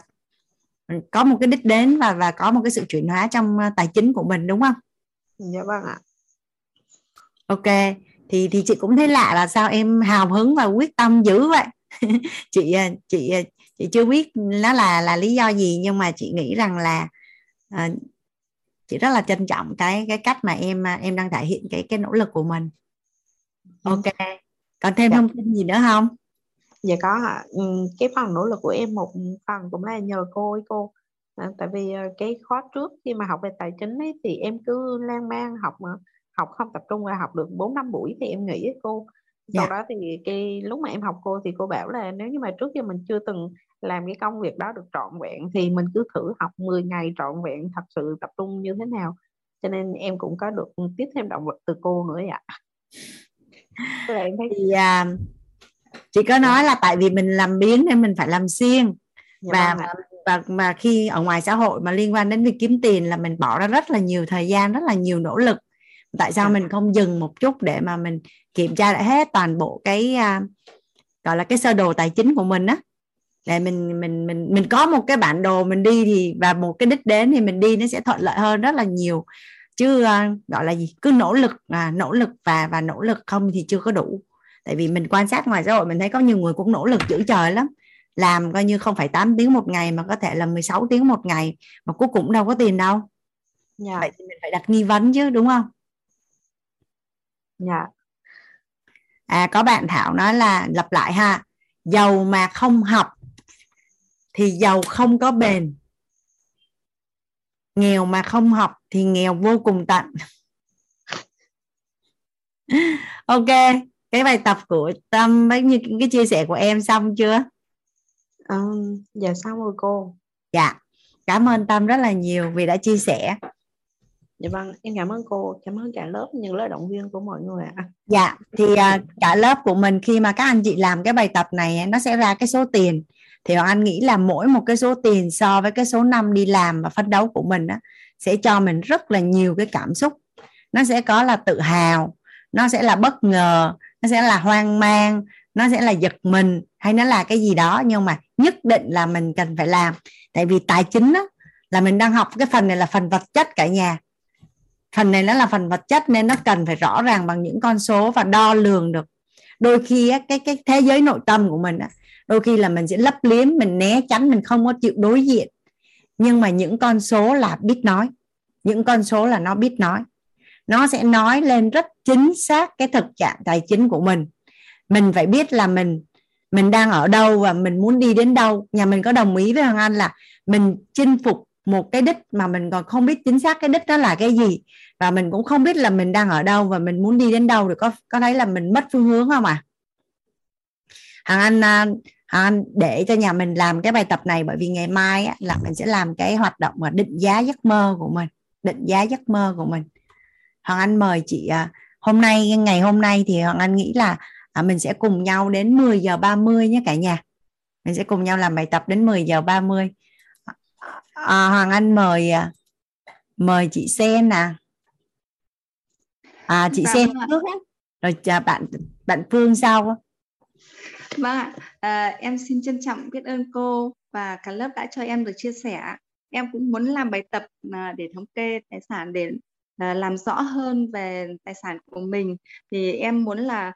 có một cái đích đến và có một cái sự chuyển hóa trong tài chính của mình, đúng không? Dạ vâng ạ. Ok, thì chị cũng thấy lạ là sao em hào hứng và quyết tâm dữ vậy. Chị chưa biết nó là lý do gì, nhưng mà chị nghĩ rằng là chị rất là trân trọng cái cách mà em đang thể hiện cái nỗ lực của mình. Ok, còn thêm thông tin gì nữa không? Dạ có ạ. Cái phần nỗ lực của em một phần cũng là nhờ cô ấy cô. Tại vì cái khóa trước khi mà học về tài chính ấy, thì em cứ lang mang học không tập trung, và học được 4-5 buổi thì em nghỉ với cô. Sau đó thì lúc mà em học cô thì cô bảo là nếu như mà trước giờ mình chưa từng làm cái công việc đó được trọn vẹn thì mình cứ thử học 10 ngày trọn vẹn thật sự tập trung như thế nào. Cho nên em cũng có được tiếp thêm động lực từ cô nữa ạ. Thì chị có nói là tại vì mình làm biếng nên mình phải làm siêng. Và khi ở ngoài xã hội mà liên quan đến việc kiếm tiền là mình bỏ ra rất là nhiều thời gian, rất là nhiều nỗ lực. Tại sao mình không dừng một chút để mà mình kiểm tra lại hết toàn bộ cái gọi là cái sơ đồ tài chính của mình á, để mình có một cái bản đồ mình đi, thì và một cái đích đến thì mình đi nó sẽ thuận lợi hơn rất là nhiều. chứ gọi là gì, cứ nỗ lực và nỗ lực không thì chưa có đủ. Tại vì mình quan sát ngoài xã hội mình thấy có nhiều người cũng nỗ lực dữ trời lắm, làm coi như không phải 8 tiếng một ngày mà có thể là 16 tiếng một ngày mà cuối cùng đâu có tiền đâu. Yeah. Vậy thì mình phải đặt nghi vấn chứ, đúng không? Yeah. Có bạn Thảo nói là lặp lại ha, giàu mà không học thì giàu không có bền, nghèo mà không học thì nghèo vô cùng tận. Ok, cái bài tập của Tâm với như cái chia sẻ của em xong chưa? Dạ xong rồi cô. Dạ, cảm ơn Tâm rất là nhiều vì đã chia sẻ. Dạ vâng, em cảm ơn cô, cảm ơn cả lớp, những lời động viên của mọi người ạ. Dạ, thì cả lớp của mình khi mà các anh chị làm cái bài tập này nó sẽ ra cái số tiền. Thì Hoàng Anh nghĩ là mỗi một cái số tiền so với cái số năm đi làm và phấn đấu của mình á, sẽ cho mình rất là nhiều cái cảm xúc. Nó sẽ có là tự hào, nó sẽ là bất ngờ, nó sẽ là hoang mang, nó sẽ là giật mình hay nó là cái gì đó. Nhưng mà nhất định là mình cần phải làm. Tại vì tài chính á, là mình đang học cái phần này là phần vật chất cả nhà. Phần này nó là phần vật chất nên nó cần phải rõ ràng bằng những con số và đo lường được. Đôi khi á, cái thế giới nội tâm của mình á, đôi khi là mình sẽ lấp liếm, mình né tránh, mình không có chịu đối diện. Nhưng mà những con số là biết nói. Những con số là nó biết nói. Nó sẽ nói lên rất chính xác cái thực trạng tài chính của mình. Mình phải biết là mình đang ở đâu và mình muốn đi đến đâu. Nhà mình có đồng ý với Hoàng Anh là mình chinh phục một cái đích mà mình còn không biết chính xác cái đích đó là cái gì. Và mình cũng không biết là mình đang ở đâu và mình muốn đi đến đâu. Thì có thấy là mình mất phương hướng không ạ? Hoàng Anh để cho nhà mình làm cái bài tập này bởi vì ngày mai á, là mình sẽ làm cái hoạt động mà định giá giấc mơ của mình. Hoàng Anh mời chị ngày hôm nay thì Hoàng Anh nghĩ là mình sẽ cùng nhau đến 10h30 nhé cả nhà. Mình sẽ cùng nhau làm bài tập đến 10h30. Hoàng Anh mời chị Sen nè. Chị Sen trước rồi bạn Phương sau. Vâng ạ, em xin trân trọng biết ơn cô và cả lớp đã cho em được chia sẻ. Em cũng muốn làm bài tập để thống kê tài sản, để làm rõ hơn về tài sản của mình. Thì em muốn là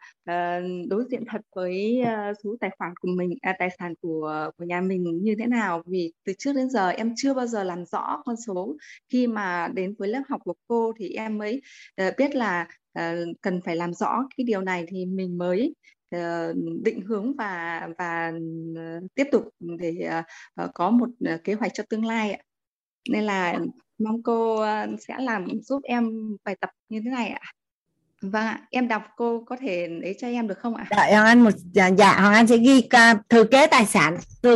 đối diện thật với số tài khoản của mình, tài sản của nhà mình như thế nào. Vì từ trước đến giờ em chưa bao giờ làm rõ con số. Khi mà đến với lớp học của cô thì em mới biết là cần phải làm rõ cái điều này thì mình mới định hướng và tiếp tục để có một kế hoạch cho tương lai ạ. Nên là mong cô sẽ làm giúp em bài tập như thế này ạ. Vâng ạ, em đọc cô có thể lấy cho em được không ạ? Đợi Hoàng Anh Hoàng Anh sẽ ghi thừa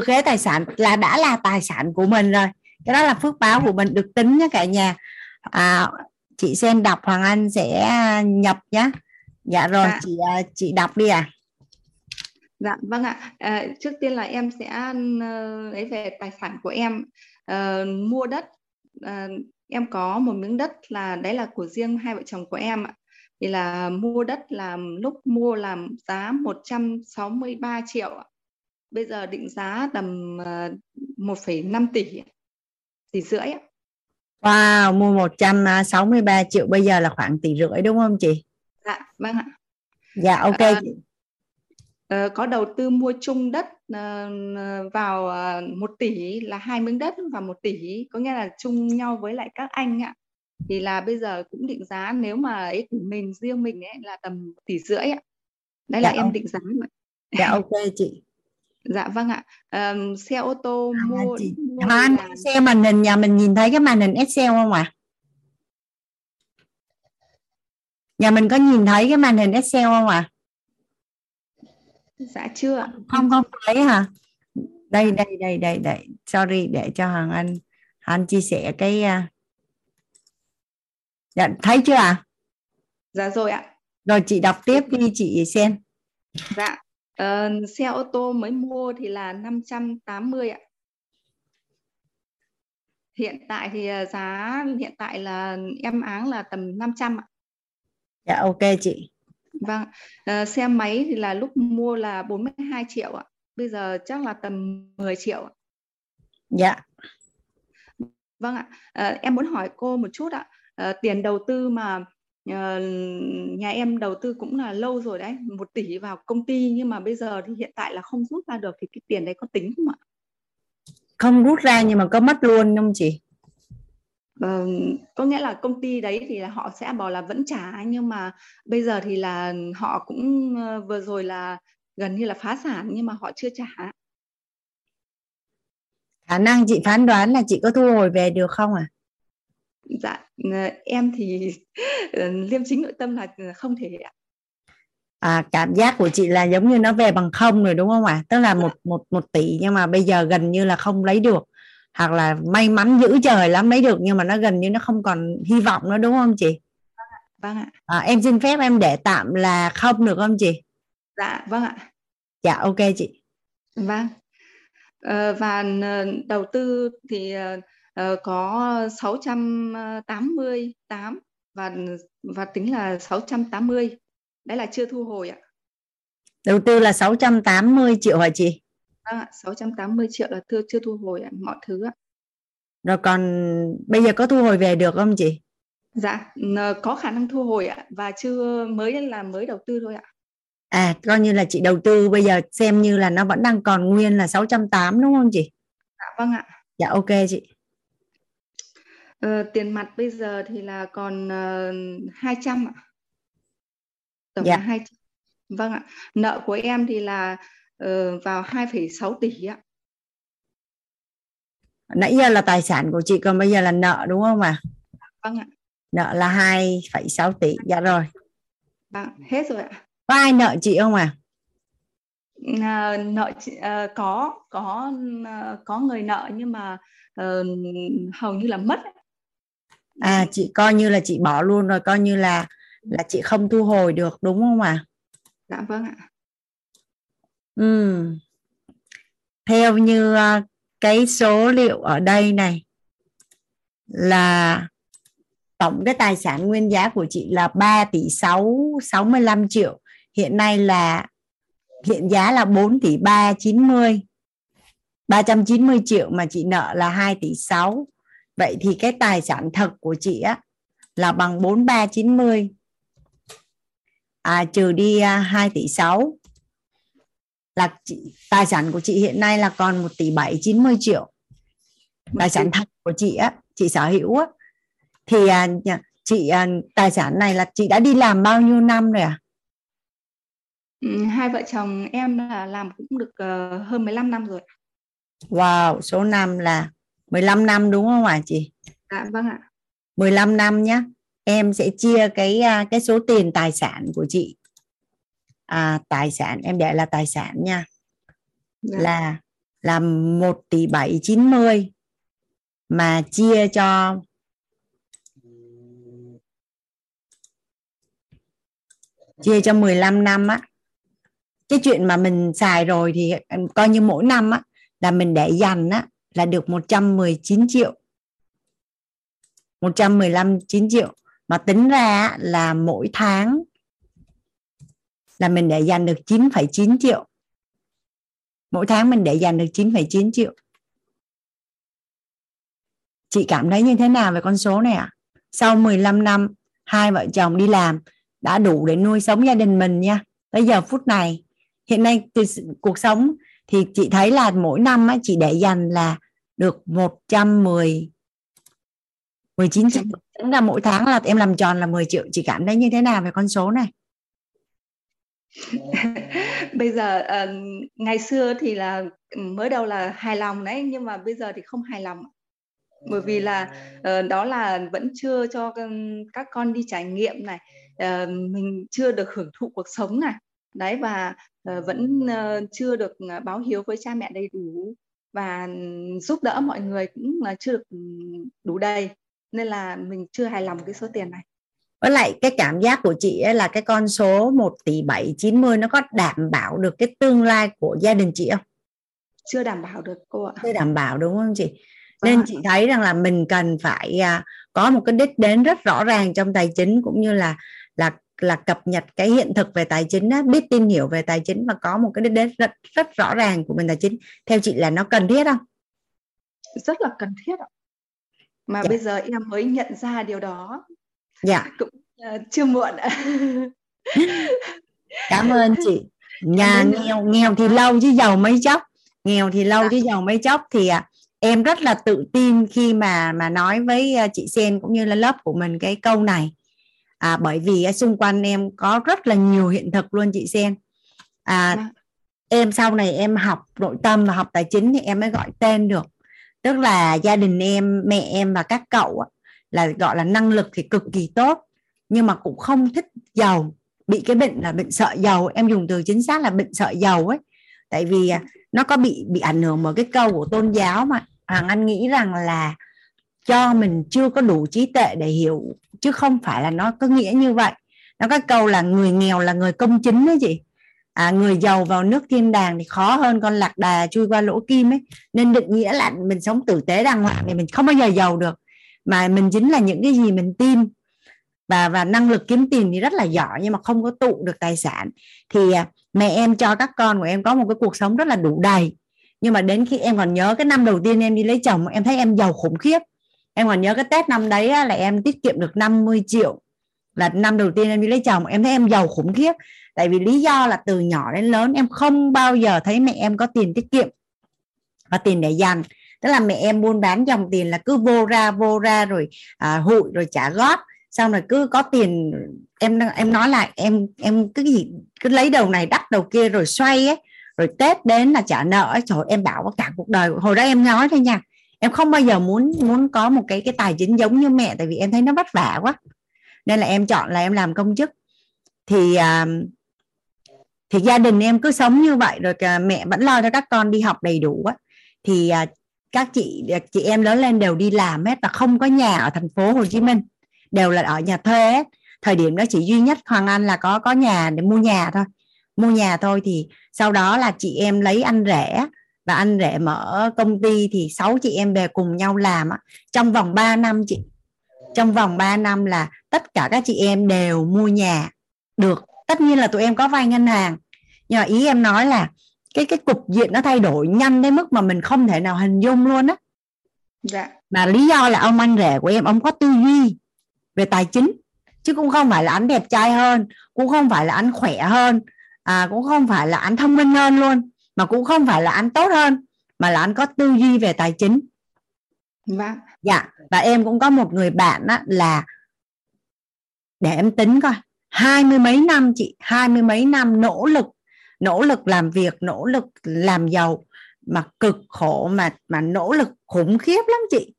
kế tài sản là đã là tài sản của mình rồi. Cái đó là phước báo của mình được tính nhé cả nhà. Chị xem đọc Hoàng Anh sẽ nhập nhé. Dạ rồi, chị đọc đi ạ. Dạ vâng ạ. Trước tiên là em sẽ lấy về tài sản của em. Mua đất, em có một miếng đất là đấy là của riêng hai vợ chồng của em ạ. Thì là mua đất là lúc mua làm giá 163 triệu ạ. Bây giờ định giá tầm 1,5 tỷ rưỡi ạ. Wow, mua 163 triệu bây giờ là khoảng 1,5 tỷ đúng không chị? Dạ vâng ạ. Dạ ok. Có đầu tư mua chung đất vào 1 tỷ là 2 miếng đất và 1 tỷ có nghĩa là chung nhau với lại các anh ạ. Thì là bây giờ cũng định giá nếu mà ấy của mình riêng mình ấy là tầm 1,5 tỷ ạ. Đấy dạ, là em định giá mà. Dạ ok chị. Dạ vâng ạ. Xe ô tô mua là... Xe màn hình, nhà mình nhìn thấy cái màn hình Excel không ạ? Nhà mình có nhìn thấy cái màn hình Excel không ạ? Dạ chưa. Không thấy hả? Đây. Sorry, để cho Hoàng Anh chia sẻ cái. Dạ, thấy chưa ạ? Dạ rồi ạ. Rồi chị đọc tiếp đi chị Sen. Dạ. Xe ô tô mới mua thì là 580 ạ. Hiện tại thì giá hiện tại là em áng là tầm 500 ạ. Dạ ok chị. Vâng, xe máy thì là lúc mua là 42 triệu ạ. Bây giờ chắc là tầm 10 triệu ạ. Dạ. Vâng ạ, em muốn hỏi cô một chút ạ. tiền đầu tư mà nhà em đầu tư cũng là lâu rồi đấy, 1 tỷ vào công ty nhưng mà bây giờ thì hiện tại là không rút ra được, thì cái tiền đấy có tính không ạ? Không rút ra nhưng mà có mất luôn không chị? Có nghĩa là công ty đấy thì là họ sẽ bảo là vẫn trả, nhưng mà bây giờ thì là họ cũng vừa rồi là gần như là phá sản nhưng mà họ chưa trả. Khả năng chị phán đoán là chị có thu hồi về được không ạ? Dạ, em thì liêm chính nội tâm là không thể ạ. Cảm giác của chị là giống như nó về bằng không rồi đúng không ạ? Tức là 1 tỷ nhưng mà bây giờ gần như là không lấy được, hoặc là may mắn dữ trời lắm lấy được nhưng mà nó gần như nó không còn hy vọng nữa đúng không chị? Vâng ạ. Em xin phép em để tạm là không được không chị? Dạ vâng ạ. Dạ ok chị. Vâng. Và đầu tư thì có 688 và tính là 680. Đấy là chưa thu hồi ạ. Đầu tư là 680 triệu hả chị? À, 680 triệu là chưa thu hồi ạ, mọi thứ ạ. Rồi còn bây giờ có thu hồi về được không chị? Dạ, có khả năng thu hồi ạ, và chưa mới đầu tư thôi ạ. À, coi như là chị đầu tư bây giờ xem như là nó vẫn đang còn nguyên là 680 đúng không chị? Dạ vâng ạ. Dạ ok chị. Tiền mặt bây giờ thì là còn 200 ạ. Tổng là 200. Vâng ạ. Nợ của em thì là vào 2,6 tỷ ạ. Nãy giờ là tài sản của chị, còn bây giờ là nợ đúng không ạ? Vâng ạ. Nợ là 2,6 tỷ. Dạ rồi. Vâng, hết rồi ạ. Có ai nợ chị không ạ? Nợ chị, có người nợ nhưng mà hầu như là mất. À, chị coi như là chị bỏ luôn rồi, coi như là chị không thu hồi được đúng không ạ? Dạ vâng ạ. Theo như cái số liệu ở đây này là tổng cái tài sản nguyên giá của chị là 3 tỷ 665 triệu, hiện nay là hiện giá là 4 tỷ 390 triệu mà chị nợ là 2 tỷ 6. Vậy thì cái tài sản thật của chị á là bằng 4.390 trừ đi 2 tỷ 6, là chị, tài sản của chị hiện nay là còn 1 tỷ 790 triệu. Tài sản thật của chị á, chị sở hữu á, thì chị tài sản này là chị đã đi làm bao nhiêu năm rồi ạ? Hai vợ chồng em là làm cũng được hơn 15 năm rồi. Wow, số năm là 15 năm đúng không ạ chị? Dạ vâng ạ. 15 năm nhé. Em sẽ chia cái số tiền tài sản của chị. Tài sản em để là tài sản nha. Dạ. Là 1 tỷ 790 mà chia cho 15 năm á. Cái chuyện mà mình xài rồi thì coi như mỗi năm á là mình để dành á là được 119 triệu. 119 triệu mà tính ra là mỗi tháng là mình để dành được 9,9 triệu. Mỗi tháng mình để dành được 9,9 triệu. Chị cảm thấy như thế nào về con số này ạ? Sau 15 năm hai vợ chồng đi làm đã đủ để nuôi sống gia đình mình nha. Tới giờ phút này, hiện nay từ cuộc sống thì chị thấy là mỗi năm á, chị để dành là được 19 triệu. Tính ra mỗi tháng là em làm tròn là 10 triệu. Chị cảm thấy như thế nào về con số này? Bây giờ ngày xưa thì là mới đầu là hài lòng đấy, nhưng mà bây giờ thì không hài lòng, bởi vì là đó là vẫn chưa cho các con đi trải nghiệm này, mình chưa được hưởng thụ cuộc sống này đấy, và vẫn chưa được báo hiếu với cha mẹ đầy đủ và giúp đỡ mọi người cũng là chưa được đủ đầy, nên là mình chưa hài lòng cái số tiền này. Với lại cái cảm giác của chị ấy là cái con số 1 tỷ 790 nó có đảm bảo được cái tương lai của gia đình chị không? Chưa đảm bảo được cô ạ. Chưa đảm bảo đúng không chị? Nên chị thấy rằng là mình cần phải có một cái đích đến rất rõ ràng trong tài chính, cũng như là cập nhật cái hiện thực về tài chính, biết tin hiểu về tài chính và có một cái đích đến rất rõ ràng của mình tài chính. Theo chị là nó cần thiết không? Rất là cần thiết ạ. mà bây giờ em mới nhận ra điều đó. Dạ. Cũng chưa muộn. Cảm ơn chị. Nhà nghèo thì lâu chứ giàu mấy chốc. Nghèo thì lâu chứ giàu mấy chốc. Thì em rất là tự tin khi mà nói với chị Sen cũng như là lớp của mình cái câu này. Bởi vì xung quanh em có rất là nhiều hiện thực luôn chị Sen. Em sau này em học nội tâm và học tài chính thì em mới gọi tên được. Tức là gia đình em, mẹ em và các cậu là gọi là năng lực thì cực kỳ tốt, nhưng mà cũng không thích giàu, bị cái bệnh là bệnh sợ giàu. Em dùng từ chính xác là bệnh sợ giàu ấy. Tại vì nó có bị ảnh hưởng bởi cái câu của tôn giáo mà Hoàng Anh nghĩ rằng là cho mình chưa có đủ trí tuệ để hiểu, chứ không phải là nó có nghĩa như vậy. Nó có câu là người nghèo là người công chính đấy chị. Người giàu vào nước thiên đàng thì khó hơn con lạc đà chui qua lỗ kim ấy. Nên định nghĩa là mình sống tử tế đàng hoàng thì mình không bao giờ giàu được, mà mình chính là những cái gì mình tin. Và năng lực kiếm tiền thì rất là giỏi, nhưng mà không có tụ được tài sản. Thì mẹ em cho các con của em có một cái cuộc sống rất là đủ đầy. Nhưng mà đến khi em còn nhớ cái năm đầu tiên em đi lấy chồng, em thấy em giàu khủng khiếp. Em còn nhớ cái Tết năm đấy là em tiết kiệm được 50 triệu, là năm đầu tiên em đi lấy chồng. Em thấy em giàu khủng khiếp. Tại vì lý do là từ nhỏ đến lớn em không bao giờ thấy mẹ em có tiền tiết kiệm và tiền để dành. Tức là mẹ em buôn bán dòng tiền là cứ vô ra rồi hụi rồi trả góp, xong rồi cứ có tiền. Em nói lại em cứ gì cứ lấy đầu này đắp đầu kia rồi xoay ấy, rồi Tết đến là trả nợ ấy. Trời ơi, em bảo cả cuộc đời. Hồi đó em nói thôi nha, em không bao giờ muốn có một cái tài chính giống như mẹ, tại vì em thấy nó vất vả quá. Nên là em chọn là em làm công chức. Thì gia đình em cứ sống như vậy, rồi mẹ vẫn lo cho các con đi học đầy đủ á. Thì các chị em lớn lên đều đi làm hết, và không có nhà ở thành phố Hồ Chí Minh, đều là ở nhà thuê hết. Thời điểm đó chỉ duy nhất Hoàng Anh là có nhà để mua nhà thôi. Thì sau đó là chị em lấy anh rể, và anh rể mở công ty, thì 6 chị em về cùng nhau làm á. Trong vòng 3 năm chị, trong vòng 3 năm là tất cả các chị em đều mua nhà được. Tất nhiên là tụi em có vay ngân hàng, nhưng mà ý em nói là cái cục diện nó thay đổi nhanh đến mức mà mình không thể nào hình dung luôn á. Dạ. Mà lý do là ông anh rể của em, ông có tư duy về tài chính, chứ cũng không phải là anh đẹp trai hơn, cũng không phải là anh khỏe hơn, cũng không phải là anh thông minh hơn luôn, mà cũng không phải là anh tốt hơn, mà là anh có tư duy về tài chính. Dạ. Dạ. Và em cũng có một người bạn á, là để em tính coi 20 mấy năm chị, 20 mấy năm nỗ lực làm việc, nỗ lực làm giàu mà cực khổ, mà nỗ lực khủng khiếp lắm chị,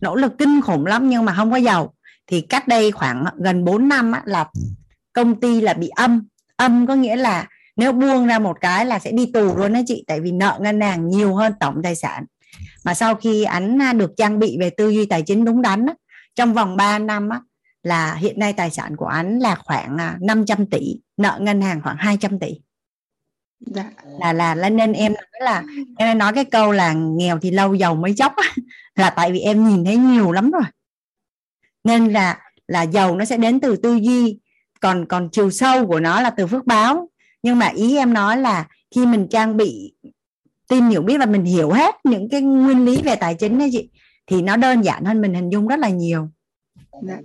nỗ lực kinh khủng lắm, nhưng mà không có giàu. Thì cách đây khoảng gần 4 năm á, là công ty là bị âm, có nghĩa là nếu buông ra một cái là sẽ đi tù luôn đó chị, tại vì nợ ngân hàng nhiều hơn tổng tài sản. Mà sau khi anh được trang bị về tư duy tài chính đúng đắn á, trong vòng 3 năm á, là hiện nay tài sản của anh là khoảng 500 tỷ, nợ ngân hàng khoảng 200 tỷ. Dạ. Nên em nói cái câu là nghèo thì lâu giàu mới chốc là tại vì em nhìn thấy nhiều lắm rồi. Nên là giàu nó sẽ đến từ tư duy, còn chiều sâu của nó là từ phước báo. Nhưng mà ý em nói là khi mình trang bị tin hiểu biết và mình hiểu hết những cái nguyên lý về tài chính đấy chị, thì nó đơn giản hơn mình hình dung rất là nhiều. Dạ.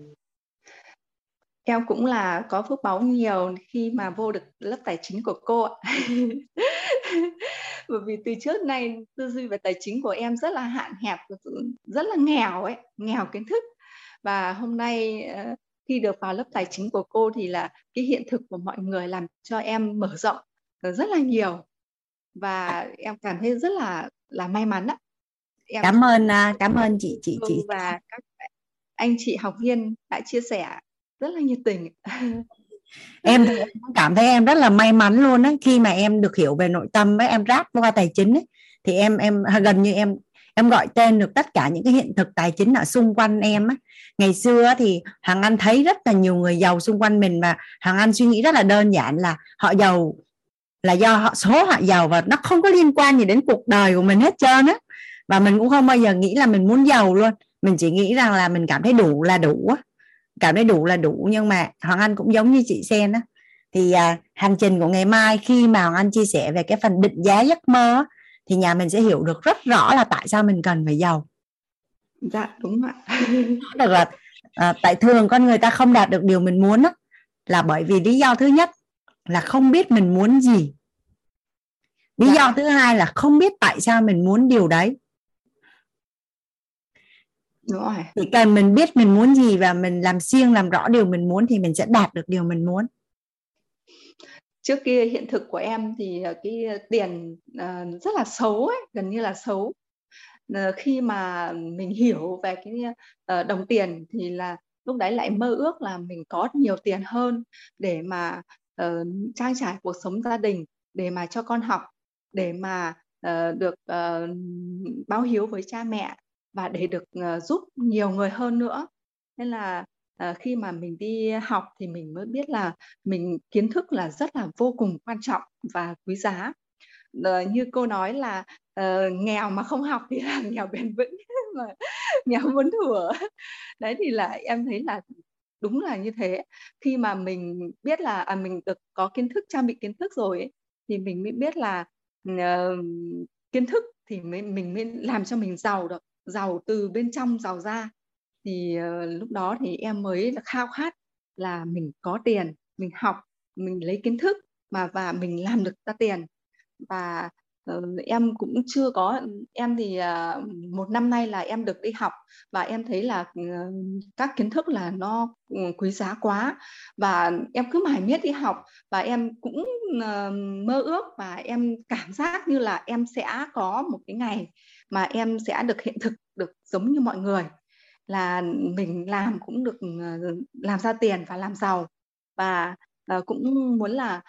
Em cũng là có phước báo nhiều khi mà vô được lớp tài chính của cô ạ. Bởi vì từ trước nay tư duy về tài chính của em rất là hạn hẹp, rất là nghèo ấy, nghèo kiến thức. Và hôm nay khi được vào lớp tài chính của cô thì là cái hiện thực của mọi người làm cho em mở rộng rất là nhiều. Và em cảm thấy rất là may mắn ạ. Em cảm ơn chị và các anh chị học viên đã chia sẻ rất là nhiệt tình. Em cũng cảm thấy em rất là may mắn luôn á, khi mà em được hiểu về nội tâm với em ráp qua tài chính ấy, thì em gần như em gọi tên được tất cả những cái hiện thực tài chính ở xung quanh em á. Ngày xưa thì Hoàng Anh thấy rất là nhiều người giàu xung quanh mình, mà Hoàng Anh suy nghĩ rất là đơn giản là họ giàu là do số họ giàu, và nó không có liên quan gì đến cuộc đời của mình hết trơn á. Và mình cũng không bao giờ nghĩ là mình muốn giàu luôn, mình chỉ nghĩ rằng là mình cảm thấy đủ là đủ á. Nhưng mà Hoàng Anh cũng giống như chị Sen á, thì hành trình của ngày mai khi mà Hoàng Anh chia sẻ về cái phần định giá giấc mơ á, thì nhà mình sẽ hiểu được rất rõ là tại sao mình cần phải giàu. Dạ đúng ạ. Tức là tại thường con người ta không đạt được điều mình muốn đó, là bởi vì lý do thứ nhất là không biết mình muốn gì. Lý do thứ hai là không biết tại sao mình muốn điều đấy. Đúng rồi. Chỉ cần mình biết mình muốn gì và mình làm siêng làm rõ điều mình muốn thì mình sẽ đạt được điều mình muốn. Trước kia hiện thực của em thì cái tiền rất là xấu ấy, gần như là xấu. Khi mà mình hiểu về cái đồng tiền thì là lúc đấy lại mơ ước là mình có nhiều tiền hơn để mà trang trải cuộc sống gia đình, để mà cho con học, để mà được báo hiếu với cha mẹ và để được giúp nhiều người hơn nữa. Nên là khi mà mình đi học thì mình mới biết là mình kiến thức là rất là vô cùng quan trọng và quý giá. Như cô nói là nghèo mà không học thì là nghèo bền vững, mà nghèo muốn thừa. Đấy thì là em thấy là đúng là như thế. Khi mà mình biết là mình được có kiến thức, trang bị kiến thức rồi ấy, thì mình mới biết là kiến thức thì mình mới làm cho mình giàu được, giàu từ bên trong, giàu ra. Thì lúc đó thì em mới khao khát là mình có tiền, mình học, mình lấy kiến thức mà và mình làm được ra tiền. Và em cũng chưa có, em thì một năm nay là em được đi học và em thấy là các kiến thức là nó quý giá quá, và em cứ mãi miết đi học và em cũng mơ ước và em cảm giác như là em sẽ có một cái ngày mà em sẽ được hiện thực, được giống như mọi người, là mình làm cũng được, làm ra tiền và làm giàu. Và cũng muốn là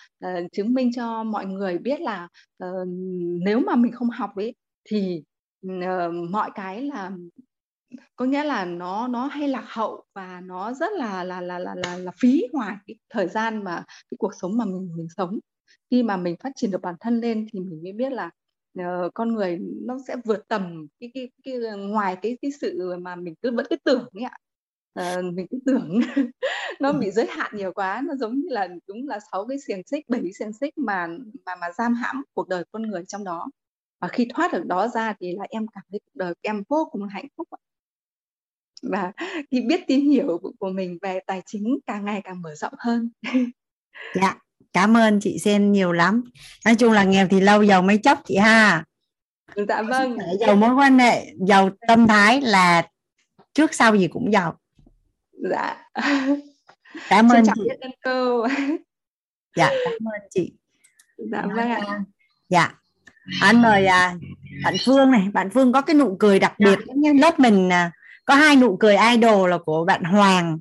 chứng minh cho mọi người biết là nếu mà mình không học ấy thì mọi cái là có nghĩa là nó hay lạc hậu và nó rất là phí hoài cái thời gian mà cái cuộc sống mà mình sống. Khi mà mình phát triển được bản thân lên thì mình mới biết là con người nó sẽ vượt tầm cái ngoài cái sự mà mình vẫn cứ tưởng ấy ạ. Mình cứ tưởng nó bị giới hạn nhiều quá, nó giống như là đúng là 6 cái xiềng xích, 7 cái xiềng xích mà giam hãm cuộc đời con người trong đó. Và khi thoát được đó ra thì là em cảm thấy cuộc đời em vô cùng hạnh phúc. Và khi biết tìm hiểu của mình về tài chính càng ngày càng mở rộng hơn. Dạ, cảm ơn chị Sen nhiều lắm. Nói chung là nghèo thì lâu, giàu mấy chốc chị ha. Dạ vâng. Giàu mối quan hệ, giàu tâm thái là trước sau gì cũng giàu. Dạ. Cảm ơn chị. Dạ, cảm ơn chị. Dạ vâng ạ. Dạ. Anh mời bạn Phương này, bạn Phương có cái nụ cười đặc biệt nha. Lớp mình có hai nụ cười idol là của bạn Hoàng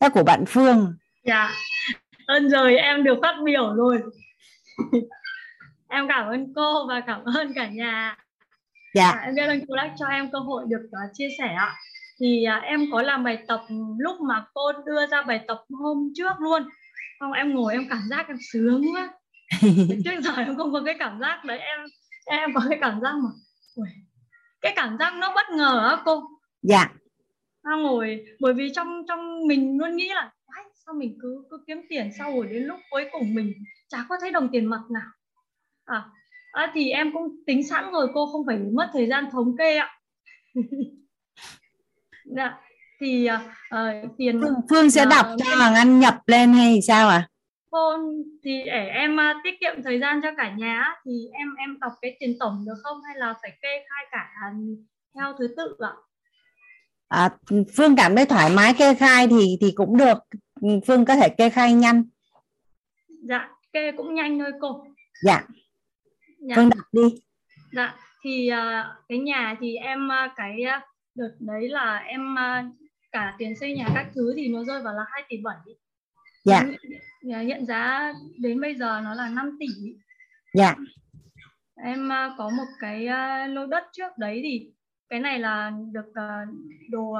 và của bạn Phương. Dạ. Ơn rồi em được phát biểu rồi. Em cảm ơn cô và cảm ơn cả nhà. Dạ. Em biết ơn cô đã cho em cơ hội được chia sẻ ạ. Thì em có làm bài tập lúc mà cô đưa ra bài tập hôm trước luôn. Xong em ngồi em cảm giác em sướng quá. Trước giờ em không có cái cảm giác đấy. Em có cái cảm giác mà cái cảm giác nó bất ngờ á cô. Dạ. Em ngồi bởi vì trong mình luôn nghĩ là sao mình cứ kiếm tiền, sau rồi đến lúc cuối cùng mình chả có thấy đồng tiền mặt nào. Thì em cũng tính sẵn rồi cô, không phải mất thời gian thống kê ạ. Dạ. Thì tiền Phương sẽ đọc cho Hoàng Anh nhập lên hay sao ạ? Cô thì để em tiết kiệm thời gian cho cả nhà thì em đọc cái tiền tổng được không, hay là phải kê khai cả theo thứ tự ạ? Phương cảm thấy thoải mái kê khai thì cũng được. Phương có thể kê khai nhanh. Dạ, kê cũng nhanh thôi cô. Dạ. Phương đọc đi. Dạ, thì cái nhà thì em cái đợt đấy là em cả tiền xây nhà các thứ thì nó rơi vào là 2,7 tỷ. Dạ. Hiện giá đến bây giờ nó là 5 tỷ. Dạ. Em có một cái lô đất trước đấy thì cái này là được đồ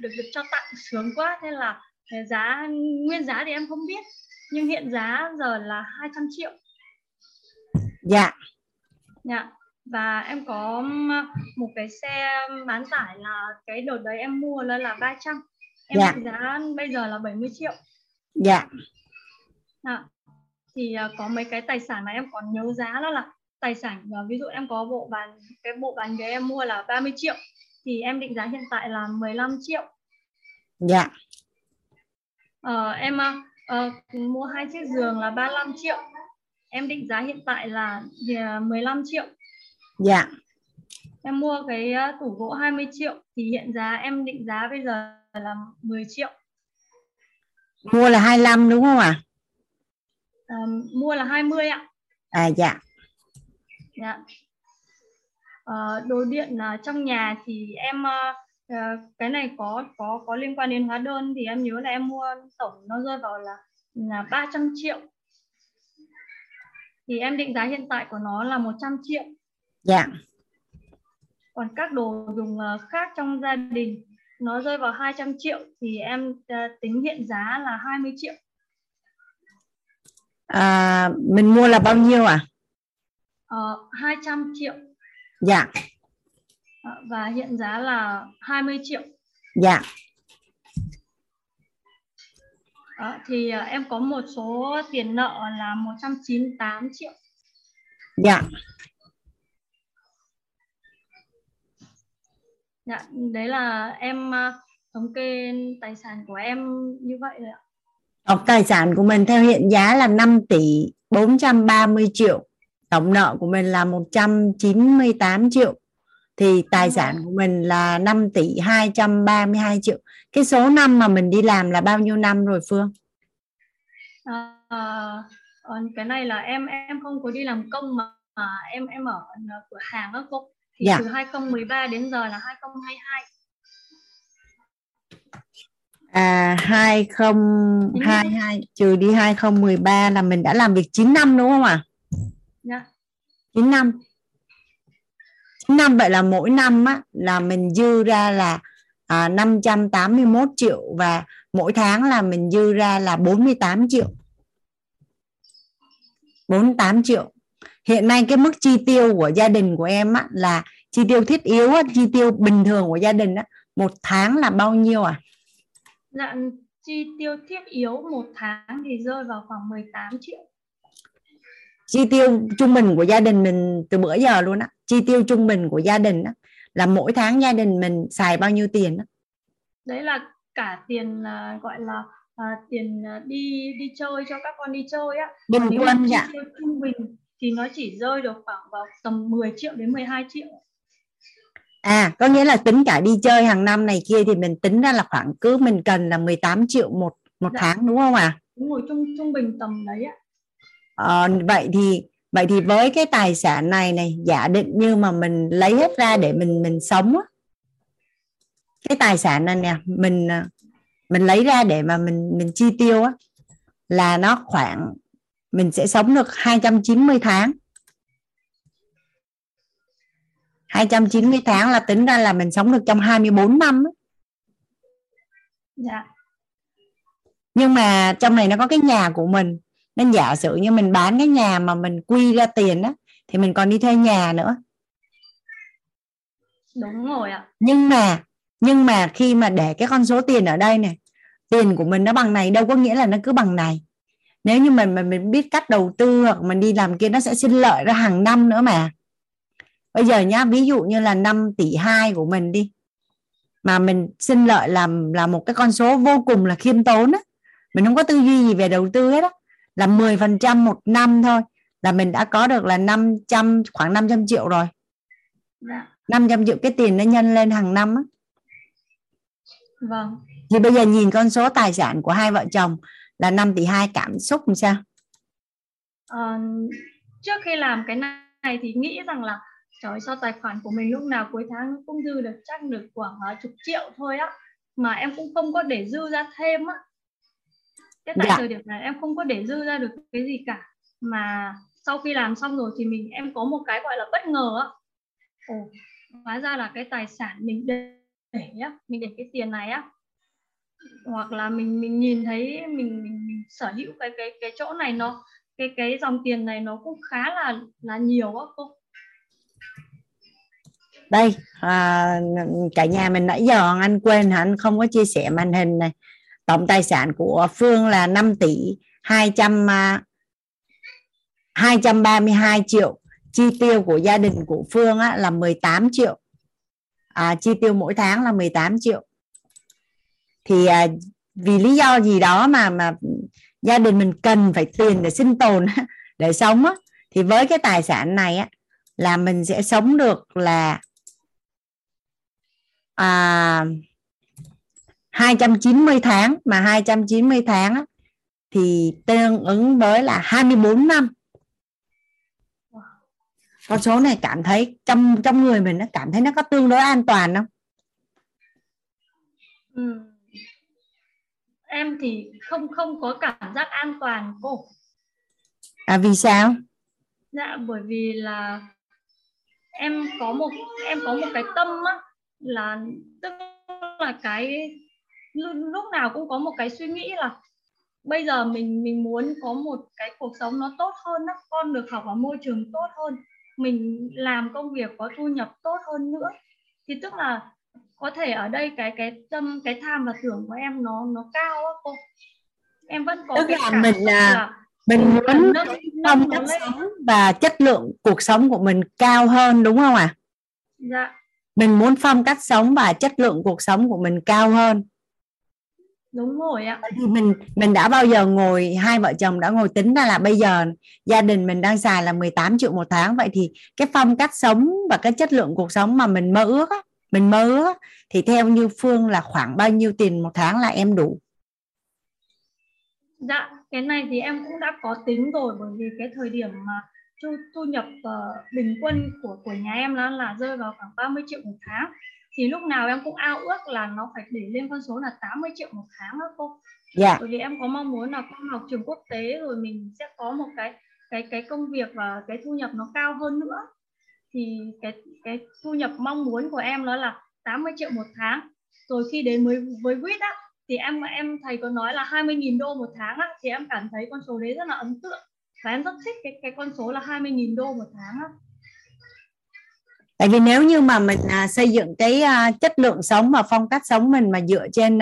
được cho tặng sướng quá, nên là giá nguyên giá thì em không biết, nhưng hiện giá giờ là 200 triệu. Dạ. Dạ. Và em có một cái xe bán tải là cái đợt đấy em mua là 300. Em dạ. Giá bây giờ là 70 triệu. Dạ. À, thì có mấy cái tài sản mà em còn nhớ giá đó là tài sản, ví dụ em có cái bộ bàn ghế em mua là 30 triệu. thì em định giá hiện tại là 15 triệu. Dạ. Em mua 2 chiếc giường là 35 triệu. Em định giá hiện tại là 15 triệu. Dạ. Em mua cái tủ gỗ 20 triệu thì hiện giá em định giá bây giờ là 10 triệu. Mua là 25 đúng không ạ? Mua là 20 ạ. À dạ. Dạ. Đồ điện trong nhà thì em cái này có liên quan đến hóa đơn thì em nhớ là em mua tổng nó rơi vào là 300 triệu. Thì em định giá hiện tại của nó là 100 triệu. Dạ. Còn các đồ dùng khác trong gia đình nó rơi vào 200 triệu thì em tính hiện giá là 20 triệu. Mình mua là bao nhiêu ạ? 200 triệu. Dạ. Và hiện giá là 20 triệu. Dạ. Thì em có một số tiền nợ là 198 triệu. Dạ. Dạ, đấy là em thống kê tài sản của em như vậy rồi ạ. Tài sản của mình theo hiện giá là 5 tỷ 430 triệu. Tổng nợ của mình là 198 triệu. Thì tài sản của mình là 5 tỷ 232 triệu. Cái số năm mà mình đi làm là bao nhiêu năm rồi Phương? Cái này là em không có đi làm công mà em ở cửa hàng đó cô. Thì dạ. Từ 2013 đến giờ là 2022. 2022 trừ đi 2013 là mình đã làm việc 9 năm đúng không ạ? Dạ. 9 năm. 9 năm vậy là mỗi năm á, là mình dư ra là 581 triệu và mỗi tháng là mình dư ra là 48 triệu. 48 triệu. Hiện nay cái mức chi tiêu của gia đình của em á, là chi tiêu thiết yếu á, chi tiêu bình thường của gia đình á, một tháng là bao nhiêu ạ? Dạ, chi tiêu thiết yếu một tháng thì rơi vào khoảng 18 triệu. Chi tiêu trung bình của gia đình mình từ bữa giờ luôn á, chi tiêu trung bình của gia đình á, là mỗi tháng gia đình mình xài bao nhiêu tiền á? Đấy là cả tiền gọi là tiền đi chơi cho các con đi chơi á. Bình quân dạ. Chi tiêu trung bình thì nó chỉ rơi được khoảng vào tầm 10 triệu đến 12 triệu. À, có nghĩa là tính cả đi chơi hàng năm này kia thì mình tính ra là khoảng cứ mình cần là 18 triệu một dạ. Tháng đúng không ạ? Đúng rồi, trung bình tầm đấy ạ. Vậy thì với cái tài sản này giả định như mà mình lấy hết ra để mình sống á. Cái tài sản này nè, mình lấy ra để mà mình chi tiêu á là nó khoảng mình sẽ sống được 290 tháng. 290 tháng là tính ra là mình sống được trong 24 năm. Dạ. Nhưng mà trong này nó có cái nhà của mình. Nên giả sử như mình bán cái nhà mà mình quy ra tiền đó, thì mình còn đi thuê nhà nữa. Đúng rồi ạ. Nhưng mà khi mà để cái con số tiền ở đây này, tiền của mình nó bằng này đâu có nghĩa là nó cứ bằng này. Nếu như mình biết cách đầu tư hoặc mình đi làm kia nó sẽ sinh lợi ra hàng năm nữa mà. Bây giờ nhá, ví dụ như là 5 tỷ 2 của mình đi. Mà mình sinh lợi là một cái con số vô cùng là khiêm tốn á. Mình không có tư duy gì về đầu tư hết á. Là 10% một năm thôi là mình đã có được là 500 triệu rồi. Dạ. 500 triệu cái tiền nó nhân lên hàng năm á. Vâng. Thì bây giờ nhìn con số tài sản của hai vợ chồng là 5 tỷ 2 cảm xúc làm sao? Trước khi làm cái này thì nghĩ rằng là trời ơi, sao tài khoản của mình lúc nào cuối tháng cũng dư được chắc được khoảng chục triệu thôi á. Mà em cũng không có để dư ra thêm á. Thế tại dạ. Thời điểm này em không có để dư ra được cái gì cả. Mà sau khi làm xong rồi thì em có một cái gọi là bất ngờ á. Hóa ra là cái tài sản mình để cái tiền này á. Hoặc là mình nhìn thấy mình sở hữu cái chỗ này nó cái dòng tiền này nó cũng khá là nhiều á cô. Đây, cả nhà mình nãy giờ anh quên hả? Anh không có chia sẻ màn hình này. Tổng tài sản của Phương là 5 tỷ 232 triệu. Chi tiêu của gia đình của Phương á, là 18 triệu. chi tiêu mỗi tháng là 18 triệu. Thì vì lý do gì đó mà gia đình mình cần phải tiền để sinh tồn, để sống á, thì với cái tài sản này á, là mình sẽ sống được là 290 tháng, mà 290 tháng á, thì tương ứng với là 24 năm. Con số này cảm thấy trong người mình nó cảm thấy nó có tương đối an toàn không? Em thì không có cảm giác an toàn cô. Vì sao? Dạ bởi vì là em có một cái tâm á, là tức là cái lúc nào cũng có một cái suy nghĩ là bây giờ mình muốn có một cái cuộc sống nó tốt hơn á, con được học ở môi trường tốt hơn, mình làm công việc có thu nhập tốt hơn nữa. Thì tức là có thể ở đây cái tâm, cái tham và tưởng của em nó cao á cô. Em vẫn có tức cái là mình là mình muốn phong cách sống và chất lượng cuộc sống của mình cao hơn, đúng không ạ? Dạ. Mình muốn phong cách sống và chất lượng cuộc sống của mình cao hơn. Đúng rồi ạ. Thì mình đã bao giờ ngồi, hai vợ chồng đã ngồi tính ra là bây giờ gia đình mình đang xài là 18 triệu một tháng, vậy thì cái phong cách sống và cái chất lượng cuộc sống mà mình mơ ước á, thì theo như Phương là khoảng bao nhiêu tiền một tháng là em đủ? Dạ, cái này thì em cũng đã có tính rồi, bởi vì cái thời điểm mà thu nhập bình quân của nhà em là rơi vào khoảng 30 triệu một tháng. Thì lúc nào em cũng ao ước là nó phải để lên con số là 80 triệu một tháng đó cô. Dạ. Bởi vì em có mong muốn là con học trường quốc tế rồi mình sẽ có một cái công việc và cái thu nhập nó cao hơn nữa. Thì cái thu nhập mong muốn của em nó là 80 triệu một tháng. Rồi khi đến với WIT á, thì em thầy có nói là 20.000 đô một tháng á, thì em cảm thấy con số đấy rất là ấn tượng. Và em rất thích cái con số là 20.000 đô một tháng á. Tại vì nếu như mà mình xây dựng cái chất lượng sống và phong cách sống mình mà dựa trên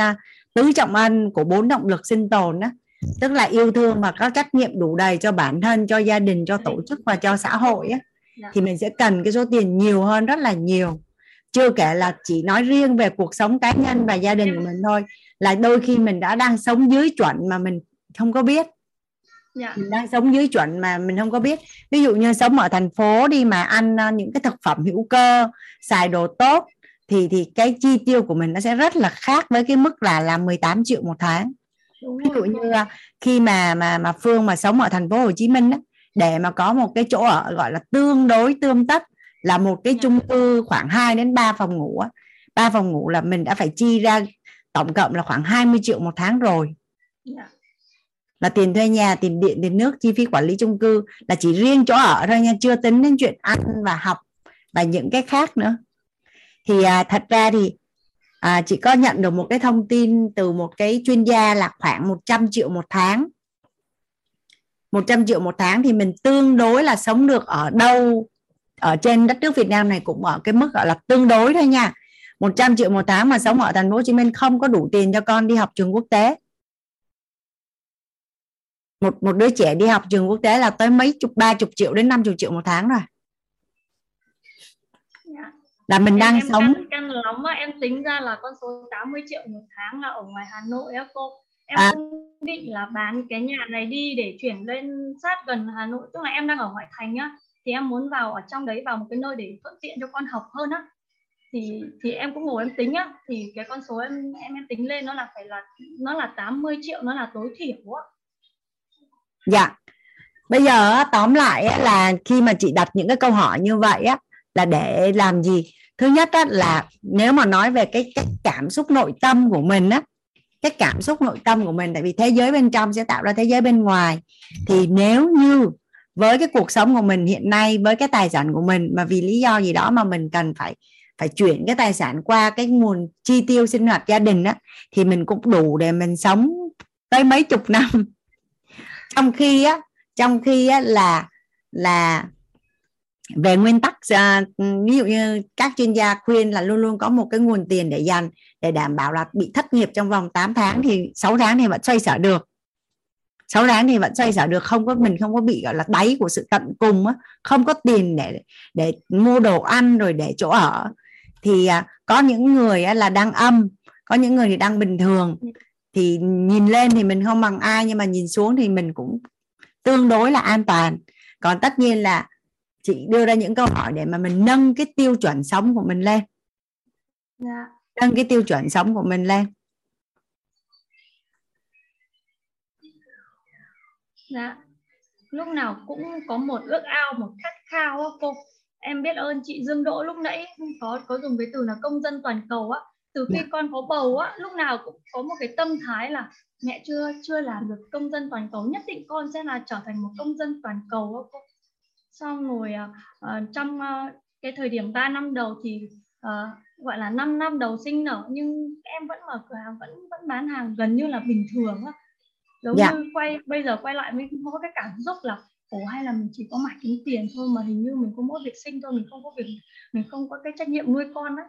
tứ trọng ân của 4 động lực sinh tồn đó, tức là yêu thương và có trách nhiệm đủ đầy cho bản thân, cho gia đình, cho tổ chức và cho xã hội á, thì mình sẽ cần cái số tiền nhiều hơn rất là nhiều. Chưa kể là chỉ nói riêng về cuộc sống cá nhân và gia đình của mình thôi, là đôi khi mình đã đang sống dưới chuẩn mà mình không có biết. Mình đang sống dưới chuẩn mà mình không có biết. Ví dụ như sống ở thành phố đi mà ăn những cái thực phẩm hữu cơ, xài đồ tốt, thì cái chi tiêu của mình nó sẽ rất là khác với cái mức là 18 triệu một tháng. Ví dụ như khi mà Phương mà sống ở thành phố Hồ Chí Minh á, để mà có một cái chỗ ở gọi là tương đối tươm tất, là một cái chung cư khoảng 2 đến 3 phòng ngủ á, 3 phòng ngủ là mình đã phải chi ra tổng cộng là khoảng 20 triệu một tháng rồi. Là tiền thuê nhà, tiền điện, tiền nước, chi phí quản lý chung cư, là chỉ riêng chỗ ở thôi nha, chưa tính đến chuyện ăn và học và những cái khác nữa. Thì thật ra thì chị có nhận được một cái thông tin từ một cái chuyên gia là khoảng 100 triệu một tháng. 100 triệu một tháng thì mình tương đối là sống được ở đâu ở trên đất nước Việt Nam này cũng ở cái mức gọi là tương đối thôi nha. 100 triệu một tháng mà sống ở thành phố Hồ Chí Minh không có đủ tiền cho con đi học trường quốc tế. Một đứa trẻ đi học trường quốc tế là tới mấy chục, 30 triệu đến 50 triệu một tháng rồi. Là mình đang sống em lắm á, em tính ra là con số 80 triệu một tháng là ở ngoài Hà Nội á cô. Em cũng định là bán cái nhà này đi để chuyển lên sát gần Hà Nội, tức là em đang ở ngoại thành á, thì em muốn vào ở trong đấy, vào một cái nơi để thuận tiện cho con học hơn á. Thì em cũng ngồi em tính á, thì cái con số em tính lên nó là 80 triệu, nó là tối thiểu á. Dạ. Bây giờ tóm lại là khi mà chị đặt những cái câu hỏi như vậy á, là để làm gì? Thứ nhất á, là nếu mà nói về cái cảm xúc nội tâm của mình á, cái cảm xúc nội tâm của mình, tại vì thế giới bên trong sẽ tạo ra thế giới bên ngoài. Thì nếu như với cái cuộc sống của mình hiện nay, với cái tài sản của mình, mà vì lý do gì đó mà mình cần phải chuyển cái tài sản qua cái nguồn chi tiêu sinh hoạt gia đình á, thì mình cũng đủ để mình sống tới mấy chục năm. Trong khi á là về nguyên tắc, ví dụ như các chuyên gia khuyên là luôn luôn có một cái nguồn tiền để dành, để đảm bảo là bị thất nghiệp trong vòng 8 tháng thì 6 tháng thì vẫn xoay sở được. 6 tháng thì vẫn xoay sở được, mình không có bị gọi là đáy của sự tận cùng á, không có tiền để mua đồ ăn rồi để chỗ ở. thì có những người là đang âm, có những người thì đang bình thường. Thì nhìn lên thì mình không bằng ai, nhưng mà nhìn xuống thì mình cũng tương đối là an toàn. Còn tất nhiên là chị đưa ra những câu hỏi để mà mình nâng cái tiêu chuẩn sống của mình lên. Nâng cái tiêu chuẩn sống của mình lên. Dạ. Lúc nào cũng có một ước ao, một khát khao á cô. Em biết ơn chị Dương Đỗ lúc nãy có dùng cái từ là công dân toàn cầu á. Từ khi con có bầu á, lúc nào cũng có một cái tâm thái là mẹ chưa làm được công dân toàn cầu, nhất định con sẽ là trở thành một công dân toàn cầu á cô. Xong rồi trong cái thời điểm 3 năm đầu thì gọi là 5 năm đầu sinh nở, nhưng em vẫn mở cửa hàng, vẫn bán hàng gần như là bình thường á. Giống như bây giờ quay lại mình cũng có cái cảm xúc là ồ, hay là mình chỉ có mải kiếm tiền thôi, mà hình như mình có mỗi việc sinh thôi, mình không có cái trách nhiệm nuôi con á.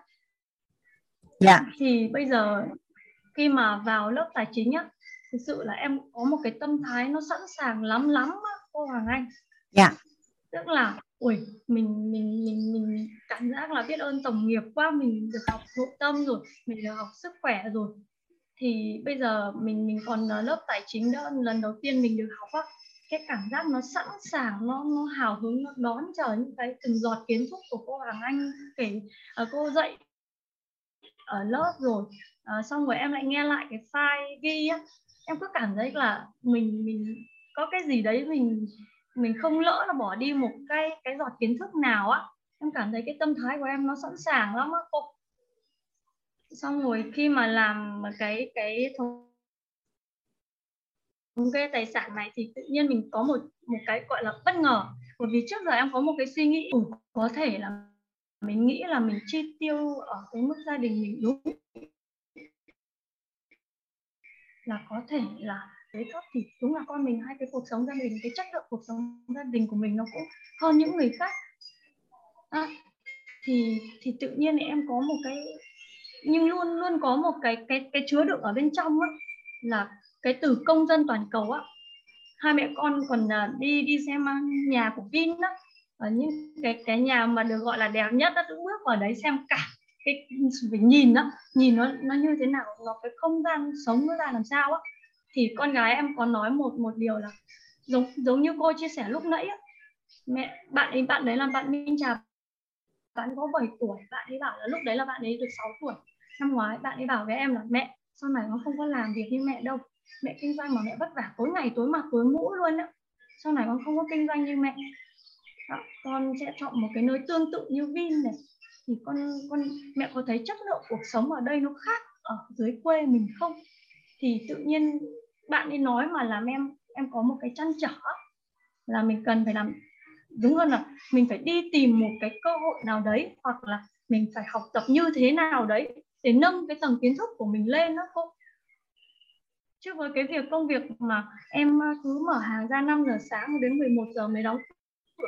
Thì bây giờ khi mà vào lớp tài chính á, thực sự là em có một cái tâm thái nó sẵn sàng lắm á, cô Hoàng Anh. Tức là ui, mình cảm giác là biết ơn tổng nghiệp quá, mình được học nội tâm rồi, mình được học sức khỏe rồi. Thì bây giờ mình còn lớp tài chính đó, lần đầu tiên mình được học á, cái cảm giác nó sẵn sàng, nó hào hứng, nó đón chờ những cái từng giọt kiến thức của cô Hoàng Anh kể, cô dạy ở lớp rồi. Xong rồi em lại nghe lại cái file ghi á, em cứ cảm thấy là mình có cái gì đấy mình không lỡ là bỏ đi một cái giọt kiến thức nào á. Em cảm thấy cái tâm thái của em nó sẵn sàng lắm á cô. Xong rồi khi mà làm cái thống kê tài sản này thì tự nhiên mình có một cái gọi là bất ngờ. Bởi vì trước giờ em có một cái suy nghĩ có thể là mình nghĩ là mình chi tiêu ở cái mức gia đình mình đúng là có thể là thế thấp, thì đúng là con mình hay cái cuộc sống gia đình, cái chất lượng cuộc sống gia đình của mình nó cũng hơn những người khác. Thì tự nhiên em có một cái, nhưng luôn có một cái chứa đựng ở bên trong á, là cái từ công dân toàn cầu á. Hai mẹ con còn đi xem nhà của Vin á, ở những cái nhà mà được gọi là đẹp nhất á, cũng bước vào đấy xem cả cái phải nhìn nó như thế nào, nó cái không gian sống nó ra làm sao á. Thì con gái em có nói một điều là giống như cô chia sẻ lúc nãy á, mẹ bạn đấy là bạn Minh Trà, bạn có 7 tuổi, bạn ấy bảo là lúc đấy là bạn ấy được 6 tuổi. Năm ngoái bạn ấy bảo với em là mẹ sau này con không có làm việc như mẹ đâu, mẹ kinh doanh mà mẹ vất vả tối ngày tối mặt tối mũ luôn á, sau này con không có kinh doanh như mẹ đó, con sẽ chọn một cái nơi tương tự như Vin này. Thì con mẹ có thấy chất lượng cuộc sống ở đây nó khác ở dưới quê mình không? Thì tự nhiên bạn ấy nói mà làm em có một cái trăn trở là mình cần phải làm, đúng hơn là mình phải đi tìm một cái cơ hội nào đấy, hoặc là mình phải học tập như thế nào đấy để nâng cái tầng kiến thức của mình lên đó cô. Chứ với cái việc công việc mà em cứ mở hàng ra 5 giờ sáng đến 11 giờ mới đóng cửa,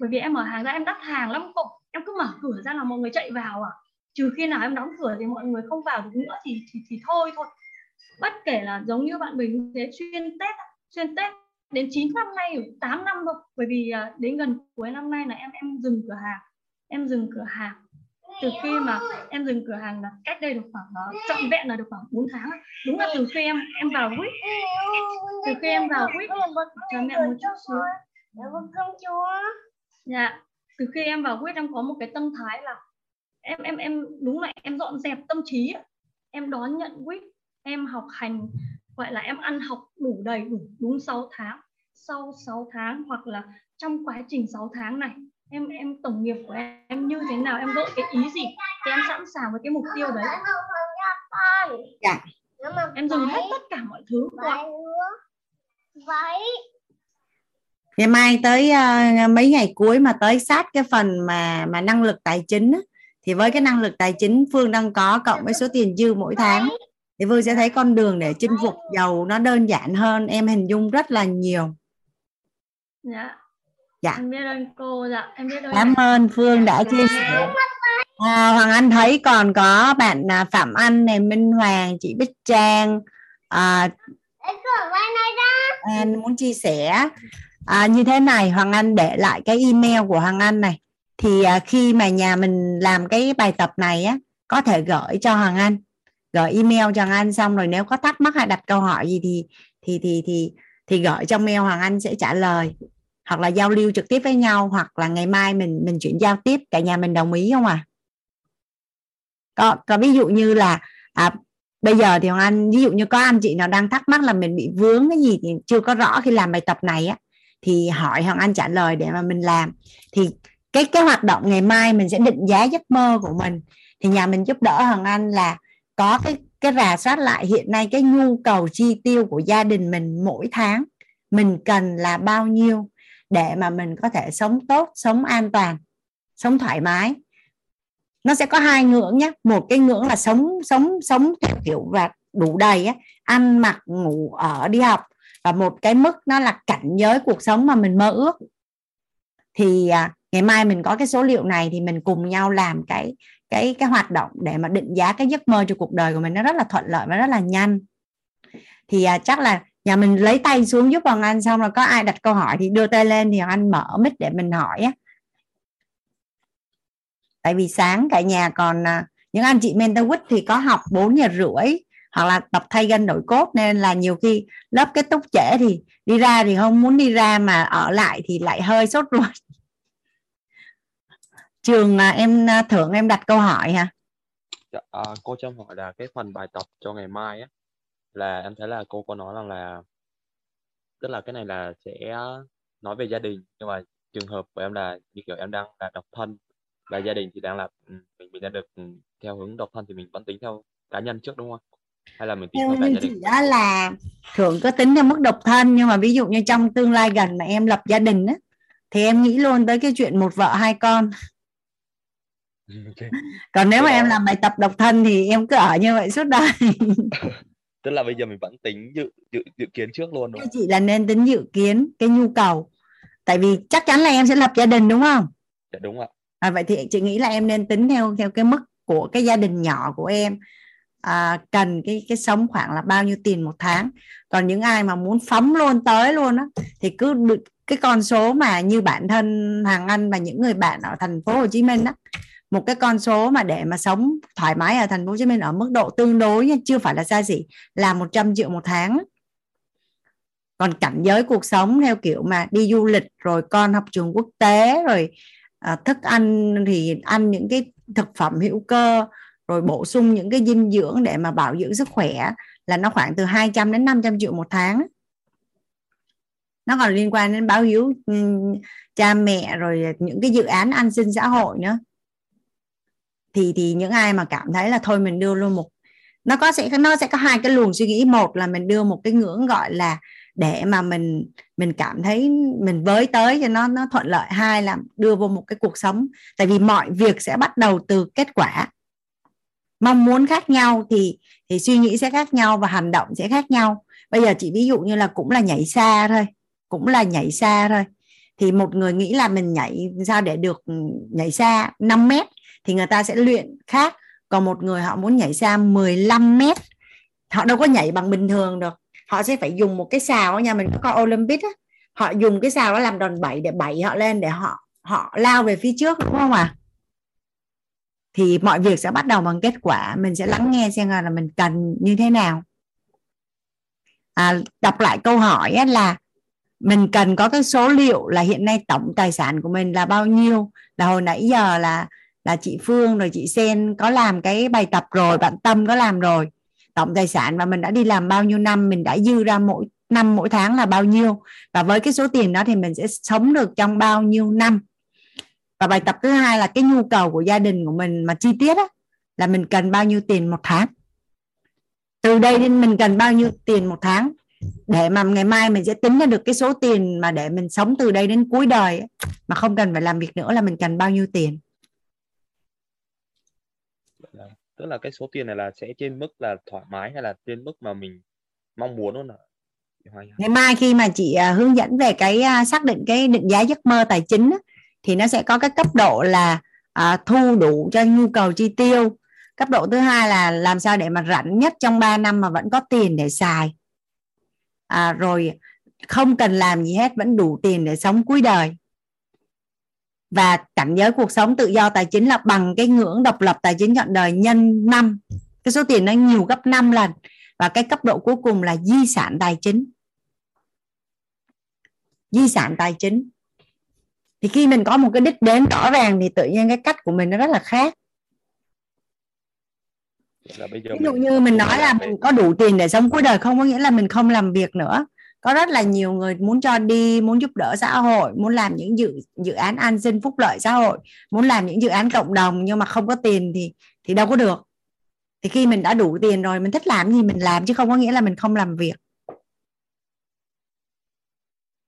bởi vì em mở hàng ra em đắt hàng lắm cô, em cứ mở cửa ra là mọi người chạy vào à, trừ khi nào em đóng cửa thì mọi người không vào được nữa thì thôi. Bất kể là giống như bạn Bình thế, xuyên Tết đến 9 năm nay, 8 năm rồi, bởi vì đến gần cuối năm nay là em dừng cửa hàng. Từ khi mà em dừng cửa hàng là cách đây được khoảng trọn vẹn là được khoảng 4 tháng. Đúng là từ khi em vào WIT. Cho mẹ một chút xíu. Dạ, từ khi em vào WIT em có một cái tâm thái là em đúng là em dọn dẹp tâm trí, em đón nhận WIT, em học hành, gọi là em ăn học đủ đầy đủ đúng 6 tháng. Sau 6 tháng hoặc là trong quá trình 6 tháng này, em tổng nghiệp của em như thế nào, em gợi cái ý gì thì em sẵn sàng với cái mục tiêu đấy. Em dùng hết tất cả mọi thứ. Ngày mai tới mấy ngày cuối mà tới sát cái phần mà năng lực tài chính á, thì với cái năng lực tài chính Phương đang có cộng với số tiền dư mỗi tháng, thì Phương sẽ thấy con đường để chinh phục giàu nó đơn giản hơn em hình dung rất là nhiều. Em biết ơn cô. Cảm ơn Phương đã chia sẻ. Hoàng Anh thấy còn có bạn Phạm Anh này, Minh Hoàng, chị Bích Trang muốn chia sẻ như thế này. Hoàng Anh để lại cái email của Hoàng Anh này Thì khi mà nhà mình làm cái bài tập này á, có thể gửi cho Hoàng Anh, gửi email cho Hoàng Anh, xong rồi nếu có thắc mắc hay đặt câu hỏi gì thì gửi trong mail, Hoàng Anh sẽ trả lời, hoặc là giao lưu trực tiếp với nhau, hoặc là ngày mai mình chuyển giao tiếp, cả nhà mình đồng ý không à? Có ví dụ như là bây giờ thì Hoàng Anh, ví dụ như có anh chị nào đang thắc mắc là mình bị vướng cái gì thì chưa có rõ khi làm bài tập này á, thì hỏi Hoàng Anh trả lời để mà mình làm. Thì cái hoạt động ngày mai mình sẽ định giá giấc mơ của mình, thì nhà mình giúp đỡ Hoàng Anh là có cái rà soát lại hiện nay cái nhu cầu chi tiêu của gia đình mình mỗi tháng mình cần là bao nhiêu để mà mình có thể sống tốt, sống an toàn, sống thoải mái. Nó sẽ có hai ngưỡng nhé, một cái ngưỡng là sống theo kiểu và đủ đầy á, ăn mặc ngủ ở đi học, và một cái mức nó là cảnh giới cuộc sống mà mình mơ ước. Thì ngày mai mình có cái số liệu này thì mình cùng nhau làm cái hoạt động để mà định giá cái giấc mơ cho cuộc đời của mình, nó rất là thuận lợi và rất là nhanh. Thì chắc là nhà mình lấy tay xuống giúp Hoàng Anh, xong rồi có ai đặt câu hỏi thì đưa tay lên thì Hoàng Anh mở mic để mình hỏi á. Tại vì sáng cả nhà còn những anh chị Mentor WIT thì có học 4:30 hoặc là tập thay gân đổi cốt, nên là nhiều khi lớp kết thúc trễ thì đi ra thì không muốn đi ra, mà ở lại thì lại hơi sốt ruột. Trường em Thưởng em đặt câu hỏi hả? Cô cho em hỏi là cái phần bài tập cho ngày mai á, là em thấy là cô có nói rằng là tức là cái này là sẽ nói về gia đình, nhưng mà trường hợp của em là như kiểu em đang là độc thân và gia đình thì đang là mình đang được theo hướng độc thân, thì mình vẫn tính theo cá nhân trước đúng không? Hay là mình tính theo gia đình? Đó là Thưởng có tính theo mức độc thân, nhưng mà ví dụ như trong tương lai gần mà em lập gia đình á, thì em nghĩ luôn tới cái chuyện một vợ hai con. Okay. Còn nếu mà em làm bài tập độc thân thì em cứ ở như vậy suốt đời. Tức là bây giờ mình vẫn tính dự kiến trước luôn đúng không? Chị là nên tính dự kiến cái nhu cầu, tại vì chắc chắn là em sẽ lập gia đình đúng không? Dạ, đúng ạ. Vậy thì chị nghĩ là em nên tính theo cái mức của cái gia đình nhỏ của em cần cái sống khoảng là bao nhiêu tiền một tháng. Còn những ai mà muốn phóng luôn tới luôn á thì cứ được cái con số mà như bản thân Hoàng Anh và những người bạn ở thành phố Hồ Chí Minh á, một cái con số mà để mà sống thoải mái ở thành phố Hồ Chí Minh ở mức độ tương đối nha, chưa phải là xa xỉ, là 100 triệu một tháng. Còn cảnh giới cuộc sống theo kiểu mà đi du lịch, rồi con học trường quốc tế, rồi thức ăn thì ăn những cái thực phẩm hữu cơ, rồi bổ sung những cái dinh dưỡng để mà bảo dưỡng sức khỏe, là nó khoảng từ 200 đến 500 triệu một tháng. Nó còn liên quan đến báo hiếu cha mẹ, rồi những cái dự án an sinh xã hội nữa. Thì những ai mà cảm thấy là thôi mình đưa luôn một, nó sẽ có hai cái luồng suy nghĩ. Một là mình đưa một cái ngưỡng gọi là để mà mình cảm thấy mình với tới cho nó thuận lợi. Hai là đưa vô một cái cuộc sống, tại vì mọi việc sẽ bắt đầu từ kết quả. Mong muốn khác nhau thì suy nghĩ sẽ khác nhau và hành động sẽ khác nhau. Bây giờ chị ví dụ như là cũng là nhảy xa thôi. Thì một người nghĩ là mình nhảy sao để được nhảy xa 5 mét thì người ta sẽ luyện khác. Còn một người họ muốn nhảy xa 15 mét, họ đâu có nhảy bằng bình thường được. Họ sẽ phải dùng một cái xào ở nhà mình có coi Olympic á. Họ dùng cái xào đó làm đòn bẩy để bẩy họ lên để họ lao về phía trước đúng không ạ? Thì mọi việc sẽ bắt đầu bằng kết quả. Mình sẽ lắng nghe xem là mình cần như thế nào. Đọc lại câu hỏi là mình cần có cái số liệu là hiện nay tổng tài sản của mình là bao nhiêu. Là hồi nãy giờ là chị Phương rồi chị Sen có làm cái bài tập rồi, bạn Tâm có làm rồi. Tổng tài sản mà mình đã đi làm bao nhiêu năm, mình đã dư ra mỗi năm mỗi tháng là bao nhiêu, và với cái số tiền đó thì mình sẽ sống được trong bao nhiêu năm. Và bài tập thứ hai là cái nhu cầu của gia đình của mình mà chi tiết á, là mình cần bao nhiêu tiền một tháng. Từ đây đến mình cần bao nhiêu tiền một tháng để mà ngày mai mình sẽ tính ra được cái số tiền mà để mình sống từ đây đến cuối đời ấy, mà không cần phải làm việc nữa, là mình cần bao nhiêu tiền. Tức là cái số tiền này là sẽ trên mức là thoải mái hay là trên mức mà mình mong muốn luôn ạ? Ngày mai khi mà chị hướng dẫn về cái xác định cái định giá giấc mơ tài chính ấy, thì nó sẽ có cái cấp độ là thu đủ cho nhu cầu chi tiêu. Cấp độ thứ hai là làm sao để mà rảnh nhất trong 3 năm mà vẫn có tiền để xài. Rồi không cần làm gì hết, vẫn đủ tiền để sống cuối đời. Và cảnh giới cuộc sống tự do tài chính là bằng cái ngưỡng độc lập tài chính trọn đời nhân 5. Cái số tiền nó nhiều gấp 5 lần. Và cái cấp độ cuối cùng là di sản tài chính. Di sản tài chính. Thì khi mình có một cái đích đến rõ ràng thì tự nhiên cái cách của mình nó rất là khác. Ví dụ như mình nói là mình có đủ tiền để sống cuối đời không có nghĩa là mình không làm việc nữa. Có rất là nhiều người muốn cho đi, muốn giúp đỡ xã hội, muốn làm những dự án an sinh phúc lợi xã hội, muốn làm những dự án cộng đồng nhưng mà không có tiền thì đâu có được. Thì khi mình đã đủ tiền rồi mình thích làm gì mình làm chứ không có nghĩa là mình không làm việc.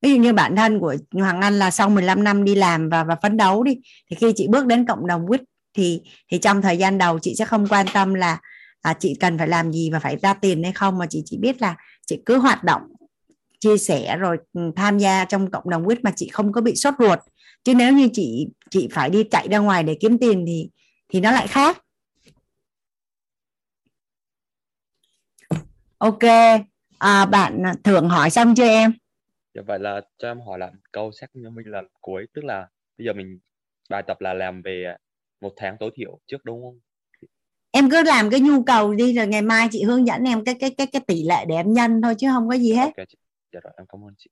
Ví dụ như bản thân của Hoàng Anh là sau 15 năm đi làm và phấn đấu đi, thì khi chị bước đến cộng đồng WIT thì trong thời gian đầu chị sẽ không quan tâm là chị cần phải làm gì và phải ra tiền hay không, mà chị chỉ biết là chị cứ hoạt động, chia sẻ rồi tham gia trong cộng đồng WIT mà chị không có bị sốt ruột. Chứ nếu như chị phải đi chạy ra ngoài để kiếm tiền thì nó lại khác. Ok, bạn Thượng hỏi xong chưa em? Vậy là cho em hỏi là câu xác minh là cuối, tức là bây giờ mình bài tập là làm về 1 tháng tối thiểu trước đúng không? Em cứ làm cái nhu cầu đi rồi ngày mai chị hướng dẫn em cái tỷ lệ để em nhân thôi chứ không có gì hết. Okay, chị. Dạ rồi, em cảm ơn chị.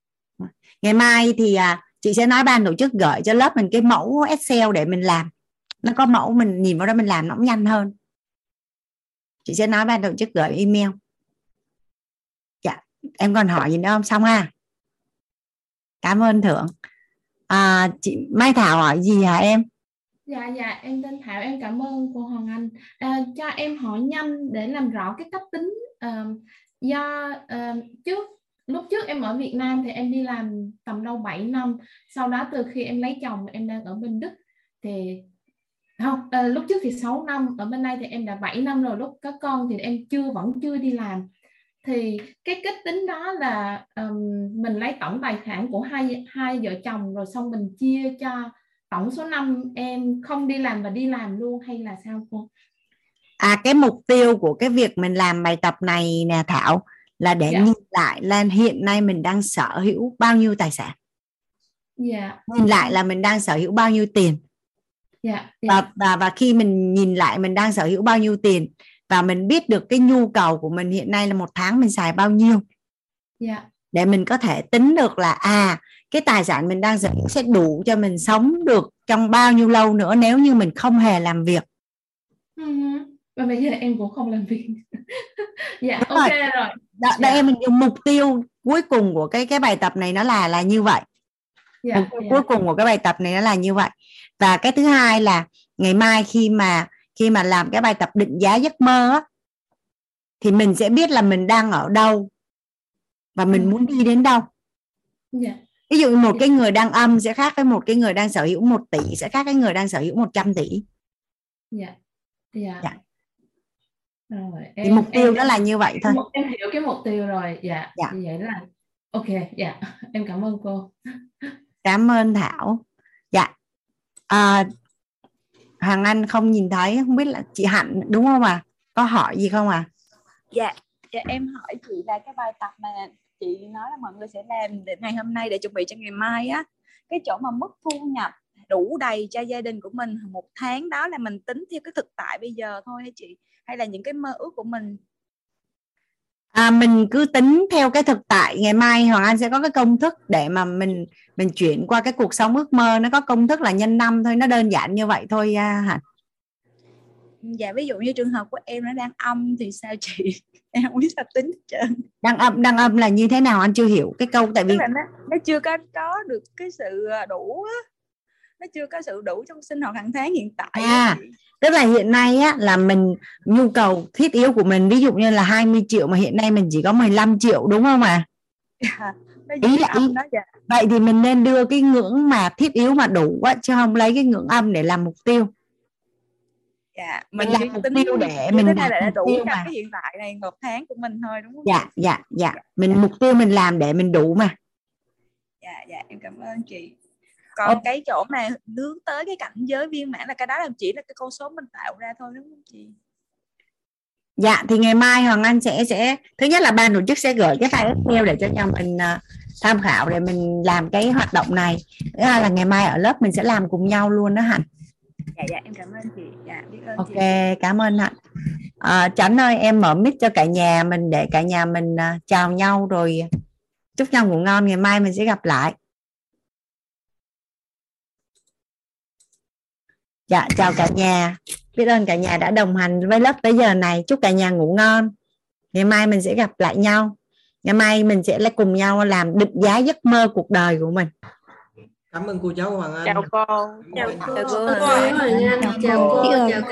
Ngày mai thì chị sẽ nói ban tổ chức gửi cho lớp mình cái mẫu Excel để mình làm. Nó có mẫu mình nhìn vào đó mình làm nó cũng nhanh hơn. Chị sẽ nói ban tổ chức gửi email. Dạ, em còn hỏi gì nữa không? Xong ha. Cảm ơn Thượng. Chị Mai Thảo hỏi gì hả em? Dạ, em tên Thảo, em cảm ơn cô Hoàng Anh. Cho em hỏi nhanh để làm rõ cái cách tính. Do lúc trước em ở Việt Nam thì em đi làm tầm đâu 7 năm. Sau đó từ khi em lấy chồng em đang ở bên Đức thì lúc trước thì 6 năm, ở bên đây thì em đã 7 năm rồi, lúc có con thì em vẫn chưa đi làm. Thì cái cách tính đó là mình lấy tổng tài khoản của hai vợ chồng rồi xong mình chia cho tổng số năm em không đi làm và đi làm luôn hay là sao cô? Cái mục tiêu của cái việc mình làm bài tập này nè Thảo là để nhìn lại là hiện nay mình đang sở hữu bao nhiêu tài sản. Nhìn lại là mình đang sở hữu bao nhiêu tiền. Và khi mình nhìn lại mình đang sở hữu bao nhiêu tiền và mình biết được cái nhu cầu của mình hiện nay là 1 tháng mình xài bao nhiêu. Để mình có thể tính được là cái tài sản mình đang sở hữu sẽ đủ cho mình sống được trong bao nhiêu lâu nữa nếu như mình không hề làm việc. Và bây giờ em cũng không làm việc. Em mình dùng mục tiêu cuối cùng của cái bài tập này nó là như vậy. Cuối cùng của cái bài tập này nó là như vậy. Và cái thứ hai là ngày mai khi mà làm cái bài tập định giá giấc mơ á, thì mình sẽ biết là mình đang ở đâu và mình muốn đi đến đâu. Ví dụ một cái người đang âm sẽ khác với một cái người đang sở hữu 1 tỷ sẽ khác với người đang sở hữu 100 tỷ. Rồi, thì mục tiêu đó là như vậy thôi. Em hiểu cái mục tiêu rồi. Vậy là ok. Em cảm ơn cô. Cảm ơn Thảo. Hoàng Anh không nhìn thấy, không biết là chị Hạnh đúng không ạ? Có hỏi gì không ạ? Em hỏi chị là cái bài tập mà chị nói là mọi người sẽ làm để ngày hôm nay để chuẩn bị cho ngày mai á, cái chỗ mà mức thu nhập đủ đầy cho gia đình của mình 1 tháng đó là mình tính theo cái thực tại bây giờ thôi hay chị, hay là những cái mơ ước của mình? Mình cứ tính theo cái thực tại. Ngày mai Hoàng Anh sẽ có cái công thức để mà mình chuyển qua cái cuộc sống ước mơ, nó có công thức là nhân 5 thôi, nó đơn giản như vậy thôi Hạnh. Dạ, ví dụ như trường hợp của em nó đang âm thì sao chị? Em không biết sao tính hết trơn. Đang âm là như thế nào anh chưa hiểu cái câu, tại vì nó chưa có được cái sự đủ á. Nó chưa có sự đủ trong sinh hoạt hàng tháng hiện tại. Tức là hiện nay á, là mình nhu cầu thiết yếu của mình ví dụ như là 20 triệu mà hiện nay mình chỉ có 15 triệu đúng không ạ? Vậy thì mình nên đưa cái ngưỡng mà thiết yếu mà đủ á, chứ không lấy cái ngưỡng âm để làm mục tiêu. Mình làm mục tiêu để mình là đủ cho cái hiện tại này 1 tháng của mình thôi đúng không? Mục tiêu mình làm để mình đủ mà. Em cảm ơn chị. Còn cái chỗ mà hướng tới cái cảnh giới viên mãn là cái đó là chỉ là cái con số mình tạo ra thôi đúng không chị? Dạ, thì ngày mai Hoàng Anh sẽ thứ nhất là ban tổ chức sẽ gửi cái file Excel để cho nhà mình tham khảo để mình làm cái hoạt động này. Thứ hai là ngày mai ở lớp mình sẽ làm cùng nhau luôn đó Hạnh. Dạ, dạ em cảm ơn chị. Dạ, biết ơn ok, chị. Cảm ơn Hạnh. Tránh ơi, em mở mic cho cả nhà mình để cả nhà mình chào nhau rồi chúc nhau ngủ ngon. Ngày mai mình sẽ gặp lại. Dạ, chào cả nhà. Biết ơn cả nhà đã đồng hành với lớp tới giờ này. Chúc cả nhà ngủ ngon. Ngày mai mình sẽ gặp lại nhau. Ngày mai mình sẽ cùng nhau làm định giá giấc mơ cuộc đời của mình. Cảm ơn cô giáo Hoàng Anh. Chào con. Chào cô. Chào cô. Chào cô. Chào cô.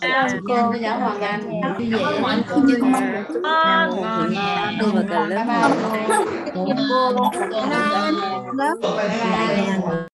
Chào cô giáo Hoàng Anh. Chào cô.